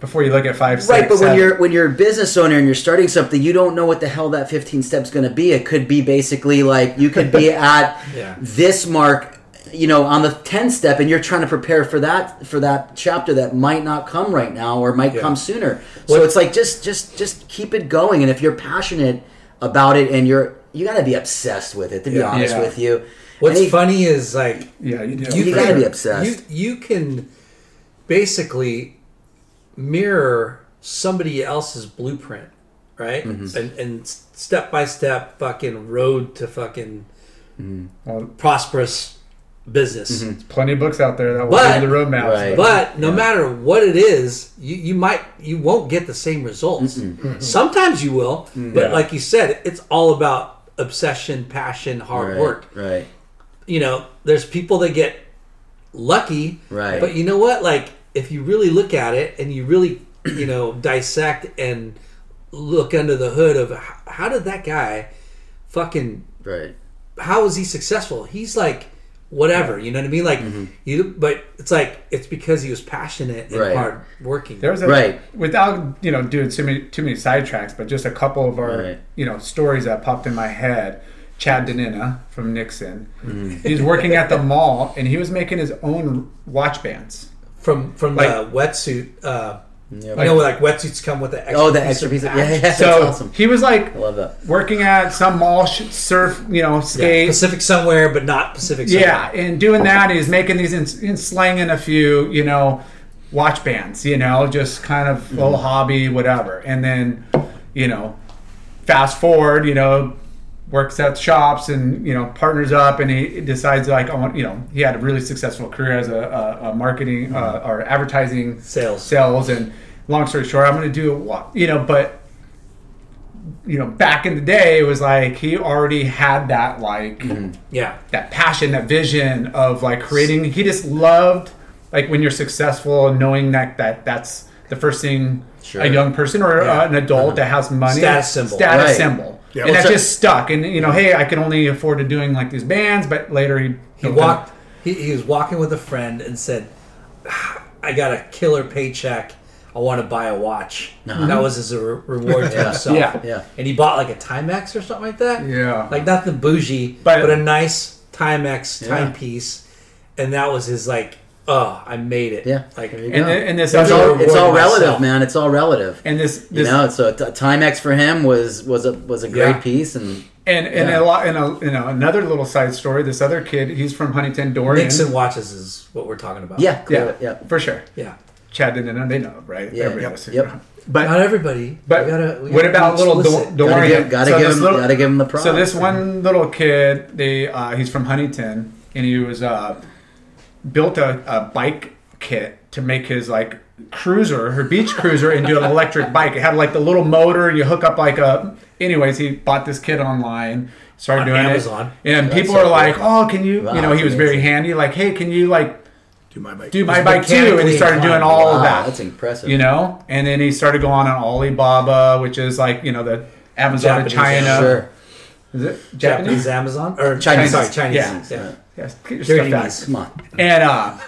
before you look at five, six, right, but seven. when you're when you're a business owner and you're starting something, you don't know what the hell that fifteen step's going to be. It could be basically like you could be at yeah. this mark. You know, on the tenth step, and you're trying to prepare for that for that chapter that might not come right now or might yeah. come sooner. So well, it's like just just just keep it going, and if you're passionate about it, and you're you got to be obsessed with it. To be yeah, honest yeah. with you, what's he, funny is like yeah, you, do, you got to sure. be obsessed. You you can basically mirror somebody else's blueprint, right? Mm-hmm. And and step by step, fucking road to fucking mm. prosperous. Business. Mm-hmm. There's plenty of books out there that will give you the roadmap. Right. But no yeah. matter what it is, you, you might you won't get the same results. Mm-hmm. Mm-hmm. Sometimes you will, mm-hmm. but yeah. like you said, it's all about obsession, passion, hard right. work. Right. You know, there's people that get lucky, right. but you know what? Like if you really look at it and you really, you know, dissect and look under the hood of how did that guy fucking right? How was he successful? He's like whatever, you know what I mean? Like, mm-hmm. you, but it's like it's because he was passionate and right. hard working. There was a, right without you know doing too many too many sidetracks, but just a couple of our right. you know stories that popped in my head. Chad Denina from Nixon, mm-hmm. he was working at the mall and he was making his own watch bands from from like, the wetsuit. Uh, yeah, like, you know, like wetsuits come with the extra oh, the piece extra piece of, of yeah, yeah, so awesome. He was like I love that. Working at some mall surf, you know, skate yeah, Pacific somewhere, but not Pacific. Somewhere. Yeah, and doing that, he's making these in, in slanging a few, you know, watch bands, you know, just kind of mm-hmm. little hobby, whatever. And then, you know, fast forward, you know, works at shops and you know partners up, and he decides like I want you know he had a really successful career as a, a, a marketing uh, or advertising sales sales and long story short I'm going to do a walk you know but you know back in the day it was like he already had that like mm-hmm. yeah that passion that vision of like creating he just loved like when you're successful knowing that that that's the first thing sure. a young person or yeah. uh, an adult uh-huh. that has money status symbol status right. symbol. Yeah, and well, that so, just stuck. And, you know, hey, I can only afford to doing, like, these bands. But later he... He walked... He, he was walking with a friend and said, I got a killer paycheck. I want to buy a watch. Uh-huh. That was his re- reward to yeah. himself. Yeah. yeah. And he bought, like, a Timex or something like that. Yeah. Like, not the bougie, but, but a nice Timex yeah. timepiece. And that was his, like... Oh, I made it! Yeah, like and, and this it's all, it's all relative, man. It's all relative. And this, this you know, so Timex for him was was a was a great yeah. piece, and and and yeah. a lot, and a, you know, another little side story. This other kid, he's from Huntington, Dorian. Nixon watches is what we're talking about. Yeah, yeah, yeah, for sure. Yeah, Chad didn't they know, right? Yeah, everybody yep, yep. But not everybody. But we gotta, we what about little Dor- Dorian? Gotta give, gotta, so give him, little, gotta give him the prize. So this one little kid, they uh, he's from Huntington, and he was. Uh, built a, a bike kit to make his like cruiser, her beach cruiser, into an electric bike. It had like the little motor, and you hook up like a. Anyways, he bought this kit online, started on doing Amazon. It, and people are so like, cool. "Oh, can you?" Wow, you know, he was amazing. Very handy. Like, hey, can you like do my bike? Do my bike too? And he started doing all wow, of that. That's impressive. You know, and then he started going on Alibaba, which is like you know the Amazon of China. Sure. Is it Japanese, Japanese Amazon or Chinese? Chinese. Sorry, Chinese. Yeah, yeah. yeah. yeah. Dirty knees. Come on. And uh,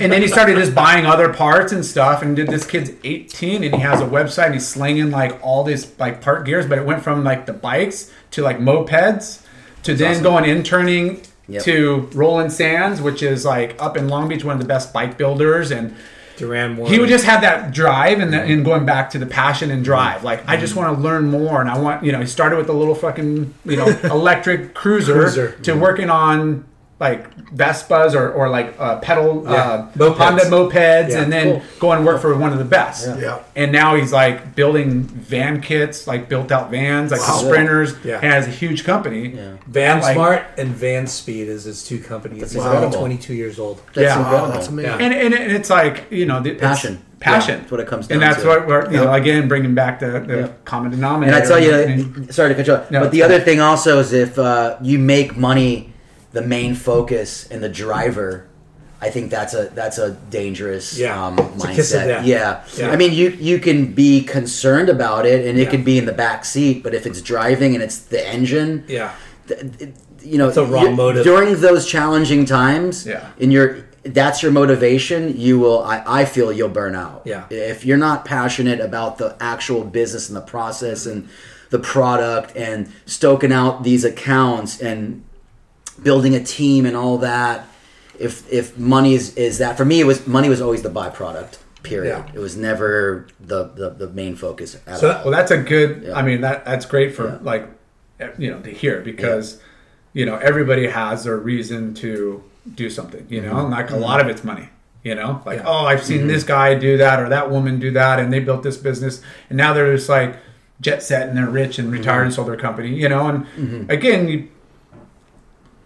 and then he started just buying other parts and stuff. And did this kid's eighteen, and he has a website, and he's slinging like all these like part gears. But it went from like the bikes to like mopeds to That's then awesome. Going interning yep. to Roland Sands, which is like up in Long Beach, one of the best bike builders and. Duran Warren. He would just have that drive and, that, and going back to the passion and drive. Like, mm-hmm. I just want to learn more. And I want, you know, he started with a little fucking, you know, electric cruiser, cruiser to mm-hmm. working on like Vespas or, or like uh, pedal, yeah. uh, mopeds. Honda mopeds, yeah. and then cool. go and work for one of the best. Yeah. yeah. And now he's like building van kits, like built out vans, like wow. the Sprinters. Yeah. And has a huge company. Yeah. Van like, Smart and Van Speed is his two companies. He's about twenty-two years old. That's yeah. incredible. Wow, that's amazing. Yeah. And, and, and it's like, you know, the, passion. Passion. Yeah, that's what it comes down to. And that's to. What we're, you yep. know, again, bringing back the, the yep. common denominator. And I tell you, and, and, sorry to cut you off, no, but the other thing also is if uh, you make money the main focus and the driver, I think that's a that's a dangerous yeah. um, mindset. Yeah. yeah, I mean, you you can be concerned about it, and it yeah. can be in the back seat, but if it's driving and it's the engine, yeah, th- you know, it's a wrong motive. During those challenging times, yeah, in your that's your motivation. You will, I, I feel, you'll burn out. Yeah, if you're not passionate about the actual business and the process and the product and stoking out these accounts and building a team and all that, if if money is, is that for me it was money was always the byproduct period. Yeah. It was never the, the, the main focus at so all. That, well that's a good yeah. I mean that that's great for yeah. like you know to hear because yeah. you know everybody has their reason to do something, you know, mm-hmm. like a lot of it's money, you know, like yeah. oh I've seen mm-hmm. this guy do that or that woman do that and they built this business and now they're just like jet set and they're rich and retired mm-hmm. and sold their company, you know, and mm-hmm. again you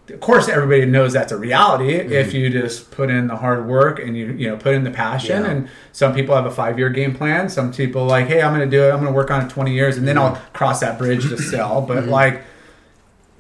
of course, everybody knows that's a reality mm-hmm. if you just put in the hard work and you you know put in the passion. Yeah. And some people have a five-year game plan. Some people like, hey, I'm going to do it. I'm going to work on it twenty years, and then mm-hmm. I'll cross that bridge to sell. But mm-hmm. like,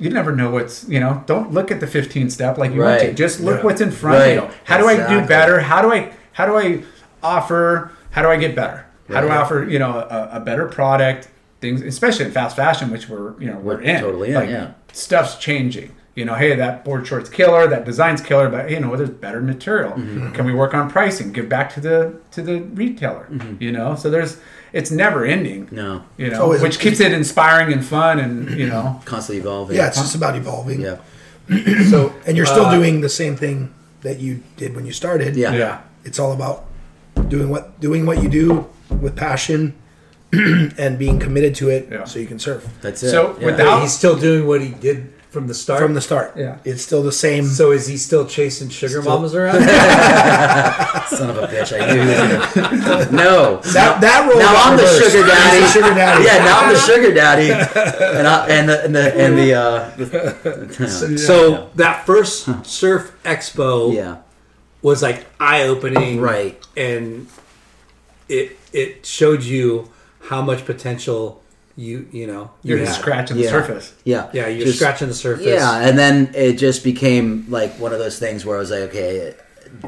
you never know what's you know. Don't look at the fifteen step like you right. want to. Just look yeah. what's in front right. of you. How exactly. do I do better? How do I how do I offer? How do I get better? How right. do I offer you know a, a better product? Things, especially in fast fashion, which we're you know we're, we're in. Totally in. Like, yeah, stuff's changing. You know, hey, that board short's killer, that design's killer, but you know, there's better material. Mm-hmm. Can we work on pricing? Give back to the to the retailer. Mm-hmm. You know, so there's it's never ending. No, you know, always, which keeps it inspiring and fun, and you know, constantly evolving. Yeah, it's just about evolving. Yeah. So and you're still uh, doing the same thing that you did when you started. Yeah. yeah. It's all about doing what doing what you do with passion. And being committed to it, yeah. so you can surf. That's it. So yeah. without he's still doing what he did from the start. From the start, yeah, it's still the same. So is he still chasing sugar still. mamas around? Son of a bitch! I knew he was gonna... No, that that role. Now I'm reversed. the sugar daddy. The sugar daddy. Yeah, now I'm the sugar daddy, and I, and the and the, and the uh. No. So, so yeah. that first surf expo, yeah. was like eye opening, right? And it it showed you. How much potential you you know you're just scratching the yeah. surface. Yeah, yeah, you're just, scratching the surface. Yeah, and then it just became like one of those things where I was like, okay,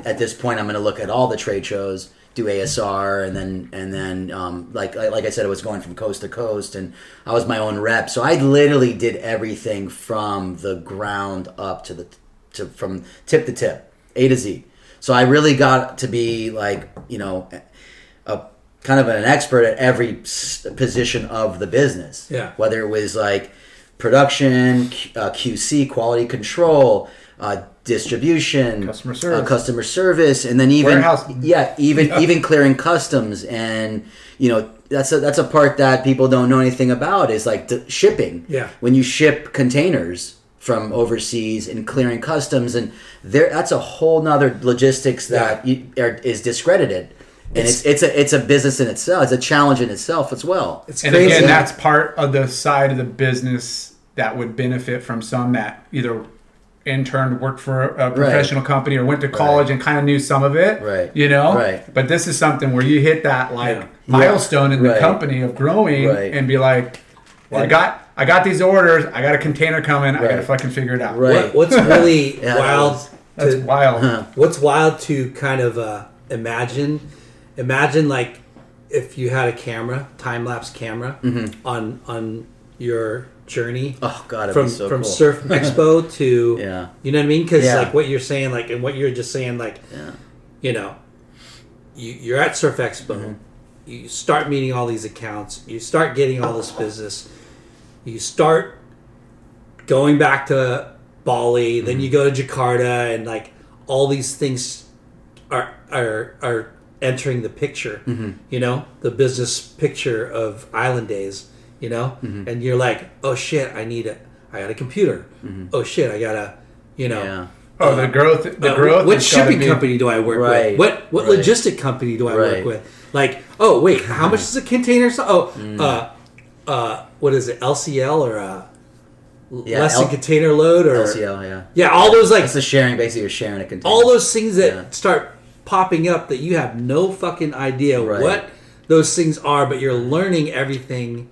at this point I'm going to look at all the trade shows, do A S R, and then and then um, like like I said, I was going from coast to coast, and I was my own rep, so I literally did everything from the ground up to the to from tip to tip, A to Z. So I really got to be like you know a kind of an expert at every position of the business. Yeah. Whether it was like production, uh, Q C, quality control, uh, distribution, customer service, uh, customer service, and then even warehouse. yeah, even yeah. even clearing customs, and you know that's a, that's a part that people don't know anything about is like the shipping. Yeah. When you ship containers from overseas and clearing customs, and there that's a whole nother logistics that yeah. you, are, is discredited. And it's, it's it's a it's a business in itself. It's a challenge in itself as well. It's and crazy. Again, that's part of the side of the business that would benefit from some that either interned, worked for a professional right. company, or went to college right. and kind of knew some of it. Right. You know? Right. But this is something where you hit that like yeah. milestone yeah. in right. the company of growing right. and be like, well, I got I got these orders, I got a container coming, right. I gotta fucking figure it out. Right. What, what's really wild to, that's wild. Huh. What's wild to kind of uh, imagine imagine like if you had a camera, time lapse camera mm-hmm. on on your journey oh god from, so from cool. Surf Expo to yeah. you know what I mean, because yeah. like what you're saying, like, and what you're just saying, like yeah. you know, you, you're at Surf Expo mm-hmm. you start meeting all these accounts, you start getting all this business, you start going back to Bali mm-hmm. then you go to Jakarta, and like all these things are are are entering the picture mm-hmm. you know, the business picture of Island Days. You know, mm-hmm. and you're like, oh shit, I need a, I got a computer. Mm-hmm. Oh shit, I got a, you know. Yeah. Oh, uh, the growth, the uh, growth. What shipping company do I work right. with? What what right. logistic company do I right. work with? Like, oh wait, how much is a container? So, oh, mm. uh, uh, what is it? L C L or uh, yeah, less L- than container load or L C L? Yeah, yeah. All those like. It's the sharing. Basically, you're sharing a container. All those things that yeah. start popping up that you have no fucking idea right. what those things are, but you're learning everything.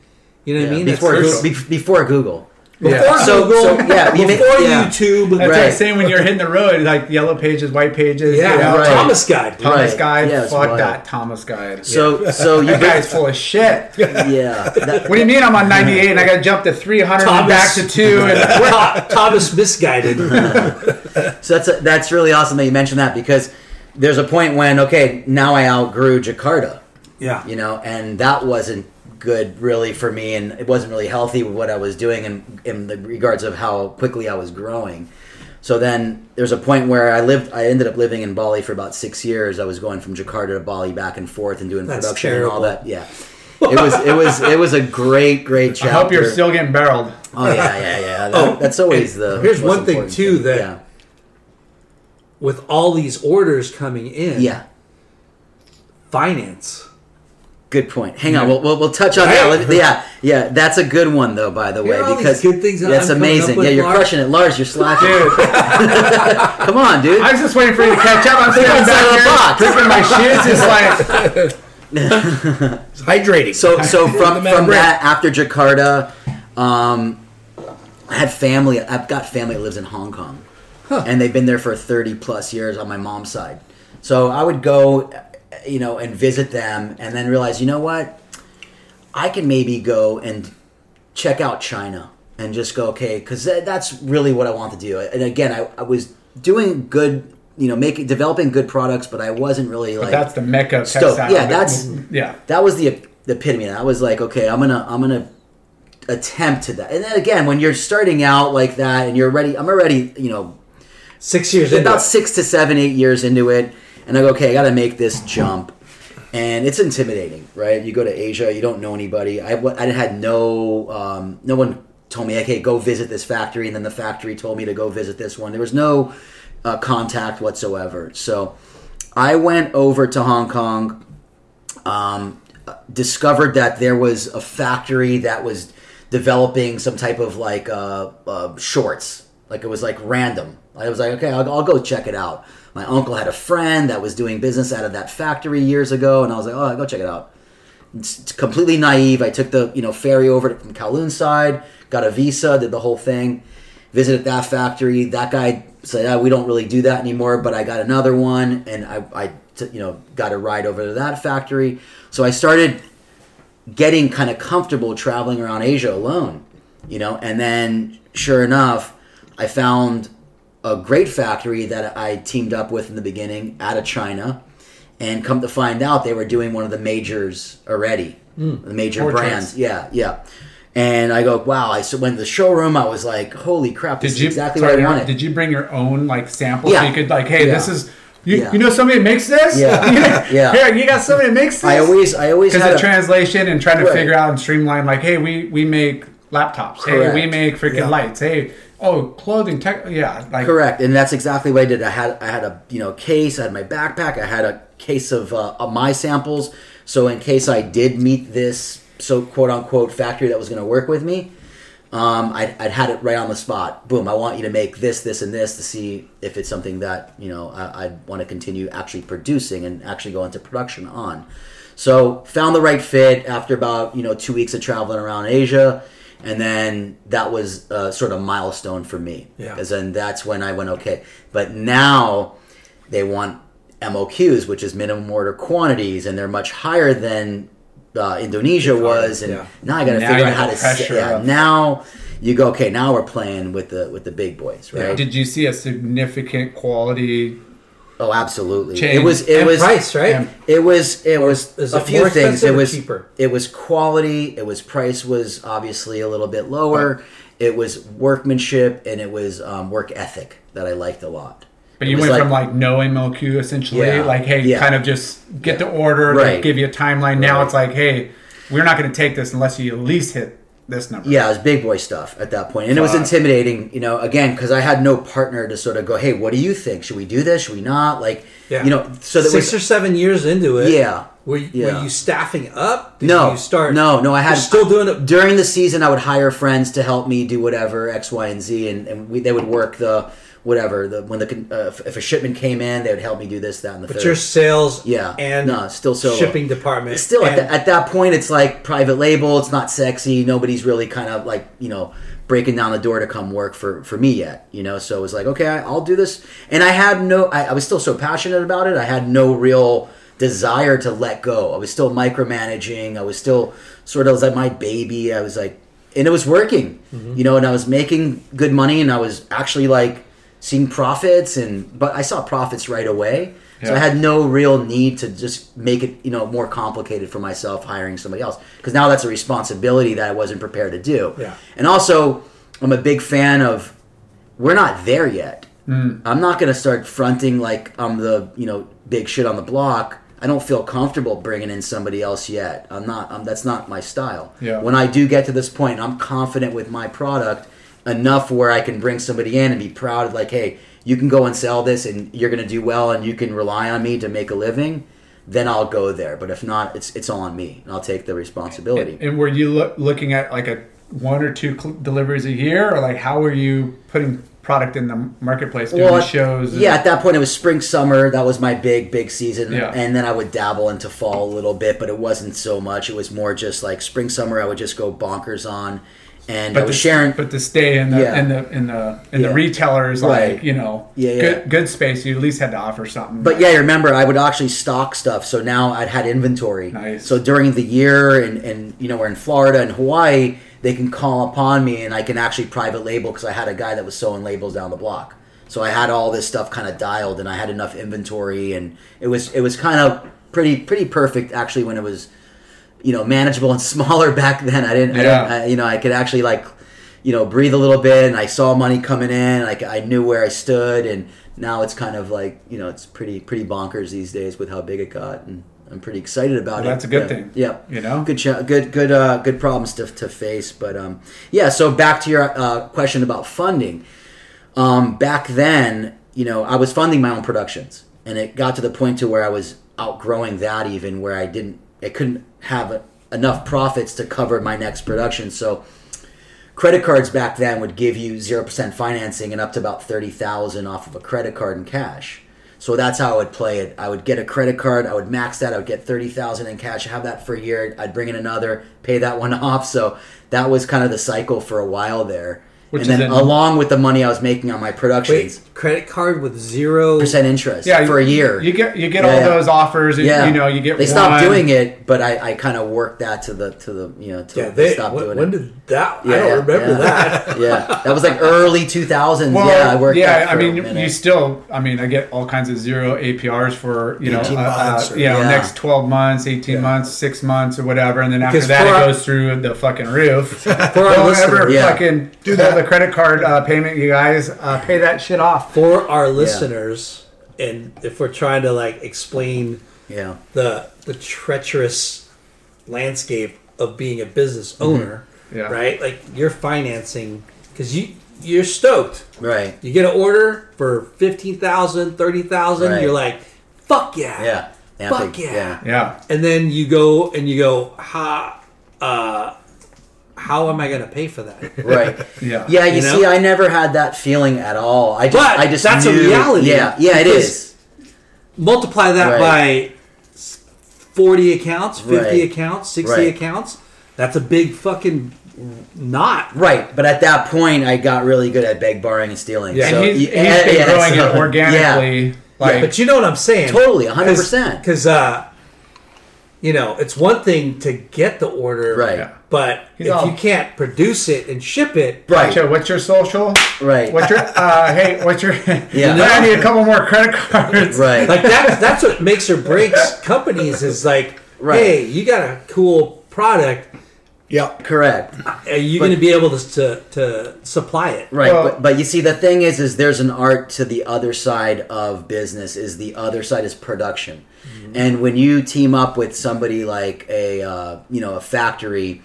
You know what yeah, I mean? Before Google. Be- before Google. Yeah. Before so, Google. So, yeah, before yeah. YouTube. That's right. what I'm saying, when you're hitting the road, like yellow pages, white pages. Yeah, you know, right. Thomas Guide. Thomas right. Guide. Yeah, fuck right. that Thomas Guide. So, yeah. so you that guy's full of shit. Yeah. That, what do you mean I'm on ninety-eight and I got to jump to three hundred Thomas, and back to two? And Thomas misguided. So that's a, that's really awesome that you mentioned that, because there's a point when, okay, now I outgrew Jakarta. Yeah. You know, and that wasn't good really for me, and it wasn't really healthy with what I was doing in, in the regards of how quickly I was growing. So then there's a point where I lived I ended up living in Bali for about six years. I was going from Jakarta to Bali back and forth and doing That's production terrible. And all that. Yeah. It was it was it was a great great chapter. I hope you're still getting barreled. Oh yeah yeah yeah. That, oh, that's always the Here's one thing too thing. That yeah. with all these orders coming in. Yeah. Finance. Good point. Hang on, we'll we'll, we'll touch on right. that. Yeah, yeah, that's a good one though. By the way, because good things that's I'm amazing. Yeah, you're Lars. Crushing it, Lars. You're slacking. Come on, dude. I was just waiting for you to catch up. I'm sitting outside the box. Ripping my shoes is like it's hydrating. So so from from that after Jakarta, um, I had family. I've got family that lives in Hong Kong, huh. and they've been there for thirty plus years on my mom's side. So I would go. You know, and visit them, and then realize, you know what, I can maybe go and check out China and just go, okay, because th- that's really what I want to do. And again, I, I was doing good, you know, making developing good products, but I wasn't really like but that's the mecca of textile. Yeah, that's yeah, that was the, the epitome. I was like, okay, I'm gonna I'm gonna attempt to that. And then again, when you're starting out like that, and you're ready, I'm already, you know, six years about into it. six to seven, eight years into it. And I go, okay, I got to make this jump. And it's intimidating, right? You go to Asia, you don't know anybody. I, I had no, um, no one told me, okay, go visit this factory. And then the factory told me to go visit this one. There was no uh, contact whatsoever. So I went over to Hong Kong, um, discovered that there was a factory that was developing some type of like uh, uh, shorts. Like it was like random. I was like, okay, I'll, I'll go check it out. My uncle had a friend that was doing business out of that factory years ago, and I was like, "Oh, go check it out." It's completely naive. I took the you know ferry over to, from Kowloon side, got a visa, did the whole thing, visited that factory. That guy said, oh, "We don't really do that anymore," but I got another one, and I, I t- you know, got a ride over to that factory. So I started getting kind of comfortable traveling around Asia alone, you know, and then sure enough, I found a great factory that I teamed up with in the beginning out of China, and come to find out they were doing one of the majors already, mm, the major Fortress. brands. Yeah, yeah. And I go, wow. I so went to the showroom. I was like, holy crap, this did is you, exactly sorry, what I wanted. Did you bring your own like samples yeah. so you could like, hey, yeah. this is, you, yeah. you know somebody that makes this? Yeah. yeah. Here, you got somebody that makes this? I always, I always had. Because of a, translation and trying to right. figure out and streamline like, hey, we, we make laptops. Correct. Hey, we make freaking yeah. lights. Hey, oh, clothing, tech, yeah, like. Correct, and that's exactly what I did. I had, I had a you know case, I had my backpack, I had a case of, uh, of my samples. So in case I did meet this so quote unquote factory that was going to work with me, Um, I'd, I'd had it right on the spot. Boom, I want you to make this, this, and this to see if it's something that, you know, I, I'd want to continue actually producing and actually go into production on. So found the right fit after about, you know, two weeks of traveling around Asia. And then that was uh, sort of a milestone for me. Yeah. Because then that's when I went, okay. But now they want M O Qs, which is minimum order quantities, and they're much higher than uh, Indonesia was. And yeah. now I got to figure out how to set yeah, Now you go, okay, now we're playing with the with the big boys, right? Yeah. Did you see a significant quality? Oh, absolutely. Change. It was it and was price, right? And it was it was a few things. It was cheaper. It was quality, it was price was obviously a little bit lower. Right. It was workmanship and it was um, work ethic that I liked a lot. But it you went like, from like no M L Q essentially, yeah, like hey, yeah. kind of just get yeah. the order, right. give you a timeline. Now right. it's like, hey, we're not going to take this unless you at least hit this number. Yeah, it was big boy stuff at that point. And Fuck. It was intimidating, you know, again, because I had no partner to sort of go, hey, what do you think? Should we do this? Should we not? Like, yeah. you know, so that Six was, or seven years into it. Yeah. Were you, yeah. were you staffing up? Did no. You start, no, no. I had. You're still doing it. During the season, I would hire friends to help me do whatever, X, Y, and Z, and, and we, they would work the. Whatever the when the uh, if a shipment came in, they would help me do this, that, and the third. But your sales, yeah, and no, still solo. Shipping department. It's still at, the, at that point, it's like private label. It's not sexy. Nobody's really kind of like you know breaking down the door to come work for, for me yet. You know, so it was like okay, I'll do this. And I had no, I, I was still so passionate about it. I had no real desire to let go. I was still micromanaging. I was still sort of was like my baby. I was like, and it was working. Mm-hmm. You know, and I was making good money, and I was actually like. Seeing profits, and but I saw profits right away, yeah. so I had no real need to just make it, you know, more complicated for myself hiring somebody else because now that's a responsibility that I wasn't prepared to do. Yeah. And also, I'm a big fan of we're not there yet. Mm. I'm not going to start fronting like I'm the you know big shit on the block. I don't feel comfortable bringing in somebody else yet. I'm not. I'm, that's not my style. Yeah. When I do get to this point, I'm confident with my product. Enough where I can bring somebody in and be proud of like, hey, you can go and sell this and you're going to do well and you can rely on me to make a living, then I'll go there. But if not, it's it's all on me and I'll take the responsibility. And, and were you lo- looking at like a one or two cl- deliveries a year or like how were you putting product in the marketplace, doing well, shows? And- yeah, at that point it was spring, summer. That was my big, big season. Yeah. And then I would dabble into fall a little bit, but it wasn't so much. It was more just like spring, summer I would just go bonkers on. And but I was to, sharing, but to stay in the yeah. in the in the in yeah. the retailers, right. like you know, yeah, yeah. good good space. You at least had to offer something. But yeah, remember, I would actually stock stuff. So now I'd had inventory. Nice. So during the year, and and you know, we're in Florida and Hawaii, they can call upon me, and I can actually private label because I had a guy that was sewing labels down the block. So I had all this stuff kind of dialed, and I had enough inventory, and it was it was kind of pretty pretty perfect actually when it was. You know, manageable and smaller back then. I didn't, yeah. I didn't I, you know, I could actually like, you know, breathe a little bit, and I saw money coming in. Like I knew where I stood, and now it's kind of like, you know, it's pretty pretty bonkers these days with how big it got, and I'm pretty excited about well, it. That's a good yeah. thing. Yeah, you know, good, cha- good, good, uh, good problems to to face. But um, yeah. So back to your uh, question about funding. Um, back then, you know, I was funding my own productions, and it got to the point to where I was outgrowing that, even where I didn't, I couldn't. have enough profits to cover my next production. So credit cards back then would give you zero percent financing and up to about thirty thousand dollars off of a credit card in cash. So that's how I would play it. I would get a credit card. I would max that. I would get thirty thousand dollars in cash. Have that for a year. I'd bring in another, pay that one off. So that was kind of the cycle for a while there. Which and then in- along with the money I was making on my productions. Wait, credit card with zero... percent interest yeah, for a year. You get you get yeah, all yeah. those offers. And, yeah. You know, you get They stopped one. doing it, but I, I kind of worked that to the, to the you know, to yeah, they, they stopped when, doing when it. When did that... Yeah, I don't yeah, remember yeah. that. yeah. That was like early two thousands. Well, yeah, I worked yeah, that for I mean, you still... I mean, I get all kinds of zero A P Rs for, you know, uh, uh, you know yeah. next twelve months, eighteen yeah. months, six months, or whatever. And then after because that, it our, goes through the fucking roof. For our listeners, yeah. fucking do that. The credit card uh, payment, you guys uh, pay that shit off for our listeners, yeah. and if we're trying to like explain, yeah, the the treacherous landscape of being a business owner, mm-hmm. yeah. right? Like you're financing because you you're stoked, right? You get an order for fifteen thousand, thirty thousand, right. you're like, fuck yeah, yeah, yeah fuck think, yeah. yeah, yeah, and then you go and you go, ha, uh. how am I going to pay for that? Right. yeah. Yeah. You, you know? see, I never had that feeling at all. I just, but I just that's knew, a reality. Yeah. Yeah. It is. Multiply that right. by forty accounts, fifty right. accounts, sixty right. accounts. That's a big fucking. Not right, but at that point, I got really good at beg, borrowing, and stealing. Yeah, so, and he's, he's yeah, been yeah, growing it so, organically. Yeah. Like, yeah, but you know what I'm saying? Totally, one hundred percent. Because uh, you know, it's one thing to get the order, right? Yeah. But he's if all, you can't produce it and ship it, right? Gotcha. What's your social? Right. What's your? Uh, hey, what's your? Yeah. I need a couple more credit cards. Right. Like that's that's what makes or breaks companies is like, right. hey, you got a cool product. Yep, correct. Are you going to be able to, to to supply it? Right, well, but but you see, the thing is, is there's an art to the other side of business. Is the other side is production, mm-hmm. and when you team up with somebody like a uh, you know a factory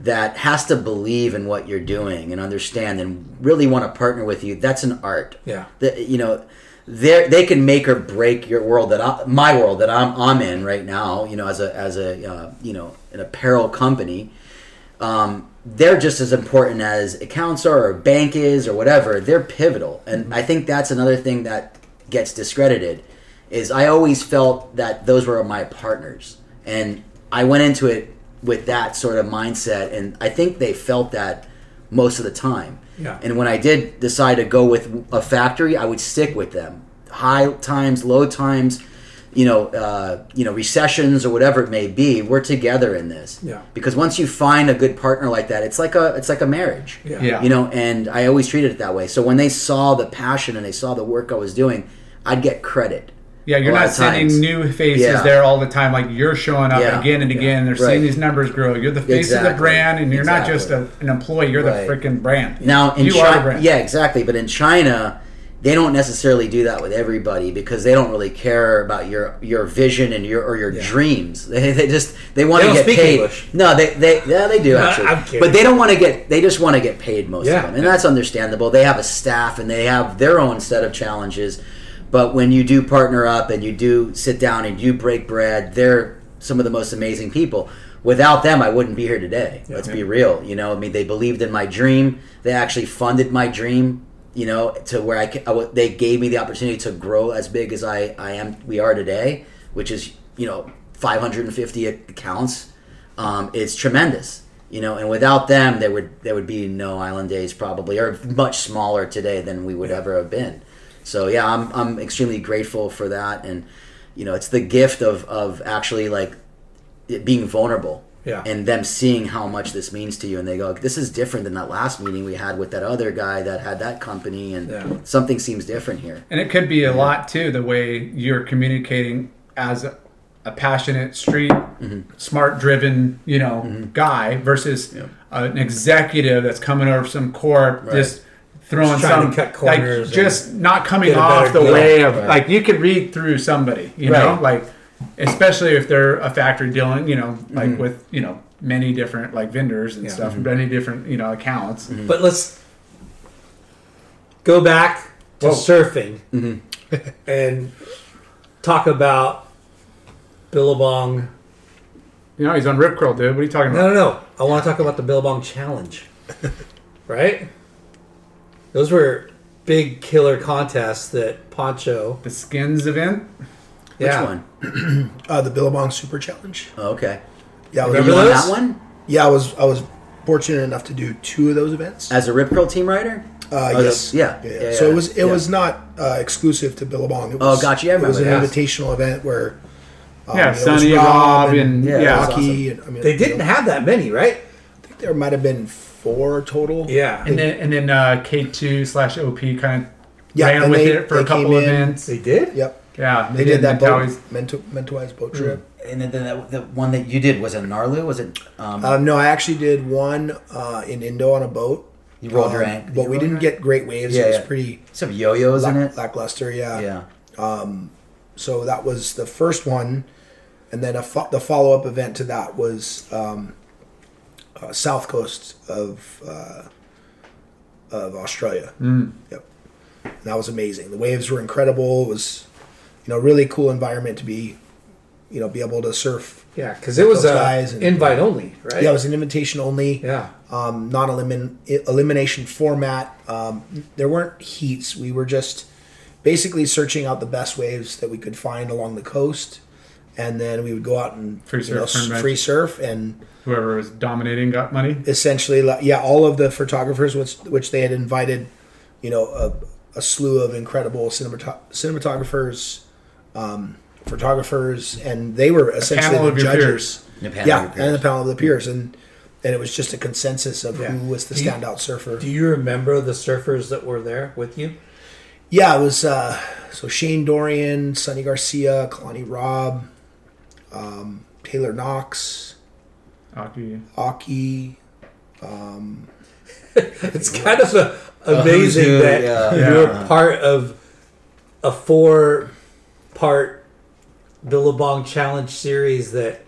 that has to believe in what you're doing and understand and really want to partner with you, that's an art. Yeah, the, you know, they they can make or break your world that I, my world that I'm I'm in right now. You know, as a as a uh, you know an apparel company. Um, they're just as important as accounts are or bank is or whatever. They're pivotal. And mm-hmm. I think that's another thing that gets discredited is I always felt that those were my partners. And I went into it with that sort of mindset. And I think they felt that most of the time. Yeah. And when I did decide to go with a factory, I would stick with them. High times, low times. You know, uh, you know, recessions or whatever it may be, we're together in this. Yeah. Because once you find a good partner like that, it's like a it's like a marriage. Yeah. yeah. You know, and I always treated it that way. So when they saw the passion and they saw the work I was doing, I'd get credit. Yeah, you're not sending new faces yeah. there all the time. Like you're showing up yeah. again and yeah. again. They're right. seeing these numbers grow. You're the face exactly. of the brand, and you're exactly. not just a, an employee. You're right. the freaking brand. Now in you Chi- are a brand. Yeah, exactly. But in China. They don't necessarily do that with everybody because they don't really care about your, your vision and your or your yeah. dreams. They they just they want they to get paid. English. No, they they yeah they do no, actually. I'm kidding. But they don't want to get they just want to get paid most yeah. of them, and yeah. that's understandable. They have a staff and they have their own set of challenges. But when you do partner up and you do sit down and you break bread, they're some of the most amazing people. Without them, I wouldn't be here today. Yeah. Let's yeah. be real. You know, I mean, they believed in my dream. They actually funded my dream. You know, to where I, I they gave me the opportunity to grow as big as I, I am we are today, which is you know five hundred fifty accounts. Um, it's tremendous, you know. And without them, there would there would be no Island Days probably, or much smaller today than we would ever have been. So yeah, I'm I'm extremely grateful for that, and you know, it's the gift of of actually like it being vulnerable. Yeah. And them seeing how much this means to you, and they go, "This is different than that last meeting we had with that other guy that had that company, and yeah. something seems different here." And it could be a yeah. lot too, the way you're communicating as a, a passionate, street, mm-hmm. smart-driven, you know, mm-hmm. guy versus yeah. an executive that's coming over some corp, right. just throwing just some, to cut corners, like, just not coming off the deal. way of right. like you could read through somebody, you right. know, like. Especially if they're a factory dealing, you know, like mm-hmm. with, you know, many different like vendors and yeah. stuff, mm-hmm. many different, you know, accounts. Mm-hmm. But let's go back to Whoa. surfing mm-hmm. and talk about Billabong. You know, he's on Rip Curl, dude. What are you talking about? No, no, no. I want to talk about the Billabong Challenge, right? Those were big killer contests that Pancho. The Skins event? Yeah. Which one? uh, the Billabong Super Challenge. Oh, okay. Yeah, I was remember on that one? Yeah, I was I was fortunate enough to do two of those events as a Rip Curl team rider. Uh, oh, yes. Yeah. Yeah, yeah, yeah. So it was it yeah. was not uh, exclusive to Billabong. It was, oh, gotcha. Yeah, I it was an yes. invitational event where um, yeah, Sonny, Rob, and, and yeah, yeah, Rocky. Awesome. And, I mean, they didn't you know, have that many, right? I think there might have been four total. Yeah, and then and then uh, K two slash O P kind of yeah, ran with they, it for a couple events. They did. Yep. Yeah, they, they did, did that boat, mental, mentalized boat trip. Mm. And then the, the one that you did was in Narlu, was it? Um, um, no, I actually did one uh, in Indo on a boat. You rolled um, your ankle, but you we didn't get great waves. Yeah, so it was yeah. pretty some yo-yos lack, in it, lackluster. Yeah, yeah. Um, so that was the first one, and then a fo- the follow-up event to that was um, uh, South Coast of uh, of Australia. Mm. Yep, and that was amazing. The waves were incredible. It was. You know, really cool environment to be you know, be able to surf. Yeah, because it was an invite only, right? Yeah, it was an invitation only. Yeah, um, non-elimin elimination format. Um, there weren't heats. We were just basically searching out the best waves that we could find along the coast, and then we would go out and free surf, you know, free surf, and whoever was dominating got money. Essentially, yeah, all of the photographers, which which they had invited, you know, a, a slew of incredible cinematog- cinematographers. Um, photographers, and they were essentially the judges. The panel yeah, and the panel of the peers. And and it was just a consensus of yeah. who was the do standout you, surfer. Do you remember the surfers that were there with you? Yeah, it was uh, so Shane Dorian, Sonny Garcia, Kalani Robb, um, Taylor Knox, Aki. Aki. Um, it's kind of a, amazing uh, that yeah, yeah. you're part of a four-part Billabong Challenge series that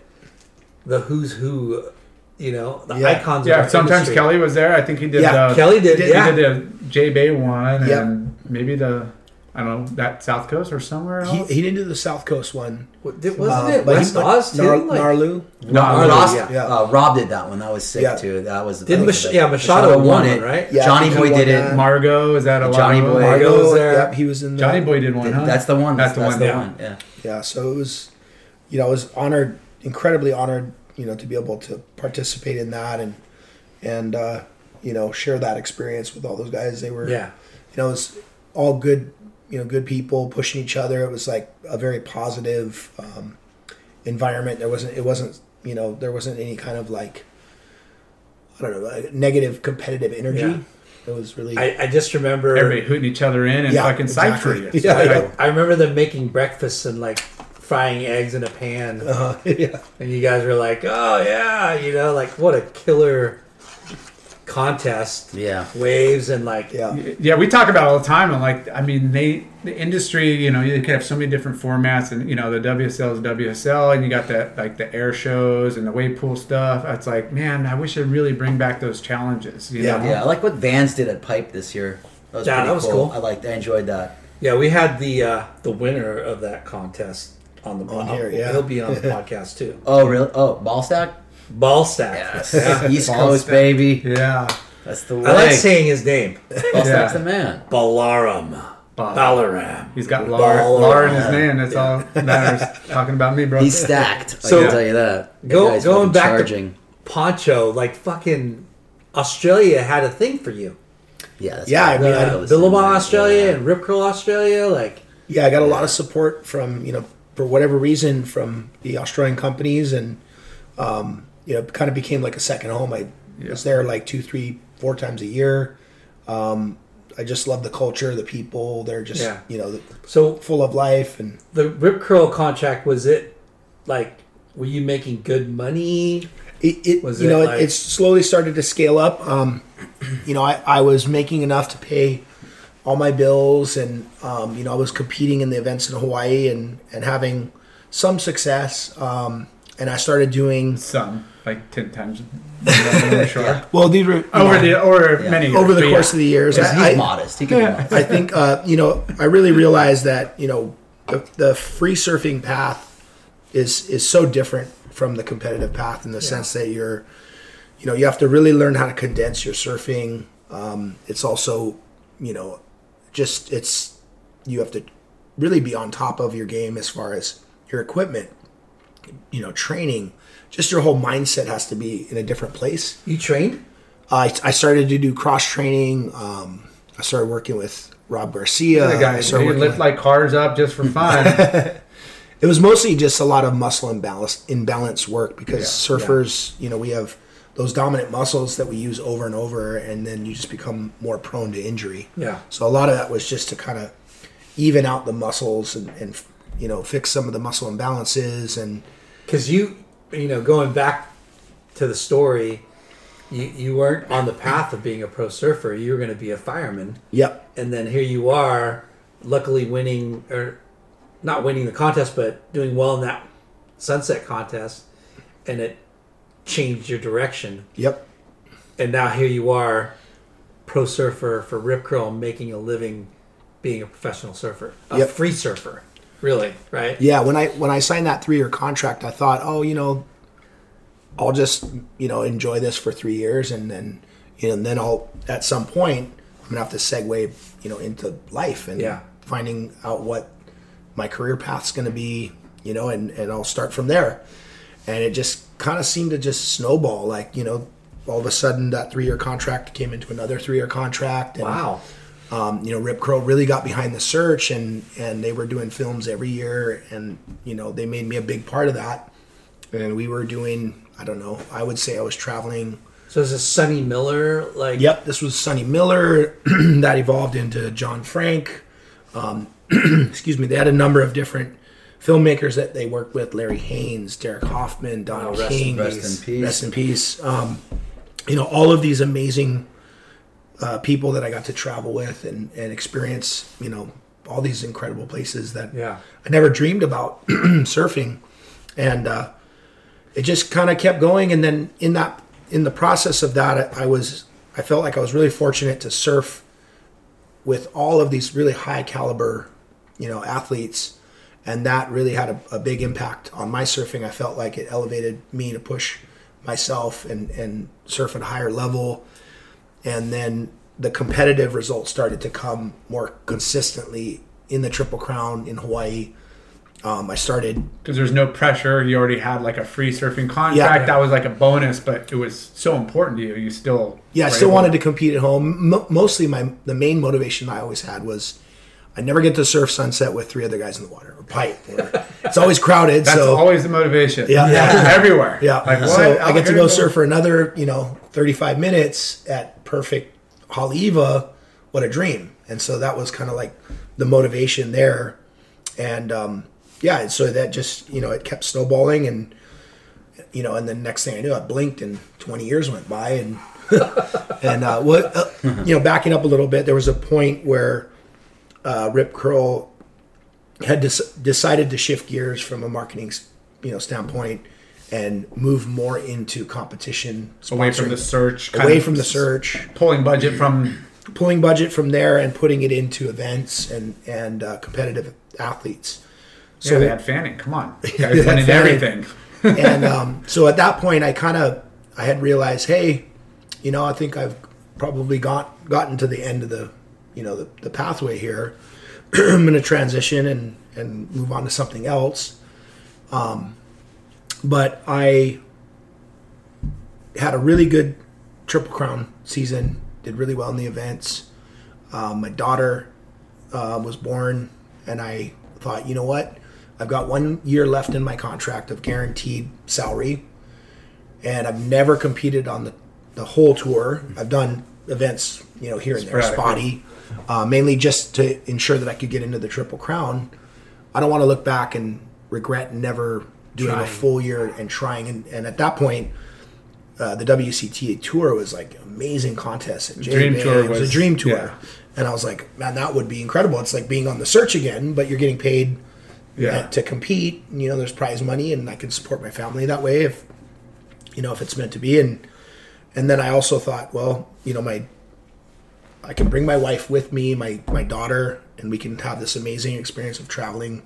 the who's who, you know, the yeah. icons. Yeah, of sometimes industry. Kelly was there. I think he did. Yeah, the, Kelly did. He did, yeah. he did the J Bay one, yep. and maybe the I don't know that South Coast or somewhere else. He, he didn't do the South Coast one. What, did, wasn't uh, it West Oz too? Nar- like, Narlu, Narlu, Narlu yeah. yeah. Uh, Rob did that one. That was sick yeah. too. That was did Mich- yeah Machado, Machado won, won it, right? Yeah, Johnny Boy did it. Margo is that a Johnny Boy? Margo was there. Yep, he was in. Johnny Boy did one. That's the one. That's the one. Yeah. Yeah. So it was. You know, I was honored, incredibly honored, you know, to be able to participate in that and, and uh, you know, share that experience with all those guys. They were, yeah. you know, it was all good, you know, good people pushing each other. It was like a very positive um, environment. There wasn't, it wasn't, you know, there wasn't any kind of like, I don't know, like negative competitive energy. Yeah. It was really. I, I just remember. Everybody hooting each other in and yeah, fucking psyched for you. Yeah, like, yeah. I, I remember them making breakfast and like, frying eggs in a pan, uh-huh. yeah. and you guys were like, "Oh yeah, you know, like what a killer contest!" Yeah, waves and like, yeah, yeah. We talk about it all the time, and like, I mean, they the industry, you know, you could have so many different formats, and you know, the W S L is W S L, and you got that like the air shows and the wave pool stuff. It's like, man, I wish I'd really bring back those challenges. You yeah, know? yeah. I like what Vans did at Pipe this year. That was yeah, that was cool. cool. I liked, I enjoyed that. Yeah, we had the uh, the winner of that contest. On the on here, yeah. He'll be on the podcast too. Oh really? Oh, ball stack, ball stack. Yes. Yeah. East ball Coast stack. Baby. Yeah, that's the way. I like saying his name. Ball stack's the man. Balaram. Balaram. He's got Lar in his name. That's yeah. all that matters. Talking about me, bro. He's stacked. So, I can tell you that. Go, going back charging. to Poncho, like fucking Australia had a thing for you. Yeah, that's yeah. Cool. I mean, uh, I Billabong Australia yeah. and Rip Curl Australia, like yeah, I got a yeah. lot of support from you know. for whatever reason, from the Australian companies, and um, you know, it kind of became like a second home. I yeah. was there like two, three, four times a year. Um, I just love the culture, the people. They're just yeah. you know, so full of life. And the Rip Curl contract, was it like, were you making good money? It, it was you it know, like... it slowly started to scale up. Um, you know, I, I was making enough to pay all my bills, and um, you know, I was competing in the events in Hawaii and, and having some success. Um, and I started doing some like ten times. Sure. Well, these were over know, the or yeah. many years, over the course yeah. of the years. He's I, modest. He can yeah. be modest. I think uh, you know. I really realized that you know the, the free surfing path is is so different from the competitive path in the yeah. sense that you're, you know, you have to really learn how to condense your surfing. Um, it's also, you know. Just it's you have to really be on top of your game as far as your equipment, you know, training. Just your whole mindset has to be in a different place. You trained? Uh, I I started to do cross training. Um, I started working with Rob Garcia. The guy who lift like cars up just for fun. It was mostly just a lot of muscle imbalance imbalance work because yeah, surfers, yeah. you know, we have those dominant muscles that we use over and over, and then you just become more prone to injury. Yeah. So a lot of that was just to kind of even out the muscles and, and you know, fix some of the muscle imbalances. And because you, you know, going back to the story, you, you weren't on the path of being a pro surfer. You were going to be a fireman. Yep. And then here you are, luckily winning, or not winning the contest, but doing well in that sunset contest. And it changed your direction. Yep. And now here you are, pro surfer for Rip Curl, making a living being a professional surfer, a yep. free surfer. really, right? Yeah. When I when I signed that three-year contract, I thought, oh, you know, I'll just, you know, enjoy this for three years, and then, you know, and then I'll at some point I'm gonna have to segue, you know, into life and yeah. finding out what my career path's gonna be, you know, and, and I'll start from there. And it just kind of seemed to just snowball, like, you know, all of a sudden that three-year contract came into another three-year contract. And, wow. Um, you know, Rip Curl really got behind the search, and, and they were doing films every year, and, you know, they made me a big part of that. And we were doing, I don't know, I would say I was traveling. So is this Sonny Miller? Like, yep, this was Sonny Miller. That evolved into John Frank. Um, excuse me. They had a number of different filmmakers that they worked with: Larry Haynes, Derek Hoffman, Don oh, rest, King. Rest in peace. Rest in peace. Um, you know, all of these amazing uh, people that I got to travel with and, and experience, you know, all these incredible places that yeah. I never dreamed about surfing. And uh, it just kind of kept going. And then in that, in the process of that, I, I was, I felt like I was really fortunate to surf with all of these really high caliber, you know, athletes. And that really had a, a big impact on my surfing. I felt like it elevated me to push myself and, and surf at a higher level. And then the competitive results started to come more consistently in the Triple Crown in Hawaii. Um, I started... Because there's no pressure. You already had like a free surfing contract. Yeah. That was like a bonus, but it was so important to you. You still... Yeah, I still able- wanted to compete at home. M- mostly my the main motivation I always had was... I never get to surf sunset with three other guys in the water or pipe. Or, it's always crowded. That's so, always the motivation. Yeah, yeah. Everywhere. Yeah. Like, what? So I get to go surf for another, you know, thirty-five minutes at perfect Haleiwa. What a dream! And so that was kind of like the motivation there. And um, yeah, and so that just, you know, it kept snowballing, and you know, and the next thing I knew, I blinked and twenty years went by, and and uh, what uh, you know, backing up a little bit, there was a point where. Uh, Rip Curl had des- decided to shift gears from a marketing, you know, standpoint and move more into competition, away from the search, away kind from the search, pulling budget from pulling budget from there and putting it into events and and uh, competitive athletes. So yeah, they had Fanning. Come on, guys winning everything. And um, so at that point, I kind of I had realized, hey, you know, I think I've probably got gotten to the end of the. You know, the, the pathway here. I'm going to transition and, and move on to something else. Um, but I had a really good Triple Crown season, did really well in the events. Um, my daughter uh, was born, and I thought, you know what? I've got one year left in my contract of guaranteed salary, and I've never competed on the, the whole tour. I've done events, you know, here and there, spotty. Uh, mainly just to ensure that I could get into the Triple Crown. I don't want to look back and regret never doing trying. a full year and trying. And, and at that point, uh, the W C T A tour was like an amazing contest. At dream tour was, it was a dream tour. Yeah. And I was like, man, that would be incredible. It's like being on the search again, but you're getting paid yeah. to compete. And, you know, there's prize money, and I can support my family that way if, you know, if it's meant to be. And, and then I also thought, well, you know, my... I can bring my wife with me, my, my daughter, and we can have this amazing experience of traveling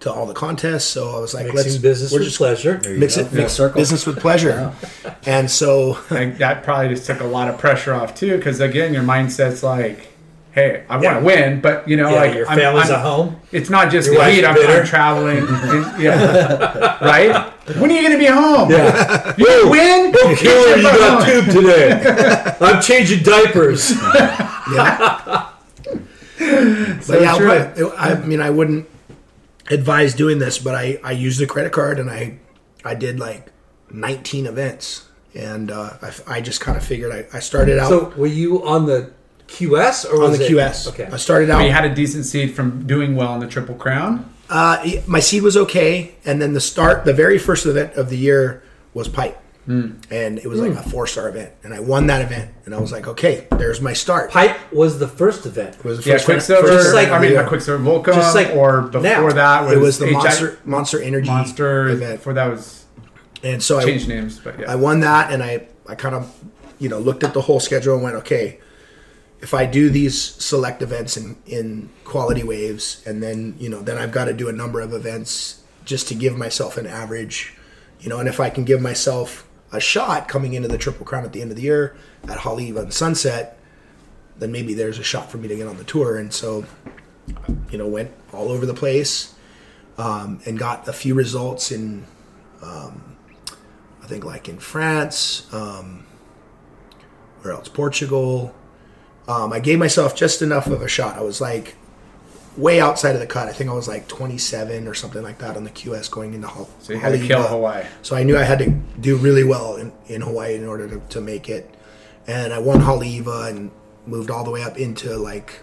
to all the contests. So I was like, Mixing let's business we're with just pleasure. Mix go. it, yeah. mix circle. business with pleasure. Yeah. And so and that probably just took a lot of pressure off too, because again, your mindset's like, hey, I yeah. want to win, but you know, yeah, like your I'm, family's I'm, at home. It's not just your lead. I'm, I'm traveling, and, yeah, right. When are you going to be home? Yeah. You Whoa, win? Whoa, killer, you got home. tube today. I'm changing diapers. Yeah. But so yeah, probably, it, I mean, I wouldn't advise doing this, but I, I used a credit card, and I I did like nineteen events, and uh, I, I just kind of figured I, I started out. So were you on the Q S or on was the it? Q S? Okay, I started out. But you had a decent seed from doing well in the Triple Crown. Uh, my seed was okay, and then the start, the very first event of the year was pipe. Mm. And it was mm. like a four-star event, and I won that event, and I was like, okay, there's my start. Pipe was the first event. It was the first yeah, Quicksilver. First like, I mean, not Quicksilver Volcom, just like or before now. that was it was the H- Monster Monster Energy Monster event. Before that was, and so changed I changed names, but yeah, I won that, and I I kind of you know looked at the whole schedule and went, okay, if I do these select events in, in quality waves, and then, you know, then I've got to do a number of events just to give myself an average, you know, and if I can give myself a shot coming into the Triple Crown at the end of the year at Holly Eve on Sunset, then maybe there's a shot for me to get on the tour. And so, you know, went all over the place um, and got a few results in, um, I think like in France, um, where else, Portugal. Um, I gave myself just enough of a shot. I was like way outside of the cut. I think I was like twenty-seven or something like that on the Q S going into Hawaii. So you had to kill Hawaii. So I knew I had to do really well in, in Hawaii in order to, to make it. And I won Haleiwa and moved all the way up into like,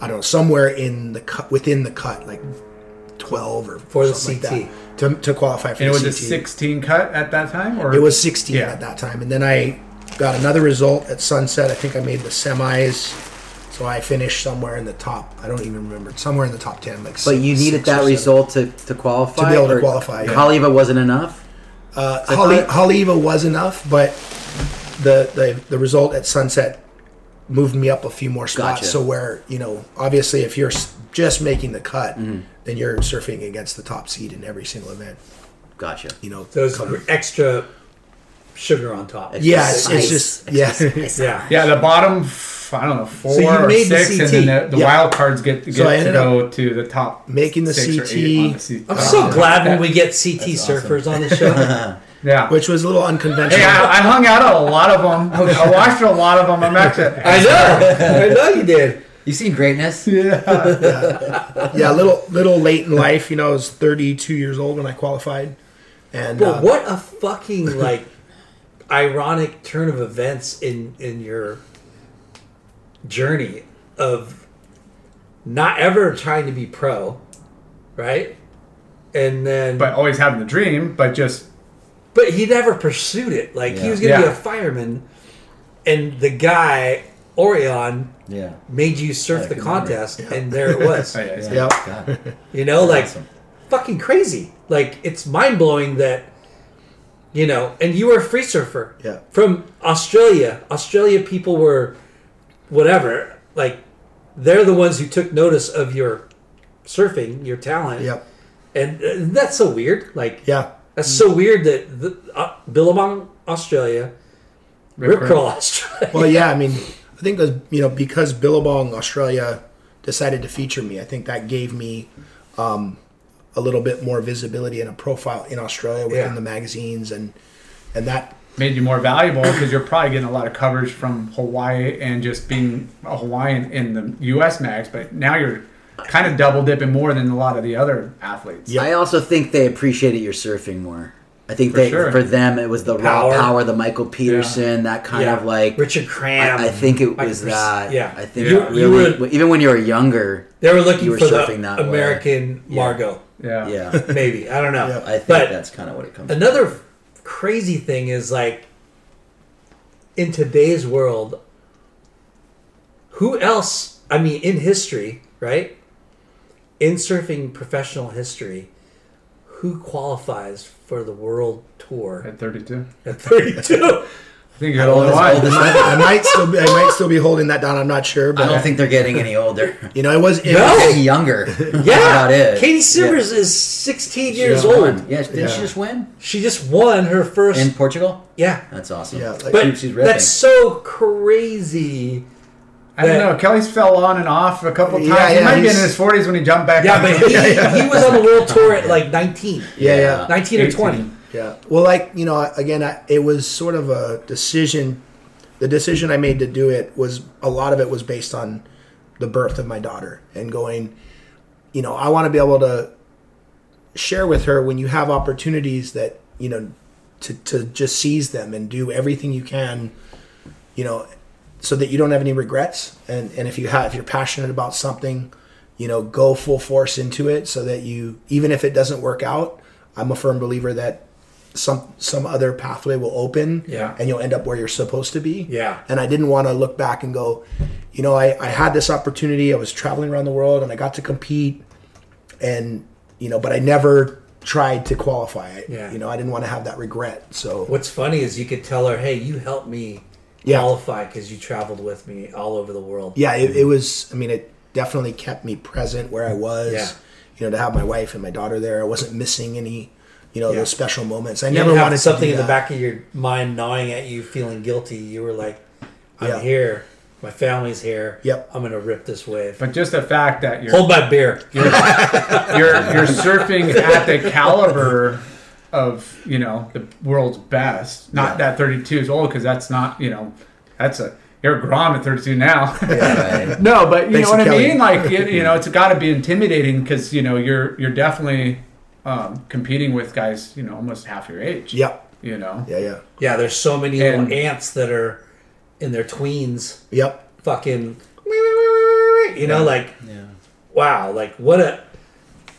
I don't know, somewhere in the cut, within the cut, like twelve or for something the C T. Like that, to, to qualify for and the C T. It was C T. A sixteen cut at that time? Or? It was sixteen yeah. at that time. And then I got another result at Sunset. I think I made the semis, so I finished somewhere in the top. I don't even remember. Somewhere in the top ten. Like, but you needed that result to, to qualify? To be able to qualify, yeah. Haleiwa wasn't enough? Uh, Haleiwa was enough, but the, the the result at Sunset moved me up a few more spots. Gotcha. So where, you know, obviously if you're just making the cut, mm-hmm. then you're surfing against the top seed in every single event. Gotcha. You know, those are extra... sugar on top. It's yeah, just it's, it's just yeah, it's yeah, yeah. The bottom, I don't know, four so or six, the and then the, the yeah. wild cards get, get so to go to the top. Making the C T. The I'm so glad that, when we get C T surfers awesome. On the show. Yeah, which was a little unconventional. Hey, I, I hung out at a lot of them. I watched a lot of them. I'm actually. I know. I know you did. You seen greatness. Yeah. yeah, yeah. Little little late in life. You know, I was thirty-two years old when I qualified, and but uh, what a fucking like. ironic turn of events in in your journey of not ever trying to be pro, right? And then but always having the dream, but just but he never pursued it. Like yeah. he was gonna yeah. be a fireman, and the guy Orion yeah made you surf yeah, the contest yeah. and there it was. oh, yeah, yeah. Yeah. God. You know, that's like awesome. Fucking crazy. Like it's mind blowing that you know, and you were a free surfer yeah. from Australia. Australia people were, whatever, like, they're the ones who took notice of your surfing, your talent. Yep. And uh, that's so weird. Like, yeah. That's so weird that the, uh, Billabong, Australia, Rip Curl, Australia. Well, yeah, I mean, I think, was, you know, because Billabong, Australia decided to feature me, I think that gave me... Um, a little bit more visibility and a profile in Australia within yeah. the magazines and and that made you more valuable because you're probably getting a lot of coverage from Hawaii and just being a Hawaiian in the U S mags, but now you're kind of double dipping more than a lot of the other athletes. Yep. I also think they appreciated your surfing more. I think for, they, sure. for them it was the power. raw power, the Michael Peterson, yeah. that kind yeah. of like Richard Cram. I, I think it was Mike, that. Yeah, I think yeah. You, really, you were, even when you were younger, they were looking you were for surfing the that American way. Margot. Yeah, yeah, maybe I don't know. Yeah. I think but that's kind of what it comes. Another to. Crazy thing is like in today's world, who else? I mean, in history, right? In surfing professional history, who qualifies for the world tour at thirty-two? At thirty-two, I think you're older. I, I might still be. I might still be holding that down. I'm not sure. But I don't think they're getting any older. You know, it was no. getting younger. Yeah, it. Katie Simmers yeah. is sixteen she years old. Won. Yeah, didn't yeah. she just win? She just won her first in Portugal. Yeah, that's awesome. Yeah, like, but she, she's ripping. That's so crazy. I don't know. Kelly's fell on and off a couple times. Yeah, yeah, he might be in his forties when he jumped back. Yeah, but he, yeah, yeah. he was on the world tour at like nineteen. Yeah, yeah. nineteen eighteen. Or twenty. Yeah. Well, like, you know, again, I, it was sort of a decision. The decision I made to do it was, a lot of it was based on the birth of my daughter and going, you know, I want to be able to share with her when you have opportunities that, you know, to, to just seize them and do everything you can, you know, so that you don't have any regrets, and, and if you have if you're passionate about something, you know, go full force into it so that you, even if it doesn't work out, I'm a firm believer that some some other pathway will open yeah. and you'll end up where you're supposed to be. Yeah. And I didn't want to look back and go, you know, I, I had this opportunity, I was traveling around the world and I got to compete and, you know, but I never tried to qualify it. Yeah. You know, I didn't want to have that regret. So what's funny is you could tell her, hey, you helped me yeah. qualify because you traveled with me all over the world. Yeah, it, it was, I mean, it definitely kept me present where I was. Yeah. You know, to have my wife and my daughter there, I wasn't missing any, you know, yeah. those special moments. I you never wanted something to in the back of your mind gnawing at you, feeling guilty. You were like, I'm yeah. here. My family's here. Yep. I'm going to rip this wave. But just the fact that you're... Hold my beer. You're, you're, you're surfing at the caliber of, you know, the world's best. Not yeah. that thirty-two is old, because that's not, you know, that's a... You're Grom at thirty-two now. Yeah, right. No, but you Thanks know what Kelly. I mean? Like, it, you know, it's got to be intimidating because, you know, you're you're definitely um, competing with guys, you know, almost half your age. Yep. You know? Yeah, yeah. Yeah, there's so many and, little ants that are in their tweens. Yep. Fucking, you know, yeah. like, yeah. wow, like what a,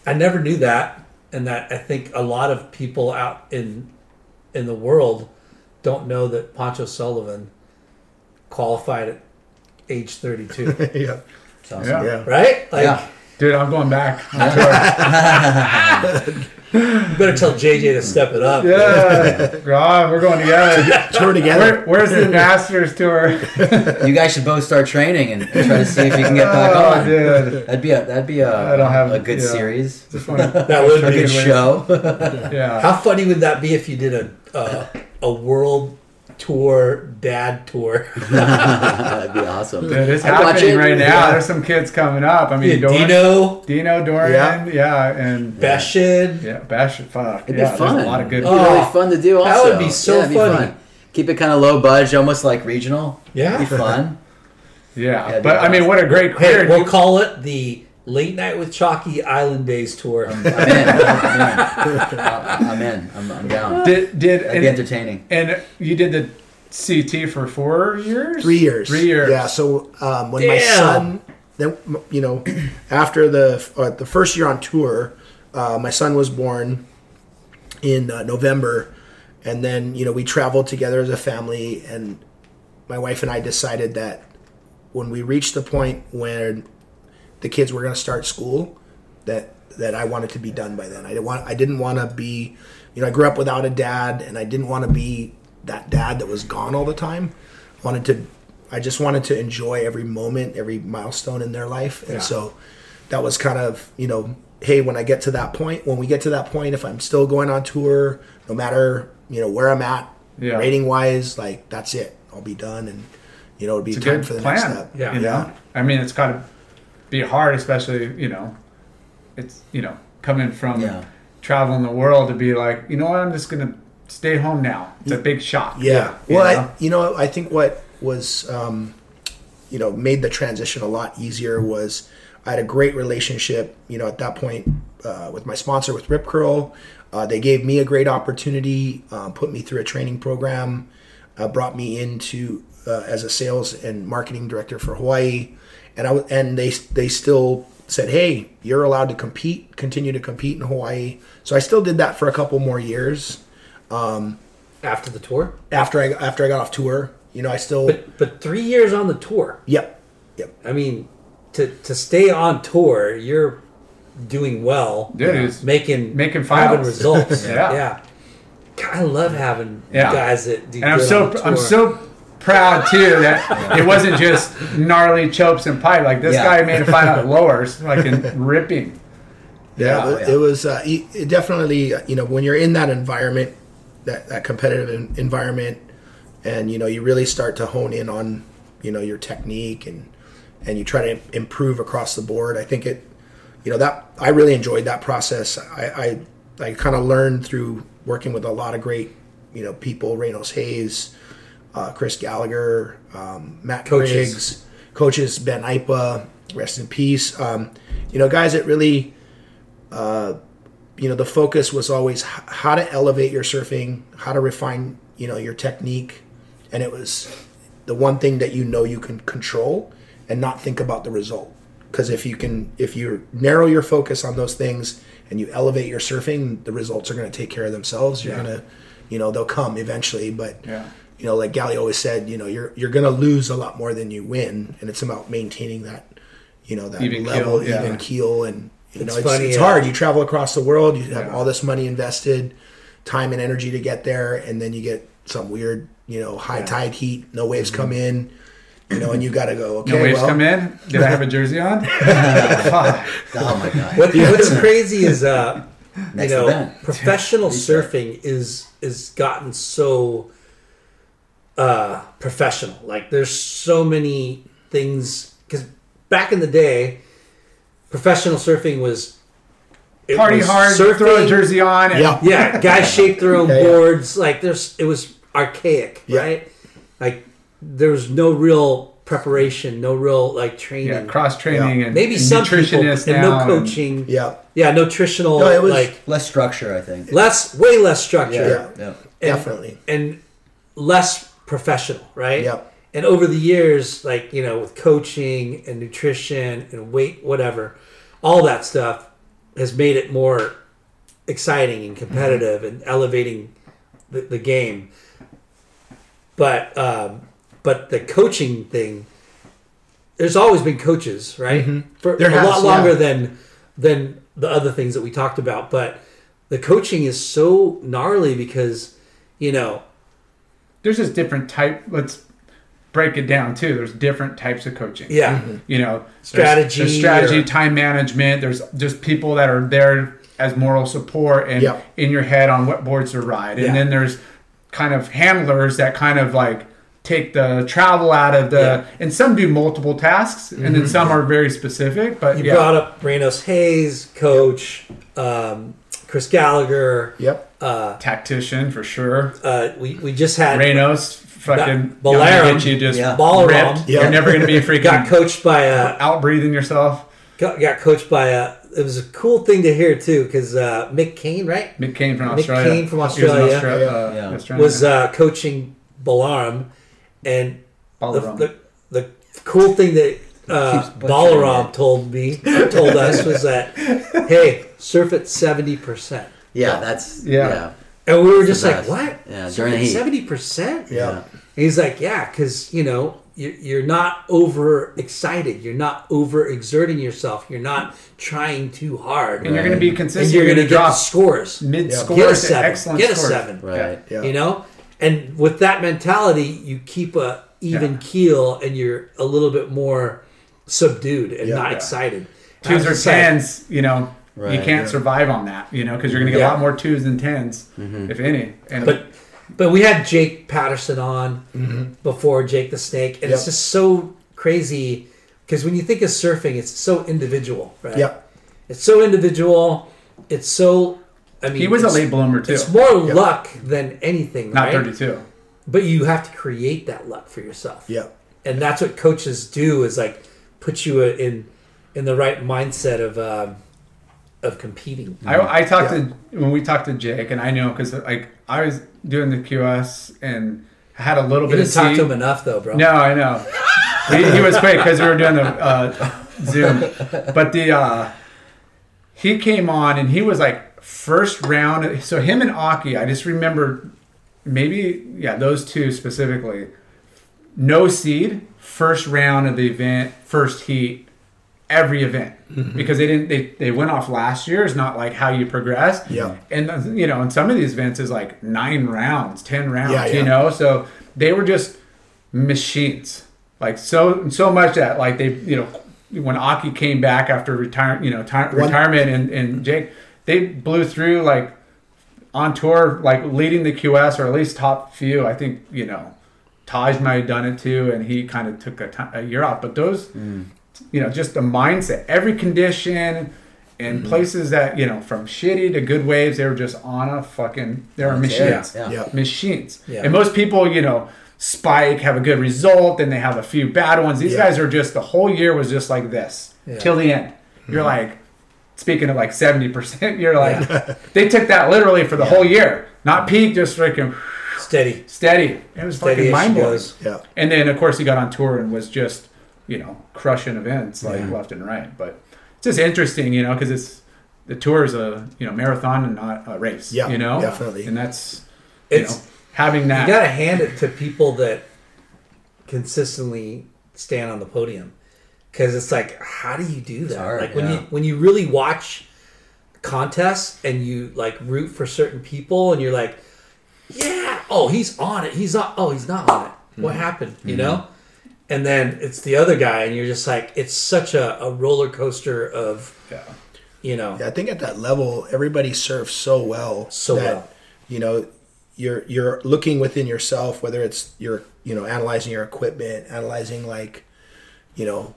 I never knew that. And that I think a lot of people out in in the world don't know that Pancho Sullivan qualified at age thirty-two. Yeah. Awesome. Yeah. Right? Like, yeah. Dude, I'm going back. I'm sure. You better tell J J to step it up. Yeah. God, we're going together. Tour together. Where, where's the Masters tour? You guys should both start training and try to see if you can get back oh, on. Dude. That'd be a that'd be a, I don't have, a good yeah. series. Just wanna, that would be a good show. Yeah. How funny would that be if you did a uh, a world tour, dad tour. That'd be awesome. Dude, it's I'd happening it. right now. Yeah. There's some kids coming up. I mean, yeah, Dor- Dino, Dino Dorian, yeah, yeah and Bashid, yeah, Bashid. Fuck, it'd yeah, be fun. A lot of good. It'd be really oh, fun to do. Also, that would be so yeah, be funny. Fun. Keep it kind of low budge, almost like regional. Yeah, it'd be fun. Yeah, yeah but awesome. I mean, what a great career. Hey, we'll call it the Late Night with Chalky Island Days tour. I'm, I'm in. I'm in. I'm, in. I'm, I'm down. Did did That'd be entertaining. And you did the C T for four years, three years, three years. Yeah. So um, when Damn. my son, then you know, after the uh, the first year on tour, uh, my son was born in uh, November, and then you know we traveled together as a family, and my wife and I decided that when we reached the point where the kids were going to start school, that that I wanted to be done by then. I didn't want I didn't want to be, you know, I grew up without a dad, and I didn't want to be that dad that was gone all the time. I wanted to, I just wanted to enjoy every moment, every milestone in their life. And yeah. so that was kind of, you know, hey, when I get to that point, when we get to that point, if I'm still going on tour, no matter, you know, where I'm at, yeah. rating wise, like that's it. I'll be done, and you know, it'll be it's time for the plan. next step. Yeah. You know? Yeah. I mean, it's kind of be hard, especially, you know, it's, you know, coming from yeah. traveling the world to be like, you know what, I'm just gonna stay home now. It's a big shock. Yeah. yeah. Well, you know? I, you know, I think what was, um, you know, made the transition a lot easier was I had a great relationship, you know, at that point uh, with my sponsor, with Rip Curl. Uh, they gave me a great opportunity, uh, put me through a training program, uh, brought me into uh, as a sales and marketing director for Hawaii. And I and they they still said, hey, you're allowed to compete, continue to compete in Hawaii. So I still did that for a couple more years. Um, after the tour, after I after I got off tour, you know, I still but, but three years on the tour. Yep, yep. I mean, to to stay on tour, you're doing well, dude. You know, making making having results. yeah, yeah. God, I love having yeah. guys that do. And I'm so I'm so. proud too that it wasn't just gnarly chokes and pipe. Like this yeah. guy made a fight out of lowers, like in ripping. Yeah, yeah, it, it was uh, it definitely. You know, when you're in that environment, that that competitive environment, and you know, you really start to hone in on you know your technique and and you try to improve across the board. I think it, you know, that I really enjoyed that process. I I, I kind of learned through working with a lot of great you know people, Reynolds Hayes. Uh, Chris Gallagher, um, Matt coaches. Griggs, coaches Ben Ipa, rest in peace. Um, you know, guys that really, uh, you know, the focus was always h- how to elevate your surfing, how to refine, you know, your technique, and it was the one thing that you know you can control and not think about the result. Because if you can, if you narrow your focus on those things and you elevate your surfing, the results are going to take care of themselves. You're yeah. gonna, you know, they'll come eventually, but. Yeah. You know, like Gally always said, you know, you're you're gonna lose a lot more than you win, and it's about maintaining that, you know, that even level, keel, yeah. even keel, and you it's know, it's, funny, it's yeah. hard. You travel across the world, you have yeah. all this money invested, time and energy to get there, and then you get some weird, you know, high yeah. tide heat, no waves mm-hmm. come in, you know, and you got to go, okay, no waves well, come in? Did I have a jersey on? uh, oh, my God. What, what's crazy is, uh, you know, professional surfing is is gotten so uh, professional. Like, there's so many things, because back in the day, professional surfing was It Party hard, surfing. Throw a jersey on. And yeah. yeah, guys shaped their own yeah, boards. Yeah. Like, there's, it was archaic, yeah. right? Like, there was no real preparation, no real, like, training. Yeah, cross-training yeah. and maybe and some nutritionists people, now. And no coaching. And, yeah. Yeah, no nutritional, no, it was like... less structure, I think. Less, way less structure. Yeah, yeah. And, definitely. And less professional, right? Yeah. And over the years, like, you know, with coaching and nutrition and weight, whatever, all that stuff, has made it more exciting and competitive mm-hmm. and elevating the, the game. But um, but the coaching thing, there's always been coaches, right? Mm-hmm. For there a has, lot longer yeah. than than the other things that we talked about. But the coaching is so gnarly because, you know... There's this different type... Let's break it down, too. There's different types of coaching. Yeah. Mm-hmm. You know, strategy. There's, there's strategy, or, time management. There's just people that are there as moral support and yeah. in your head on what boards to ride. And yeah. then there's kind of handlers that kind of like take the travel out of the... Yeah. And some do multiple tasks, mm-hmm. and then some are very specific. But You yeah. brought up Ranos Hayes, coach, yep. um, Chris Gallagher. Yep. Uh, Tactician, for sure. Uh, we, we just had... Ranos... Fucking Balaram, you just yeah. Balaram. Yeah. You're never going to be freaking. Got coached by a out breathing yourself. Got, got coached by a. It was a cool thing to hear too, because uh, Mick Kane, right? Mick Kane from Australia. Mick Kane from Australia, was, Australia, uh, yeah. Australia. was uh, coaching Balaram, and Balaram. The, the the cool thing that uh, Balaram told me told us was that hey, surf at seventy percent. Yeah, that's yeah. yeah. And we were just like, what? Yeah, during seventy percent? Yeah. And he's like, yeah, because, you know, you're not overexcited. You're not overexerting yourself. You're not trying too hard. And right. you're going to be consistent. And you're going to drop scores. Mid-scores. Get a seven. Excellent Get a seven. Scores. Right. Yeah. You know? And with that mentality, you keep a even yeah. keel, and you're a little bit more subdued and yeah, not yeah. excited. Twos or tens, you know. Right, you can't yeah. survive on that, you know, because you're going to get yeah. a lot more twos than tens, mm-hmm. if any. And but but we had Jake Patterson on mm-hmm. before, Jake the Snake, and yep. it's just so crazy because when you think of surfing, it's so individual, right? Yeah, it's so individual. It's so. I mean, he was a late bloomer too. It's more yep. luck than anything. Not right? thirty-two, but you have to create that luck for yourself. Yeah, and that's what coaches do is like put you in in the right mindset of. Um, Of competing, I, I talked yeah. to when we talked to Jake, and I know because like I was doing the Q S and had a little you bit. Didn't of talk seat. to him enough though, bro. No, I know he, he was quick because we were doing the uh, Zoom, but the uh, he came on and he was like first round. So him and Aki, I just remember maybe yeah those two specifically. No seed, first round of the event, first heat. Every event mm-hmm. because they didn't they, they went off last year. It's not like how you progressed. Yeah, and you know, in some of these events is like nine rounds, ten rounds. Yeah, yeah. You know, so they were just machines. Like so so much that like they you know when Aki came back after retire you know time, retirement and, and Jake they blew through like on tour like leading the Q S or at least top few. I think you know Taj might have done it too, and he kind of took a, time, a year off. But those. Mm. You know, just the mindset, every condition and mm-hmm. places that, you know, from shitty to good waves, they were just on a fucking, they were machines. Yeah. Yeah. Machines. Yeah. And most people, you know, spike, have a good result, and they have a few bad ones. These yeah. guys are just, the whole year was just like this yeah. till the end. You're mm-hmm. like, speaking of like seventy percent, you're like, yeah. they took that literally for the yeah. whole year. Not peak, just freaking steady. Steady. It was steady fucking mind blowing. Yeah. And then, of course, he got on tour and was just, you know, crushing events like yeah. left and right. But it's just interesting, you know, because it's the tour is a you know marathon and not a race. Yeah, you know, definitely. And that's it's you know, having that. You gotta hand it to people that consistently stand on the podium because it's like, how do you do that? Hard, like when yeah. you when you really watch contests and you like root for certain people and you're like, yeah, oh, he's on it. He's on, oh, he's not on it. What mm-hmm. happened? You mm-hmm. know? And then it's the other guy and you're just like, it's such a, a roller coaster of, yeah. you know. Yeah, I think at that level, everybody surfs so well. So that, well. You know, you're, you're looking within yourself, whether it's you're, you know, analyzing your equipment, analyzing like, you know,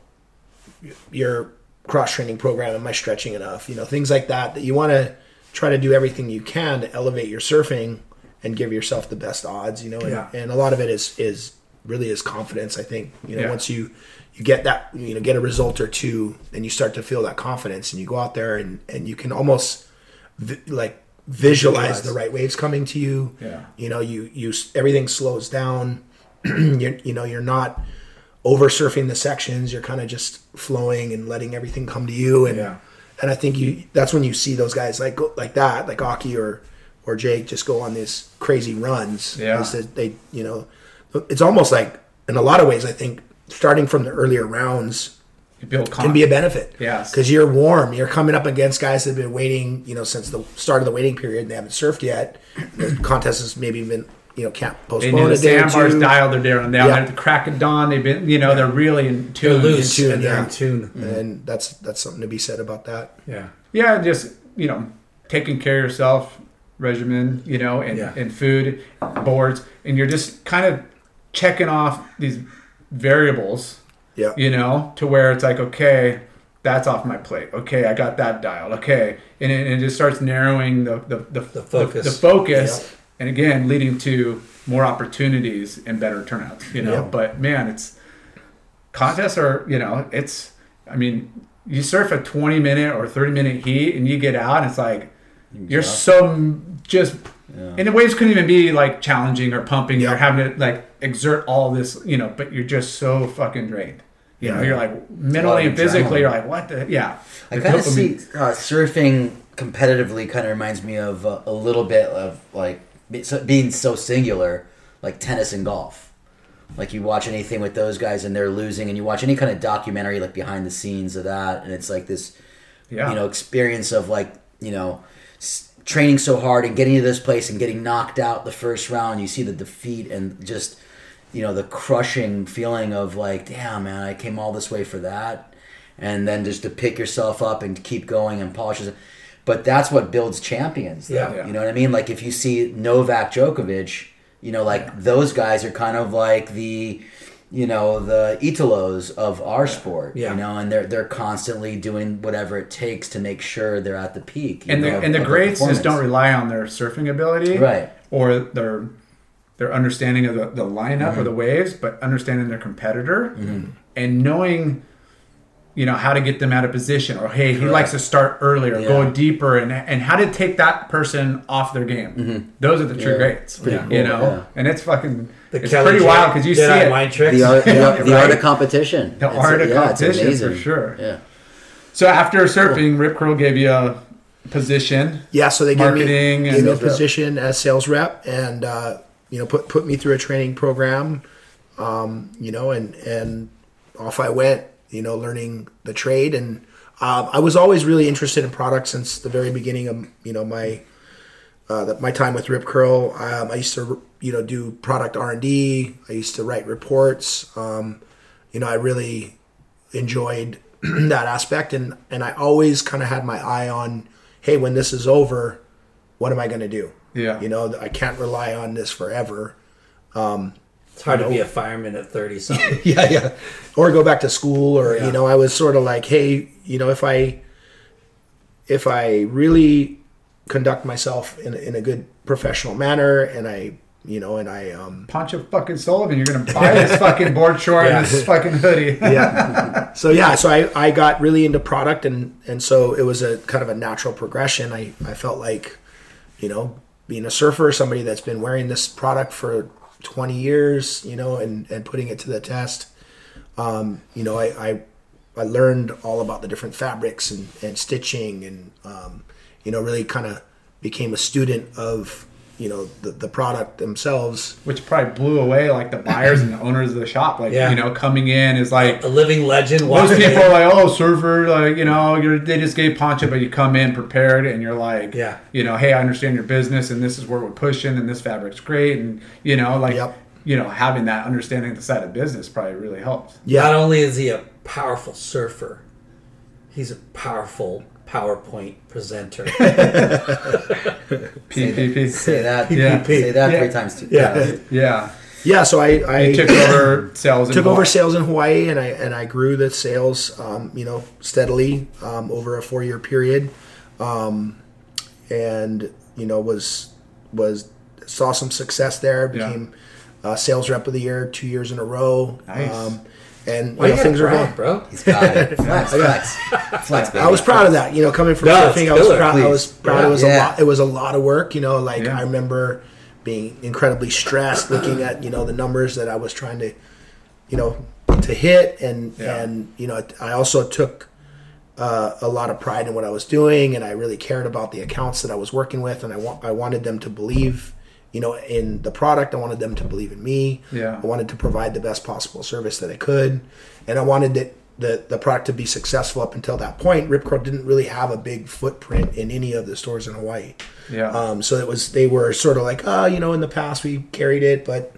your cross training program. Am I stretching enough? You know, things like that, that you want to try to do everything you can to elevate your surfing and give yourself the best odds, you know, and, yeah. and a lot of it is, is really is confidence. I think, you know, yeah. once you, you get that, you know, get a result or two and you start to feel that confidence and you go out there and, and you can almost vi- like visualize, visualize the right waves coming to you. Yeah. You know, you, you, everything slows down. you're, you know, you're not over surfing the sections. You're kind of just flowing and letting everything come to you. And, yeah. and I think you, that's when you see those guys like, like that, like Aki or, or Jake just go on these crazy runs. Yeah. They, you know, it's almost like, in a lot of ways, I think, starting from the earlier rounds can be a benefit. Yes. Because you're warm. You're coming up against guys that have been waiting, you know, since the start of the waiting period and they haven't surfed yet. The contest has maybe been, you know, can't postpone it. The sandbars dialed their down. Now at the crack of dawn, they've been, you know, yeah. they're really in tune. They're loose in tune, and yeah. they're in tune. Mm-hmm. And that's, that's something to be said about that. Yeah. Yeah, just, you know, taking care of yourself. Regimen, you know, and, yeah. and food, boards, and you're just kind of checking off these variables, yeah. you know, to where it's like, okay, that's off my plate. Okay, I got that dialed. Okay, and it, and it just starts narrowing the the, the, the focus, the, the focus yeah. and again, leading to more opportunities and better turnouts, you know. Yeah. But man, it's contests are, you know, it's, I mean, you surf a twenty minute or thirty minute heat and you get out and it's like, Exactly. You're so just, yeah. and the waves couldn't even be like challenging or pumping yeah. or having to like exert all this, you know, but you're just so fucking drained. You yeah. know, you're like mentally and physically, you're like, what the, yeah. I kind of see uh, surfing competitively kind of reminds me of uh, a little bit of like being so singular, like tennis and golf. Like you watch anything with those guys and they're losing, and you watch any kind of documentary like behind the scenes of that, and it's like this, yeah. you know, experience of like, you know, training so hard and getting to this place and getting knocked out the first round. You see the defeat and just, you know, the crushing feeling of like, damn, man, I came all this way for that. And then just to pick yourself up and keep going and polish it. But that's what builds champions. Though, yeah, yeah. You know what I mean? Like if you see Novak Djokovic, you know, like yeah. those guys are kind of like the, you know, the Italos of our sport, yeah. you know, and they're they're constantly doing whatever it takes to make sure they're at the peak. You and know, the, and of, the greats just don't rely on their surfing ability, right, or their their understanding of the, the lineup mm-hmm. or the waves, but understanding their competitor mm-hmm. and knowing, you know, how to get them out of position, or hey, he Correct. likes to start earlier, yeah. go deeper, and and how to take that person off their game. Mm-hmm. Those are the true yeah. greats, yeah. you know, yeah. and it's fucking. The it's Kelly pretty J- wild because you see it. Line tricks. The, art, the, right? the art of competition. The it's art a, of yeah, competition, for sure. Yeah. So after surfing, cool. Rip Curl gave you a position. Yeah, so they gave me, gave me a position as sales rep, and uh, you know, put put me through a training program, um, you know, and and off I went, you know, learning the trade. And uh, I was always really interested in products since the very beginning of you know my uh, the, my time with Rip Curl. Um, I used to. you know, do product R and D. I used to write reports. Um, you know, I really enjoyed that aspect. And, and I always kind of had my eye on, hey, when this is over, what am I going to do? Yeah. You know, I can't rely on this forever. Um, it's hard you know, to be a fireman at thirty something. yeah, yeah. Or go back to school or, yeah. you know, I was sort of like, hey, you know, if I, if I really conduct myself in, in a good professional manner and I, You know, and I um, Poncho fucking Sullivan. You're gonna buy this fucking board short yeah. and this fucking hoodie. yeah. So yeah, so I, I got really into product, and, and so it was a kind of a natural progression. I, I felt like, you know, being a surfer, somebody that's been wearing this product for twenty years, you know, and, and putting it to the test. Um, you know, I, I I learned all about the different fabrics and, and stitching, and um, you know, really kind of became a student of. you know, the, the product themselves. Which probably blew away, like, the buyers and the owners of the shop. Like, yeah. you know, coming in is like... A living legend. Most people in. are like, oh, server, like, you know, you're, they just gave poncho, but you come in prepared and you're like, yeah. you know, hey, I understand your business and this is where we're pushing and this fabric's great. And, you know, like, yep. you know, having that understanding of the side of business probably really helps. Yeah. Not only is he a powerful surfer, he's a powerful... PowerPoint presenter. P P P. Say that. Yeah. Say that yeah. three times. Two yeah. times. Yeah. Yeah. So I, I took over sales. Took in over sales in Hawaii, and I and I grew the sales, um, you know, steadily um, over a four year period, um, and you know was was saw some success there. Became yeah. uh, sales rep of the year two years in a row. Nice. Um, And well, you know, things are going, bro. He's got it. Flex, flex, flex, baby. I was proud of that. You know, coming from no, surfing, I was killer, proud. Please. I was proud. Yeah. It was yeah. a lot. It was a lot of work. You know, like yeah. I remember being incredibly stressed, looking at you know the numbers that I was trying to, you know, to hit, and yeah. and you know, I also took uh, a lot of pride in what I was doing, and I really cared about the accounts that I was working with, and I want I wanted them to believe. You know, in the product, I wanted them to believe in me. Yeah. I wanted to provide the best possible service that I could. And I wanted the, the, the product to be successful up until that point. Rip Curl didn't really have a big footprint in any of the stores in Hawaii. Yeah. Um, so it was they were sort of like, oh, you know, in the past we carried it, but,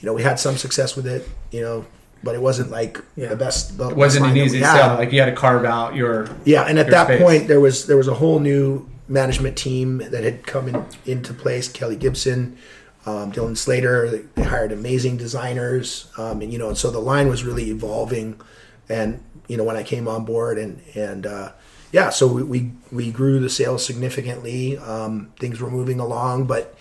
you know, we had some success with it, you know. But it wasn't like yeah. the best. The it wasn't an easy sell. Like you had to carve out your Yeah, and at that space. point there was there was a whole new management team that had come in, into place. Kelly Gibson, um, Dylan Slater, they hired amazing designers. Um, and, you know, and so the line was really evolving. And, you know, when I came on board and, and uh, yeah, so we, we, we grew the sales significantly. Um, things were moving along, but,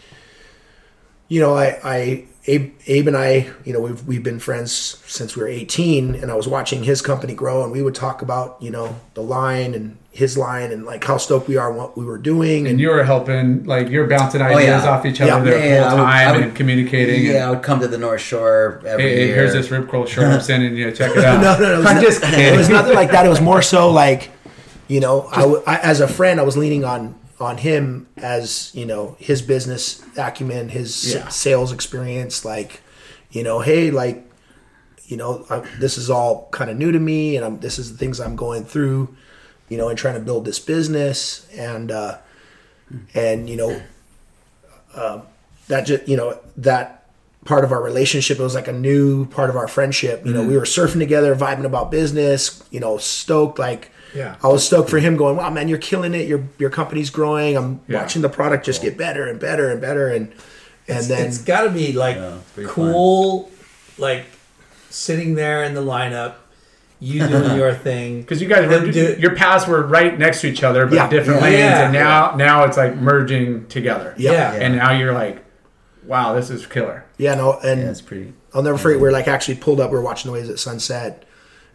you know, I, I, Abe, Abe and I, you know, we've, we've been friends since we were eighteen, and I was watching his company grow, and we would talk about, you know, the line and his line and like how stoked we are and what we were doing. And, and you were helping, like you're bouncing ideas oh, yeah. off each other yeah, there yeah, full yeah. time would, and would, communicating. Yeah, and, I would come to the North Shore every hey, year. Hey, here's this Rip Curl shirt I'm sending you. Check it out. no, no, no. It was, I'm not, just kidding. It was nothing like that. It was more so like, you know, I, I, as a friend, I was leaning on on him as, you know, his business acumen, his yeah. sales experience, like, you know, hey, like, you know, I, this is all kind of new to me, and I'm, this is the things I'm going through, you know, and trying to build this business. And, uh, and, you know, uh, that just, you know, that part of our relationship, it was like a new part of our friendship. You mm-hmm. know, we were surfing together, vibing about business, you know, stoked, like, yeah. I was stoked for him going, wow, man, you're killing it. Your your company's growing. I'm yeah. watching the product just cool. get better and better and better. And and it's, then... It's got to be, like, yeah, cool, fun. like, sitting there in the lineup, you doing your thing. Because you guys were... Do, your paths were right next to each other, but yeah. different yeah. lanes. Yeah. And now, yeah. now it's, like, merging together. Yeah. yeah. And now you're like, wow, this is killer. Yeah, no, and yeah, it's pretty, I'll never forget, we're, like, actually pulled up. We're watching the waves at sunset.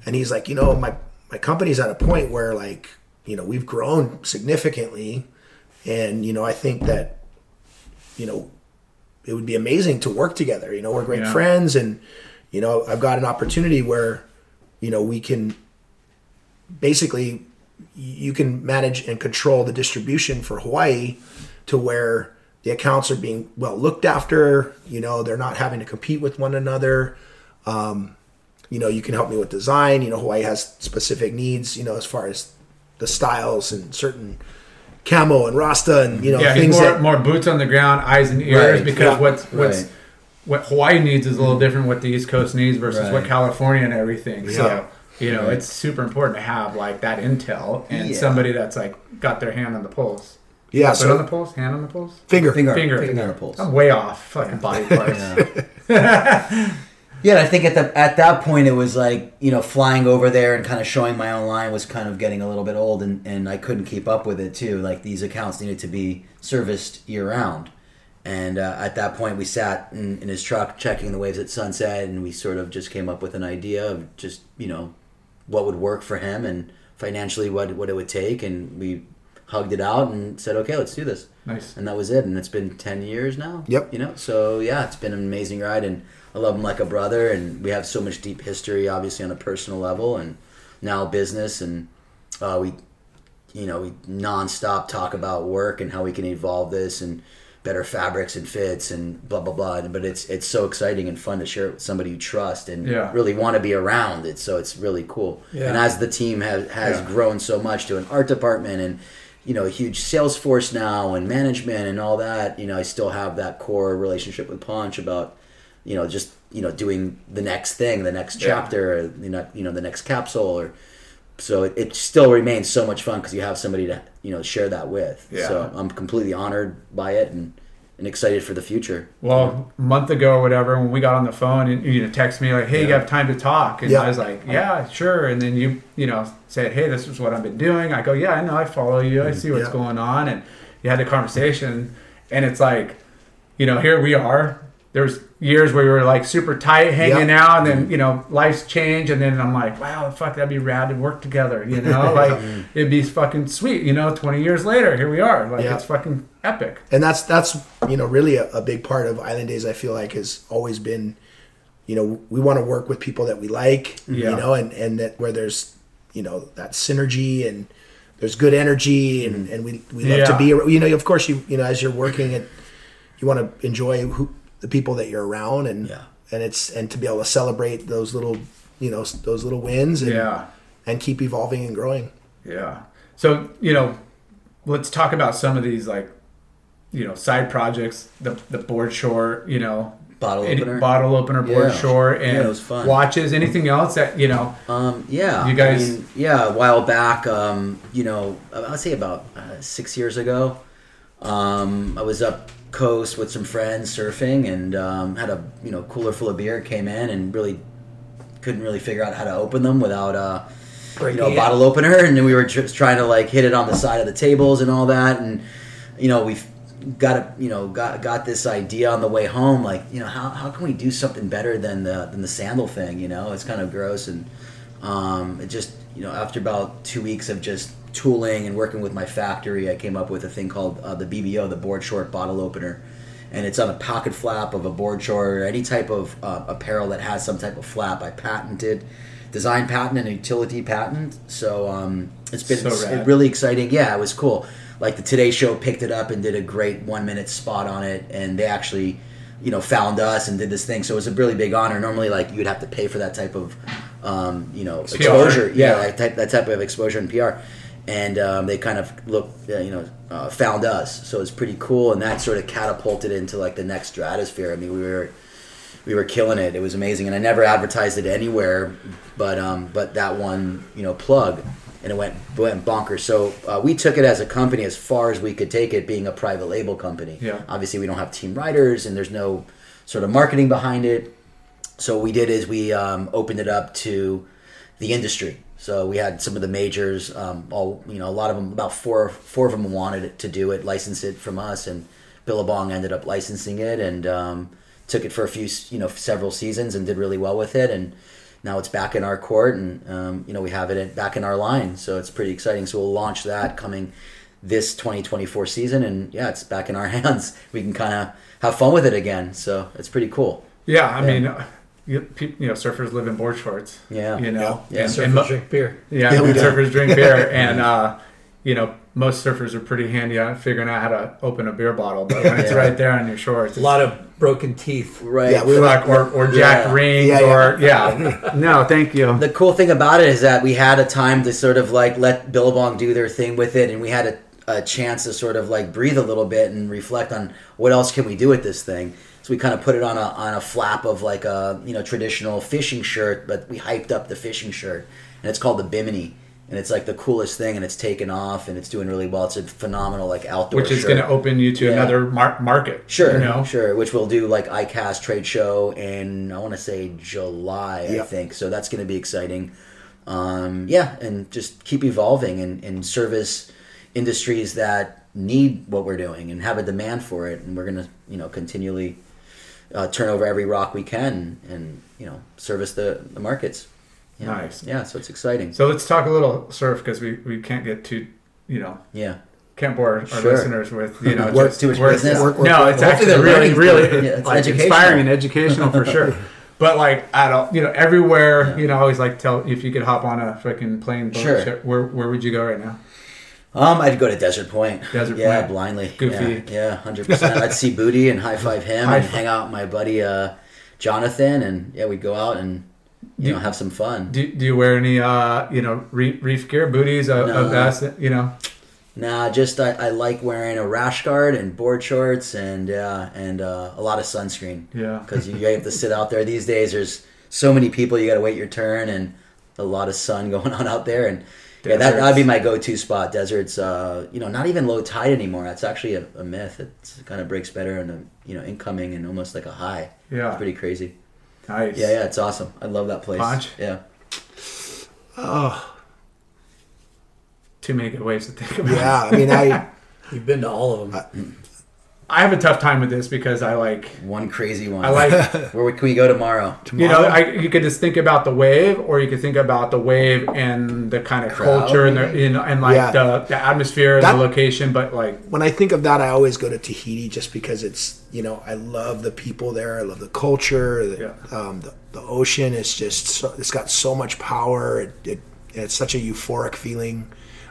And he's like, you know, my... My company's at a point where, like, you know, we've grown significantly, and, you know, I think that, you know, it would be amazing to work together. You know, we're great yeah. friends, and, you know, I've got an opportunity where, you know, we can basically, you can manage and control the distribution for Hawaii to where the accounts are being well looked after, you know, they're not having to compete with one another. Um, You know, you can help me with design. You know, Hawaii has specific needs, you know, as far as the styles and certain camo and rasta and, you know, yeah, things more, that... more boots on the ground, eyes and ears, right, because yeah, what's, what's, right. what Hawaii needs is a little different what the East Coast needs versus right. what California and everything. Yeah. So, you know, right. it's super important to have, like, that intel and yeah. somebody that's, like, got their hand on the pulse. Yeah, Foot so on the pulse? Hand on the pulse? Finger. Finger. Finger. Finger. Finger on the pulse. I'm way off fucking yeah. body parts. Yeah. Yeah, and I think at the at that point it was like, you know, flying over there and kind of showing my own line was kind of getting a little bit old, and, and I couldn't keep up with it too. Like, these accounts needed to be serviced year-round. And uh, at that point we sat in, in his truck checking the waves at sunset, and we sort of just came up with an idea of just, you know, what would work for him and financially what, what it would take. And we hugged it out and said, okay, let's do this. Nice. And that was it. And it's been ten years now. Yep. You know, so yeah, it's been an amazing ride, and I love him like a brother, and we have so much deep history, obviously, on a personal level, and now business, and uh, we, you know, we nonstop talk about work and how we can evolve this, and better fabrics and fits and blah, blah, blah. But it's it's so exciting and fun to share it with somebody you trust and yeah. really want to be around it. So it's really cool. Yeah. And as the team has, has yeah. grown so much to an art department and, you know, a huge sales force now and management and all that, you know, I still have that core relationship with Ponch about, you know, just, you know, doing the next thing, the next chapter, yeah. or, you know, you know, the next capsule or, so it, it still remains so much fun because you have somebody to, you know, share that with. Yeah. So I'm completely honored by it and, and excited for the future. Well, a month ago or whatever, when we got on the phone and you know, text me like, hey, yeah. you have time to talk? And yeah. I was like, yeah, sure. And then you, you know, said, hey, this is what I've been doing. I go, yeah, I know. I follow you. I see what's yeah. going on. And you had the conversation and it's like, you know, here we are. There's years where we were like super tight hanging yep. out and then, you know, life's changed. And then I'm like, wow, fuck, that'd be rad to work together. You know, like it'd be fucking sweet. You know, twenty years later, here we are. Like yep. it's fucking epic. And that's, that's you know, really a, a big part of Island Days, I feel like, has always been, you know, we want to work with people that we like, yeah. you know, and, and that where there's, you know, that synergy and there's good energy and, and we, we love yeah. to be, you know, of course, you, you know, as you're working it, you want to enjoy who, the people that you're around and yeah. and it's and to be able to celebrate those little you know those little wins and yeah. and keep evolving and growing. Yeah. So, you know, let's talk about some of these like you know side projects, the the board short, you know, bottle opener, bottle opener, board yeah. short and yeah, it was fun. Watches, anything else that, you know, um yeah. you guys I mean, yeah, a while back um you know, I'd say about uh, six years ago, um I was up coast with some friends surfing and um had a you know cooler full of beer, came in and really couldn't really figure out how to open them without uh you know a bottle opener, and then we were just trying to like hit it on the side of the tables and all that, and you know we've got a you know got got this idea on the way home like you know how how can we do something better than the than the sandal thing, you know it's kind of gross, and um it just you know after about two weeks of just tooling and working with my factory, I came up with a thing called uh, the B B O, the board short bottle opener, and it's on a pocket flap of a board short or any type of uh, apparel that has some type of flap. I patented, design patent and a utility patent, so um, it's been so really exciting. Yeah, it was cool. Like the Today Show picked it up and did a great one minute spot on it, and they actually, you know, found us and did this thing. So it was a really big honor. Normally, like you'd have to pay for that type of, um, you know, P R. Exposure. Yeah, yeah. That, type, that type of exposure and P R. And um, they kind of looked, you know, uh, found us, so it was pretty cool, and that sort of catapulted into like the next stratosphere. I mean, we were, we were killing it. It was amazing, and I never advertised it anywhere, but um, but that one, you know, plug, and it went went bonkers. So uh, we took it as a company as far as we could take it, being a private label company. Yeah. Obviously, we don't have team riders, and there's no sort of marketing behind it. So what we did is we um, opened it up to the industry. So we had some of the majors, um, all you know, a lot of them, about four, four of them wanted it to do it, license it from us, and Billabong ended up licensing it and um, took it for a few, you know, several seasons and did really well with it, and now it's back in our court, and um, you know, we have it in, back in our line, so it's pretty exciting. So we'll launch that coming this twenty twenty-four season, and yeah, it's back in our hands. We can kind of have fun with it again, so it's pretty cool. Yeah, I and, mean. You, you know, surfers live in board shorts. Yeah, you know, yeah. And, surfers and mo- drink beer. Yeah, yeah surfers drink beer, and uh, you know, most surfers are pretty handy at figuring out how to open a beer bottle, but when yeah. it's right there on your shorts, it's a lot of broken teeth, right? Yeah, we like, or or jack yeah. rings, yeah, yeah. or yeah. No, thank you. The cool thing about it is that we had a time to sort of like let Billabong do their thing with it, and we had a, a chance to sort of like breathe a little bit and reflect on what else can we do with this thing. So we kind of put it on a on a flap of like a you know traditional fishing shirt, but we hyped up the fishing shirt, and it's called the Bimini, and it's like the coolest thing, and it's taken off, and it's doing really well. It's a phenomenal like outdoor shirt. Which is going to open you to yeah. another mar- market. Sure, you know? sure. Which we'll do like I C A S trade show in I want to say July, yeah. I think. So that's going to be exciting. Um, yeah, and just keep evolving and, and service industries that need what we're doing and have a demand for it, and we're going to you know continually. Uh, turn over every rock we can and, you know, service the, the markets. You know? Nice. Yeah, so it's exciting. So let's talk a little surf because we, we can't get too, you know. Yeah. Can't bore our sure. listeners with, you know. work just, too much work, business. Work, work, no, work, it's work. Actually really, really yeah, it's like, inspiring and educational for sure. But, like, I don't, you know, everywhere, yeah. you know, I always like tell, if you could hop on a freaking plane, boat, sure. ship, where, where would you go right now? Um, I'd go to Desert Point. Desert yeah, Point. Blindly. Goofy. Yeah, yeah, one hundred percent. I'd see Booty and high-five him high and hang out with my buddy uh, Jonathan. And, yeah, we'd go out and, you do, know, have some fun. Do, do you wear any, uh, you know, reef, reef gear, booties, a, no. a basket, you know? Nah, just I, I like wearing a rash guard and board shorts and, uh, and uh, a lot of sunscreen. Yeah. Because you have to sit out there. These days there's so many people, you got to wait your turn, and a lot of sun going on out there. And, Deserts. Yeah, that that'd be my go-to spot. Deserts, uh, you know, not even low tide anymore. That's actually a, a myth. It's, it kind of breaks better in a, you know, incoming and almost like a high. Yeah, it's pretty crazy. Nice. Yeah, yeah, it's awesome. I love that place. Ponch? Yeah. Oh, too many good waves to think about. Yeah, I mean, I you've been to all of them. I, I have a tough time with this because I like one crazy one. I like where can we go tomorrow? Tomorrow? You know, I, you could just think about the wave, or you could think about the wave and the kind of crowd, culture and the, you know, and like yeah. the, the atmosphere and that, the location. But like when I think of that, I always go to Tahiti just because it's, you know, I love the people there. I love the culture. The, yeah. um, the, the ocean is just so, it's got so much power. It, it it's such a euphoric feeling.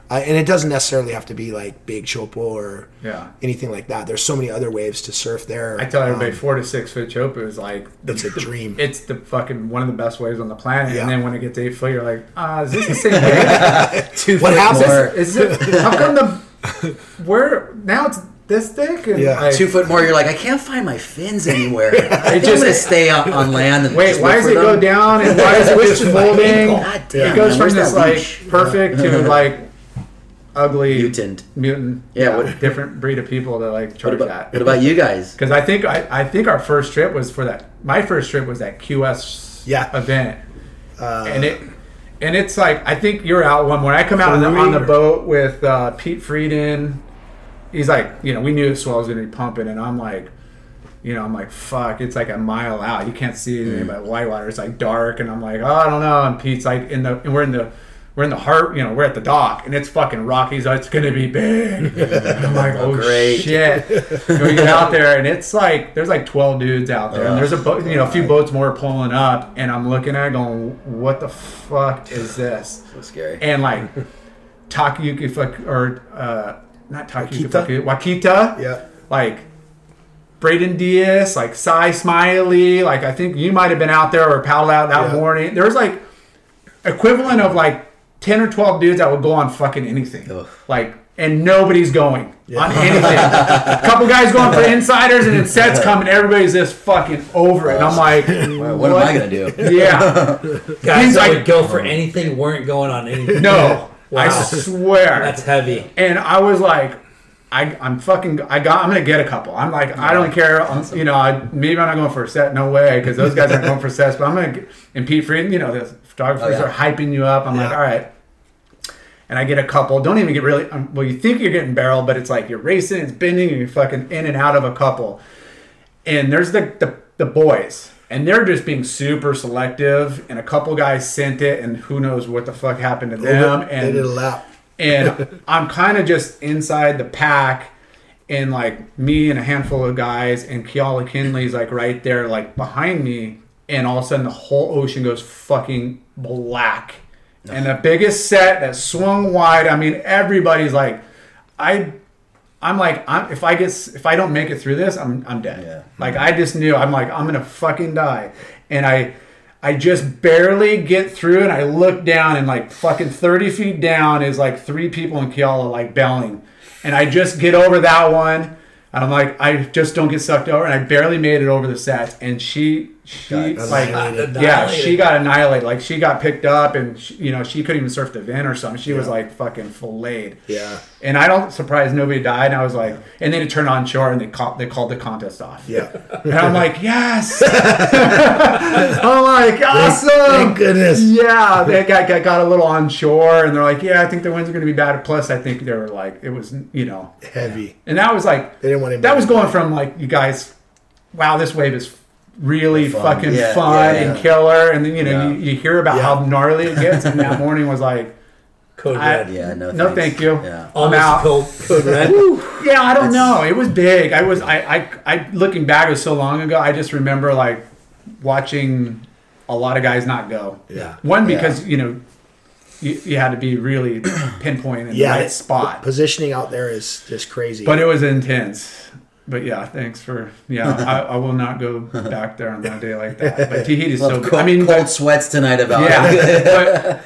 Uh, and it doesn't necessarily have to be like Big Chopo or yeah. anything like that. There's so many other waves to surf there. I tell everybody um, four to six foot Chopo is like that's a dream. It's the fucking one of the best waves on the planet. Yeah. And then when it gets eight foot, you're like, ah, oh, is this the same wave? Two what happens? Is, is it? How come the where now it's this thick? And yeah, like, two foot more. You're like, I can't find my fins anywhere. I'm just gonna stay on, on land. And wait, why does it go down? And why does it just folding? God damn, it goes man, from this like beach? perfect yeah. to like. Ugly mutant, mutant, yeah. What different breed of people that like charge what about, that? What about you guys? Because I think I, I think our first trip was for that. My first trip was that Q S yeah. event, uh, and it and it's like I think you're out one morning. I come out on the, on the boat with uh, Pete Frieden. He's like, you know, we knew the swell was gonna be pumping, and I'm like, you know, I'm like, fuck, it's like a mile out. You can't see anything mm. but white water. It's like dark, and I'm like, oh, I don't know. And Pete's like, in the and we're in the. We're in the heart, you know, we're at the dock, and it's fucking rocky, so it's going to be big. And I'm like, oh, great. shit. And we get out there, and it's like, there's like twelve dudes out there, and there's a boat, you know, a few boats more pulling up, and I'm looking at it going, what the fuck is this? So scary. And like, Takayuki, fuck, or, uh, not Takayuki, Wakita, Wakita yeah. like, Braden Diaz, like, Cy Smiley, like, I think you might have been out there or paddled out that yeah. morning. There was like, equivalent of like, ten or twelve dudes that would go on fucking anything. Ugh. Like, and nobody's going yeah. on anything. A couple guys going for insiders, and then sets come, and everybody's just fucking over it. And I'm like, what, what am I going to do? Yeah. Guys He's that like, would go for anything weren't going on anything. No. Wow. I swear. That's heavy. And I was like, I, I'm fucking, I got, I'm going to get a couple. I'm like, yeah. I don't care. Awesome. You know, I, maybe I'm not going for a set. No way. Because those guys aren't going for sets. But I'm going to, and Pete Frieden, you know, this. Photographers oh, yeah. are hyping you up. I'm yeah. like, all right. And I get a couple. Don't even get really... Um, well, you think you're getting barreled, but it's like you're racing, it's bending, and you're fucking in and out of a couple. And there's the, the, the boys. And they're just being super selective. And a couple guys sent it, and who knows what the fuck happened to them. And, they did a lap. And I'm kind of just inside the pack. And like me and a handful of guys. And Keala Kinley's like right there, like behind me. And all of a sudden, the whole ocean goes fucking black. No. And the biggest set that swung wide. I mean, everybody's like, I, I'm like, I'm, if I get, if I don't make it through this, I'm, I'm dead. Yeah. Like I just knew. I'm like, I'm gonna fucking die. And I, I just barely get through. And I look down, and like fucking thirty feet down is like three people in Keala like bailing. And I just get over that one. And I'm like, I just don't get sucked over, and I barely made it over the set. And she, she, God, like, yeah, she got annihilated. Like, she got picked up, and she, you know, she couldn't even surf the vent or something. She yeah. was like fucking filleted. Yeah. And I don't surprise nobody died. And I was like, yeah. and then it turned on shore, and they called they called the contest off. Yeah. And I'm like, yes. I'm like, awesome. Thank goodness. Yeah. They got got a little on shore, and they're like, yeah, I think the winds are going to be bad. Plus, I think they were like, it was, you know, heavy. And that was like, they didn't. That was going from like, you guys, wow, this wave is really fun. fucking yeah, fun yeah, yeah. and killer, and then you know yeah. you, you hear about yeah. how gnarly it gets, and that morning was like code red. I, yeah, no, no, thanks. thank you. Yeah. I'm out. Code red. yeah, I don't That's, know. It was big. I was. I, I. I. Looking back, it was so long ago. I just remember like watching a lot of guys not go. Yeah. One because yeah. you know. You, you had to be really pinpoint in yeah, the right spot. Positioning out there is just crazy. But it was intense. But yeah, thanks for yeah. I, I will not go back there on a day like that. But Tahiti's so cold, good. I mean, cold but, sweats tonight about yeah, it.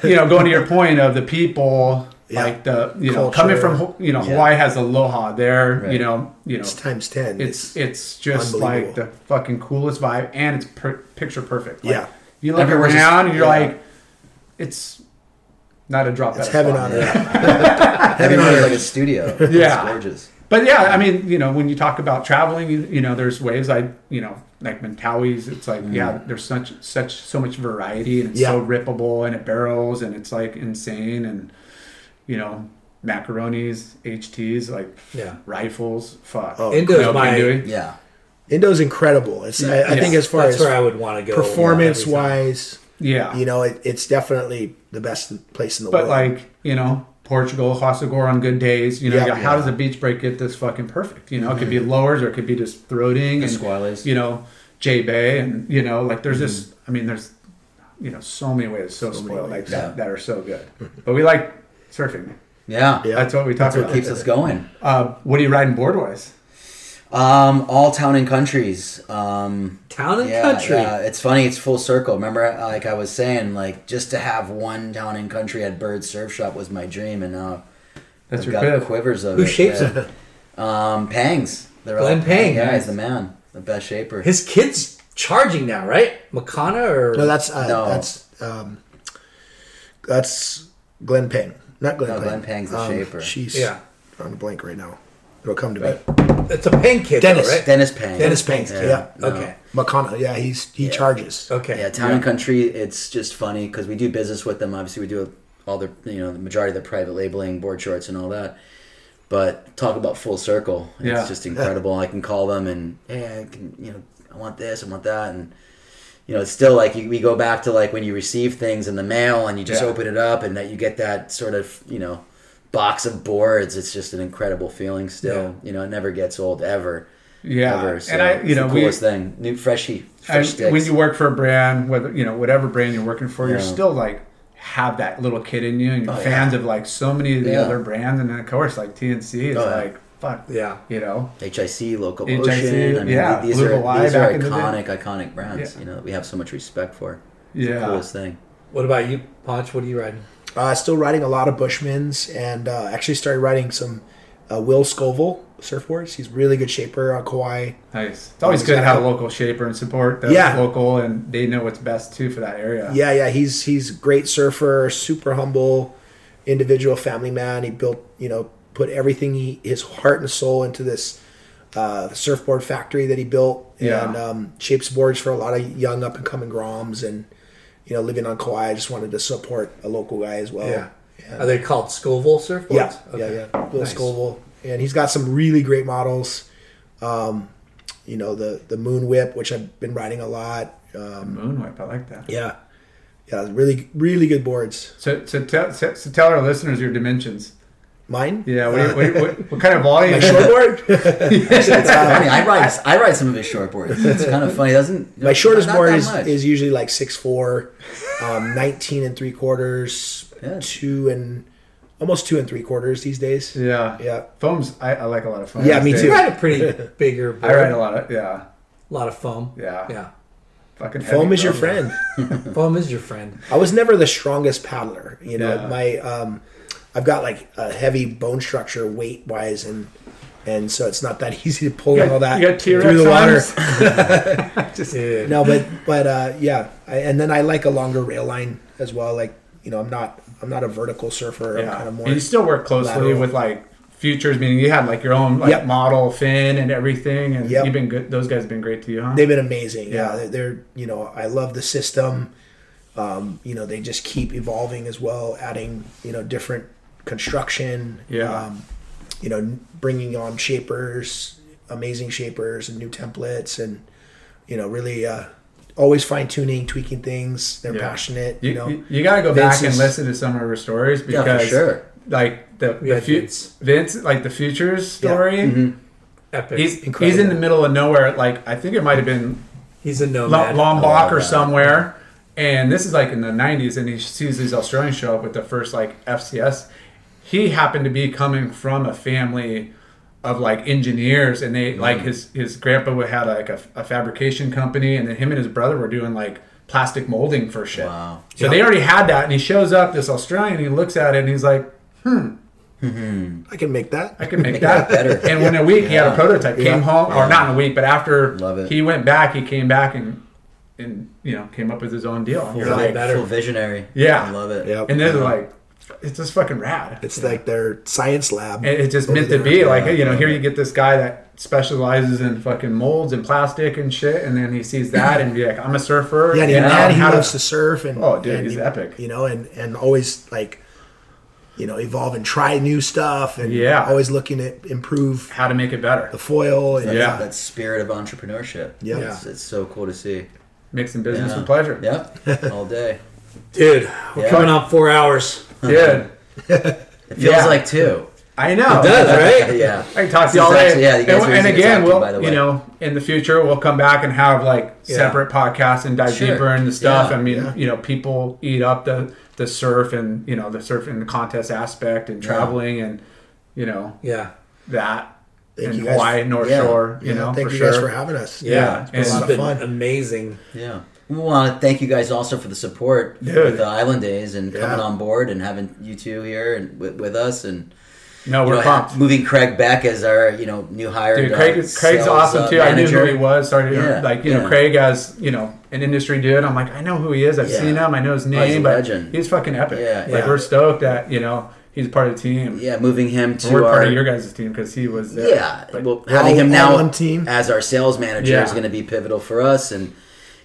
But you know, going to your point of the people, yeah. like the you Culture. know coming from you know yeah. Hawaii has aloha there. Right. You know, you know, it's times ten. It's it's just like the fucking coolest vibe, and it's per- picture perfect. Like, yeah, you look Everyone's around, just, and you're yeah. like, it's. Not a drop. It's heaven on earth. Heaven on earth, like a studio. Yeah, it's gorgeous. But yeah, I mean, you know, when you talk about traveling, you, you know, there's waves. I, you know, like Mentaui's. It's like, mm. yeah, there's such, such, so much variety, and it's yeah. so rippable, and it barrels, and it's like insane, and you know, macaronis, H Ts, like yeah. rifles, fuck. Oh, Indo's you know, my yeah. Indo's incredible. It's yeah. I, I yeah. think as far That's as where I would want to go, performance wise. Yeah. You know, it, it's definitely the best place in the but world. But like, you know, Portugal, Hossegor on good days, you know, yeah, yeah. how does a beach break get this fucking perfect? You know, mm-hmm. it could be lowers or it could be just throating and, and you know, J Bay and, you know, like there's mm-hmm. this, I mean, there's, you know, so many ways so, so spoiled like yeah. that that are so good. But we like surfing. Yeah. yeah. That's what we talk That's about. That's what keeps us going. Uh, what are you riding board-wise? Um, all town and countries. Um, town and yeah, country. Yeah, it's funny. It's full circle. Remember, like I was saying, like just to have one town and country at Bird's Surf Shop was my dream, and now uh, that's I've got bit. quivers of Who it. Who shapes yeah. it? Um, Pangs. They're Glenn all, Pang. Yeah, nice. He's the man, the best shaper. His kid's charging now, right? Makana or no? That's uh, no. That's um, that's Glenn Pang, not Glenn. No, Pang. Glenn Pang's the um, shaper. She's yeah. on the blank right now. It'll come to right. me. It's a Pang kid, Dennis. Though, right? Dennis Pang. Dennis Pang's kid. Yeah. yeah. Okay. No. McConnell. Yeah, he's he yeah. charges. Okay. Yeah, town yeah. and country. It's just funny because we do business with them. Obviously, we do all the you know the majority of the private labeling, board shorts, and all that. But talk about full circle. It's yeah. just incredible. Yeah. I can call them and hey, I can you know I want this, I want that, and you know it's still like you, we go back to like when you receive things in the mail and you just yeah. open it up and that you get that sort of you know. box of boards. It's just an incredible feeling still yeah. you know it never gets old ever yeah ever. So and I you know the coolest we, thing new freshy fresh I, when you work for a brand whether you know whatever brand you're working for yeah. you're still like have that little kid in you and you're oh, fans yeah. of like so many of the yeah. other brands and then of course like T N C is oh, yeah. like fuck yeah you know H I C Local H I C, Ocean I mean, yeah these Blue are, these are iconic the iconic brands yeah. you know that we have so much respect for it's yeah the coolest thing. What about you, Ponch? What are you riding? Uh, still riding a lot of Bushmans and uh, actually started riding some uh, Will Scoville surfboards. He's a really good shaper on Kauai. Nice. It's always um, good to have a local shaper and support that's yeah. local and they know what's best too for that area. Yeah, yeah. He's he's a great surfer, super humble individual, family man. He built, you know, put everything, he, his heart and soul into this uh, surfboard factory that he built yeah. and um, shapes boards for a lot of young up and coming groms and you know, living on Kauai, I just wanted to support a local guy as well. Yeah. yeah. Are they called Scoville surfboards? Yeah, okay. yeah, yeah. Will nice. Scoville. And he's got some really great models. Um, you know, the, the Moon Whip, which I've been riding a lot. Um, Moon Whip, I like that. Yeah. Yeah, really, really good boards. So, so, tell, so, so tell our listeners your dimensions. Mine? Yeah. What, uh, what, what, what kind of volume? My shortboard? Actually, it's funny. I ride, I ride some of his shortboards. It's kind of funny. It doesn't my shortest board is, is usually like six four, um, nineteen and three quarters, yeah. two and almost two and three quarters these days. Yeah. Yeah. Foams. I, I like a lot of foam. Yeah, me days. too. I ride a pretty bigger board. I ride a lot of yeah. A lot of foam. Yeah. Yeah. Fucking foam is foam. your friend. Foam is your friend. I was never the strongest paddler. You know, yeah. my. Um, I've got like a heavy bone structure weight wise and and so it's not that easy to pull got, all that through the water. Just, yeah. No, but but uh, yeah, I, and then I like a longer rail line as well. Like you know, I'm not I'm not a vertical surfer. Yeah. I'm kind of more. And you still work closely lateral. with like Futures, meaning you had like your own like yep. model fin and everything, and yep. you've been good. Those guys have been great to you, huh? They've been amazing. Yeah, yeah. They're you know I love the system. Um, you know they just keep evolving as well, adding you know different. construction, yeah. um, you know, bringing on shapers, amazing shapers and new templates and, you know, really uh, always fine tuning, tweaking things. They're yeah. passionate, you, you know. You, you got to go Vince back is, and listen to some of her stories because yeah, for sure. like the, the fu- Vince. Vince, like the Futures story. Yeah. Mm-hmm. Epic. He's, he's in the middle of nowhere. Like I think it might have been he's in Lombok or somewhere. And this is like in the nineties, and he sees these Australians show up with the first like F C S. He happened to be coming from a family of like engineers, and they mm-hmm. like his his grandpa would had like a, a fabrication company, and then him and his brother were doing like plastic molding for shit. Wow. So yep. they already had that, and he shows up, this Australian, he looks at it, and he's like, hmm. Mm-hmm. I can make that. I can make, make that. that better. And within a week, yeah. he had a prototype. Yeah. Came home, yeah. or not in a week, but after Love it. he went back, he came back and and you know came up with his own deal. Full, like, full visionary. Yeah, I love it. Yep. And they're yeah. like, it's just fucking rad. It's yeah. like their science lab. And it's just meant to be like, hey, you know, here you get this guy that specializes in fucking molds and plastic and shit, and then he sees that and be like, I'm a surfer. Yeah, and, and, and he loves to surf. And oh, dude, and he's you, epic. You know, and and always like. You know, evolve and try new stuff, and yeah. always looking at improve how to make it better. The foil, and, that's, yeah, that spirit of entrepreneurship. Yep. Yeah, it's, it's so cool to see. Mixing business yeah. with pleasure. Yep, all day, dude. We're yeah. coming up four hours, dude. It feels yeah. like two. I know it does, right? yeah, I can talk to you all day. Yeah, you guys and, and again, we'll to, you know in the future we'll come back and have like yeah. separate podcasts and dive sure. deeper into stuff. Yeah. I mean, yeah. you know, people eat up the. the surf and, you know, the surf and the contest aspect and traveling yeah. and, you know, yeah, that thank and Hawaii, for, North yeah. Shore, you yeah. know, thank for you sure. guys for having us. Yeah. yeah. It's been and a lot of been fun. Amazing. Yeah. We want to thank you guys also for the support Dude. with the Island Days and yeah. coming on board and having you two here and with, with us and, No, we're you know, pumped. Moving Craig back as our, you know, new hire. Dude, Craig, uh, Craig's awesome too. Manager. I knew who he was. Started yeah, like you yeah. know, Craig as you know an industry dude. I'm like, I know who he is. I've yeah. seen him. I know his name. Oh, he's a but legend. He's fucking epic. Yeah, like yeah. we're stoked that you know he's part of the team. Yeah, moving him to we're our, part of your guys' team because he was. There. Yeah, but well, having all, him now one team. As our sales manager yeah. is going to be pivotal for us and.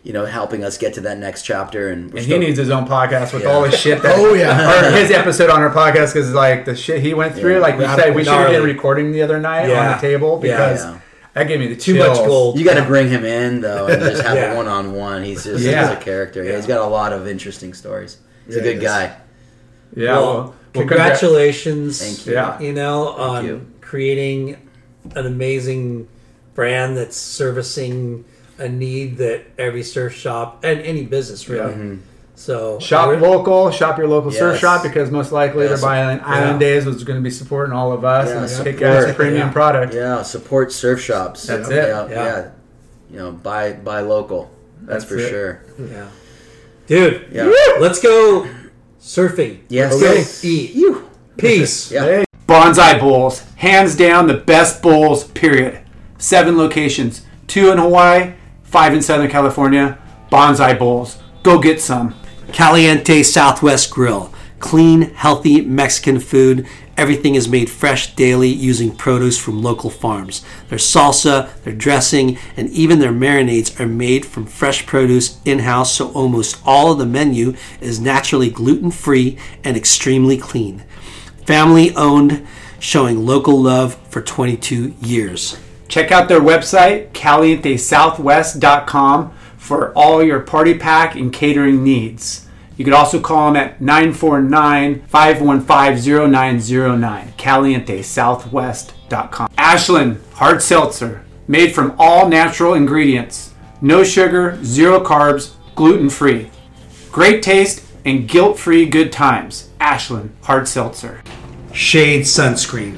You know, helping us get to that next chapter, and, and he still... needs his own podcast with yeah. all his shit. That, oh yeah, or his episode on our podcast because like the shit he went through. Yeah. Like we Not said, we should have been recording the other night yeah. on the table because yeah, yeah. that gave me the too chills. Much gold. You got to bring him in though, and just have yeah. a one-on-one. He's just yeah. he's a character. Yeah. He's got a lot of interesting stories. He's yeah, a good he guy. Yeah. Well, well congratulations. Thank you. Yeah. You know, on um, you. creating an amazing brand that's servicing. A need that every surf shop and any business really. Yeah. Mm-hmm. So shop local, shop your local yes. surf shop because most likely yes. they're buying yeah. Island Days, which is going to be supporting all of us yeah, and yeah. kick ass premium yeah. product. Yeah, support surf shops. That's yeah. it. Yeah. Yeah. yeah, you know, buy buy local. That's, That's for it. sure. Yeah, dude. Yeah, Woo! let's go surfing. Yes, let's go eat. Woo! Peace. yeah. hey. Bonsai Bowls, hands down the best bowls. Period. Seven locations, two in Hawaii. Five in Southern California, Bonsai Bowls. Go get some. Caliente Southwest Grill. Clean, healthy Mexican food. Everything is made fresh daily using produce from local farms. Their salsa, their dressing, and even their marinades are made from fresh produce in-house, so almost all of the menu is naturally gluten-free and extremely clean. Family-owned, showing local love for twenty-two years. Check out their website, caliente southwest dot com, for all your party pack and catering needs. You could also call them at nine four nine, five one five, zero nine zero nine, caliente southwest dot com. Ashland Hard Seltzer, made from all natural ingredients. No sugar, zero carbs, gluten-free. Great taste and guilt-free good times. Ashland Hard Seltzer. Shade Sunscreen.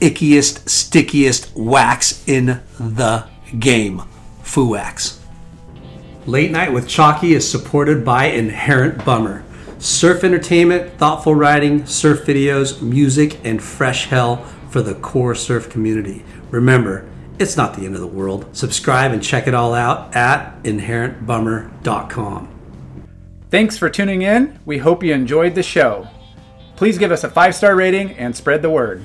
ickiest, stickiest wax in the game. FooWax. Late Night with Chalky is supported by Inherent Bummer. Surf entertainment, thoughtful writing, surf videos, music, and fresh hell for the core surf community. Remember, it's not the end of the world. Subscribe and check it all out at inherent bummer dot com. Thanks for tuning in. We hope you enjoyed the show. Please give us a five-star rating and spread the word.